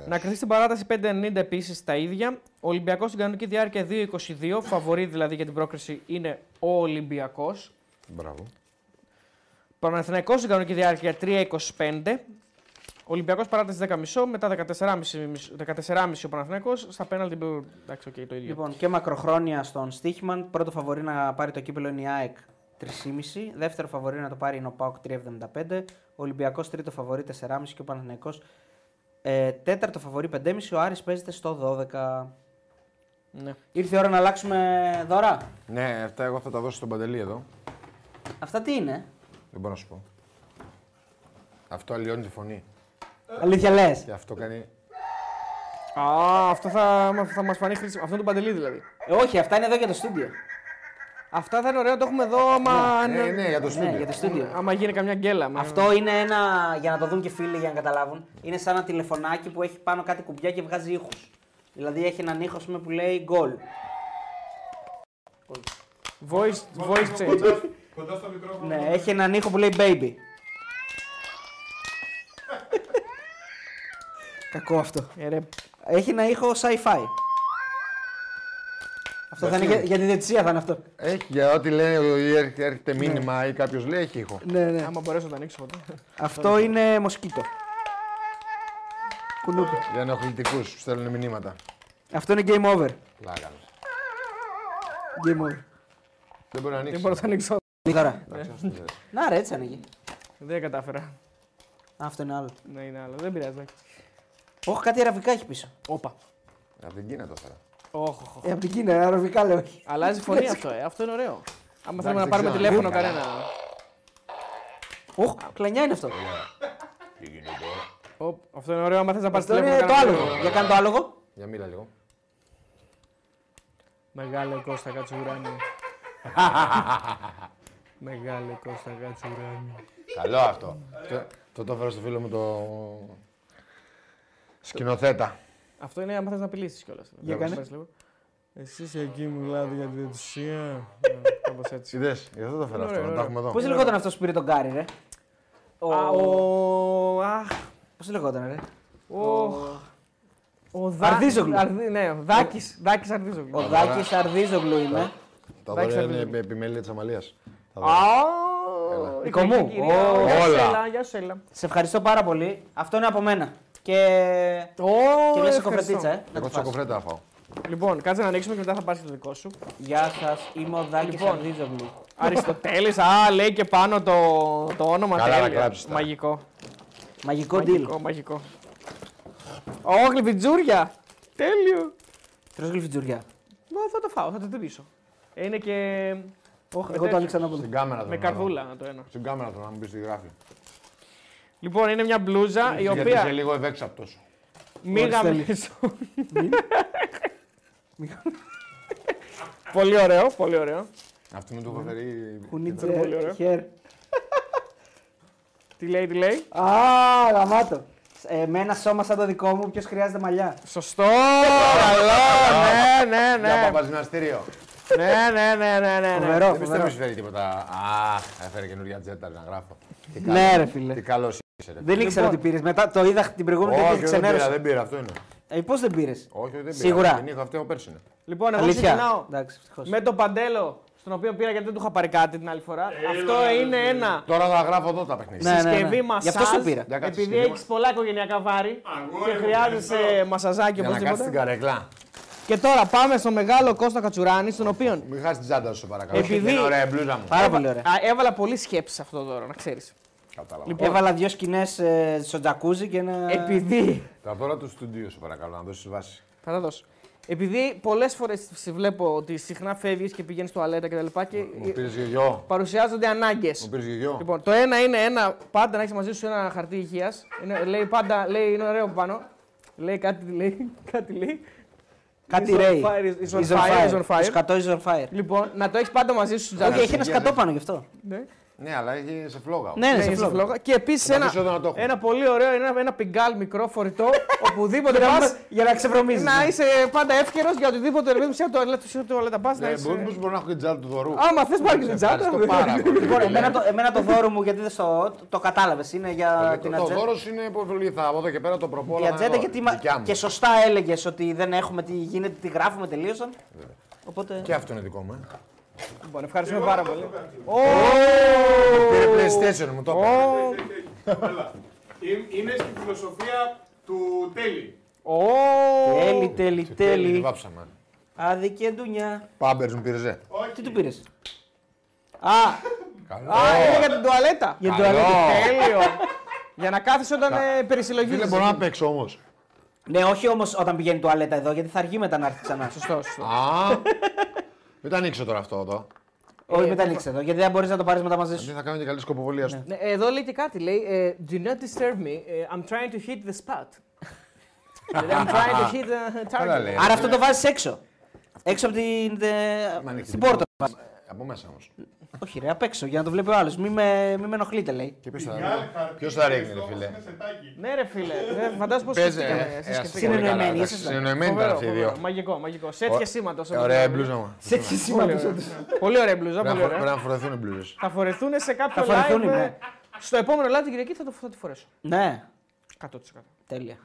Να κρατήσει την παράταση πέντε ενενήντα επίσης τα ίδια. Ο Ολυμπιακός στην κανονική διάρκεια δύο είκοσι δύο. Φαβορεί δηλαδή για την πρόκριση είναι ο Ολυμπιακός. Μπράβο. Παναθηναϊκός στην κανονική διάρκεια τρία είκοσι πέντε. Ολυμπιακός παράταση δέκα και μισό, μετά δεκατέσσερα και μισό ο Παναθηναϊκός, στα πέναλτι. Εντάξει, okay, το ίδιο. Λοιπόν, και μακροχρόνια στον στοίχημαν. Πρώτο φαβορί να πάρει το κύπελλο είναι η ΑΕΚ τρία και μισό. Δεύτερο φαβορί να το πάρει είναι ο ΠΑΟΚ τρία εβδομήντα πέντε. Ο Ολυμπιακός τρίτο φαβορί τέσσερα και μισό και ο Παναθηναϊκός ε, τέταρτο φαβορί πέντε και μισό. Ο Άρης παίζεται στο δώδεκα. Ναι. Ήρθε η ώρα να αλλάξουμε δώρα. Ναι, αυτά εγώ θα τα δώσω στον Παντελή εδώ. Αυτά τι είναι? Δεν μπορώ να σου πω. Αυτό αλλοιώνει τη φωνή. Αλήθεια λες. Και αυτό κάνει... Α, αυτό θα, θα μας φανεί χρήσιμο. Αυτό είναι του Παντελή δηλαδή. Ε, όχι, αυτά είναι εδώ για το στούντιο. Αυτά θα είναι ωραία, το έχουμε εδώ άμα... Ναι, ναι, ναι, για το στούντιο. Ναι, για το στούντιο. Mm. Άμα γίνει καμιά γκέλα. Μα... Αυτό είναι ένα, για να το δουν και φίλοι για να καταλάβουν, είναι σαν ένα τηλεφωνάκι που έχει πάνω κάτι κουμπιά και βγάζει ήχους. Δηλαδή έχει έναν ήχο που λέει goal. Voice, voice change. Κοντά στο μικρόφωνο. Ναι, έχει έναν ήχο που λέει baby. Κακό αυτό. Ερε... Έχει ένα ήχο sci-fi. Αυτό θα είναι για, για την διαιτησία θα είναι αυτό. Έχει, για ό,τι λέει έρχεται, έρχεται μήνυμα ναι. ή κάποιος λέει έχει ήχο. Ναι, ναι. Άμα μπορέσω να το ανοίξω ποτέ. Αυτό είναι μοσκίτο. Κουνούπι. Για ενοχλητικούς που στέλνουν μηνύματα. Αυτό είναι game over. Λάγα. Game over. Δεν μπορώ να ανοίξω. Δεν μπορώ να ανοίξω. Να ρε, έτσι ανοίγει. Δεν κατάφερα. Αυτό είναι άλλο. Ναι, είναι άλλο. Δεν πειράζει. Όχι, κάτι αραβικά έχει πίσω. Όπα. Από την Κίνα το έφερα. Όχι, όχι. Από την Κίνα, αραβικά λέω. Αλλάζει φωνή αυτό, ε. Αυτό είναι ωραίο. Άμα θέλουμε να πάρουμε τηλέφωνο κανένα. Όχι, κλανιά είναι αυτό. Αυτό είναι ωραίο, άμα θες να πάρεις τηλέφωνο κανένα. Αυτό είναι το άλογο. Για κάνε το άλογο. Για μίλα λίγο. Μεγάλε Κώστα Κατσουράνη. Μεγάλε Κώστα Κατσουράνη. Καλό αυτό. Το το έφερα στο φίλο μου το σκηνοθέτα. Αυτό είναι άμα θες να απειλήσεις κιόλας. Για κάνε. Εσύ είσαι εκεί μου μιλάτε για τη διαιτησία. Κάπως έτσι. Είδες, γι' αυτό το έφερα αυτό, να το έχουμε εδώ. Πώς λεγόταν αυτός που πήρε τον Γκάρι, ρε. Πώς λεγόταν, ρε. Ο Αρδίζογλου. Ναι, ο Δάκης Αρδίζογλου. Ο Δάκης Αρδίζογλου είναι. Τα δωρεά είναι επιμέλεια της Αμαλίας. Νικό μου. Γεια σου, Έλληνα. Σε ευχαριστώ πάρα πολύ. Αυτό είναι από μένα. Και μια σοκοφρετίτσα, ε. Εγώ σοκοφρέτα θα φάω. Λοιπόν, κάτσε να ανοίξουμε και μετά θα πάρεις το δικό σου. Γεια σας, είμαι ο Δάκης Αρδίζογλου. Αριστοτέλης, α, λέει και πάνω το όνομα. Μαγικό. Μαγικό deal. Ω, γλυφιτζούρια! Τέλειο! Τρως γλυφιτζούρια. Μα θα το φάω, θα το τυπήσω. Είναι και... Όχι, εγώ το άνοιξα να πω. Στην κάμερα τον. Με καρδούλα το ένα. Στην κάμερα τον, να μου πεις τι γράφει. Λοιπόν, είναι μια μπλούζα η οποία... Γιατί είσαι λίγο ευέξαπτος. Μίγα μέσω. Πολύ ωραίο, πολύ ωραίο. Αυτή μου το έχω φέρει... Κουνίτσε, χέρ. Τι λέει, τι λέει. Α, γαμάτο. Ε, με ένα σώμα σαν το δικό μου, ποιος χρειάζεται μαλλιά. Σωστό! Καλό! Ναι, ναι, ναι. Για παπαζιναστήριο. Ναι, ναι, ναι, ναι, ναι. Φοβερό, δεν πιστεύω ότι φέρει τίποτα. Αχ, έφερε καινούργια τζέτα να γράφω. Ναι, ρε φίλε. Τι καλό είσαι, ρε. Δεν ήξερα ότι πήρες. Μετά το είδα την προηγούμενη και ξενέρωσε. Όχι, δεν πήρα, αυτό είναι. Ε, πώς δεν πήρες. Όχι, δεν πήρα. Σίγουρα. Την είχα αυτή από πέρσι. Λοιπόν, εγώ ξεκινάω με το παντέλο. Τον οποίο πήρα γιατί δεν του είχα πάρει κάτι την άλλη φορά. Ε, αυτό ε, είναι ε, ένα. Τώρα θα γράφω εδώ τα παιχνίδια. Ναι, συσκευή ναι, ναι. μασάζ. Γι' αυτό σου πήρα. Επειδή έχεις πολλά οικογενειακά βάρη και χρειάζεσαι μασαζάκι όπως τίποτα. Για να κάτσεις την καρέκλα. Και τώρα πάμε στο μεγάλο Κώστα Κατσουράνη, στον οποίο. Μην χάσεις την τσάντα σου, παρακαλώ. Επειδή. Είναι ωραία, μπλούζα μου. Πάρα πολύ ωραία. Έβαλα πολύ σκέψη σε αυτό τώρα, να ξέρεις. Λοιπόν, έβαλα δύο σκηνές ε, στο τζακούζι και ένα. Επειδή. Τα δώρα του στούντιο σου, παρακαλώ, να δώσεις βάση. Θα τα δώσω. Επειδή πολλές φορές βλέπω ότι συχνά φεύγεις και πηγαίνεις στο αλέτα κτλ. Μου πήρες γιο. Παρουσιάζονται ανάγκες. Μου πήρες γιο. Λοιπόν, το ένα είναι ένα, πάντα να έχεις μαζί σου ένα χαρτί υγείας. Λέει πάντα, λέει, είναι ωραίο πάνω. Λέει κάτι, λέει, κάτι λέει. Κάτι λέει. Is on fire. Το σκατό is on fire. Λοιπόν, να το έχεις πάντα μαζί σου. Όχι, okay, έχει ένα σκατό πάνω γι' αυτό. Ναι. Ναι, αλλά έχει σε φλόγα. Ναι, ναι, σε φλόγα. φλόγα. Και επίσης ένα, ένα πολύ ωραίο, ένα, ένα πιγκάλ μικρό φορητό, οπουδήποτε πας, για να ξεβρωμίζεις. Να είσαι πάντα εύκαιρος για οτιδήποτε ρεμίζεις, σε το τουαλέτα πας, να είσαι... Ναι, μπορείς να έχω και τζάλ του δωρού. Άμα θες πάρεις και τζάλ. Ευχαριστώ πάρα πολύ. Εμένα το δώρο μου, γιατί δεν το κατάλαβες, είναι για την ατζέντα. Το δώρος είναι υποβολήθα, από εδώ και πέρα το προπόλαμα. Για ατζέντα και σωστά έλεγες ότι δεν έχουμε τι γίνεται, τι γράφουμε, τελείωσαν. Και αυτό είναι δικό μου. Λοιπόν, ευχαριστούμε πάρα πολύ. Πήρε PlayStation, μου το έπαιρνε. Είναι στη φιλοσοφία του Τέλη. Τέλη, Τέλη, Τέλη. Τη βάψαμε. Αδικεντουνιά. Πάμπερς μου πήρες, ε. Τι του πήρες. Α, είναι για την τουαλέτα. Για την τουαλέτα. Τέλειο. Για να κάθεις όταν περισυλλογίζεις. Δεν μπορώ να παίξω όμως. Ναι, όχι όμως όταν πηγαίνει τουαλέτα εδώ, γιατί θα αργεί μετά να έρθει ξανά. Σωστό, σωστό. Μην τα ανοίξω τώρα αυτό εδώ. Όχι, μην τα ανοίξω εδώ, γιατί δεν μπορείς να το πάρεις μετά μαζί σου. Δεν θα κάνω και καλή σκοποβολία σου. Εδώ λέει και κάτι, λέει do not disturb me, I'm trying to hit the spot. I'm trying to hit the target. Άρα αυτό το βάζεις έξω. Έξω από την πόρτα. Από μέσα όμως. Όχι ρε, απ' έξω, για να το βλέπει ο άλλος. Μη με ενοχλείτε, λέει. Ποιος θα ρίχνει, ρε φίλε. Ναι ρε φίλε, φαντάζομαι πως είσαι συνεννοημένοι. Συνεννοημένοι ήταν αυτοί οι δύο. Μαγικό, μαγικό. Σετ και σήματος. Ωραία μπλούζα μου. Σετ και σήματος. Πολύ ωραία μπλούζα, πολύ ωραία. Πρέπει να φορεθούν οι μπλούζες. Θα φορεθούν σε κάποιο live. Στο επόμενο live την Κυριακή θα τη φορέσω. Ναι. εκατό τοις εκατό. Τέλεια.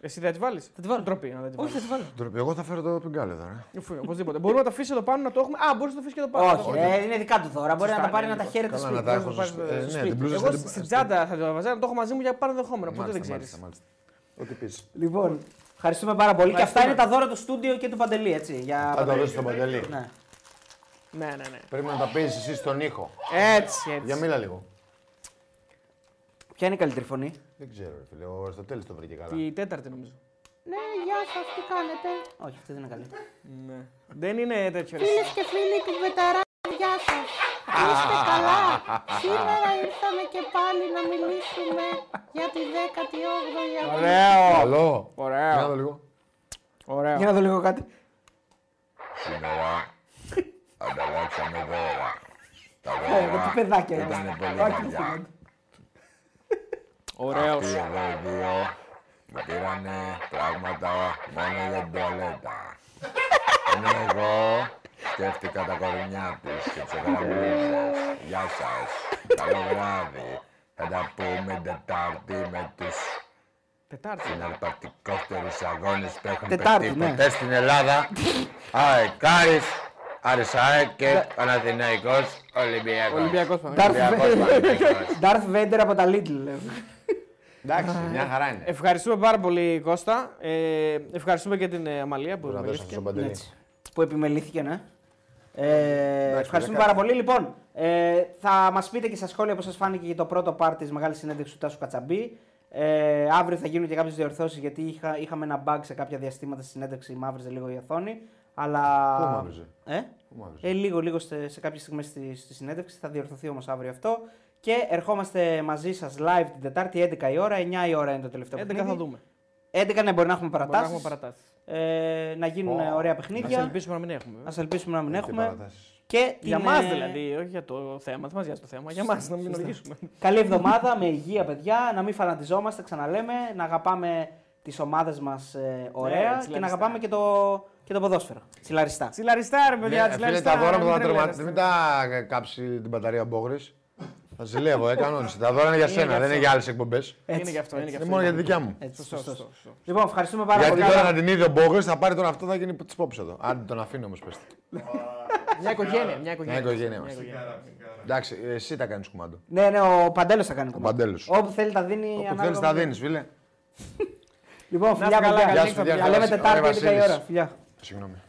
Εσύ θα τη βάλει. Θα τη βάλω. Ντροπή, να τη όχι, θα τη βάλω. Ντροπή. Εγώ θα φέρω το πιγκάλε τώρα. Οπωσδήποτε. Μπορούμε να το αφήσει εδώ πάνω να το έχουμε. Α, μπορεί να το αφήσει και εδώ πάνω. Όχι, ε, είναι δικά του δώρα. Μπορεί να τα πάρει να τα χαίρεται στο σπίτι. Εγώ στην τσάντα θα το βάζα να το έχω μαζί μου για παραδεχόμενο. Ποτέ δεν ξέρει. Ό,τι πει. Λοιπόν, ευχαριστούμε πάρα πολύ. Και αυτά είναι τα δώρα του στούντιο και του Παντελή. Θα τα δώσει στον Παντελή. Ναι, ναι, ναι. Πρέπει να τα παίζει εσύ στον ήχο. Έτσι, έτσι. Για μίλα λίγο. Ποια είναι η καλύτερη φωνή? Δεν ξέρω, φίλε. Ο Αριστοτέλης το βρήκε καλά. Η τέταρτη νομίζω. Ναι, γεια σας, τι κάνετε? Όχι, αυτή δεν είναι καλή. Ναι. Δεν είναι τέτοιο. Φίλες και φίλοι του Βεταράδη, γεια σας. Είστε καλά? Σήμερα ήρθαμε και πάλι να μιλήσουμε για τη δέκατη όγδοη Αγωνία. Ωραίο! Καλό! Ωραίο! Για να δω λίγο. Ωραίο. Για να δω λίγο κάτι. Σήμερα ανταλλάξαμε δώρα. Τα δώρα ήταν πολύ μαγιά. Ωραίος. Αυτοί εδώ οι δύο μου πήρανε πράγματα μόνο για τουαλέτα. Ενώ εγώ σκέφτηκα τα κορμιά τους και τις εγγραφούζες. Γεια σας, καλό βράδυ. Θα τα πούμε Τετάρτη με τους συναρπακτικότερους αγώνες που έχουν παιχτεί ποτέ στην Ελλάδα. ΑΕΚ Άρης, Άρης ΑΕΚ και Παναθηναϊκός Ολυμπιακός. Ολυμπιακός Παναθηναϊκός. Ντάρθ Βέιντερ από τα Λίτλ. Εντάξει, μια χαρά είναι. Ευχαριστούμε πάρα πολύ, Κώστα. Ε, ευχαριστούμε και την Αμαλία που επιμελήθηκε. Που επιμελήθηκε, ναι. Ε, Εντάξει, ευχαριστούμε πάρα πολύ. Λοιπόν, ε, θα μας πείτε και στα σχόλια πώς σας φάνηκε για το πρώτο part της μεγάλης συνέντευξης του Τάσου Κατσαμπή. Ε, αύριο θα γίνουν και κάποιες διορθώσεις, γιατί είχα, είχαμε ένα bug σε κάποια διαστήματα στη συνέντευξη, μαύριζε λίγο η οθόνη. Αλλά... Πού μαύριζε? Ε? Ε, λίγο, λίγο σε, σε κάποιες στιγμές στη, στη συνέντευξη. Θα διορθωθεί όμως αύριο αυτό. Και ερχόμαστε μαζί σας live την Τετάρτη έντεκα η ώρα, εννιά η ώρα είναι το τελευταίο παιχνίδι. έντεκα θα δούμε. έντεκα ναι, μπορεί να έχουμε παρατάσεις. Να, έχουμε παρατάσεις. Ε, να γίνουν oh. ωραία παιχνίδια. Ας ελπίσουμε να μην έχουμε. Ας ελπίσουμε να μην έχουμε. Και για την... μας δηλαδή, όχι για το θέμα, μας για το θέμα, για μας να μην οδηγήσουμε. Καλή εβδομάδα, με υγεία παιδιά, να μην φανατιζόμαστε, ξαναλέμε, να αγαπάμε τις ομάδες μας ε, ωραία yeah, και να αγαπάμε και το... Και το ποδόσφαιρο. Τσιλαριστά. Τσιλαριστά, ρε παιδιά, τσιλαριστά. Τα δώρα που θα τερματίσει, μην τα κάψει την μπαταρία Μπόγρης. Θα ζηλεύω, ε, κανόνισε. Τα δώρα είναι για σένα, είναι για δεν είναι για άλλες εκπομπές. Είναι γι' αυτό, είναι γι' αυτό. Είναι μόνο για τη δικιά μου. Έτσι, σωστό, σωστό. Λοιπόν, ευχαριστούμε πάρα πολύ. Γιατί τώρα να την είδε ο Μπόγρης, θα πάρει τον αυτό, θα γίνει τη πόψη εδώ. Αν τον αφήνω όμως, πες. Μια οικογένεια, μια οικογένεια. Μια οικογένεια μας. Εντάξει, εσύ τα κάνεις κουμάντο. Ναι, ναι, ο Παντέλος θα κάνει κουμάντο. Όπου θέλει τα δίνει. Όπου θέλει τα δίνει, φίλε. Λοιπόν, φιλιά, καλά, καλά. Τα λέμε Τετάρτη έντεκα η ώρα. Φιλιά. Συγγνώμη.